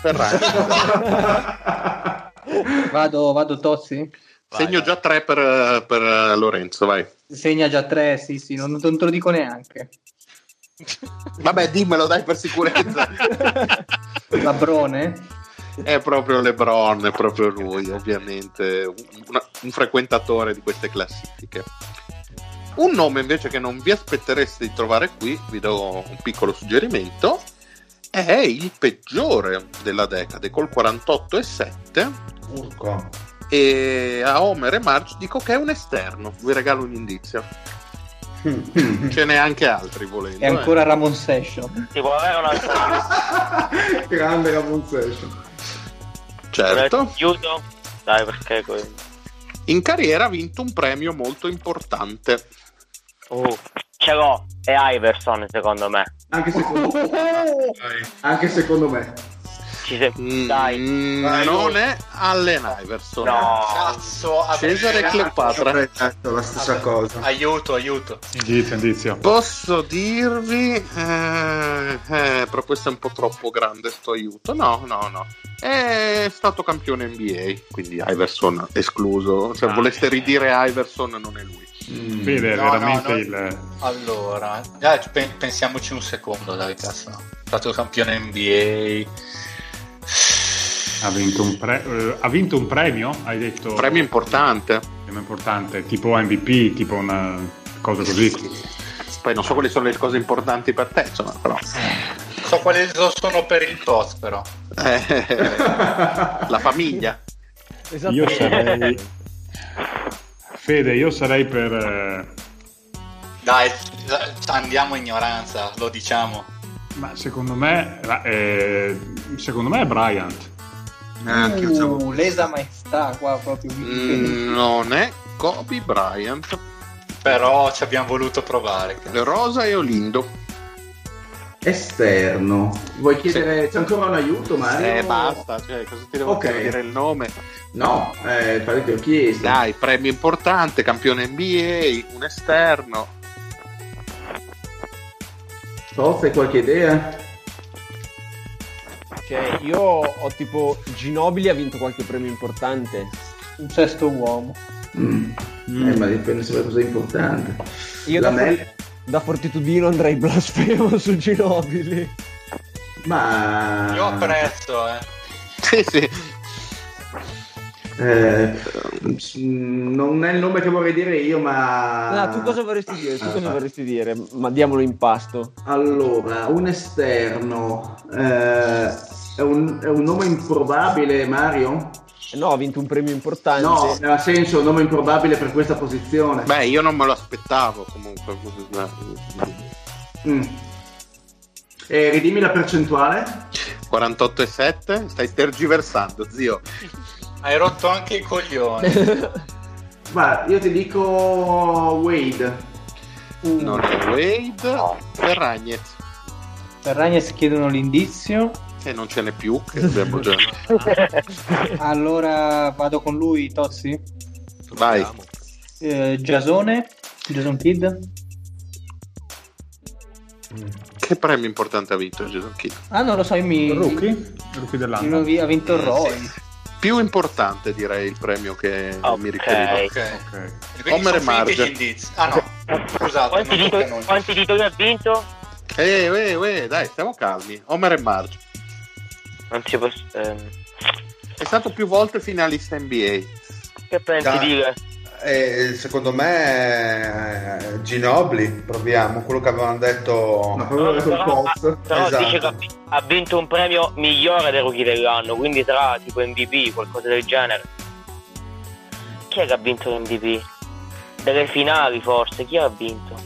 vado, vado Tozzi? Vai, segno già tre per, per Lorenzo, vai. Segna già tre, sì, sì, non, non te lo dico neanche. Vabbè, dimmelo, dai, per sicurezza. Labrone? È proprio LeBron, è proprio lui, ovviamente, un, un frequentatore di queste classifiche. Un nome invece che non vi aspettereste di trovare qui, vi do un piccolo suggerimento, è il peggiore della decade, col quarantotto e sette. Urco. E a Homer e Marge dico che è un esterno, vi regalo un indizio. Ce n'è anche altri volendo. È ancora eh. Ramon Session. Ti può avere un'altra. Grande Ramon Session. Certo. Chiudo. Dai, perché quello. In carriera ha vinto un premio molto importante. Oh, ce l'ho, è Iverson secondo me. Anche secondo me. Anche secondo me. Dai. Mm, dai, non è Allen Iverson, no. Cazzo, Cesare Cleopatra, la stessa Vabbè. cosa. Aiuto, aiuto. Indizio, indizio. Posso dirvi, eh, eh, però questo è un po' troppo grande. Sto aiuto, no, no, no. È stato campione N B A, quindi Iverson escluso. Se ah, voleste eh. ridire Iverson, non è lui. Mm. Fede, no, veramente no, no. il. Allora, dai, pensiamoci un secondo, dai, cazzo. È stato campione N B A. Ha vinto un, pre- uh, ha vinto un premio, hai detto? Un premio importante. Un premio importante, tipo M V P, tipo una cosa così. Poi non so quali sono le cose importanti per te, insomma, però. So quali sono per il T O S, però. Eh, la famiglia. Io sarei... Fede, io sarei per... Dai, andiamo in ignoranza, lo diciamo. Ma secondo me... Eh, secondo me è Bryant. Uh, lesa maestà qua proprio. Mm, non è Kobe Bryant, però ci abbiamo voluto provare. Rosa e Olindo esterno. Vuoi chiedere? C'è ancora un aiuto, Mario? Eh, basta, cioè, cosa ti devo okay. dire il nome? No, eh, ti ho chiesto. Dai, premio importante, campione N B A, un esterno. Sof, hai qualche idea? Cioè, io ho tipo Ginobili ha vinto qualche premio importante. Un sesto uomo. Mm. Mm. Eh, ma dipende sempre cosa è importante. Io da, for- da fortitudino andrei blasfemo su Ginobili. Ma io apprezzo, eh. Sì, sì. Eh, non è il nome che vorrei dire io, ma no, tu cosa vorresti dire? Tu cosa vorresti dire? Ma diamolo in pasto. Allora, un esterno eh, è, un, è un nome improbabile, Mario? No, ha vinto un premio importante. No, ha senso, un nome improbabile per questa posizione. Beh, io non me lo aspettavo comunque. Mm. Eh, ridimmi la percentuale. quarantotto virgola sette. Stai tergiversando, zio. Hai rotto anche i coglioni. Guarda, io ti dico Wade. Uh. Non è Wade, no. Ferragnez. Ferragnez chiedono l'indizio. E non ce n'è più, che abbiamo già. Allora vado con lui, Tozzi. Vai. Eh, Giasone, Jason Kidd. Che premio importante ha vinto Jason Kidd? Ah, non lo so, io mi... Rookie? Rookie dell'anno. Ha vinto il Roy. Sì. Più importante direi il premio che okay. mi riferivo. Ok, ok. Homer Marge. Ah no, scusate. Quanti titoli ha vinto? Eh, eh, eh, dai, stiamo calmi. Homer e Marge. Non ci posso... Ehm. È stato più volte finalista N B A. Che pensi di... Eh, secondo me eh, Ginobili, proviamo quello che avevano detto, no, però, detto il post. Però esatto. Dice che ha vinto un premio migliore dei rookie dell'anno, quindi sarà tipo M V P, qualcosa del genere. Chi è che ha vinto l'M V P? Delle finali forse, chi ha vinto?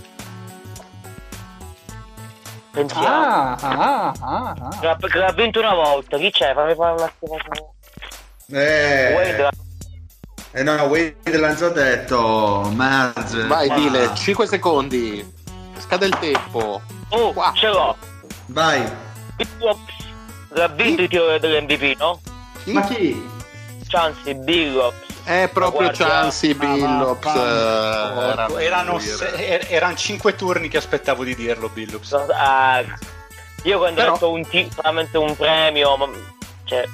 Pensiamo. Ah, ah, ah, ah. Che, ha, che ha vinto una volta, chi c'è? Fammi fare una cosa. Eh. Wade, Eh no, Wade l'ha già detto. Marge. Vai, ma... dile, cinque secondi. Scade il tempo. Oh, wow. Ce l'ho. Vai. L'ha vinto il titolo dell'M V P, no? Chi? Ma chi? Chauncey Billups. È proprio Chauncey Billups. Ah, ma... Erano se... Eran cinque turni che aspettavo di dirlo, Billups. Uh, io quando Però... ho detto un, t- solamente un premio, ma... cioè...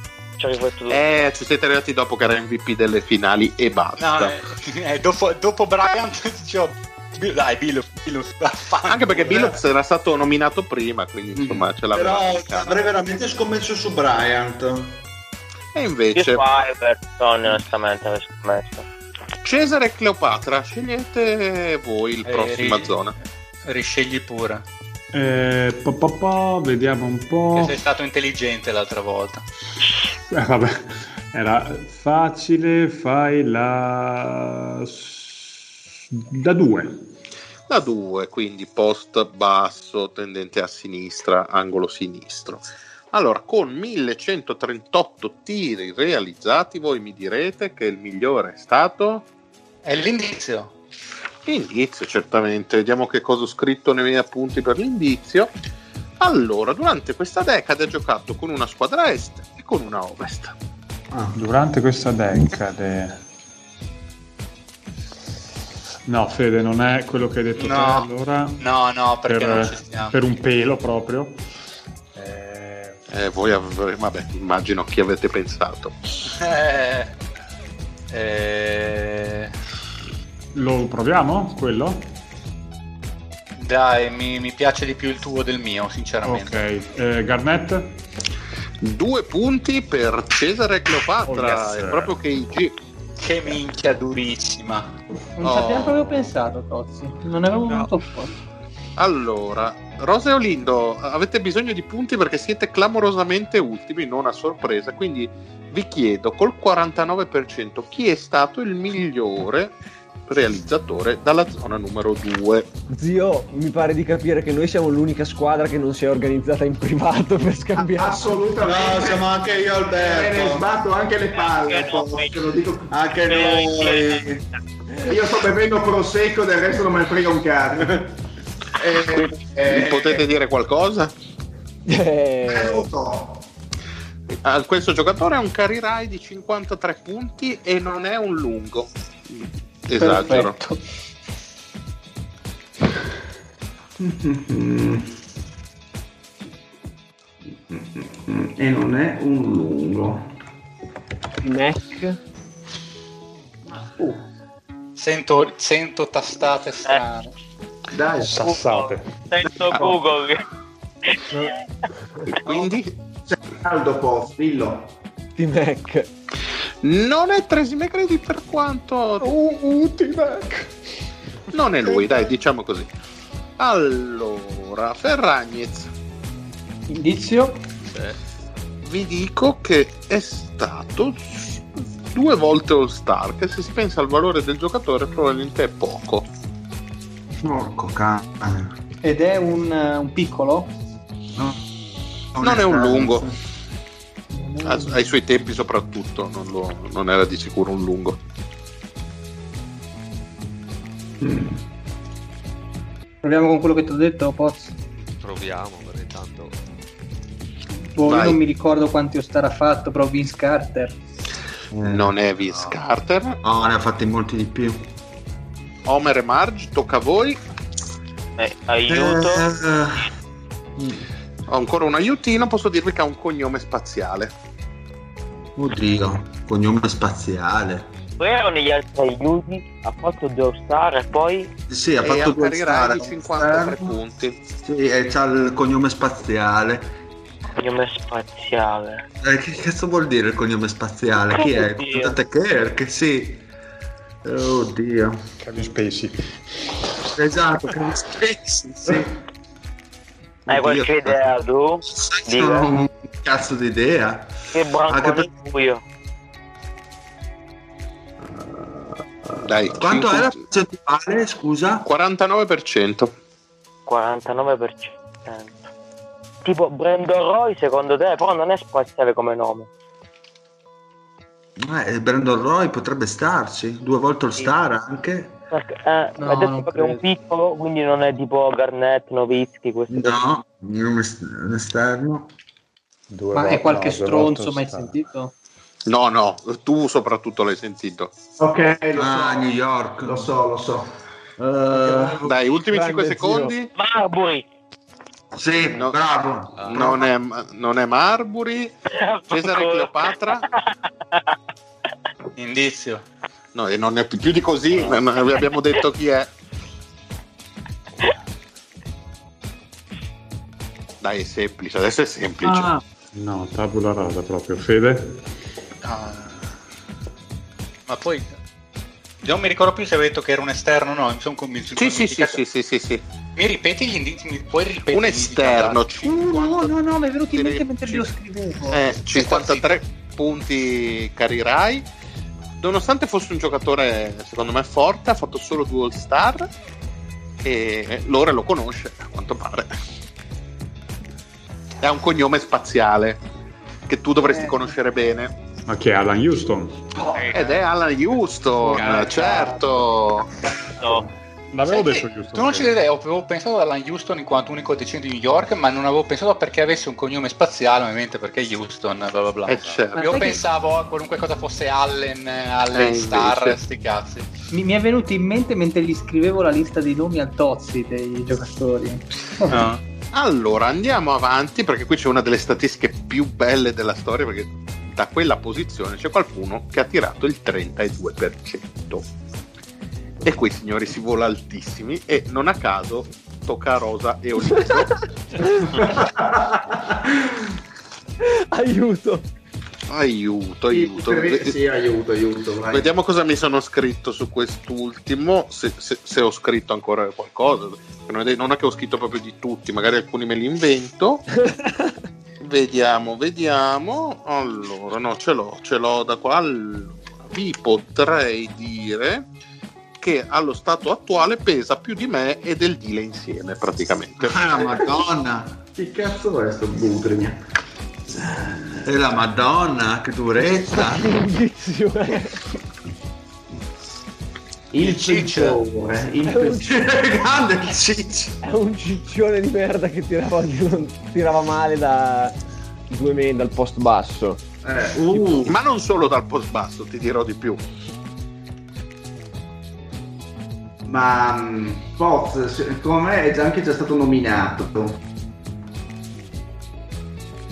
Eh, ci siete arrivati dopo che era M V P delle finali e basta. No, eh, eh, dopo, dopo Bryant, cioè, dai, Billups, Billups, anche perché Billups era stato nominato prima, quindi insomma mm. ce l'avrei. Però avrei veramente scommesso su Bryant. E invece onestamente scommesso. Cesare e Cleopatra, scegliete voi la eh, prossima ri- zona. Riscegli pure. Eh, po, po, po, vediamo un po'. Che sei stato intelligente l'altra volta. Eh, vabbè, era facile, fai la da due. Da due, quindi post basso, tendente a sinistra, angolo sinistro. Allora, con millecentotrentotto tiri realizzati, voi mi direte che il migliore è stato? È l'indizio. Indizio, certamente. Vediamo che cosa ho scritto nei miei appunti per l'indizio. Allora, durante questa decade ha giocato con una squadra est e con una ovest. Ah, durante questa decade. No, Fede, non è quello che hai detto no. te allora. No, no, perché per, non ci stiamo. Per un pelo proprio. Eh, eh voi avre... vabbè, immagino chi avete pensato. Eh, eh... Lo proviamo? Quello? Dai, mi, mi piace di più il tuo del mio, sinceramente. Ok, eh, Garnett? Due punti per Cesare Cleopatra. Oh, è proprio che i G. Che minchia durissima. Non oh. ci abbiamo proprio pensato, Tozzi. Non avevo no. venuto fuori. Allora, Rosa e Olindo, avete bisogno di punti perché siete clamorosamente ultimi, non a sorpresa. Quindi vi chiedo, col quarantanove per cento, chi è stato il migliore realizzatore dalla zona numero due? Zio, mi pare di capire che noi siamo l'unica squadra che non si è organizzata in privato per scambiare. Assolutamente. No, siamo anche io, Alberto. Me ne sbatto anche le palle, anche po- noi. Te lo dico. Anche noi. Io sto bevendo prosecco, del resto non me ne frega un cazzo. eh, eh, Potete eh. dire qualcosa? Eh. Eh, lo so. Ah, questo giocatore ha un carry high di cinquantatré punti e non è un lungo. Esagero. E non è un lungo. Neck. Uh. Sento, sento tastate strane. Dai, tassate. Sento Google. Quindi Aldo po', dillo. T-Mac. Non è Tracy McGrady per quanto uh, uh, T-Mac. Non è lui, dai, diciamo così. Allora, Ferragnez. Indizio? Beh, vi dico che è stato due volte All-Star, che se si pensa al valore del giocatore probabilmente è poco. Porco cane. Ed è un, un piccolo? No. Non, non è un lungo, ai suoi tempi soprattutto non, lo, non era di sicuro un lungo. mm. Proviamo con quello che ti ho detto, Poz? Proviamo, perché tanto oh, io non mi ricordo quanti All-Star ha fatto, però Vince Carter mm. non è Vince no. Carter no, ne ha fatti molti di più. Homer e Marge, tocca a voi. eh, aiuto eh. Mm. Ho ancora un aiutino, posso dirvi che ha un cognome spaziale. Oddio, cognome spaziale. Poi erano gli altri aiuti, ha fatto due All-Star e poi... Sì, ha fatto due All-Star di cinquantatré punti. Sì, e c'ha il cognome spaziale. Cognome spaziale. Eh, che cazzo vuol dire il cognome spaziale? Chi è? Guardate Kirk, sì. Oddio. Kevin Spacey. Esatto, Kevin Spacey, sì. Hai qualche idea tu? Non ho un cazzo di idea. Che branco per... buio. Dai, quanto cinquanta... è la percentuale, scusa? quarantanove per cento. quarantanove per cento. Tipo Brandon Roy, secondo te? Però non è spaziale come nome. Eh, Brandon Roy potrebbe starci. Due volte All-Star anche. Eh, no, adesso è un piccolo, quindi non è tipo Garnett, Nowitzki, queste no, un esterno. Due ma è qualche no, stronzo mai sentito? No, no, tu soprattutto l'hai sentito. Ok, lo ah, so. New York, lo so, lo so. Uh, Dai, ultimi cinque secondi. Marbury. Sì, no, bravo. Uh, non, è, non è Marbury. Cesare Cleopatra. Indizio. No, e non è più di così, vi abbiamo detto chi è. Dai, è semplice, adesso è semplice. Ah. No, tabula rasa proprio, Fede. Ah. Ma poi non mi ricordo più se avevi detto che era un esterno, no, mi sono convinto. Sì, sì, sì, sì, sì, sì, sì. Mi ripeti gli indizi? Puoi ripetere? Un esterno. cinquanta... No, no, no, mi è venuto in mente mentre c- lo scrivevo. Eh, cinquantatré punti Carry Rai. Nonostante fosse un giocatore secondo me forte, ha fatto solo due All-Star e Lore lo conosce a quanto pare. Ha un cognome spaziale che tu dovresti eh. conoscere bene. Ma che è Alan Houston? Oh, ed è Alan Houston, eh, certo. No. L'avevo detto Houston. Tu non ci direi, avevo pensato ad Alan Houston in quanto unico decino di New York, ma non avevo pensato perché avesse un cognome spaziale, ovviamente perché Houston, bla bla bla. Eh, certo. Io pensavo a qualunque cosa fosse Allen, Allen eh, Star, sti cazzi. Mi, mi è venuto in mente mentre gli scrivevo la lista dei nomi a Tozzi dei giocatori. No. Allora, andiamo avanti perché qui c'è una delle statistiche più belle della storia, perché da quella posizione c'è qualcuno che ha tirato il trentadue per cento. E qui, signori, si vola altissimi e non a caso tocca a Rosa e Olindo. Aiuto. Aiuto, aiuto. Sì, sì, aiuto, aiuto. Vai. Vediamo cosa mi sono scritto su quest'ultimo. Se, se, se ho scritto ancora qualcosa. Non è che ho scritto proprio di tutti, magari alcuni me li invento. Vediamo, vediamo. Allora, no, ce l'ho, ce l'ho da qua. Allora, vi potrei dire che allo stato attuale pesa più di me e del Dile insieme, praticamente. Ah, Madonna! Che cazzo è sto Butrigna? E la Madonna, che durezza! Il ciccione, il grande ciccio. È un ciccione di merda che tirava, tirava male da due metri dal post basso. Eh, uh, ma non solo dal post basso, ti dirò di più. Ma Poz, come me, è già anche già stato nominato.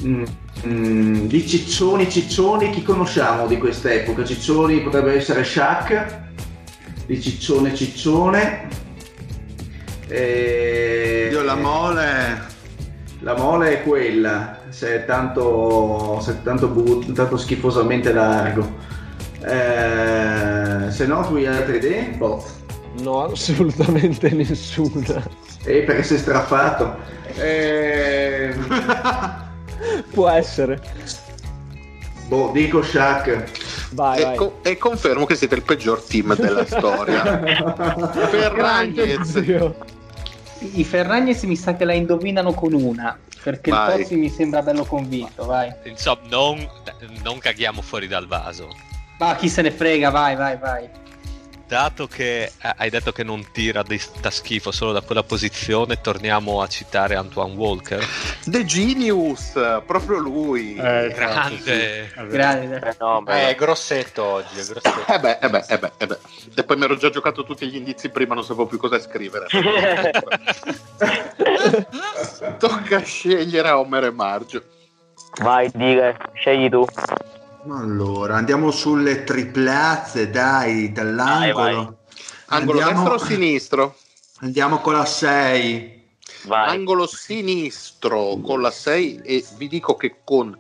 Mm. Mm, di ciccioni ciccioni chi conosciamo di quest'epoca? Ciccioni potrebbe essere Shaq, di ciccione ciccione e... Dio, la mole la mole è quella, se è tanto, se è tanto, but, tanto schifosamente largo, eh, se no tu hai altre idee? Boh. No, assolutamente nessuna, e eh, perché sei straffato, eh... Può essere. Boh, dico Shaq. Vai, e, vai. Co- e confermo che siete il peggior team della storia. Ferragnez. I Ferragnez mi sa che la indovinano con una, perché vai. Il Pozzi mi sembra bello convinto, vai. Insomma, non, non caghiamo fuori dal vaso. Ma chi se ne frega, vai, vai, vai. Dato che hai detto che non tira da schifo solo da quella posizione, torniamo a citare Antoine Walker. The Genius, proprio lui. Eh, grande. Sì. Grande. No, beh, è grossetto oggi, è grossetto. Eh beh, eh beh, eh beh, eh beh. E poi mi ero già giocato tutti gli indizi prima, non sapevo più cosa scrivere. Tocca scegliere a Homer e Marge. Vai, dica, scegli tu. Allora, andiamo sulle triplazze, dai, dall'angolo. Vai, vai. Angolo andiamo... destro o sinistro? Andiamo con la sei. Vai. Angolo sinistro con la sei, e vi dico che con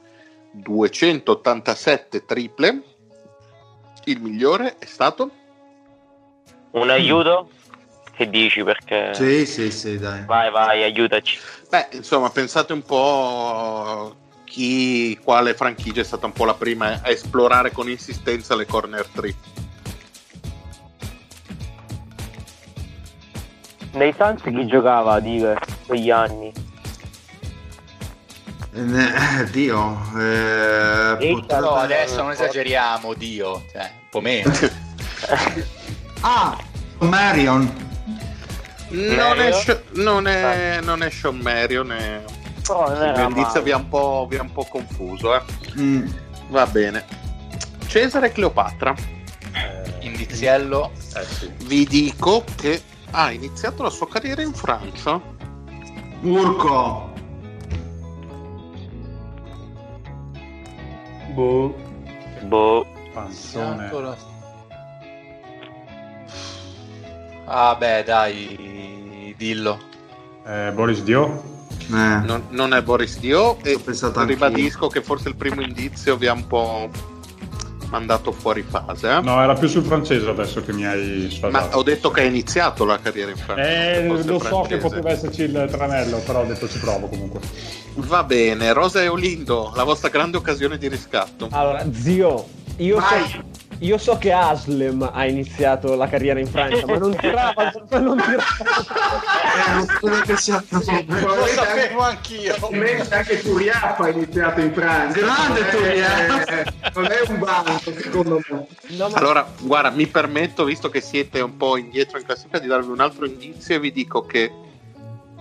duecentottantasette triple il migliore è stato? Un aiuto? Che dici, perché... Sì, sì, sì, dai. Vai, vai, aiutaci. Beh, insomma, pensate un po'... Chi, quale franchigia è stata un po' la prima a esplorare con insistenza le corner tre? Nei Suns chi giocava di quegli anni? Eh, Dio, eh, Eita, potrebbe... no, adesso non esageriamo, Dio, cioè, un po' meno. Ah, Marion. Non è, non è, non è Sean Marion, è... Oh, l'indizio vi ha un po', vi ha un po' confuso, eh. Mm. Va bene. Cesare Cleopatra, eh, indiziello, eh, sì. Vi dico che ha iniziato la sua carriera in Francia. Urco. Boh. Boh. Panzone. Ah beh, dai, dillo. Eh, Boris Dio. Eh. Non, non è Boris Dio, e ribadisco anch'io. Che forse il primo indizio vi ha un po' mandato fuori fase, eh? No, era più sul francese adesso che mi hai sfadato. Ma ho detto che hai iniziato la carriera in Francia, eh, lo so francese. Che poteva esserci il tranello, però ho detto ci provo comunque. Va bene, Rosa e Olindo, la vostra grande occasione di riscatto. Allora, zio, io so, io so che Haslem ha iniziato la carriera in Francia, ma non tirava, non tirava. Eh, sia... Lo sapevo anch'io. Anche Turiaf ha iniziato in Francia. Grande Turiaf, non è un banco, secondo me. No, ma... Allora, guarda, mi permetto, visto che siete un po' indietro in classifica, di darvi un altro indizio, e vi dico che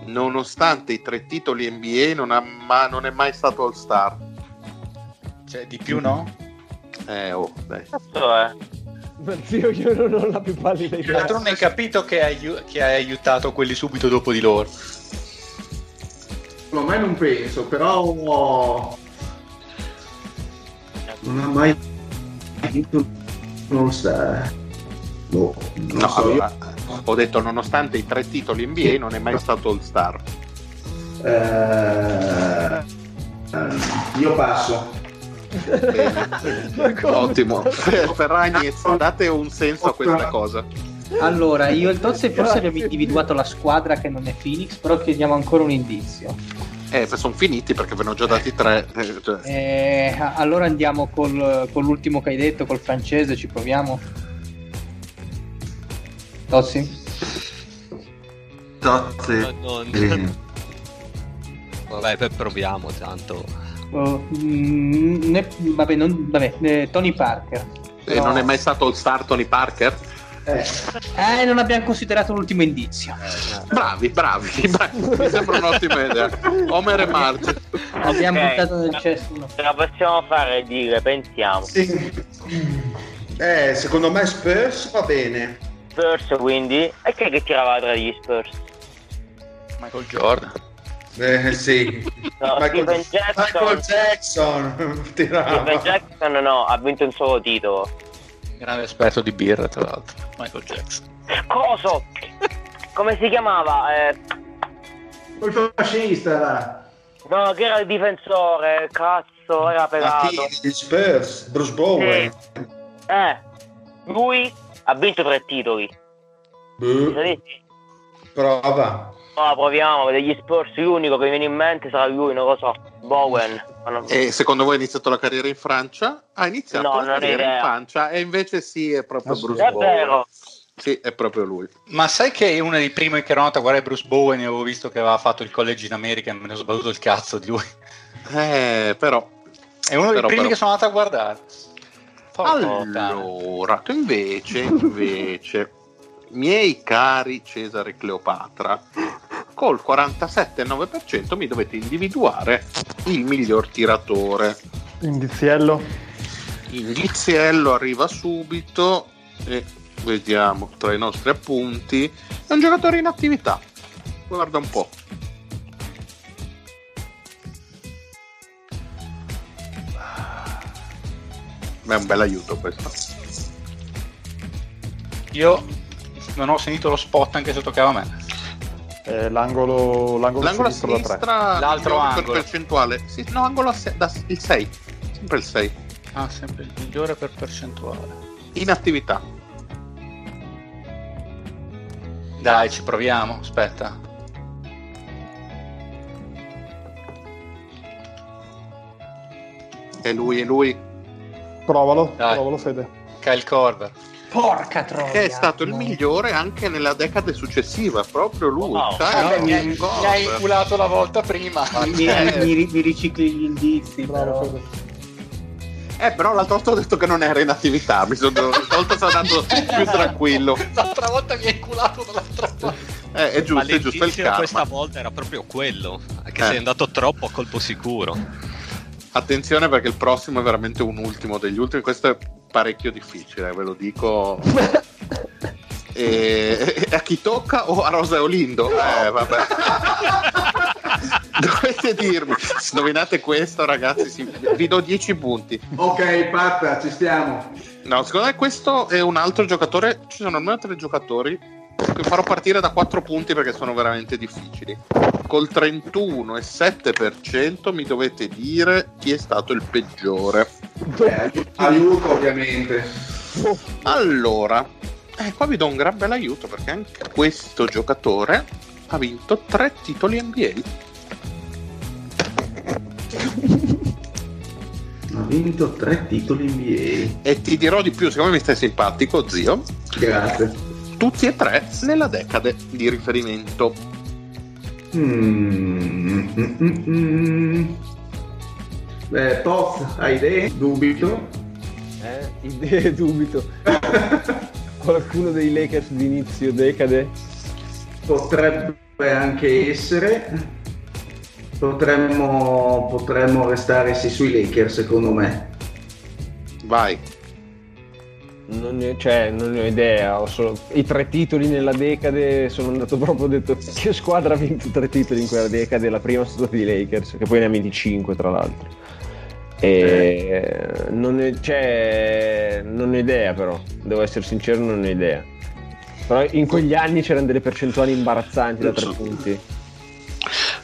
nonostante i tre titoli N B A non, ha ma... non è mai stato All-Star. Cioè, di più no? Eh, oh, dai. Cazzo, eh. Ma zio, io non ho la più pallida idea. Tu non hai capito che hai, che hai aiutato quelli subito dopo di loro. No, a me non penso, però... Non ha mai... Non sa... No, non no so, io... Ho detto, nonostante i tre titoli N B A non è mai stato All-Star. Eh... Uh, io passo. Ottimo. Ferragni, date un senso a questa cosa. Allora, io e il Tozzi forse abbiamo individuato la squadra che non è Phoenix, però chiediamo ancora un indizio. Eh, sono finiti perché ve ne ho già dati tre. Eh, allora andiamo col, con l'ultimo che hai detto, col francese, ci proviamo. Tozzi? Tozzi. No, no, no. Vabbè, poi proviamo tanto. Uh, ne, vabbè, non, vabbè eh, Tony Parker. E eh, no. Non è mai stato All-Star Tony Parker? Eh. eh, non abbiamo considerato l'ultimo indizio. Eh, no. Bravi, bravi, bravi. Mi sembra un'ottima idea. Homer e Marge. Abbiamo okay. buttato nel cesso. No. Ce la possiamo fare dire, pensiamo. Sì. Eh, secondo me Spurs va bene. Spurs, quindi. E chi è che tirava tra gli Spurs? Michael Jordan. Eh sì, no, Michael, Jackson, Michael Jackson Michael Jackson no, ha vinto un solo titolo. Grande esperto di birra, tra l'altro, Michael Jackson. Coso? Come si chiamava? Eh... Il fascista. No, che era il difensore, cazzo, era pelato. Gli Spurs, Bruce Bowen. Sì. Eh, lui ha vinto tre titoli. Beh. Prova. No, proviamo, degli Spurs l'unico che mi viene in mente sarà lui, non lo so, Bowen. Non... E secondo voi ha iniziato la carriera in Francia? Ha iniziato no, la carriera idea. in Francia e invece sì, è proprio no, Bruce è Bowen. È vero. Sì, è proprio lui. Ma sai che uno dei primi che ero andato a guardare Bruce Bowen, io avevo visto che aveva fatto il college in America e me ne ho sbattuto il cazzo di lui. Eh, però. È uno dei però, primi però. che sono andato a guardare. Porca. Allora, tu invece, invece, miei cari Cesare Cleopatra, col quarantasette virgola nove per cento mi dovete individuare il miglior tiratore. Indiziello. Indiziello arriva subito e vediamo tra i nostri appunti. È un giocatore in attività. Guarda un po'. Beh, è un bel aiuto questo. Io non ho sentito lo spot anche se toccava a me. Eh, l'angolo l'angolo, l'angolo sinistro a sinistra, l'altro angolo percentuale. Sì, no, angolo se- da, il sei. Sempre il sei. Ah, sempre il migliore per percentuale. In attività. Dai, ci proviamo, aspetta. È lui, è lui. Provalo, Dai. provalo Fede. Kyle Korver. Porca troia, che è stato il migliore anche nella decade successiva, proprio lui. Wow. Vabbè, mi, hai, mi hai inculato la volta prima. Mi, mi, mi ricicli gli indizi. Bravo. Però. Eh, però l'altra volta ho detto che non era in attività. Mi sono tolto, sono andato più tranquillo. L'altra volta mi hai inculato dall'altra parte. Eh, è giusto, è giusto. Il karma questa volta era proprio quello. Che eh. sei andato troppo a colpo sicuro. Attenzione perché il prossimo è veramente un ultimo degli ultimi. Questo è parecchio difficile, ve lo dico. E, a chi tocca o a Rosa Olindo? Eh, vabbè. Dovete dirmi, indovinate questo, ragazzi. Sì, vi do dieci punti. Ok, Patta, ci stiamo. No, secondo me questo è un altro giocatore. Ci sono almeno tre giocatori che farò partire da quattro punti perché sono veramente difficili. Col trentuno virgola sette per cento mi dovete dire chi è stato il peggiore. Eh, aiuto ovviamente. Allora, eh, qua vi do un gran bel aiuto perché anche questo giocatore ha vinto tre titoli N B A. Ha vinto tre titoli N B A. E ti dirò di più, siccome mi stai simpatico, zio. Grazie. Tutti e tre nella decade di riferimento. Mm, mm, mm, mm. Beh, Toz, hai idee? Dubito. Eh, idee dubito. Qualcuno dei Lakers di inizio decade? Potrebbe anche essere. Potremmo, potremmo restare sì sui Lakers, secondo me. Vai. Non ne, cioè, non ne ho idea, ho solo, i tre titoli nella decade, sono andato proprio, ho detto che squadra ha vinto tre titoli in quella decade, la prima sono stati i Lakers, che poi ne ha vinti cinque tra l'altro, e eh. non, ne, cioè, non ne ho idea però, devo essere sincero, non ne ho idea, però in quegli anni c'erano delle percentuali imbarazzanti da tre punti.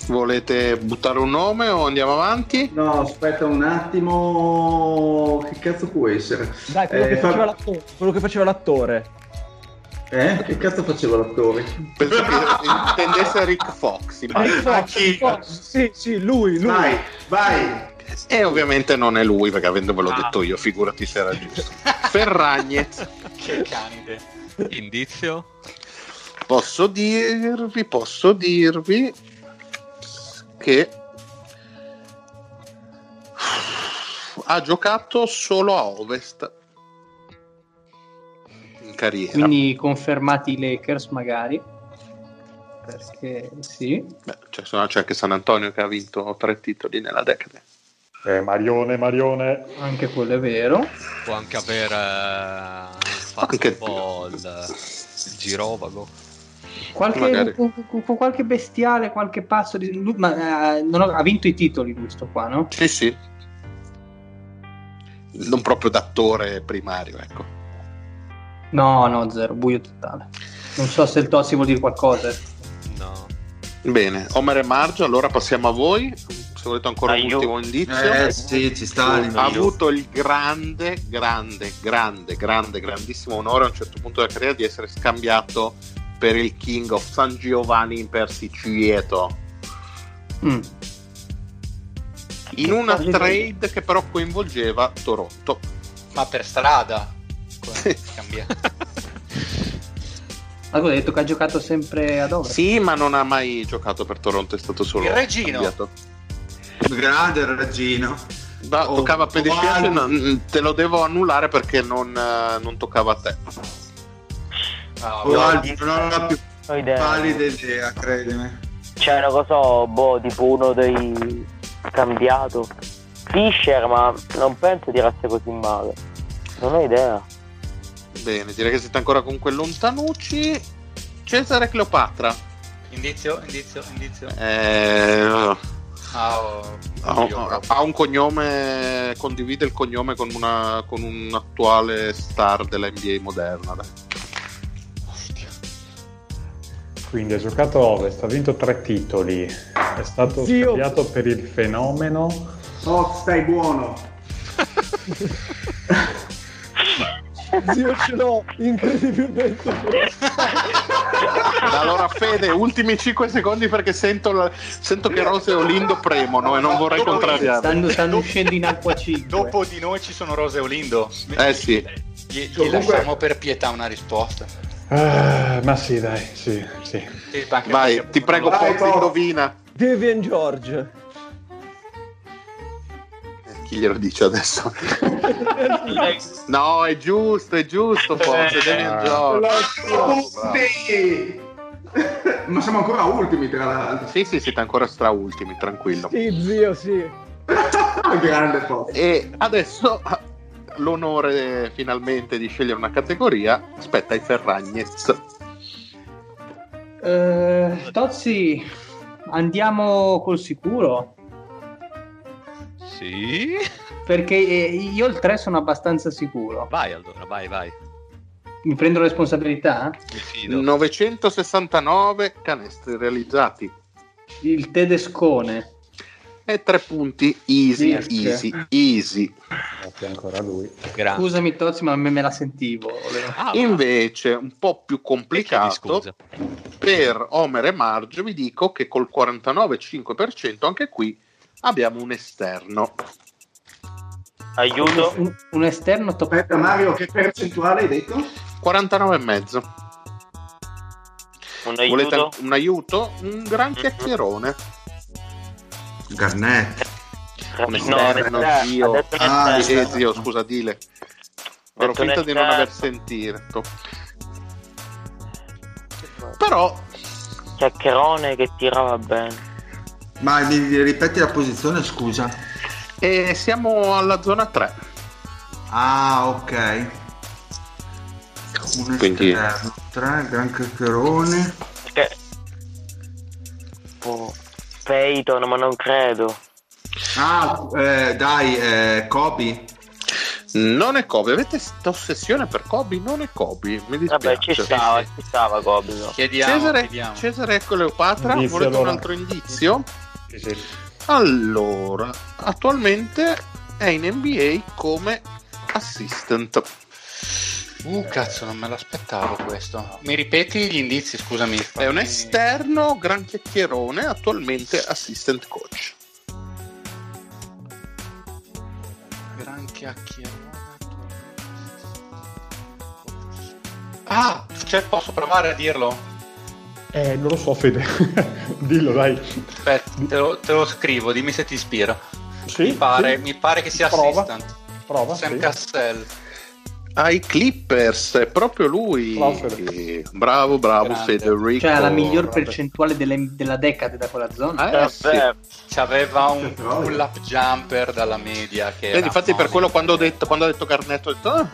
Volete buttare un nome o andiamo avanti? No, aspetta un attimo, che cazzo può essere? Dai, quello, eh, che, faceva fa... l'attore, quello che faceva l'attore. Eh? Che cazzo faceva l'attore? Pensavo che intendesse Rick Fox. Rick Fox, Rick Fox. Sì, sì, lui, lui. Vai, vai. E ovviamente non è lui, perché avendovelo ah. detto io, figurati se era giusto. Ferragnez. Che canide. Indizio? Posso dirvi, posso dirvi che ha giocato solo a Ovest in carriera. Quindi confermati i Lakers magari. Perché sì. Beh, c'è, c'è anche San Antonio che ha vinto tre titoli nella decade. Eh, Marione, Marione. Anche quello è vero. Può anche aver eh, fatto anche un po' il, il girovago. Qualche, con, con qualche bestiale, qualche passo di, lui, ma eh, non ho, ha vinto i titoli questo qua, no? Sì, sì. Non proprio d'attore primario, ecco. No, no, zero, buio totale. Non so se il Tossi vuol dire qualcosa. No. Bene, Omer e Margio, allora passiamo a voi. Se volete ancora ah, un ultimo indizio, eh, sì, ci sta, ha avuto il grande, grande, grande, grande, grandissimo onore a un certo punto della carriera di essere scambiato per il King of San Giovanni in Persicieto mm. in una trade che però coinvolgeva Toronto. Ma per strada? Scambiato. Allora, hai detto che ha giocato sempre ad Ovest? Sì, ma non ha mai giocato per Toronto, è stato solo il Reggino. Cambiato. Grande il Reggino, da, oh, toccava Pedifiace, no, te lo devo annullare perché non, non toccava a te. Ah, oh, Albi, non ho la più pallida idea, credimi. C'è una cosa, boh, tipo uno dei cambiato Fisher, ma non penso tirasse così male, non ho idea. Bene, direi che siete ancora con quel lontanucci. Cesare Cleopatra. Indizio, indizio, indizio. Eh... Ha oh, oh, oh, un cognome, condivide il cognome con una con un attuale star della N B A moderna. Dai. Quindi ha giocato a Ovest, ha vinto tre titoli, è stato Zio. scambiato per il fenomeno. Oh, stai buono. Zio, ce l'ho incredibilmente. Allora Fede, ultimi cinque secondi perché sento, la... sento che Rose e Olindo premono e non vorrei contrariare. Stanno, stanno uscendo in acqua cinque. Dopo di noi ci sono Rose e Olindo. Eh sì. Gli, gli lasciamo per pietà una risposta. Uh, ma sì, dai, sì, sì. sì Vai, ti prego, Pozzi, indovina. Devian George. Chi glielo dice adesso? No, è giusto, è giusto, forse Devian George. Ma siamo ancora ultimi, tra l'altro. Sì, sì, siete ancora straultimi, tranquillo. Sì, zio, sì. Grande forza. E adesso l'onore finalmente di scegliere una categoria aspetta ai Ferragnez. Eh, Tozzi, andiamo col sicuro. Sì. Perché io il tre sono abbastanza sicuro. Vai allora, vai, vai. Mi prendo la responsabilità? Mi fido. novecentosessantanove canestri realizzati. Il tedescone. E tre punti, easy, Dirk. easy, easy. Grazie ancora a lui. Grazie. Scusami Tozzi, ma me, me la sentivo. Ah, invece, un po' più complicato, per Omer e Marge vi dico che col quarantanove virgola cinque per cento anche qui abbiamo un esterno. Aiuto. Un, un esterno top. Aspetta Mario, che percentuale hai detto? quarantanove e mezzo. Un aiuto? Volete un aiuto? Un gran chiacchierone. Garnett. Un esterno, no, zio. Ah, eh, zio, scusa, dile. Ero finta di non aver sentito. Però chiacchierone che tirava bene. Ma mi ripeti la posizione, scusa? E siamo alla zona tre. Ah, ok. Un quindi... esterno, tre, gran chiacchierone. Che... Oh, Peyton, ma non credo. Ah, eh, dai, eh, Kobe. Non è Kobe, avete questa ossessione per Kobe? Non è Kobe, mi dispiace. Vabbè, ci stava, ci stava Kobe, no? Chiediamo, Cesare, chiediamo. Cesare e Cleopatra, volete allora un altro indizio? Sì, sì. Allora, attualmente è in N B A come assistant. Uh, cazzo, non me l'aspettavo questo. Mi ripeti gli indizi, scusami. È un esterno, gran chiacchierone, attualmente assistant coach. Gran chiacchierone. Ah, cioè posso provare a dirlo? Eh, non lo so, Fede. Dillo, dai. Aspetta, te lo, te lo scrivo, dimmi se ti ispira. Sì, mi pare, sì. Mi pare che sia prova, assistant. Prova, Sam sì. Cassell. Ai Clippers, è proprio lui. Clauser. Bravo, bravo, grande. Federico. Cioè, la miglior percentuale della, della decade da quella zona. Eh, eh sì. Beh, c'aveva un pull-up jumper dalla media. Che vedi, infatti, per quello quando ho detto, quando ho detto Garnetto, ho detto, ah,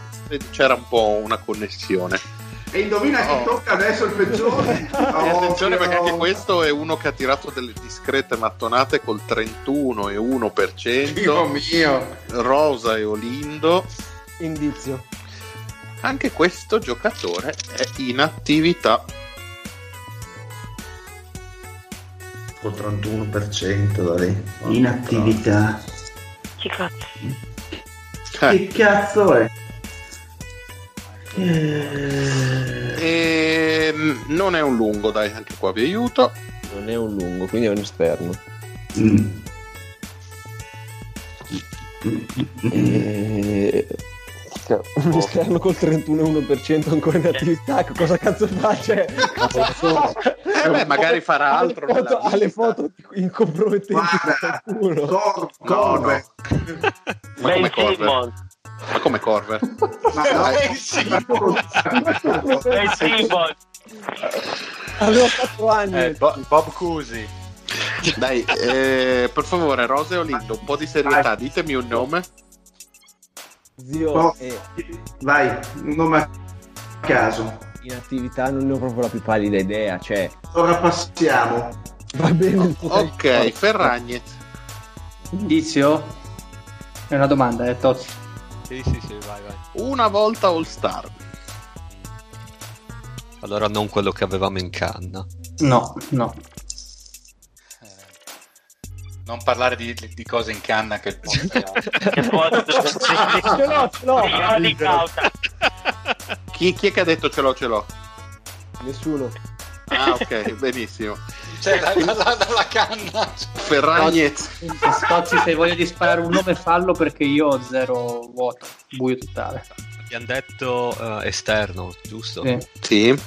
c'era un po' una connessione. E indovina chi oh. tocca adesso il peggiore. Oh, attenzione, perché anche questo è uno che ha tirato delle discrete mattonate col trentuno virgola uno per cento. Dio mio. Rosa e Olindo. Indizio. Anche questo giocatore è in attività. Col trentuno per cento da lì. In attività. Che cazzo? Eh. Che cazzo è? E... non è un lungo, dai, anche qua vi aiuto. Non è un lungo, quindi è un esterno. Mm. E... un esterno col trentuno virgola uno per cento ancora in attività, cosa cazzo fa? Cioè, eh beh, magari farà altro. Alle foto, alle foto incompromettenti. Guarda, Cor- Corver. No, no. Ma come Corver? Ma come Corver? Ma dai, Simon. Avevo quattro anni. Eh, Bo- Bob Cousy. Dai, eh, per favore, Rose e Olindo, un po' di serietà, ditemi un nome. Zio, no, eh, vai, un nome a caso. In attività non ne ho proprio la più pallida idea, cioè. Ora passiamo. Va bene. Ok, Ferragnez. Indizio? È una domanda, eh, Tozzi. Sì, sì, sì, vai, vai. Una volta All Star. Allora non quello che avevamo in canna. No, no. Non parlare di, di cose in canna che che foto ce l'ho ce l'ho chi, chi è che ha detto ce l'ho ce l'ho? Nessuno. Ah, ok, benissimo. Cioè la, la, la, la canna Ferragnez. Scozzi, se voglio disparare un nome fallo, perché io ho zero vuoto, buio totale. Abbiamo detto uh, esterno, giusto? Sì, sì.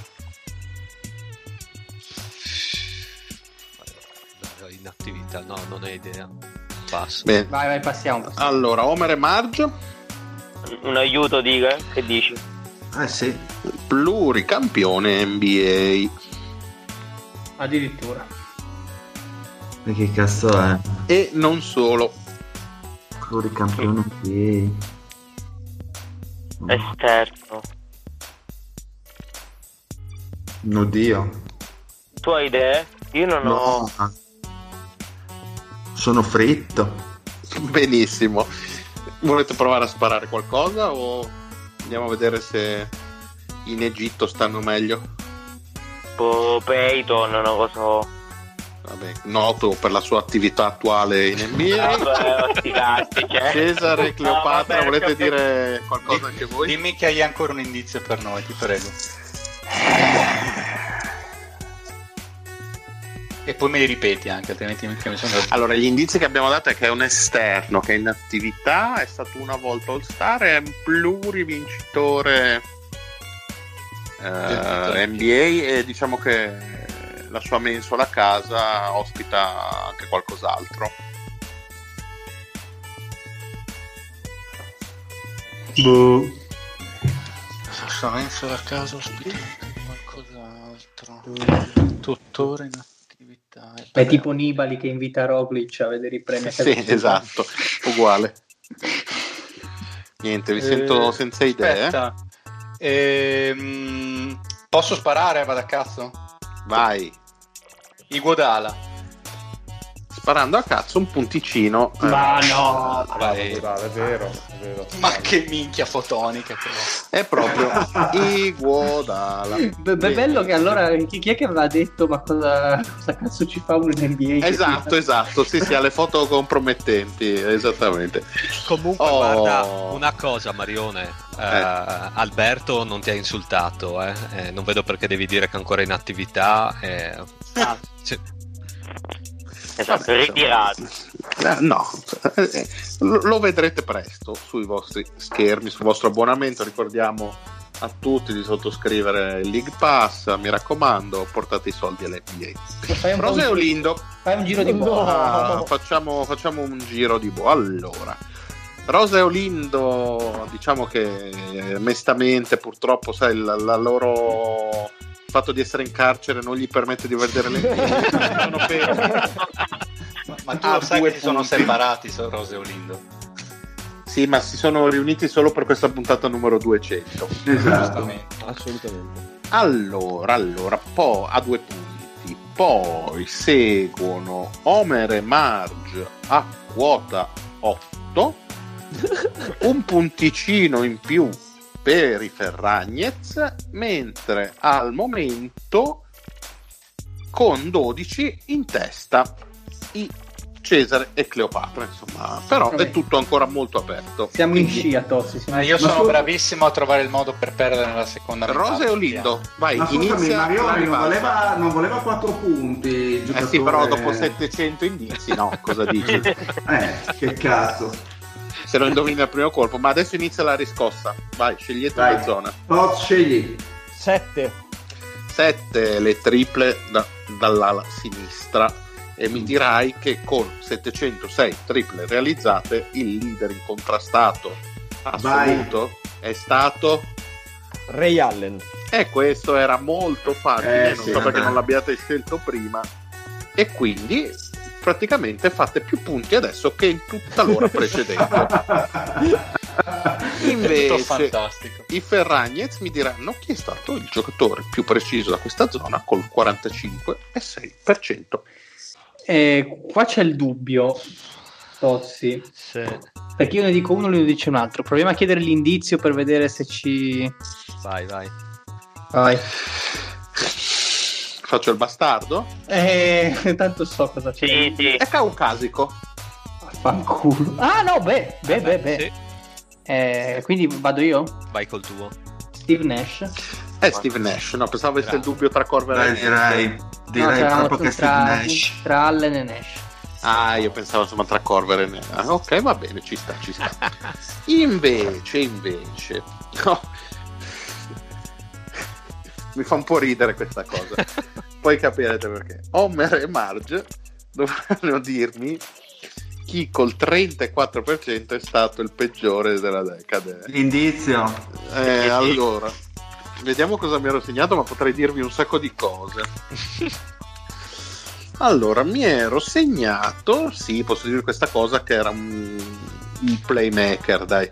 Attività, no, non hai idea. Passo. Bene. Vai, vai, passiamo, passiamo. Allora, Omer e Marge. Un aiuto, dica, eh? Che dici? Eh sì. Pluricampione N B A. Addirittura. Ma che cazzo è? E non solo. Pluricampione N B A. Esterno. Oddio. Tu hai idee? Io non no. ho. Sono fritto. Benissimo. Volete provare a sparare qualcosa o andiamo a vedere se in Egitto stanno meglio? Po- Peyton, non lo so. Vabbè, noto per la sua attività attuale in N B A. Cesare, Cleopatra, no, vabbè, volete capito. Dire qualcosa anche voi? Dimmi che hai ancora un indizio per noi, ti prego. E poi me li ripeti anche, altrimenti mi sono... Allora, gli indizi che abbiamo dato è che è un esterno, che è in attività, è stato una volta All Star, è un plurivincitore eh, N B A, e diciamo che la sua mensola a casa ospita anche qualcos'altro. Boh. La sua mensola a casa ospita anche qualcos'altro. Tuttora in è tipo Nibali che invita Roglic a vedere i premi. Sì, esatto, uguale. Niente, vi eh, sento senza idee. Ehm, posso sparare? Vado a cazzo. Vai. Iguodala. sparando a cazzo un punticino. Ma eh, no, naturale, naturale, è vero, è vero. Ma naturale. Che minchia fotonica, però. È proprio Iguodala. Be- be- bello che allora chi, chi è che aveva detto ma cosa, cosa cazzo ci fa un N B A? Esatto, esatto, sì, sì, alle foto compromettenti, esattamente. Comunque oh. guarda, una cosa, Marione. Eh. Uh, Alberto non ti ha insultato, eh? Eh, non vedo perché devi dire che è ancora in attività. Eh. Ah. Cioè... Esatto, ritirato. No, lo vedrete presto sui vostri schermi, sul vostro abbonamento. Ricordiamo a tutti di sottoscrivere il League Pass, mi raccomando, portate i soldi all'N B A. Roseo Lindo, fai un giro di boa. No. Facciamo, facciamo un giro di boa. Allora, Roseo Lindo, diciamo che mestamente purtroppo, sai, la, la loro fatto di essere in carcere non gli permette di vedere le sono ma, ma tu ah, lo sai che si sono separati, sono Roseo Lindo. Sì, ma si sono riuniti solo per questa puntata numero duecento. Esatto. Assolutamente. Allora, allora, poi a due punti. Poi seguono Homer e Marge a quota otto. Un punticino in più per i Ferragnez, mentre al momento con dodici in testa i Cesare e Cleopatra, insomma, però è tutto ancora molto aperto. Siamo quindi... in scia, Tossi. Siamo in... Io ma sono tu... bravissimo a trovare il modo per perdere nella seconda metà. Roseo Lindo, vai, ma inizia. Scusami, Marione non voleva, non voleva quattro punti. Eh sì, però dopo settecento indizi, no, cosa dici? eh, che cazzo. Se lo indovini al primo colpo, ma adesso inizia la riscossa. Vai, scegliete la zona. Oh, scegli. sette sette le triple da, dall'ala sinistra. E mi dirai che con settecentosei triple realizzate il leader incontrastato assoluto Vai. È stato Ray Allen. E questo era molto facile, eh, non sì, so perché no. non l'abbiate scelto prima. E quindi praticamente fate più punti adesso che in tutta l'ora precedente. Invece i Ferragnez mi diranno chi è stato il giocatore più preciso da questa zona col quarantacinque virgola sei per cento. Eh, qua c'è il dubbio, Tozzi, sì. Perché io ne dico uno e lui ne dice un altro. Proviamo a chiedere l'indizio per vedere se ci... Vai, vai. Vai. Faccio il bastardo? Eh, tanto so cosa c'è. Sì, sì. È caucasico. Affanculo. Ah no, beh, beh, beh, beh. Sì. Eh, quindi vado io? Vai col tuo. Steve Nash. È Steve Nash, no, pensavo avesse il dubbio tra Corver e Nash. Direi no, proprio che Steve Nash. Tra Allen e Nash. Ah, io pensavo insomma tra Corver e Nash. Ok, va bene, ci sta, ci sta. invece, invece... No. Mi fa un po' ridere questa cosa. Poi capirete perché. Homer e Marge dovranno dirmi chi col trentaquattro per cento è stato il peggiore della decade. L'indizio. Eh, allora, vediamo cosa mi ero segnato, ma potrei dirvi un sacco di cose. Allora, mi ero segnato, sì, posso dire questa cosa, che era un, un playmaker, dai.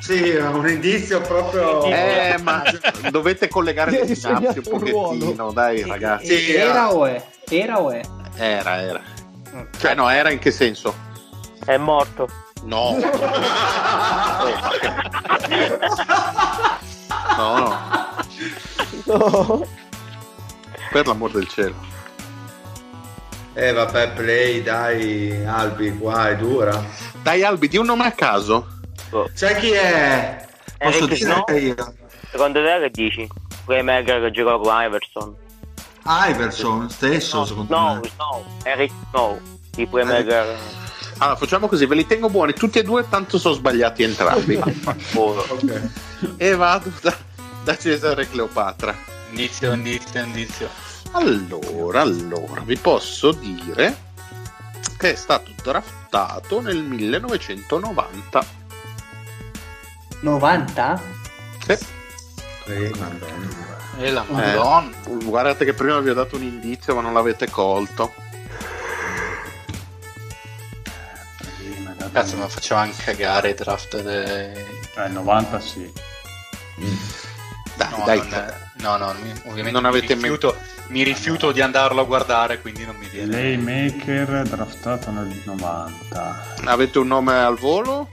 Sì, un indizio proprio. Eh, ma dovete collegare le sinapsi un pochettino, dai ragazzi. Era o è? Era o è? Era, era. Cioè no, era in che senso? È morto. No. No, no. No. Per l'amor del cielo. Eh vabbè, play, dai Albi, qua è dura. Dai Albi, di un nome a caso. Sai chi è? Eh, Posso dire no? Io. Secondo te che dici? Playmaker che giocava con Iverson. Iverson stesso, no, secondo no, me. No, no, Eric no. I playmaker. Eric. Allora, facciamo così, ve li tengo buoni tutti e due, tanto sono sbagliati entrambi. Okay. E vado da, da Cesare Cleopatra. Inizio, inizio, inizio. Allora, allora, vi posso dire che è stato draftato nel millenovecentonovanta. novanta? Sì. E eh, la Madonna. Eh, guardate che prima vi ho dato un indizio ma non l'avete colto. Cazzo, ma faceva anche cagare i draft del... Eh, novanta sì. Mm. Dai, no, dai. No, no, mi, ovviamente non mi, avete rifiuto, mi rifiuto di andarlo a guardare, quindi non mi viene. Playmaker draftato nel novanta. Avete un nome al volo?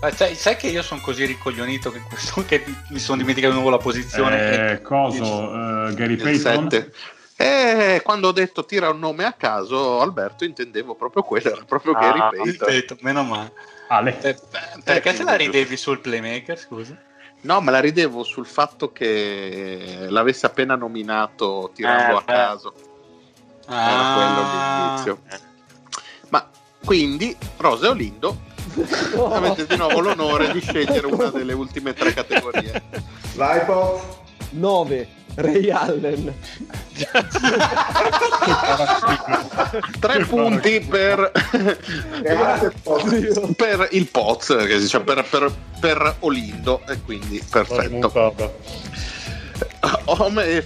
Eh, sai, sai che io sono così ricoglionito che, questo, che mi sono dimenticato di nuovo la posizione. Eh, e, coso, il, uh, Gary Payton? sette. E quando ho detto tira un nome a caso, Alberto, intendevo proprio quello, era proprio ah, Gary Payton. Payton. Meno male. Ale. Eh, perché eh, te la ridevi sul playmaker, scusa? No, me la ridevo sul fatto che l'avesse appena nominato tirando eh, a caso. Ah. Era quello l'indizio. Ma quindi, Roseo Lindo, oh. avete di nuovo l'onore di scegliere una delle ultime tre categorie. Vai, Pop. nove Ray Allen. Tre punti per per il Poz, cioè per, per, per Olindo, e quindi perfetto.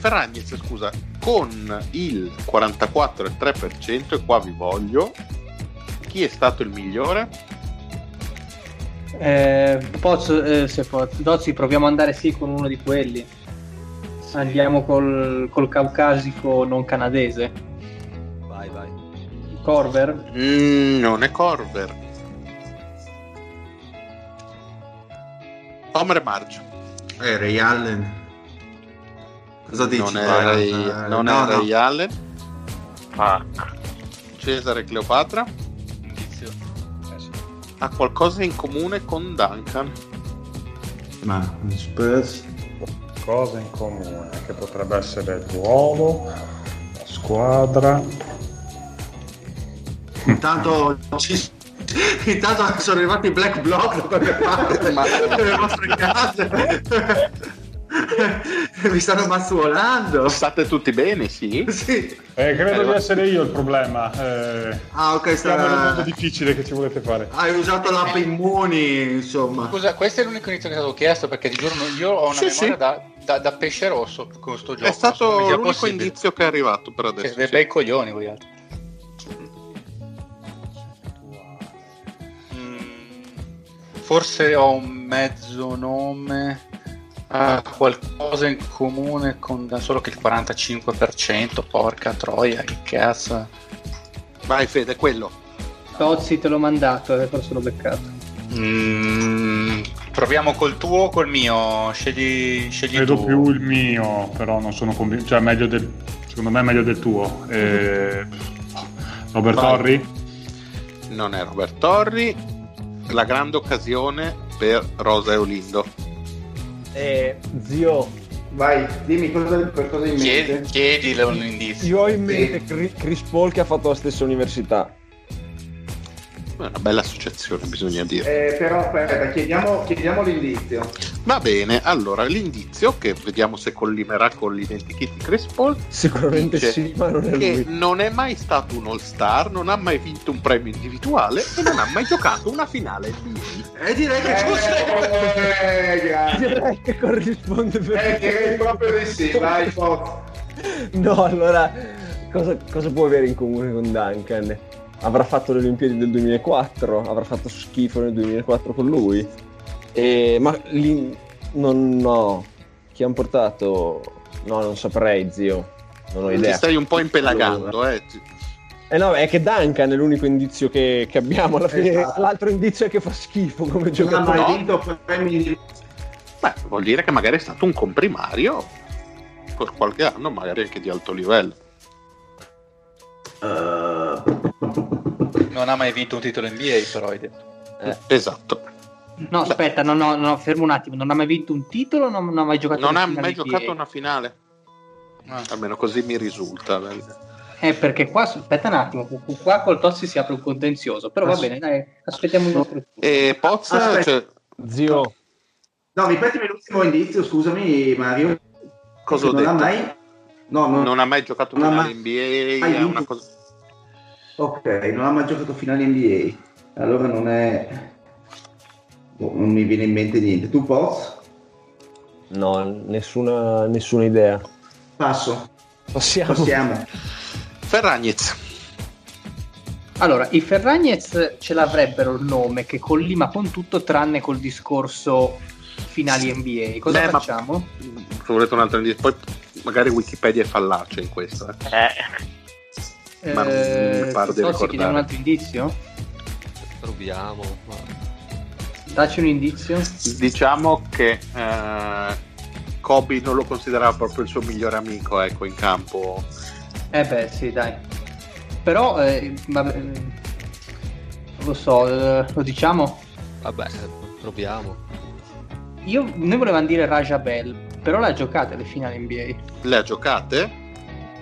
Ferragnez, scusa, con il quarantaquattro virgola tre per cento, e qua vi voglio, chi è stato il migliore? Eh, Poz, eh, se Dozzi, proviamo ad andare sì con uno di quelli. Andiamo col, col caucasico non canadese. Vai, vai. Corver? Mm, non è Corver. Omer Marge. Eh, Ray Allen. Cosa dici? Non è Ray, uh, non no, è Ray no. Allen. Ah. Cesare Cleopatra. Indizio. Ha qualcosa in comune con Duncan. Ma Spurs. Cosa in comune che potrebbe essere il ruolo, la squadra. Intanto ci, intanto sono arrivati i black bloc da qualche parte nelle vostre case. Mi stanno mazzuolando. State tutti bene? Sì, sì. Eh, credo eh, di essere io il problema. Eh, ah, ok. Sarà sarà... molto difficile che ci volete fare. Hai usato l'app Immuni, insomma. Scusa, questo è l'unico inizio che è stato chiesto, perché di giorno io ho una sì, memoria sì. Da, da, da pesce rosso con sto gioco. È stato l'unico possibile. Indizio che è arrivato per adesso. Dei sì. bei coglioni voi altri. Mm, forse ho un mezzo nome. Ha qualcosa in comune con solo che il quarantacinque per cento, porca troia, che cazzo. Vai Fede, quello. Tozzi te l'ho mandato, eh, forse l'ho beccato. Mm, proviamo col tuo o col mio? Scegli, scegli Credo tu. Più il mio, però non sono convinto, cioè meglio del, secondo me è meglio del tuo. Eh, Robert Vai. Torri? Non è Robert Torri. La grande occasione per Rosa e Olindo. Eh, zio, vai, dimmi cosa, qualcosa in mente. Chiedile un indizio. Io ho in mente Chris Paul, che ha fatto la stessa università. È una bella associazione, bisogna dire. Eh, però aspetta, chiediamo, chiediamo l'indizio. Va bene, allora l'indizio, che vediamo se collimerà con l'identikit di Chris Paul. Sicuramente sì, ma non è che lui. Non è mai stato un all-star, non ha mai vinto un premio individuale e non ha mai giocato una finale N B A. E direi che eh, eh, direi che corrisponde per eh, direi proprio di sì, vai Fox. No, allora cosa, cosa può avere in comune con Duncan? Avrà fatto le Olimpiadi del duemilaquattro, avrà fatto schifo nel duemilaquattro con lui. E, ma lì non no, chi hanno portato? No, non saprei, zio. Non ho non idea. Ti stai un po' impelagando, eh. Eh no, è che Duncan è l'unico indizio che, che abbiamo alla fine. Esatto. L'altro indizio è che fa schifo come giocatore. No, no. Beh, vuol dire che magari è stato un comprimario per qualche anno, magari anche di alto livello. Uh... Non ha mai vinto un titolo N B A, però hai detto. Eh. Esatto. No, aspetta, no, no, no, fermo un attimo. Non ha mai vinto un titolo, non, non ha mai giocato non una finale. Non ha mai giocato N B A. Una finale. Ah. Almeno così mi risulta. Eh, perché qua, aspetta un attimo, qua col Tozzi si apre un contenzioso. Però As- va bene, dai, aspettiamo un altro. E Pozza, cioè... zio. No, ripetimi l'ultimo indizio, scusami Mario. Cosa ho detto? Ha mai... no, non... non ha mai giocato una mai... N B A, mai è una cosa... Ok, non ha mai giocato finale N B A, allora non è. Boh, non mi viene in mente niente. Tu Poz? No, nessuna, nessuna idea. Passo. Passiamo. Passiamo. Ferragnez. Allora, i Ferragnez ce l'avrebbero il nome che collima con tutto tranne col discorso finali N B A. Cosa Beh, facciamo? Ma... volete un altro indirizzo? Poi magari Wikipedia è fallace in questo. Eh. eh. Ma non eh, mi pare di ricordare. Posso chiedere un altro indizio? Proviamo. Dacci un indizio. Diciamo che eh, Kobe non lo considerava proprio il suo migliore amico, ecco, in campo. Eh beh, sì, dai. Però, eh, vabbè, lo so, eh, lo diciamo? Vabbè, proviamo. Io, noi volevamo dire Raja Bell, però l'ha giocata le finali N B A. Le ha giocate?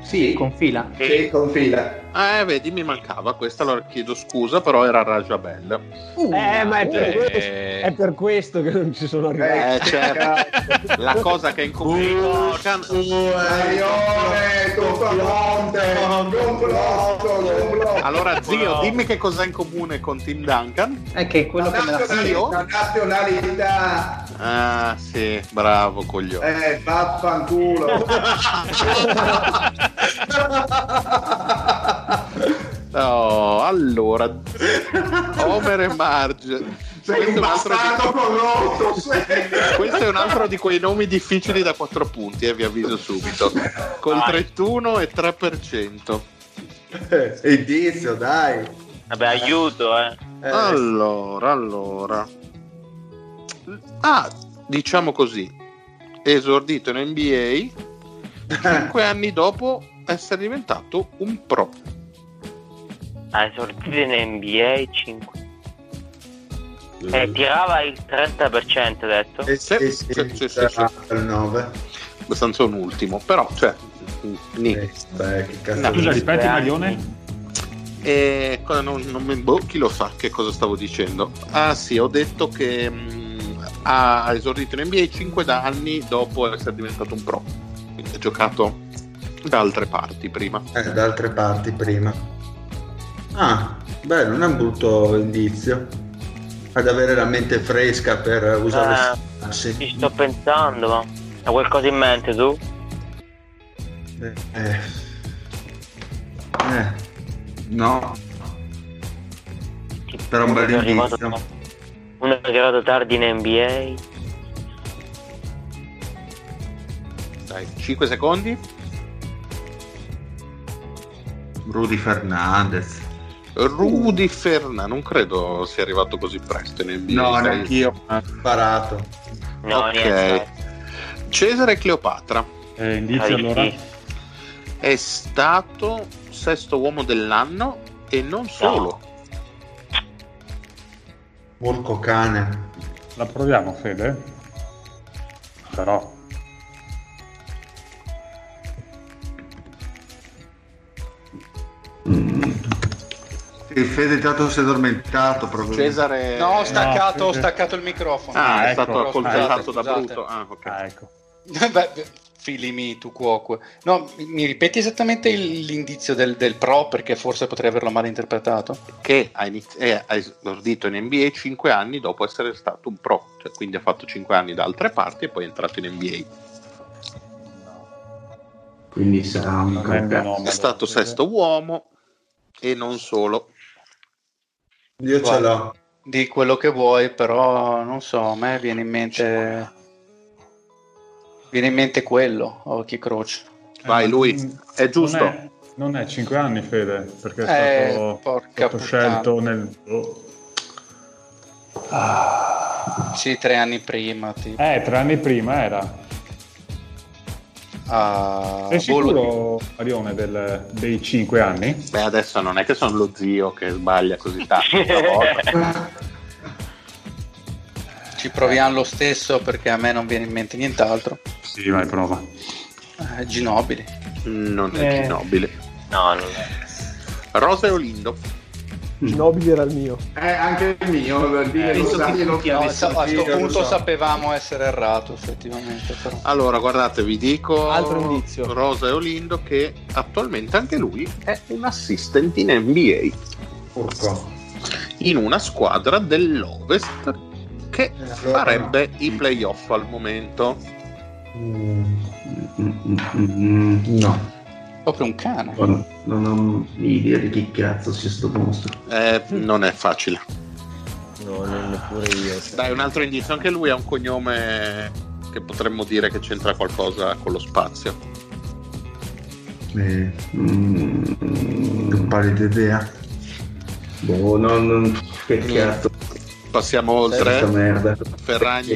Sì, sì, con fila. Sì, sì, con fila. Eh, vedi, mi mancava questa, allora chiedo scusa, però era Raja Bell. Uh, eh, ma è per, eh... questo, è per questo che non ci sono arrivati. Eh, certo. La cosa che è in comune... Allora, zio, dimmi che cos'è in comune con Tim Duncan. È che quello che me la zio. La nazionalità. Ah, sì, bravo, coglione. Eh, vaffanculo. Oh, allora Homer e Marge, sei questo un bastardo corrotto di... Questo è un altro di quei nomi difficili da quattro punti, eh, vi avviso subito. Col dai. trentuno e tre per cento. Eh, indizio, dai. Vabbè, aiuto, eh. eh. Allora, allora Ah, diciamo così, esordito in N B A cinque anni dopo essere diventato un pro. Ha esordito in N B A cinque e eh, tirava il trenta per cento, detto e se, e se, se, se, se, se. nove abbastanza un ultimo, però cioè niente. No, scusa, ripeti Marione. E non, non mi boh, chi lo sa che cosa stavo dicendo. Ah sì, ho detto che mh, ha esordito in N B A cinque anni dopo essere diventato un pro. Ha giocato da altre parti prima. Eh, da altre parti prima. Ah, beh, non è un brutto indizio. Ad avere la mente fresca per usare. Eh, sì. Ci sto pensando, ma hai qualcosa in mente tu? Eh, eh. eh. No. Che però un bel indizio. Arrivato, uno è arrivato tardi in N B A. Dai, cinque secondi. Rudy Fernandez. Rudy Fernandez, non credo sia arrivato così presto in N B A. No, neanch'io ho sparato. No, ok. Niente. Cesare Cleopatra. Eh, indizio allora. È stato sesto uomo dell'anno e non solo. Porco cane. La proviamo, Fede? Però il Fede tanto si è addormentato proprio. Cesare no, ho staccato, no, ho staccato il microfono. Ah, è ecco, stato accoltellato da brutto. Ah, okay. ah ecco. Filimi tu cuoco. No, mi ripeti esattamente l'indizio del, del pro, perché forse potrei averlo mal interpretato. Che ha inizi- è esordito in N B A cinque anni dopo essere stato un pro, cioè, quindi ha fatto cinque anni da altre parti e poi è entrato in N B A. Quindi sarà un campione. È stato sesto uomo e non solo. Io guarda, ce l'ho. Di quello che vuoi, però non so, a me viene in mente viene in mente quello, occhi croce. Vai lui, è giusto. Non è, non è cinque anni, Fede, perché è eh, stato, porca stato scelto nel ah. Sì, tre anni prima, tipo. Eh, tre anni prima era. Uh, Sei sicuro, Marione, del, dei cinque anni? Beh, adesso non è che sono lo zio che sbaglia così tanto una volta. Ci proviamo lo stesso, perché a me non viene in mente nient'altro. Sì, vai, prova. Eh, Ginobili. Non è eh. Ginobili. No, non è. Rosa e Olindo. Ginobili era il mio. Eh, anche il mio. Per dire eh, che non ti no, avessi, a questo punto so. Sapevamo essere errato, effettivamente. Però. Allora, guardate, vi dico altro indizio. Rosa e Olindo, che attualmente anche lui è un assistant in N B A. Porco. In una squadra dell'Ovest che eh, farebbe no. i playoff al momento. Mm, mm, mm, no. Proprio un cane. Guarda, non ho idea di chi cazzo sia sto mostro. Eh, non è facile. capito, neppure io. Dai, un altro indizio, anche lui ha un cognome che potremmo dire che c'entra qualcosa con lo spazio. Eh, mm, non pare d'idea. Boh, no, non peccato. Passiamo oltre. Merda. Ferragni.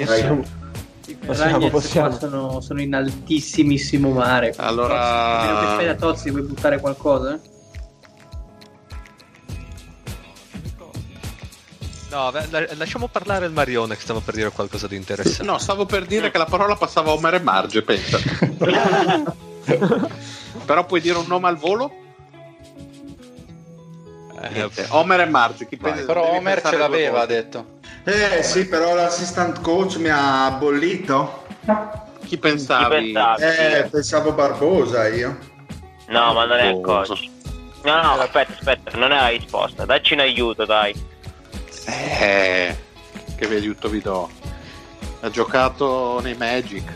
Passiamo, passiamo. Sono, sono in altissimissimo mare. Allora, a meno che fai da Tozzi, vuoi buttare qualcosa? No, lasciamo parlare il Marione, che stavo per dire qualcosa di interessante. No, stavo per dire che la parola passava a Omer e Marge, pensa. Però puoi dire un nome al volo? Eh, Omer e Marge, chi pensa? Però Omer ce l'aveva, ha detto. Eh sì, però l'assistant coach mi ha bollito. Chi pensavi? Chi pensavi? Eh, pensavo Barbosa io. No, ma non è il coach. No, no, aspetta, aspetta, non è la risposta. Dacci un aiuto, dai. Eh, che vi aiuto vi do. Ha giocato nei Magic.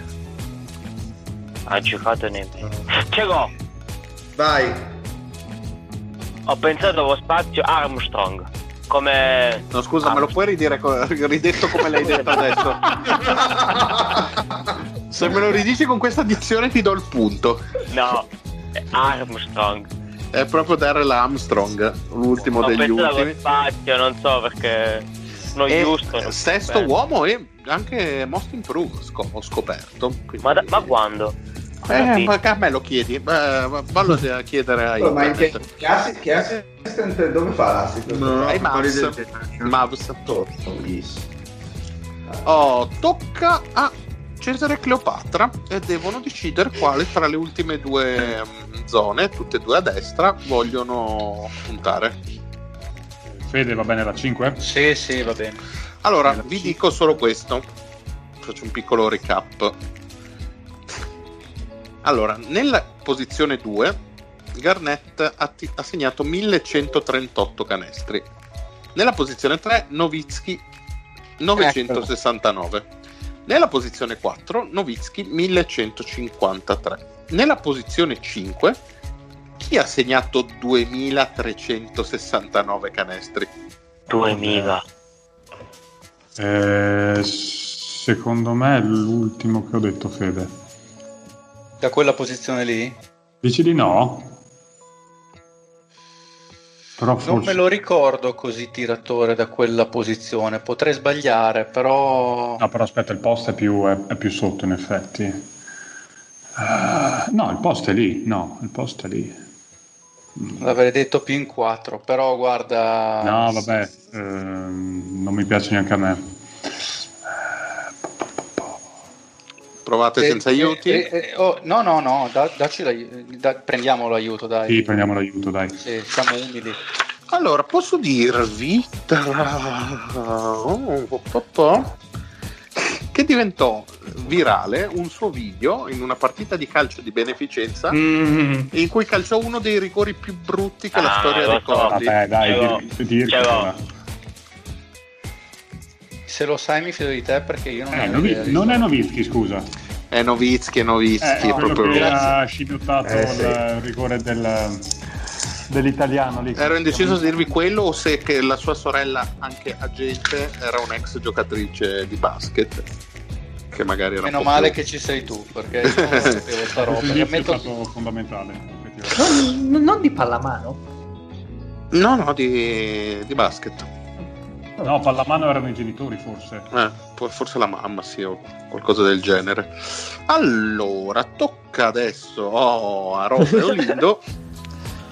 Ha giocato nei Magic. Ce l'ho. Vai. Ho pensato allo spazio Armstrong. Come. No, scusa, Armstrong. Me lo puoi ridire co- ridetto come l'hai detto adesso? Se me lo ridici con questa dizione ti do il punto. No, Armstrong. È proprio Darrell Armstrong, l'ultimo non degli ultimi. Spazio, non so perché. Non e giusto. Sesto penso. Uomo e anche Most Improved sc- ho scoperto. Quindi... Ma, da, ma quando? Eh, ma a me lo chiedi, vallo a chiedere a io. Ma anche che assistant dove fa l'assistant? No, ai Mavs. Mavs. Oh, tocca a Cesare e Cleopatra e devono decidere quale tra le ultime due zone, tutte e due a destra, vogliono puntare. Fede, va bene la cinque? Sì, sì, va bene. Allora, bene, vi dico solo questo. Faccio un piccolo recap. Allora, nella posizione due Garnett ha, t- ha segnato millecentotrentotto canestri. Nella posizione tre Nowitzki novecentosessantanove. Ecco. Nella posizione quattro Nowitzki millecentocinquantatré. Nella posizione cinque chi ha segnato duemilatrecentosessantanove canestri? duemila. Eh, secondo me è l'ultimo che ho detto, Fede. Da quella posizione lì? Dici di no? Però forse... Non me lo ricordo così tiratore da quella posizione, potrei sbagliare, però... No, però aspetta, il post è più, è, è più sotto in effetti. Uh, no, il post è lì, no, il post è lì. L'avrei detto più in quattro, però guarda... No, vabbè, eh, non mi piace neanche a me. Provate eh, senza aiuti? Eh, eh, oh, no, no, no, da, dacci da, prendiamo l'aiuto, dai. Sì, prendiamo l'aiuto, dai. Sì, siamo umili. Allora, posso dirvi un po' che diventò virale un suo video in una partita di calcio di beneficenza mm-hmm. in cui calciò uno dei rigori più brutti che ah, la storia ricordi. Vabbè, dai, dirlo. Se lo sai mi fido di te perché io non eh, ho novi- idea, non è Nowitzki, scusa. È Nowitzki, è Nowitzki eh, no, proprio che ha scimmiottato eh, il sì. rigore del, dell'italiano lì. Ero indeciso se dirvi quello o se che la sua sorella, anche agente, era un'ex giocatrice di basket. Che magari era meno male più. Che ci sei tu, perché io non sapevo sta roba. È metto... stato fondamentale. Non, non di pallamano? No, no, di, di basket. No, pallamano erano i genitori forse. Eh, forse la mamma, sì, o qualcosa del genere. Allora, tocca adesso oh, a Rosa e Olindo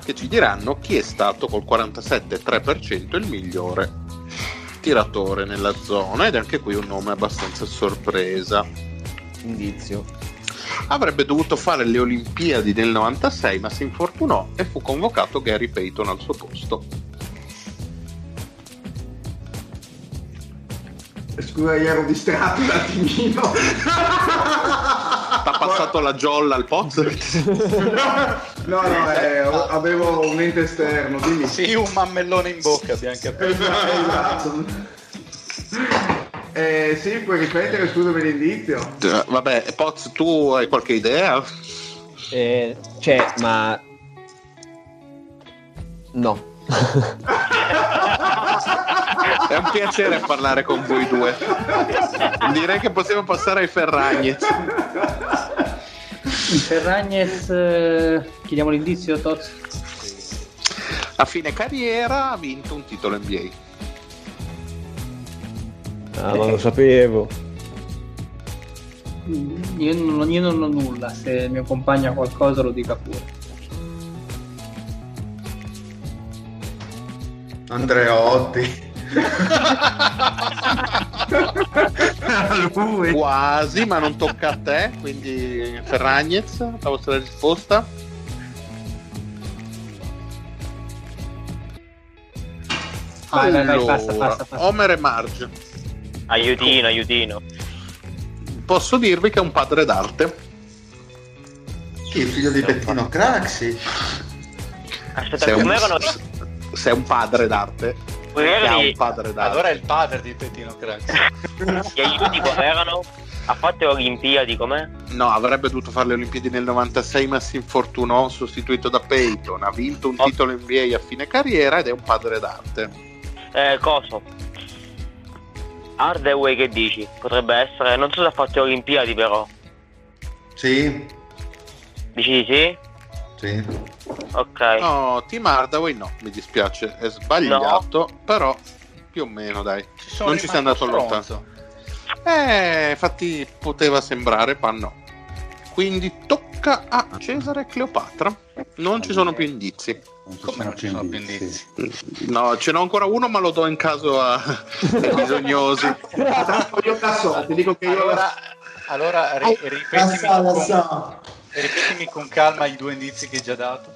che ci diranno chi è stato col quarantasette virgola tre per cento il migliore tiratore nella zona. Ed anche qui un nome abbastanza sorpresa. Indizio. Avrebbe dovuto fare le Olimpiadi del novantasei, ma si infortunò e fu convocato Gary Payton al suo posto. Scusa, io ero distratto un attimino. T'ha passato la giolla al pozzo? No, no, eh, avevo un ente esterno, dimmi. Sì, un mammellone in bocca, bianca. Esatto. Eh, sì, puoi ripetere, scusami l'indizio. Vabbè, Poz, tu hai qualche idea? Eh, cioè, ma... No. È un piacere parlare con voi due. Direi che possiamo passare ai Ferragnez. Ferragnez, eh, chiediamo l'indizio, Tox. A fine carriera ha vinto un titolo N B A. Ah, eh. ma lo sapevo. Io non, io non ho nulla. Se il mio compagno ha qualcosa lo dica pure. Andreotti. Lui. Quasi, ma non tocca a te. Quindi Ferragnez, la vostra risposta. Vai, allora, vai, vai, passa, passa, passa. Homer e Marge. Aiutino, aiutino. Posso dirvi che è un padre d'arte. Sì, il figlio di Bettino Craxi. Aspetta, come erano? Se è un padre d'arte, ha un padre d'arte. Allora è il padre di Bettino Craxi. Gli aiuti come erano? Ha fatto le Olimpiadi, com'è? No, avrebbe dovuto fare le Olimpiadi nel novantasei, ma si infortunò, sostituito da Peyton. Ha vinto un oh. titolo N B A a fine carriera ed è un padre d'arte. Eh, coso? Hardaway, che dici? Potrebbe essere, non so se ha fatto le Olimpiadi però. Sì. Dici di sì? Sì. Ok. No, Tim Hardaway no, mi dispiace, è sbagliato, no. Però più o meno dai. Ci non ci sei andato lontano. Eh, infatti poteva sembrare, ma no. Quindi tocca a Cesare e Cleopatra. Non ci sono più indizi. Come non ci sono più indizi? No, ce n'ho ancora uno, ma lo do in caso a ai bisognosi. Io caso, ti dico che io allora, allora ri- ripetimi con calma i due indizi che hai già dato.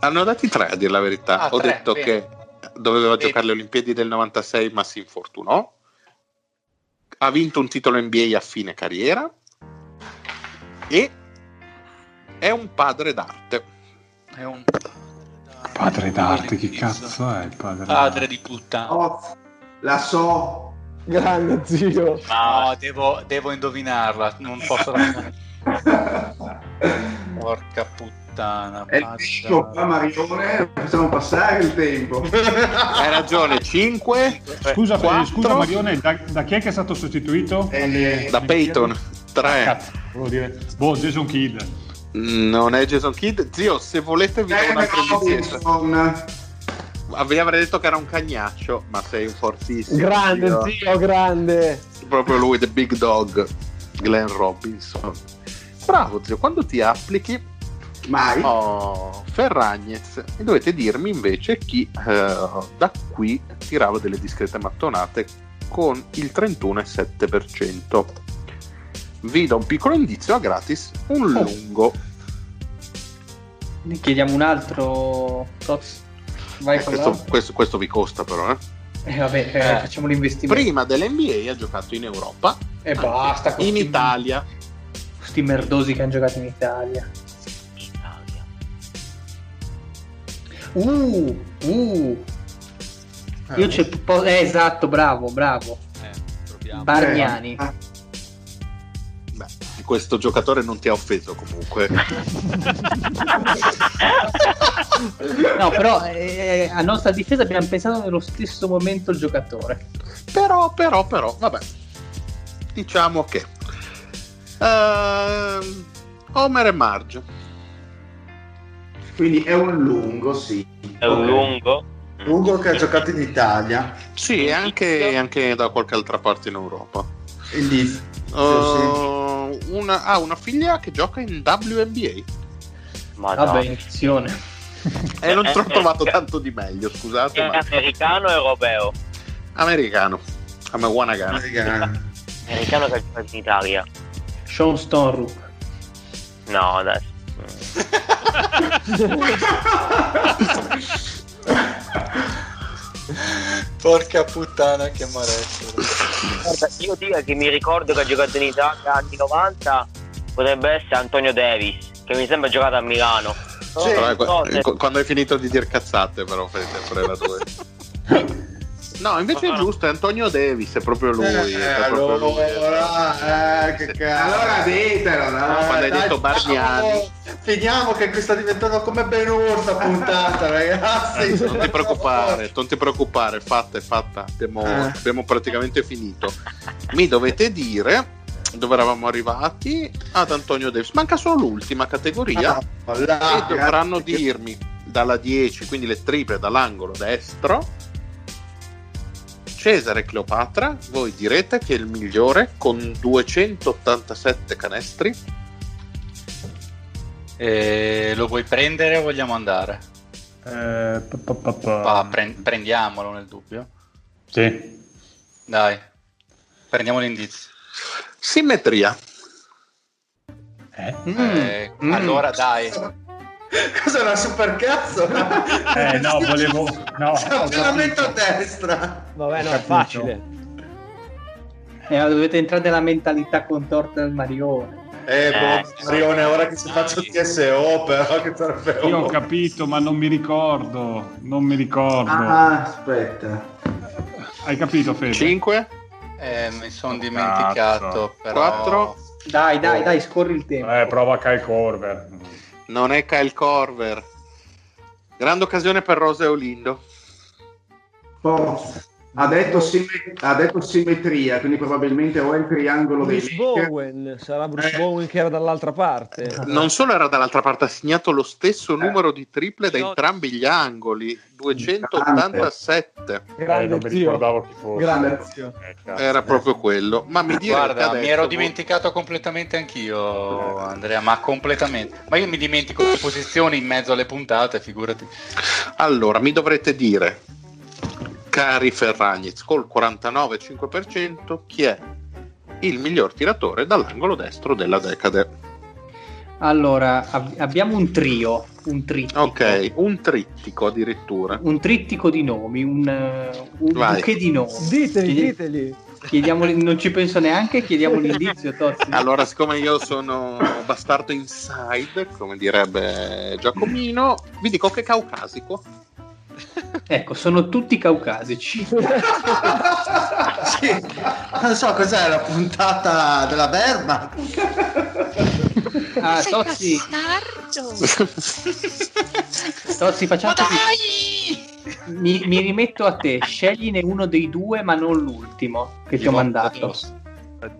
Hanno dati tre, a dire la verità. Ah, Ho tre, detto bene. Che doveva bene. giocare le Olimpiadi del novantasei, ma si infortunò. Ha vinto un titolo N B A a fine carriera. E è un padre d'arte. È un padre d'arte. Che cazzo è il padre? Padre di puttana. Oh, la so, grande zio. No, devo, devo indovinarla. Non posso. Porca puttana. È il disco qua, Marione, facciamo passare il tempo. Hai ragione. Cinque. Scusa, quattro, scusa Marione, da, da chi è che è stato sostituito? Eh, da Peyton. Tre. Ah, volevo dire, boh, Jason Kidd. Non è Jason Kidd, zio. Se volete vi do eh, un altro indizio. Vi avrei detto che era un cagnaccio, ma sei un fortissimo. Grande zio, zio grande. Proprio lui, the big dog, Glenn Robinson. Bravo zio, quando ti applichi. Mai. Oh, Ferragnez, e dovete dirmi invece chi eh, da qui tirava delle discrete mattonate con il trentuno virgola sette per cento. Vi do un piccolo indizio a gratis, un oh. lungo. Ne chiediamo un altro. Vai eh, con questo, questo, questo vi costa però, eh? Eh, vabbè, eh, facciamo l'investimento. Prima dell'N B A ha giocato in Europa e basta. In sti, Italia. Sti merdosi che hanno giocato in Italia. Uh, uh. Io c'è po- eh, esatto, bravo, bravo. Eh, Bargnani. Eh. Beh, questo giocatore non ti ha offeso comunque. No, però eh, a nostra difesa abbiamo pensato nello stesso momento il giocatore. Però, però, però, vabbè. Diciamo che uh, Homer e Marge. Quindi è un lungo, sì. È un lungo? Lungo che ha giocato in Italia. Sì, anche, anche da qualche altra parte in Europa. E lì? Uh, sì, sì. Una, ha una figlia che gioca in W N B A. Ma ah, benedizione. E eh, non ci ho trovato tanto di meglio, scusate. È ma... americano o europeo? Americano. Come Wanagan. Americano. Americano che gioca in Italia. Sean Stonrook. No, adesso. Porca puttana, che amarezza. Io dico che mi ricordo che ha giocato in Italia anni novanta, potrebbe essere Antonio Davis, che mi sembra giocato a Milano. No, sì, no, qu- no, qu- se... quando hai finito di dir cazzate però fate, la due. No, invece ah. è giusto, è Antonio Davis, è proprio lui. Eh, è allora, proprio lui. Eh, che cazzo. Allora ditelo, no? Quando hai dai, detto Bargnani. Finiamo che qui sta diventando come Ben Ursa puntata, ragazzi. Non ti preoccupare, non ti preoccupare, fatta è fatta. Abbiamo, eh. abbiamo praticamente finito. Mi dovete dire dove eravamo arrivati? Ad Antonio Davis. Manca solo l'ultima categoria. Ah, no, là, e dovranno ragazzi, dirmi dalla dieci, quindi le triple dall'angolo destro. Cesare Cleopatra, voi direte che è il migliore con duecentottantasette canestri. Eh, lo vuoi prendere o vogliamo andare? Eh, pa, pa, pa. Pa, pre- prendiamolo nel dubbio. Sì. Dai, prendiamo l'indizio. Simmetria. Eh? Eh, mm. Allora dai. Cosa era super cazzo? Eh no, volevo. No, veramente a destra. Vabbè, no, è facile. Eh, dovete entrare nella mentalità contorta del Marione. Eh, eh boh, Marione, ora che si faccia il T S O, però che sarebbe. Io ho capito, ma non mi ricordo. Non mi ricordo. Ah, aspetta. Hai capito, Fede? cinque? Eh, mi sono dimenticato. quattro? Dai, dai, dai, scorri il tempo. Eh, prova Kyle Korver. Non è Kyle Korver. Grande occasione per Rose e Olindo. Oh, ha, detto simmet- ha detto simmetria, quindi probabilmente o è il triangolo dei Bruce Bowen. Sarà Bruce eh. Bowen che era dall'altra parte. Non solo era dall'altra parte, ha segnato lo stesso eh. numero di triple da entrambi gli angoli, duecentottantasette. Grande, eh, non mi ricordavo chi fosse. Grande zio. Eh, era proprio quello. Ma mi direi, guarda, mi ero dimenticato completamente anch'io, Andrea, ma completamente. Ma io mi dimentico le posizioni in mezzo alle puntate, figurati. Allora, mi dovrete dire, cari Ferragnez, col quarantanove virgola cinque per cento, chi è il miglior tiratore dall'angolo destro della decade? Allora, ab- abbiamo un trio, un trittico. Ok, un trittico addirittura. Un trittico di nomi, un, un bouquet di nomi. Diteli, diteli. Chiediamo, non ci penso neanche, chiediamo l'indizio, Tozzi. Allora, siccome io sono bastardo inside, come direbbe Giacomino, vi dico che è caucasico. Ecco, sono tutti caucasici. Sì, non so cos'è la puntata della Verba. Ah, Tozzi. Tozzi, facciamo così. Mi, mi rimetto a te. Scegliene uno dei due, ma non l'ultimo che ti ho mandato. E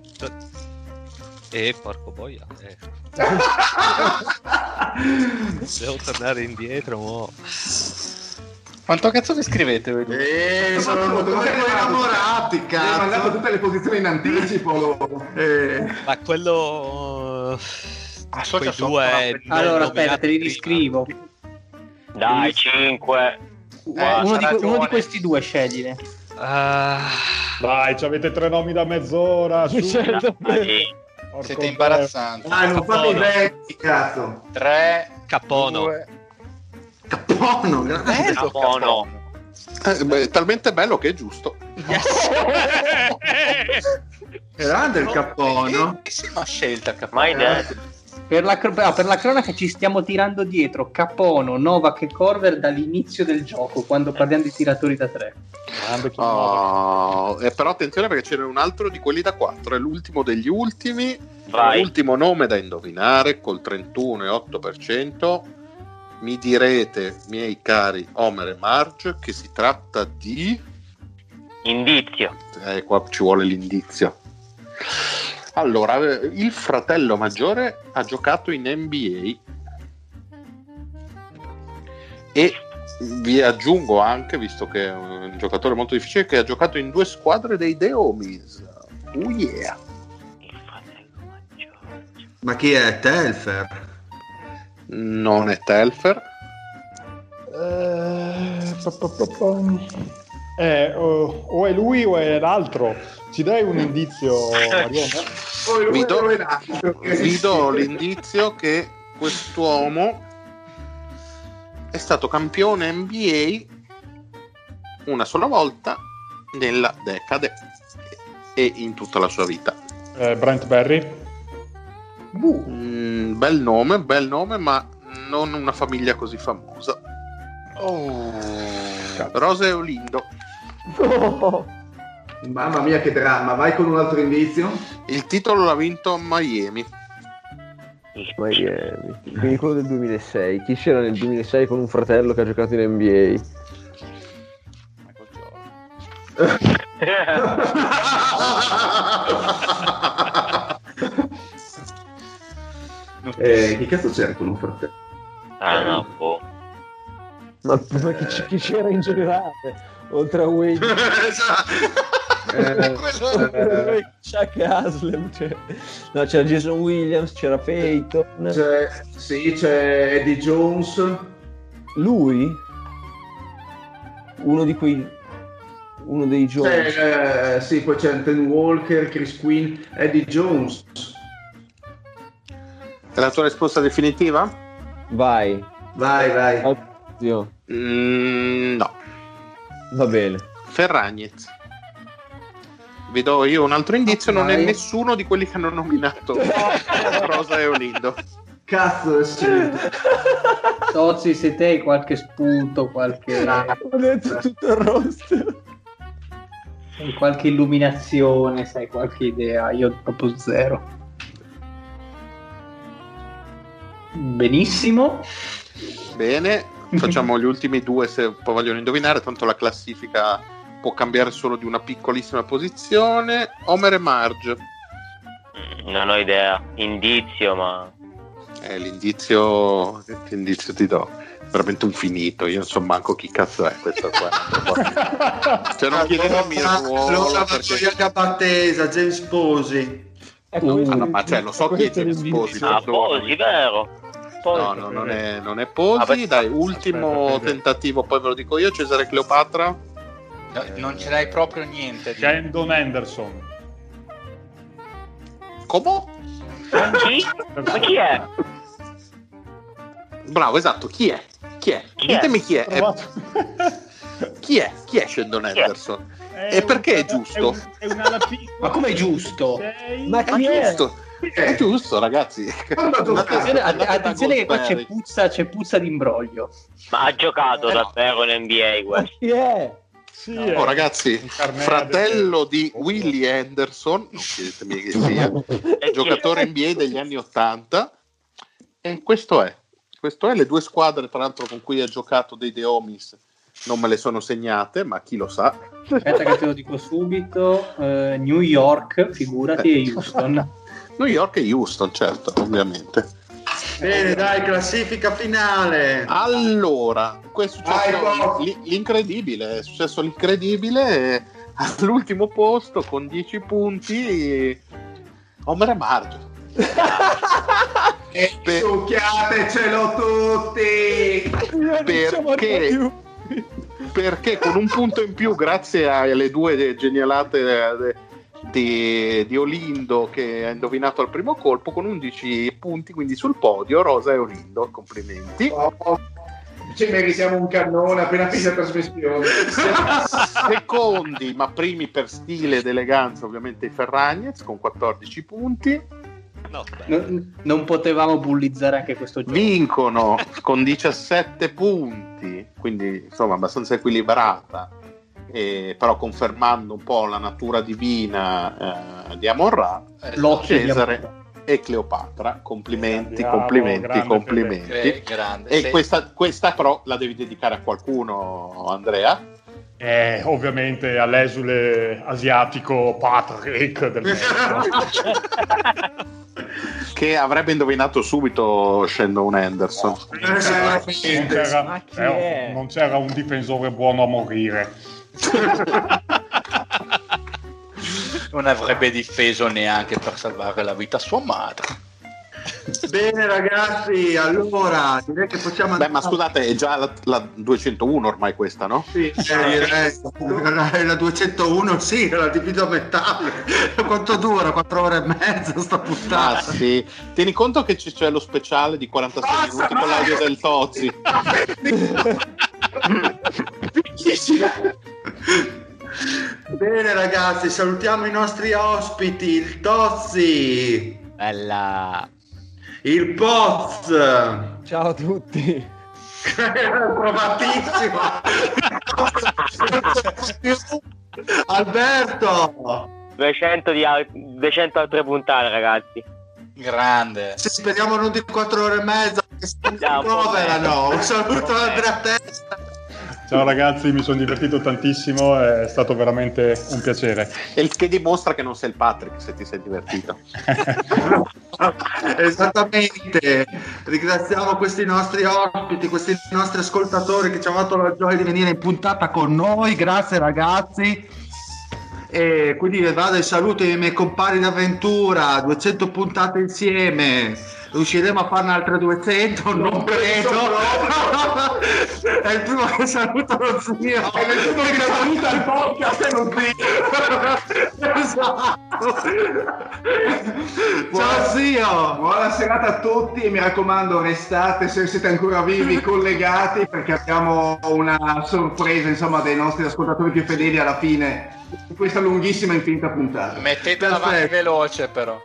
eh, porco boia. Eh. Devo tornare indietro, mo. Quanto cazzo vi scrivete? Eh, sono innamorati, cazzo. Mi hanno mandato tutte le posizioni in anticipo. Eh. Ma quello... Ah, so quei due... Allora, aspetta, te li riscrivo. Dai, cinque. Eh, uno, di, uno di questi due scegliene. Uh... Dai, avete tre nomi da mezz'ora. Su. Certo. Siete imbarazzanti. Dai, non fammi vecchi, cazzo. Tre. Capono. Due. Capono, grande Capono. Eh, beh, talmente bello che è giusto. Yes. Grande il Capono. Che si ma scelta Capono. Per la, ah, per la cronaca ci stiamo tirando dietro Capono, Novak e Korver dall'inizio del gioco, quando parliamo di tiratori da tre. Oh, eh, però attenzione, perché c'era un altro di quelli da quattro, è l'ultimo degli ultimi. Vai. L'ultimo nome da indovinare col trentuno virgola otto per cento. Mi direte, miei cari Omer e Marge, che si tratta di... Indizio. Eh, qua ci vuole l'indizio. Allora, il fratello maggiore ha giocato in N B A e vi aggiungo anche, visto che è un giocatore molto difficile, che ha giocato in due squadre dei The Homies. Oh yeah. Il fratello maggiore. Ma chi è? Telfer? Non è Telfer. Eh, pa, pa, pa, pa. Eh, o, o è lui o è l'altro. Ci dai un indizio, Marione? Vi do, vi do l'indizio che quest'uomo è stato campione N B A una sola volta nella decade e in tutta la sua vita. eh, Brent Berry. uh. mm, bel nome, bel nome, ma non una famiglia così famosa. oh. Rosa e Olindo. No. Mamma mia che dramma, vai con un altro indizio. Il titolo l'ha vinto Miami. Miami, quindi quello del duemilasei. Chi c'era nel duemilasei con un fratello che ha giocato in N B A? Michael Jordan. eh, Chi cazzo c'era con un fratello? Ah no, boh. Ma, ma chi, chi c'era in generale? Oltre a Wade. Eh, eh, Chuck Haslem, cioè. No, c'era Jason Williams, c'era Peyton, c'è, sì, c'è Eddie Jones. Lui? Uno di quei, uno dei Jones. C'è, eh, sì, poi c'è Anthony Walker, Chris Quinn, Eddie Jones. È la tua risposta definitiva? Vai. Vai, vai. Oddio. Mm, no. Va bene. Ferragnez. Vi do io un altro indizio, okay. Non è nessuno di quelli che hanno nominato Rosa e Olindo. Cazzo, sì. Sozi, se te hai qualche spunto, qualche... Ho detto tutto il roster. Qualche illuminazione, sai, qualche idea. Io proprio zero. Benissimo. Bene, facciamo gli ultimi due se poi vogliono indovinare, tanto la classifica... può cambiare solo di una piccolissima posizione. Homer e Marge. Non ho idea. Indizio, ma eh, l'indizio che indizio ti do? Veramente un finito. Io non so manco chi cazzo è questo qua. Cioè non chiedetemi il ruolo. La faccia Capattesa, James Posey. Uh, ah, no, ma cioè lo so chi è James Posey. Ah, Posey, vero? Poi no, no, non è, non è Posey. Dai, ultimo aspetta, tentativo, poi ve lo dico io. Cesare Cleopatra. No, non ce l'hai proprio niente. Brandon Anderson. Come? Chi? Ma chi è? Bravo, esatto, chi è? Chi è? Chi Ditemi è? Chi è. Chi è? Chi è Brandon Anderson? È e un, perché è giusto? È un, è Ma com'è giusto? Ma chi è? Giusto? È giusto, ragazzi. Attenzione, attenzione che qua c'è puzza, c'è puzza d'imbroglio. Ma ha giocato eh, davvero no. in N B A questo. Chi è? Sì, no, eh. ragazzi, fratello di Willie Anderson, non chiedetemi che sia, giocatore N B A degli anni ottanta, e questo è, questo è le due squadre tra l'altro con cui ha giocato dei The Homies, non me le sono segnate, ma chi lo sa. Aspetta che te lo dico subito, eh, New York, figurati, eh. e Houston. New York e Houston, certo, ovviamente. Bene, dai, classifica finale. Allora, qui è successo l'incredibile, è successo l'incredibile all'ultimo posto con dieci punti Homer e Marge. E per... succhiatecelo tutti. Perché? Perché con un punto in più grazie alle due genialate Di, di Olindo che ha indovinato al primo colpo, con undici punti quindi sul podio Rosa e Olindo, complimenti. Oh, ci meritiamo un cannone appena finita trasmissione. Secondi ma primi per stile ed eleganza ovviamente i Ferragnez con quattordici punti. No, non, non potevamo bullizzare anche questo gioco. Vincono con diciassette punti, quindi insomma abbastanza equilibrata. Eh, però confermando un po' la natura divina eh, di Amon-Ra, eh, Cesare e Cleopatra. Complimenti, Andiamo, complimenti, grande, complimenti. Grande, grande, e sì. questa, questa però la devi dedicare a qualcuno, Andrea? Eh, ovviamente all'esule asiatico Patrick del che avrebbe indovinato subito Shandon Anderson. No, non, c'era, eh, non, c'era, eh, non c'era un difensore buono a morire. Non avrebbe difeso neanche per salvare la vita a sua madre. Bene ragazzi, allora direi che possiamo andare. Beh, ma scusate, è già la, la duecentouno ormai questa, no? Sì, eh, eh, la duecentouno, sì, la divido a metà. Quanto dura? quattro ore e mezza sta puttana. Ah, sì. Tieni conto che c- c'è lo speciale di quarantasei Pazza minuti con l'audio del Tozzi. Bene ragazzi, salutiamo i nostri ospiti, il Tozzi. Bella. Il Poz. Ciao a tutti. Provatissimo. Alberto, duecento, di, duecento altre puntate, ragazzi. Grande. Se speriamo non di quattro ore e mezza, che si proverano. Un saluto da Andrea Testa. Ciao ragazzi, mi sono divertito tantissimo, è stato veramente un piacere. E il che dimostra che non sei il Patrick se ti sei divertito. Esattamente, ringraziamo questi nostri ospiti, questi nostri ascoltatori che ci hanno dato la gioia di venire in puntata con noi, grazie ragazzi. E quindi vado e saluto i miei compari d'avventura, duecento puntate insieme, riusciremo a farne altre duecento? Non, non credo, credo. È il primo che saluta lo zio, è il primo che saluta il podcast e non credo. Esatto. Buona, ciao zio, buona serata a tutti e mi raccomando restate, se siete ancora vivi, collegati, perché abbiamo una sorpresa insomma dei nostri ascoltatori più fedeli alla fine di questa lunghissima infinita puntata. Mettetela avanti veloce però.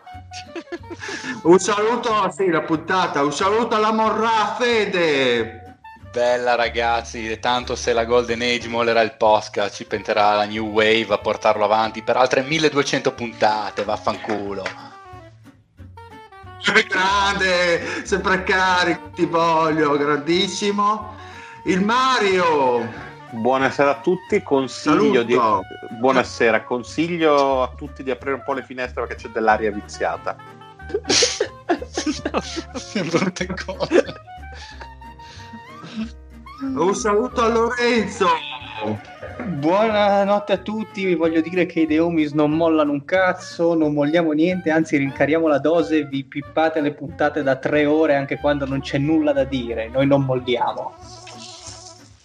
Un saluto, sì, la puntata, un saluto alla Morra Fede. Bella ragazzi, tanto se la Golden Age mollerà il Posca, ci penterà la New Wave a portarlo avanti per altre milleduecento puntate, vaffanculo. Grande, sempre carico, ti voglio, grandissimo. Il Mario. Buonasera a tutti, consiglio di... Buonasera, consiglio a tutti di aprire un po' le finestre perché c'è dell'aria viziata. Brutte cose. Un saluto a Lorenzo. Buonanotte a tutti, vi voglio dire che i The Homies non mollano un cazzo, non molliamo niente, anzi rincariamo la dose, vi pippate le puntate da tre ore anche quando non c'è nulla da dire, noi non molliamo.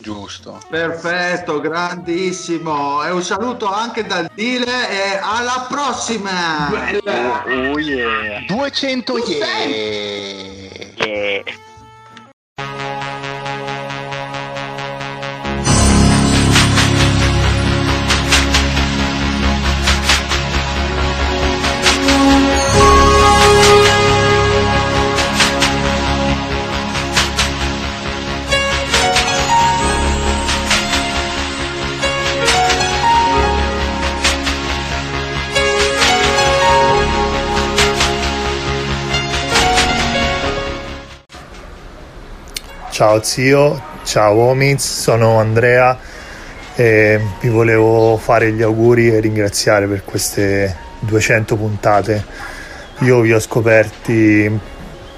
Giusto, perfetto, grandissimo, e un saluto anche dal Dile e alla prossima. Oh, oh yeah. duecento tu yeah. Yeah. Ciao zio, ciao Homies, sono Andrea e vi volevo fare gli auguri e ringraziare per queste duecento puntate. Io vi ho scoperti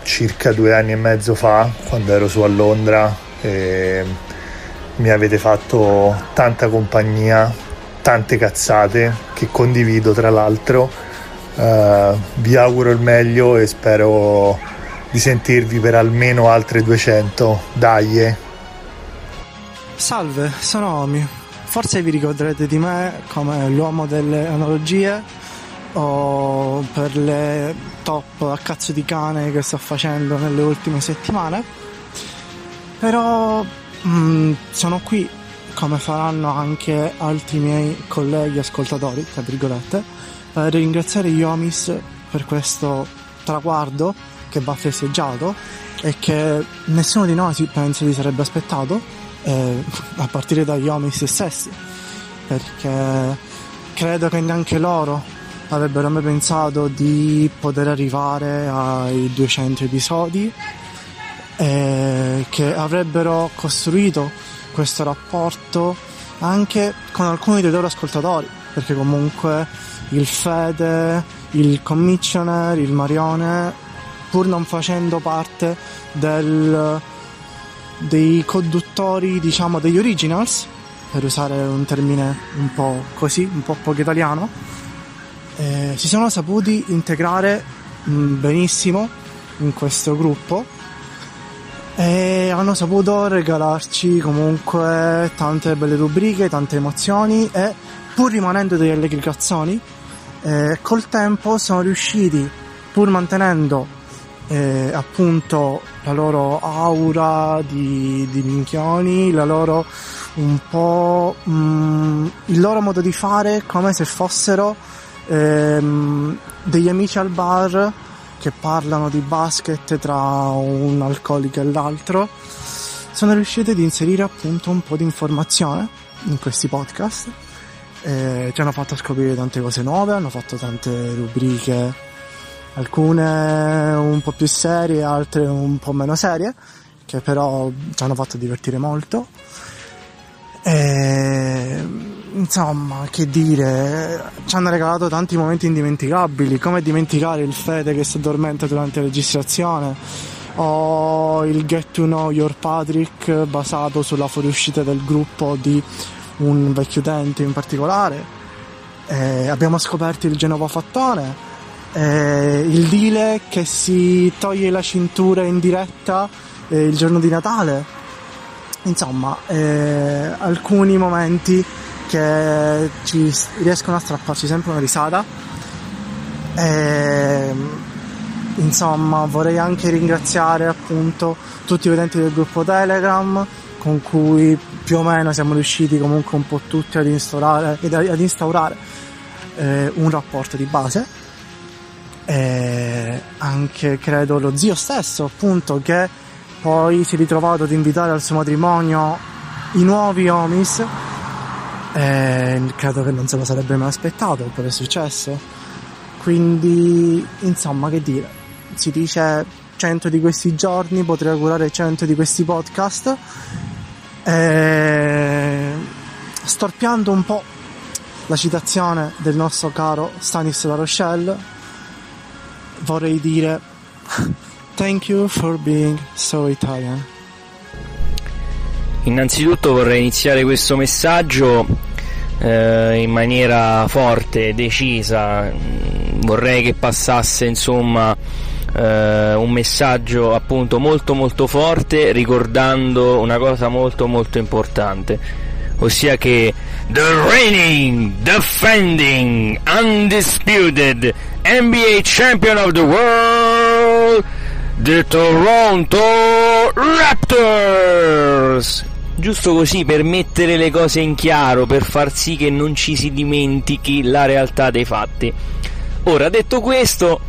circa due anni e mezzo fa, quando ero su a Londra, e mi avete fatto tanta compagnia, tante cazzate che condivido tra l'altro. Uh, vi auguro il meglio e spero di sentirvi per almeno altre duecento, dai. Salve, sono Omi. Forse vi ricorderete di me come l'uomo delle analogie o per le top a cazzo di cane che sto facendo nelle ultime settimane. Però mh, sono qui, come faranno anche altri miei colleghi ascoltatori, tra virgolette, per ringraziare gli Homies per questo traguardo che va festeggiato e che nessuno di noi penso si sarebbe aspettato, eh, a partire dagli Homies stessi, perché credo che neanche loro avrebbero mai pensato di poter arrivare ai duecento episodi, eh, che avrebbero costruito questo rapporto anche con alcuni dei loro ascoltatori, perché comunque il Fede, il Commissioner, il Marione, pur non facendo parte del, dei conduttori, diciamo, degli originals, per usare un termine un po' così, un po' poco italiano, eh, si sono saputi integrare mh, benissimo in questo gruppo e hanno saputo regalarci comunque tante belle rubriche, tante emozioni e, pur rimanendo degli allegri cazzoni, eh, col tempo sono riusciti, pur mantenendo Eh, appunto la loro aura di, di minchioni, la loro un po' mh, il loro modo di fare come se fossero ehm, degli amici al bar che parlano di basket tra un alcolico e l'altro, sono riusciti ad inserire appunto un po' di informazione in questi podcast, eh, ci hanno fatto scoprire tante cose nuove, hanno fatto tante rubriche, alcune un po' più serie, altre un po' meno serie, che però ci hanno fatto divertire molto. E, insomma, che dire, ci hanno regalato tanti momenti indimenticabili, come dimenticare il Fede che si addormenta durante la registrazione, o il Get to Know Your Patrick basato sulla fuoriuscita del gruppo di un vecchio utente in particolare. E abbiamo scoperto il Genova Fattone, e il Dile che si toglie la cintura in diretta il giorno di Natale. Insomma, eh, alcuni momenti che ci riescono a strapparci sempre una risata. E, insomma, vorrei anche ringraziare appunto tutti i utenti del gruppo Telegram, con cui più o meno siamo riusciti comunque un po' tutti ad instaurare, ad instaurare eh, un rapporto di base. E anche credo lo zio stesso, appunto, che poi si è ritrovato ad invitare al suo matrimonio i nuovi Homies, e credo che non se lo sarebbe mai aspettato per il successo. Quindi, insomma, che dire, si dice cento di questi giorni, potrei augurare cento di questi podcast, e storpiando un po' la citazione del nostro caro Stanis La Rochelle, vorrei dire thank you for being so Italian. Innanzitutto vorrei iniziare questo messaggio eh, in maniera forte, decisa. Vorrei che passasse, insomma, eh, un messaggio appunto molto molto forte, ricordando una cosa molto molto importante, ossia che the reigning, defending, undisputed N B A champion of the world, The Toronto Raptors! Giusto così, per mettere le cose in chiaro, per far sì che non ci si dimentichi la realtà dei fatti. Ora, detto questo,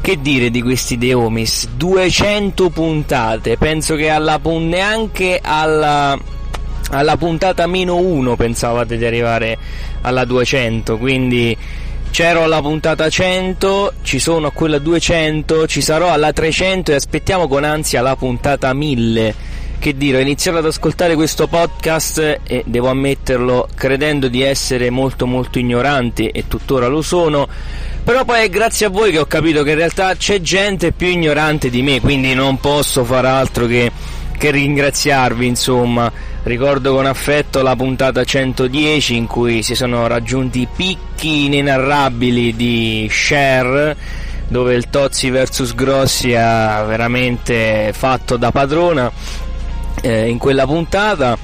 che dire di questi The Homies? duecento puntate, penso che alla neanche alla, alla puntata meno uno pensavate di arrivare alla duecento, quindi c'ero alla puntata cento, ci sono a quella duecento, ci sarò alla trecento e aspettiamo con ansia la puntata mille. Che dire, ho iniziato ad ascoltare questo podcast e devo ammetterlo credendo di essere molto molto ignorante, e tuttora lo sono, però poi è grazie a voi che ho capito che in realtà c'è gente più ignorante di me, quindi non posso far altro che, che ringraziarvi, insomma. Ricordo con affetto la puntata centodieci in cui si sono raggiunti picchi inenarrabili di share, dove il Tozzi versus Grossi ha veramente fatto da padrona eh, in quella puntata.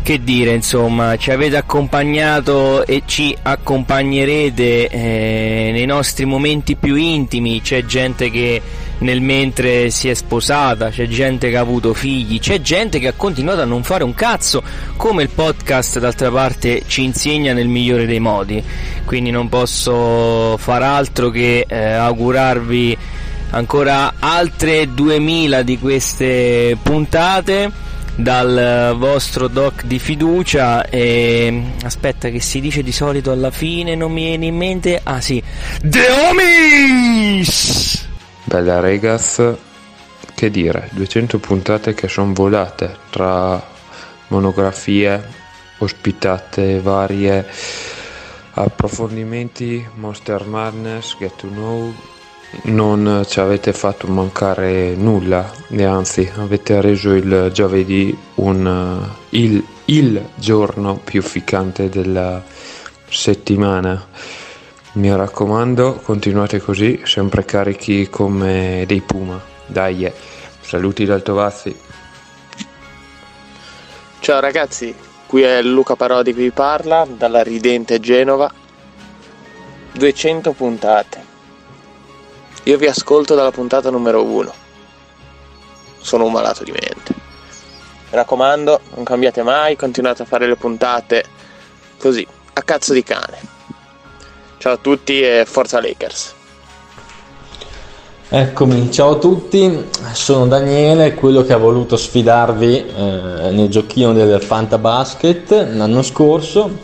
Che dire, insomma, ci avete accompagnato e ci accompagnerete eh, nei nostri momenti più intimi. C'è gente che nel mentre si è sposata, c'è gente che ha avuto figli, c'è gente che ha continuato a non fare un cazzo, come il podcast d'altra parte ci insegna nel migliore dei modi. Quindi non posso far altro che eh, augurarvi ancora altre duemila di queste puntate dal vostro doc di fiducia. E aspetta, che si dice di solito alla fine, non mi viene in mente. Ah sì, The Homies! Bella regas, che dire, duecento puntate che sono volate, tra monografie, ospitate varie, approfondimenti, Monster Madness, Get to Know, non ci avete fatto mancare nulla, e anzi avete reso il giovedì un, il, il giorno più ficcante della settimana. Mi raccomando, continuate così, sempre carichi come dei puma. Dai, yeah. Saluti dal Tovazzi. Ciao ragazzi, qui è Luca Parodi che vi parla, dalla ridente Genova. duecento puntate. Io vi ascolto dalla puntata numero uno. Sono un malato di mente. Mi raccomando, non cambiate mai, continuate a fare le puntate così, a cazzo di cane. Ciao a tutti e forza Lakers. Eccomi, ciao a tutti, sono Daniele, quello che ha voluto sfidarvi eh, nel giochino del Fantabasket l'anno scorso.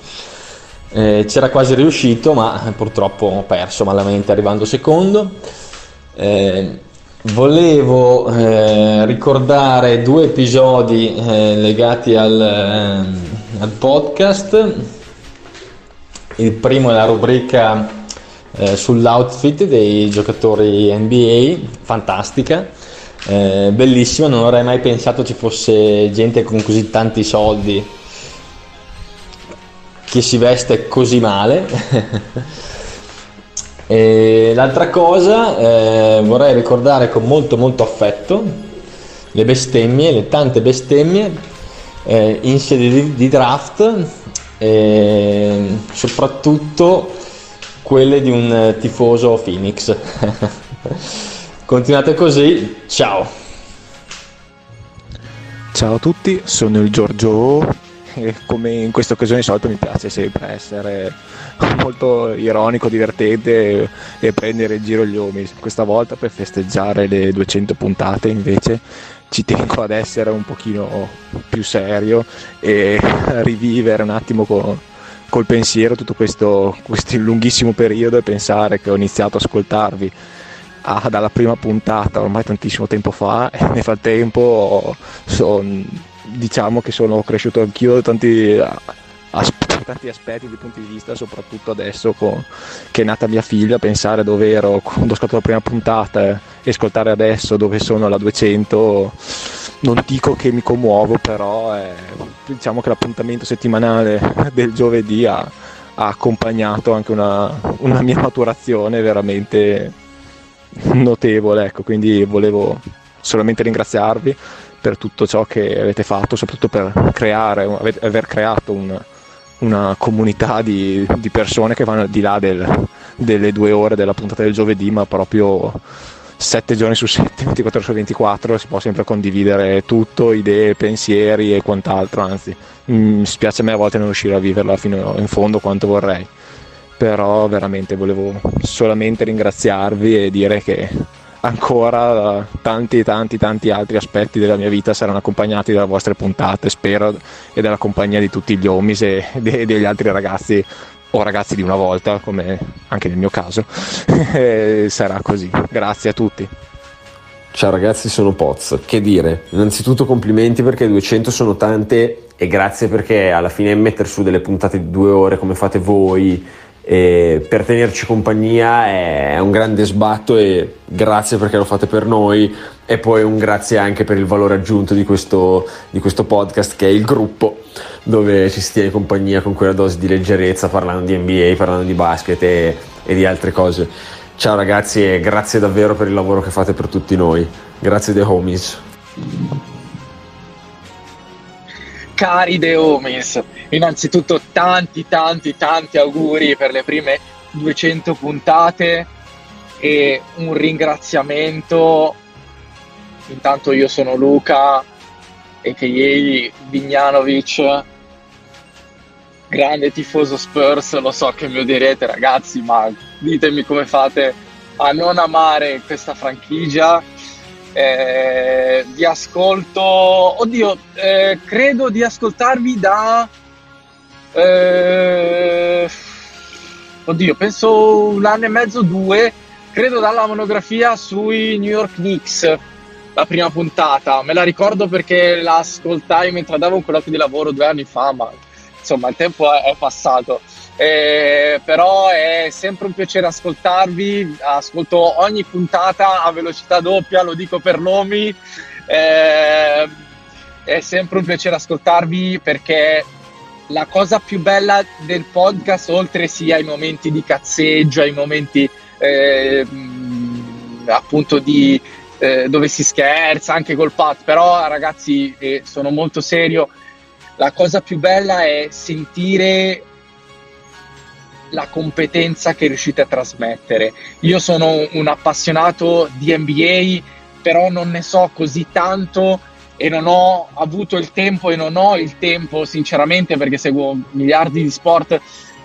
Eh, c'era quasi riuscito, ma purtroppo ho perso malamente arrivando secondo. Eh, volevo eh, ricordare due episodi eh, legati al, eh, al podcast. Il primo è la rubrica Eh, sull'outfit dei giocatori N B A, fantastica, eh, bellissima, non avrei mai pensato ci fosse gente con così tanti soldi che si veste così male. E l'altra cosa, eh, vorrei ricordare con molto molto affetto le bestemmie, le tante bestemmie eh, in sede di, di draft, eh, soprattutto quelle di un tifoso Phoenix. Continuate così, ciao. Ciao a tutti, sono il Giorgio e come in questa occasione di solito mi piace sempre essere molto ironico, divertente e prendere in giro gli uomini. Questa volta, per festeggiare le duecento puntate, invece ci tengo ad essere un pochino più serio e rivivere un attimo con col pensiero tutto questo, questo lunghissimo periodo, e pensare che ho iniziato ad ascoltarvi a, dalla prima puntata ormai tantissimo tempo fa, e nel frattempo son, diciamo che sono cresciuto anch'io da tanti, aspe- tanti aspetti di punti di vista, soprattutto adesso con, che è nata mia figlia. Pensare dove ero quando ho ascoltato la prima puntata e ascoltare adesso dove sono alla duecento, non dico che mi commuovo, però eh, diciamo che l'appuntamento settimanale del giovedì ha, ha accompagnato anche una, una mia maturazione veramente notevole, ecco. Quindi volevo solamente ringraziarvi per tutto ciò che avete fatto, soprattutto per creare, aver creato un, una comunità di, di persone che vanno al di là del, delle due ore della puntata del giovedì, ma proprio sette giorni su sette, ventiquattro ore su ventiquattro, si può sempre condividere tutto, idee, pensieri e quant'altro. Anzi, mi spiace a me a volte non riuscire a viverla fino in fondo quanto vorrei, però veramente volevo solamente ringraziarvi e dire che ancora tanti tanti tanti altri aspetti della mia vita saranno accompagnati dalle vostre puntate, spero, e dalla compagnia di tutti gli homies e degli altri ragazzi o ragazzi di una volta, come anche nel mio caso. Sarà così, grazie a tutti. Ciao ragazzi, sono Poz, che dire, innanzitutto complimenti perché duecento sono tante, e grazie perché alla fine mettere su delle puntate di due ore come fate voi eh, per tenerci compagnia è un grande sbatto, e grazie perché lo fate per noi, e poi un grazie anche per il valore aggiunto di questo, di questo podcast, che è il gruppo dove ci si tiene compagnia con quella dose di leggerezza, parlando di N B A, parlando di basket e, e di altre cose. Ciao ragazzi, e grazie davvero per il lavoro che fate per tutti noi. Grazie The Homies. Cari The Homies, innanzitutto tanti tanti tanti auguri per le prime duecento puntate e un ringraziamento. Intanto io sono Luca, a k a. Vignanovic, grande tifoso Spurs. Lo so che mi odierete ragazzi, ma ditemi come fate a non amare questa franchigia. Eh, vi ascolto, oddio, eh, credo di ascoltarvi da eh, oddio, penso un anno e mezzo, due, credo dalla monografia sui New York Knicks. La prima puntata me la ricordo perché la ascoltai mentre andavo a un colloquio di lavoro due anni fa, ma insomma il tempo è, è passato. Eh, però è sempre un piacere ascoltarvi, ascolto ogni puntata a velocità doppia, lo dico per nomi. Eh, è sempre un piacere ascoltarvi, perché la cosa più bella del podcast, oltre sia ai momenti di cazzeggio, ai momenti eh, appunto di dove si scherza anche col Pat, però ragazzi eh, sono molto serio, la cosa più bella è sentire la competenza che riuscite a trasmettere. Io sono un appassionato di N B A, però non ne so così tanto e non ho avuto il tempo e non ho il tempo sinceramente, perché seguo miliardi di sport,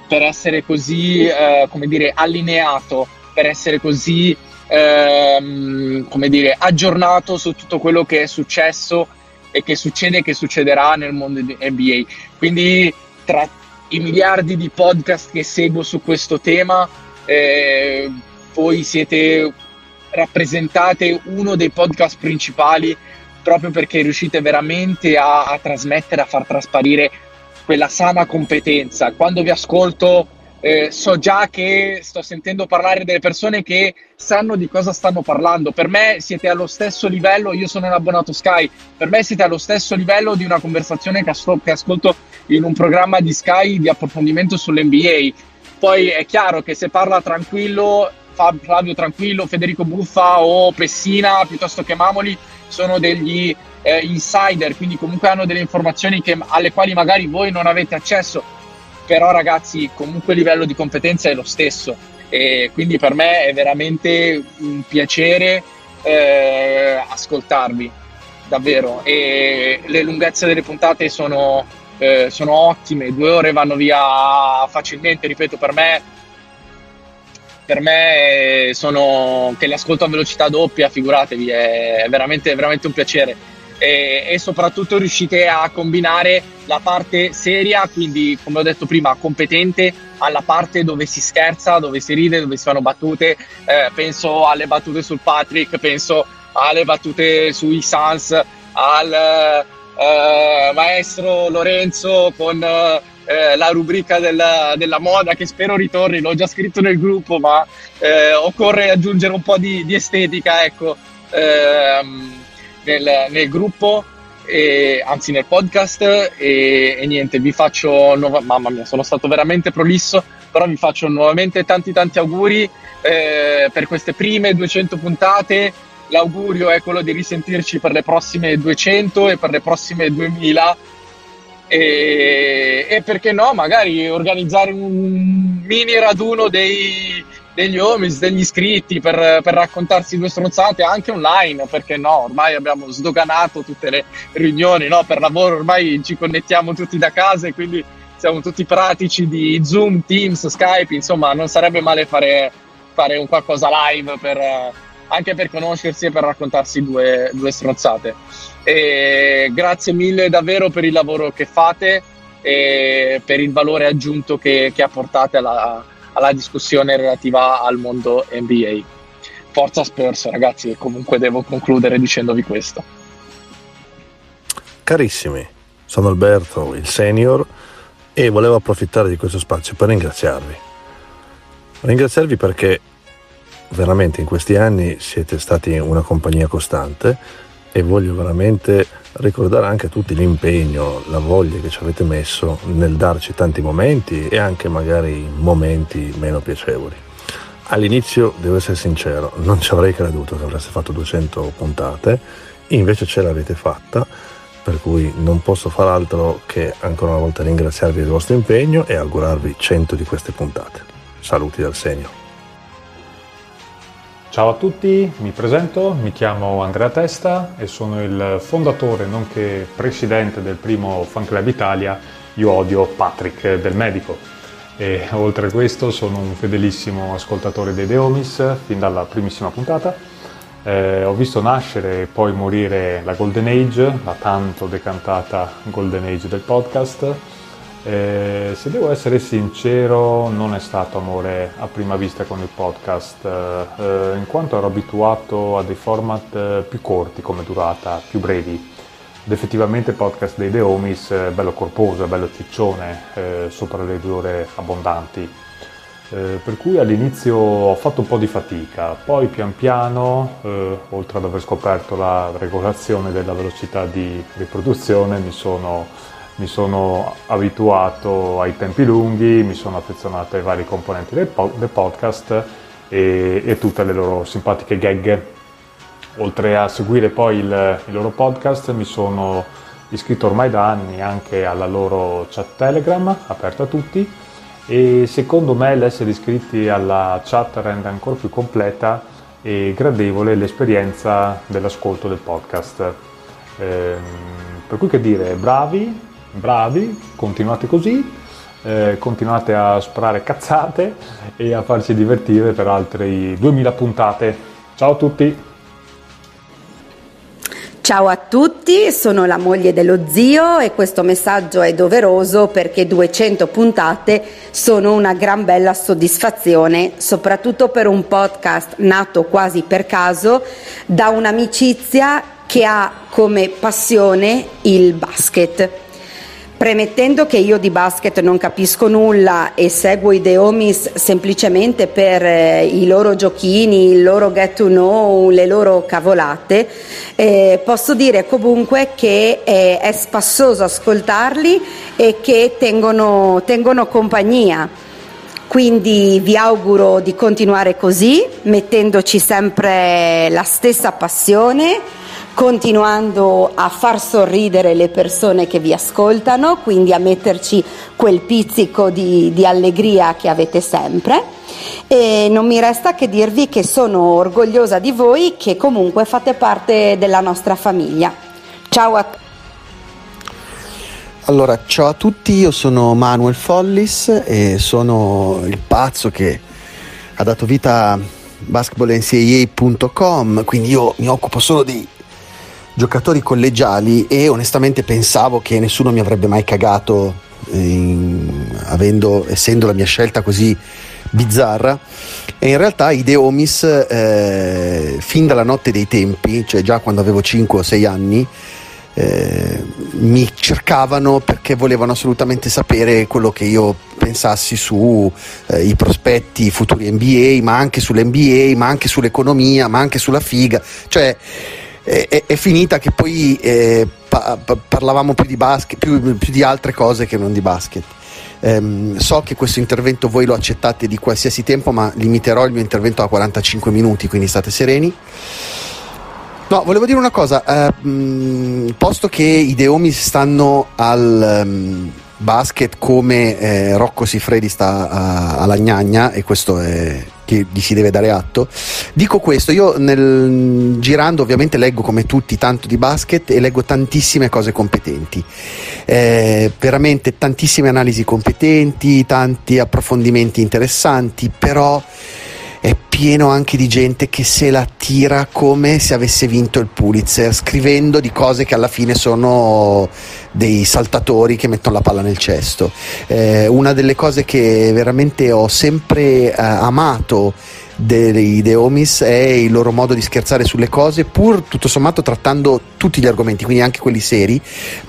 per essere così eh, come dire allineato, per essere così ehm, come dire, aggiornato su tutto quello che è successo e che succede e che succederà nel mondo N B A. Quindi tra i miliardi di podcast che seguo su questo tema, eh, voi siete, rappresentate uno dei podcast principali, proprio perché riuscite veramente a, a trasmettere, a far trasparire quella sana competenza. Quando vi ascolto, eh, so già che sto sentendo parlare delle persone che sanno di cosa stanno parlando. Per me siete allo stesso livello, io sono un abbonato Sky, per me siete allo stesso livello di una conversazione che, asco- che ascolto in un programma di Sky di approfondimento sull'N B A. Poi è chiaro che se parla tranquillo, Flavio Tranquillo, Federico Buffa o Pessina, piuttosto che Mamoli, sono degli eh, insider, quindi comunque hanno delle informazioni che, alle quali magari voi non avete accesso. Però ragazzi, comunque il livello di competenza è lo stesso, e quindi per me è veramente un piacere eh, ascoltarvi, davvero. E le lunghezze delle puntate sono, eh, sono ottime, due ore vanno via facilmente, ripeto, per me per me sono, che l'ascolto a velocità doppia, figuratevi, è veramente, veramente un piacere, e, e soprattutto riuscite a combinare la parte seria, quindi come ho detto prima, competente, alla parte dove si scherza, dove si ride, dove si fanno battute. Eh, penso alle battute sul Patrick, penso alle battute sui Suns, al eh, maestro Lorenzo con... Eh, Eh, la rubrica della, della moda, che spero ritorni, l'ho già scritto nel gruppo, ma eh, occorre aggiungere un po' di, di estetica, ecco, ehm, nel, nel gruppo, e, anzi nel podcast, e, e niente, vi faccio, nuova- mamma mia, sono stato veramente prolisso, però vi faccio nuovamente tanti tanti auguri eh, per queste prime duecento puntate. L'augurio è quello di risentirci per le prossime duecento e per le prossime duemila, E, e perché no, magari organizzare un mini raduno dei, degli homies, degli iscritti, per, per raccontarsi due stronzate anche online, perché no, ormai abbiamo sdoganato tutte le riunioni, no, per lavoro ormai ci connettiamo tutti da casa e quindi siamo tutti pratici di Zoom, Teams, Skype, insomma non sarebbe male fare, fare un qualcosa live per, anche per conoscersi e per raccontarsi due, due stronzate. E grazie mille davvero per il lavoro che fate e per il valore aggiunto che, che apportate alla, alla discussione relativa al mondo N B A. Forza Spurs, ragazzi, e comunque devo concludere dicendovi questo. Carissimi, sono Alberto il Senior e volevo approfittare di questo spazio per ringraziarvi. Ringraziarvi perché veramente in questi anni siete stati una compagnia costante, e voglio veramente ricordare anche a tutti l'impegno, la voglia che ci avete messo nel darci tanti momenti e anche magari momenti meno piacevoli. All'inizio, devo essere sincero, non ci avrei creduto che avreste fatto duecento puntate, invece ce l'avete fatta, per cui non posso far altro che ancora una volta ringraziarvi del vostro impegno e augurarvi cento di queste puntate. Saluti dal Senior. Ciao a tutti, mi presento, mi chiamo Andrea Testa e sono il fondatore nonché presidente del primo fan club Italia Io Odio Patrick del Medico, e oltre a questo sono un fedelissimo ascoltatore dei The Homies fin dalla primissima puntata. Eh, ho visto nascere e poi morire la Golden Age, la tanto decantata Golden Age del podcast. Eh, se devo essere sincero, non è stato amore a prima vista con il podcast, eh, in quanto ero abituato a dei format più corti come durata, più brevi, ed effettivamente il podcast dei The Homies è bello corposo, è bello ciccione, eh, sopra le due ore abbondanti, eh, per cui all'inizio ho fatto un po' di fatica, poi pian piano, eh, oltre ad aver scoperto la regolazione della velocità di riproduzione, mi sono Mi sono abituato ai tempi lunghi, mi sono affezionato ai vari componenti del, po- del podcast e, e tutte le loro simpatiche gag. Oltre a seguire poi il, il loro podcast, mi sono iscritto ormai da anni anche alla loro chat Telegram, aperta a tutti, e secondo me l'essere iscritti alla chat rende ancora più completa e gradevole l'esperienza dell'ascolto del podcast. Ehm, per cui che dire, bravi! Bravi, continuate così, eh, continuate a sparare cazzate e a farci divertire per altre duemila puntate, Ciao a tutti. Ciao a tutti, sono la moglie dello zio e questo messaggio è doveroso perché duecento puntate sono una gran bella soddisfazione, soprattutto per un podcast nato quasi per caso da un'amicizia che ha come passione il basket. Premettendo che io di basket non capisco nulla e seguo i The Homies semplicemente per eh, i loro giochini, il loro get to know, le loro cavolate, eh, posso dire comunque che eh, è spassoso ascoltarli e che tengono, tengono compagnia. Quindi vi auguro di continuare così, mettendoci sempre la stessa passione, continuando a far sorridere le persone che vi ascoltano, quindi a metterci quel pizzico di, di allegria che avete sempre, e non mi resta che dirvi che sono orgogliosa di voi, che comunque fate parte della nostra famiglia. Ciao a tutti. Allora, ciao a tutti, io sono Manuel Follis e sono il pazzo che ha dato vita a basketball N C A A punto com, quindi io mi occupo solo di giocatori collegiali e onestamente pensavo che nessuno mi avrebbe mai cagato in, avendo, essendo la mia scelta così bizzarra, e in realtà i The Homies eh, fin dalla notte dei tempi, cioè già quando avevo cinque o sei anni, eh, mi cercavano perché volevano assolutamente sapere quello che io pensassi sui eh, prospetti futuri N B A, ma anche sull'N B A, ma anche sull'economia, ma anche sulla figa, cioè È, è, è finita che poi eh, pa, pa, parlavamo più di basket, più, più di altre cose che non di basket. Ehm, so che questo intervento voi lo accettate di qualsiasi tempo, ma limiterò il mio intervento a quarantacinque minuti, quindi state sereni. No, volevo dire una cosa, ehm, posto che i The Homies stanno al ehm, basket come eh, Rocco Siffredi sta a, alla gnagna, e questo è che gli si deve dare atto. Dico questo, io nel, girando ovviamente leggo come tutti tanto di basket e leggo tantissime cose competenti, eh, veramente tantissime analisi competenti, tanti approfondimenti interessanti, però è pieno anche di gente che se la tira come se avesse vinto il Pulitzer, scrivendo di cose che alla fine sono dei saltatori che mettono la palla nel cesto. Eh, una delle cose che veramente ho sempre eh, amato dei The Homies è il loro modo di scherzare sulle cose, pur tutto sommato trattando tutti gli argomenti, quindi anche quelli seri,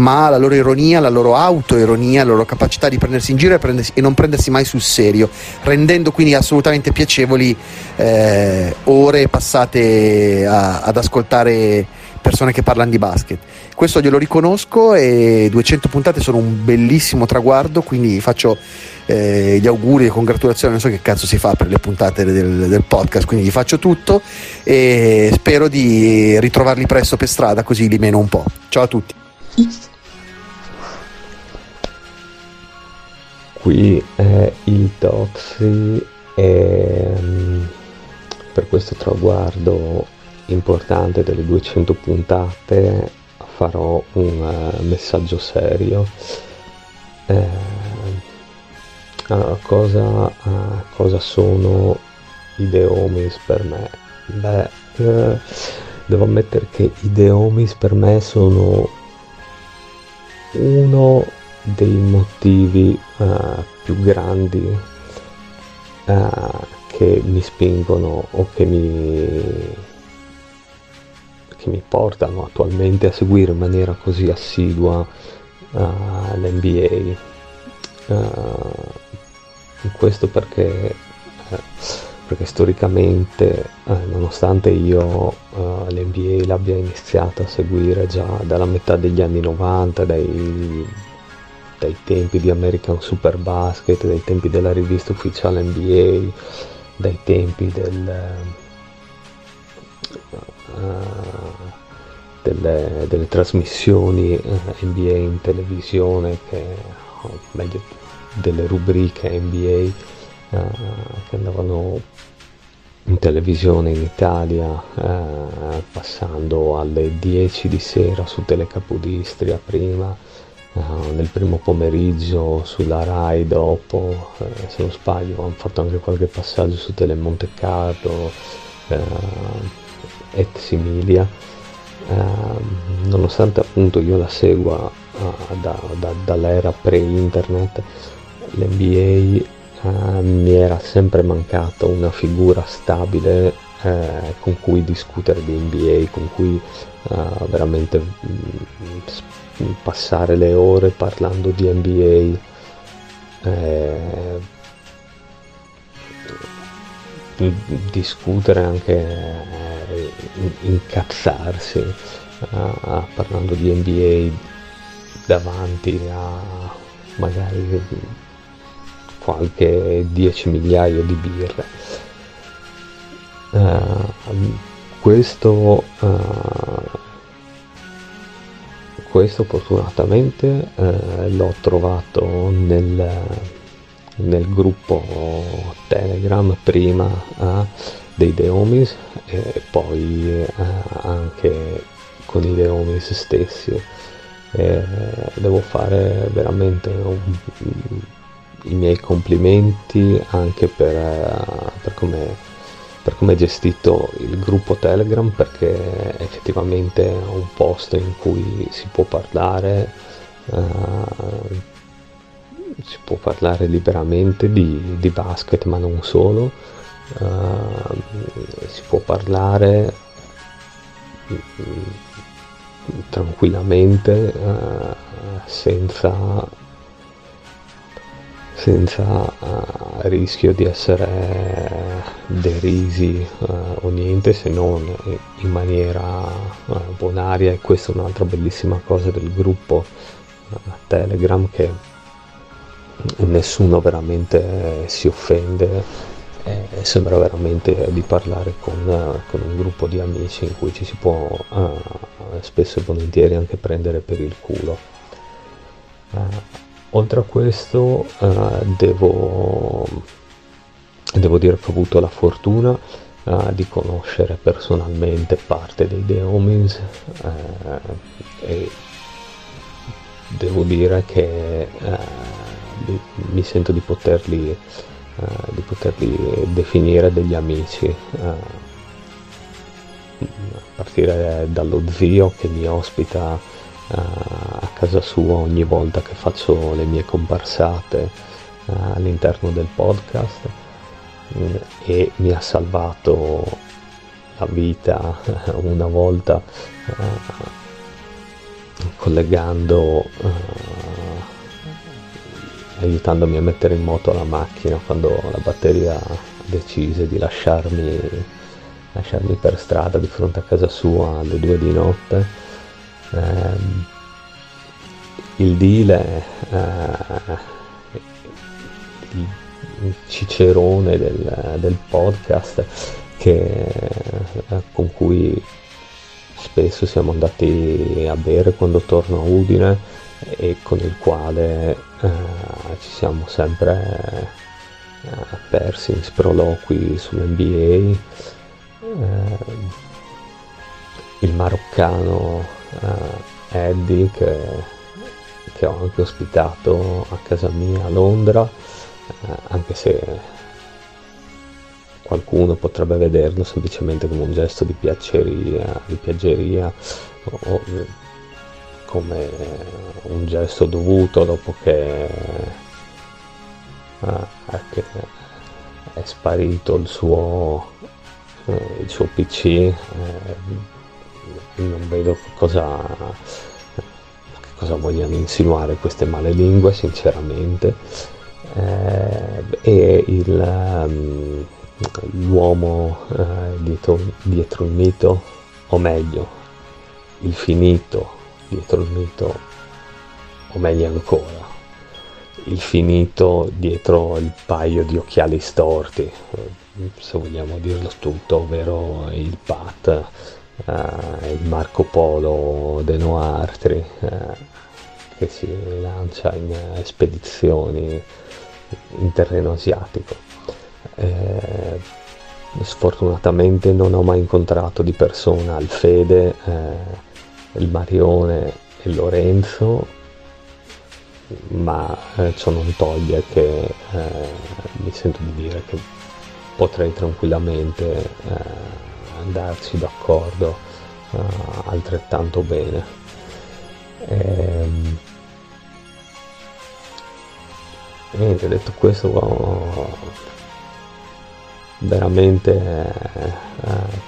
ma la loro ironia, la loro autoironia, la loro capacità di prendersi in giro e, prendersi, e non prendersi mai sul serio, rendendo quindi assolutamente piacevoli eh, ore passate a, ad ascoltare persone che parlano di basket. Questo glielo riconosco, e duecento puntate sono un bellissimo traguardo, quindi faccio eh, gli auguri e congratulazioni. Non so che cazzo si fa per le puntate del, del podcast, quindi gli faccio tutto e spero di ritrovarli presto per strada, così li meno un po'. Ciao a tutti. Qui è il Toxi e per questo traguardo importante delle duecento puntate farò un uh, messaggio serio. Eh, allora, cosa, uh, cosa sono i The Homies per me? Beh, eh, devo ammettere che i The Homies per me sono uno dei motivi uh, più grandi uh, che mi spingono o che mi che mi portano attualmente a seguire in maniera così assidua uh, l'N B A. Uh, questo perché, eh, perché storicamente, eh, nonostante io uh, l'N B A l'abbia iniziato a seguire già dalla metà degli anni novanta, dai, dai tempi di American Super Basket, dai tempi della rivista ufficiale N B A, dai tempi del... Uh, Delle, delle trasmissioni N B A in televisione, che, o meglio delle rubriche N B A uh, che andavano in televisione in Italia, uh, passando alle dieci di sera su Telecapodistria prima, uh, nel primo pomeriggio sulla Rai dopo, uh, se non sbaglio hanno fatto anche qualche passaggio su Telemonte Carlo, eh, et similia, eh, nonostante appunto io la segua eh, da, da, dall'era pre-internet, l'N B A eh, mi era sempre mancata una figura stabile eh, con cui discutere di N B A, con cui eh, veramente mh, passare le ore parlando di N B A. Eh, discutere, anche eh, incazzarsi eh, parlando di N B A davanti a magari qualche dieci migliaia di birre. Eh, questo eh, questo fortunatamente eh, l'ho trovato nel, nel gruppo Telegram prima eh, dei The Homies e poi eh, anche con i The Homies stessi. Eh, devo fare veramente un, i miei complimenti anche per, per come per come è gestito il gruppo Telegram, perché effettivamente è un posto in cui si può parlare, eh, si può parlare liberamente di, di basket, ma non solo, eh, si può parlare tranquillamente eh, senza... senza uh, rischio di essere derisi uh, o niente, se non in maniera uh, bonaria. E questa è un'altra bellissima cosa del gruppo uh, Telegram, che nessuno veramente si offende, e sembra veramente di parlare con, uh, con un gruppo di amici in cui ci si può uh, spesso e volentieri anche prendere per il culo. Uh, Oltre a questo eh, devo, devo dire che ho avuto la fortuna eh, di conoscere personalmente parte dei The Homies, eh, e devo dire che eh, mi sento di poterli, eh, di poterli definire degli amici, eh, a partire dallo zio che mi ospita a casa sua ogni volta che faccio le mie comparsate uh, all'interno del podcast, mh, e mi ha salvato la vita una volta uh, collegando uh, aiutandomi a mettere in moto la macchina quando la batteria decise di lasciarmi lasciarmi per strada di fronte a casa sua alle due di notte. Um, il deal è uh, il cicerone del, del podcast che, uh, con cui spesso siamo andati a bere quando torno a Udine, e con il quale uh, ci siamo sempre uh, persi in sproloqui sull'N B A. Uh, il maroccano Uh, Eddie, che, che ho anche ospitato a casa mia a Londra, uh, anche se qualcuno potrebbe vederlo semplicemente come un gesto di piacceria, di piaggeria, o come un gesto dovuto dopo che, uh, che è sparito il suo, uh, il suo P C. Uh, non vedo che cosa, che cosa vogliano insinuare queste male lingue, sinceramente. Eh, e il, um, l'uomo eh, dietro, dietro il mito, o meglio il finito dietro il mito, o meglio ancora il finito dietro il paio di occhiali storti, se vogliamo dirlo tutto, ovvero il Pat, Uh, il Marco Polo De Noartri, uh, che si lancia in uh, spedizioni in terreno asiatico. Uh, sfortunatamente non ho mai incontrato di persona il Fede, uh, il Marione e Lorenzo, ma uh, ciò non toglie che uh, mi sento di dire che potrei tranquillamente eh, andarci d'accordo eh, altrettanto bene. Ehm, niente, detto questo, oh, veramente eh,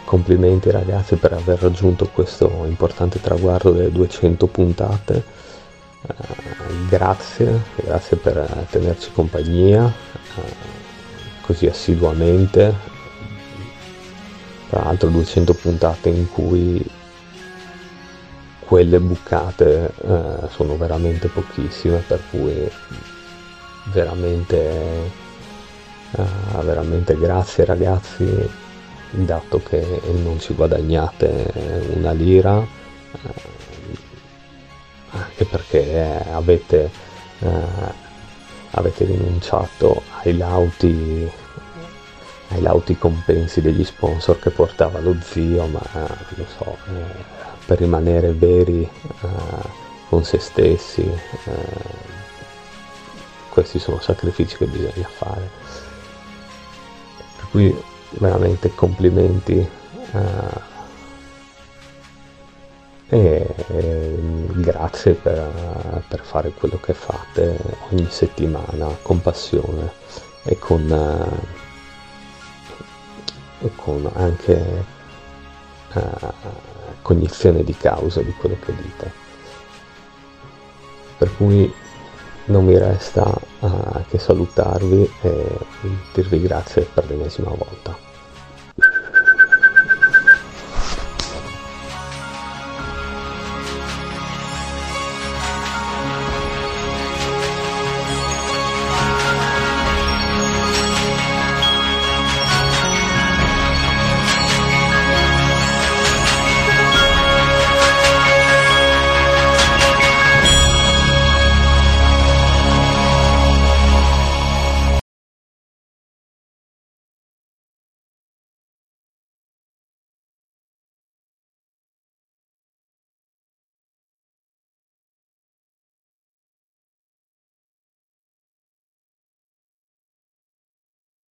complimenti ragazzi per aver raggiunto questo importante traguardo delle duecento puntate. Eh, grazie, grazie per tenerci compagnia eh, così assiduamente. Tra l'altro duecento puntate in cui quelle bucate eh, sono veramente pochissime, per cui veramente, eh, veramente grazie ragazzi, dato che non ci guadagnate una lira, eh, anche perché avete, eh, avete rinunciato ai lauti ai lauti compensi degli sponsor che portava lo zio, ma lo so, eh, per rimanere veri eh, con se stessi, eh, questi sono sacrifici che bisogna fare, per cui veramente complimenti eh, e eh, grazie per, per fare quello che fate ogni settimana con passione e con eh, e con anche eh, cognizione di causa di quello che dite, per cui non mi resta eh, che salutarvi e dirvi grazie per l'ennesima volta.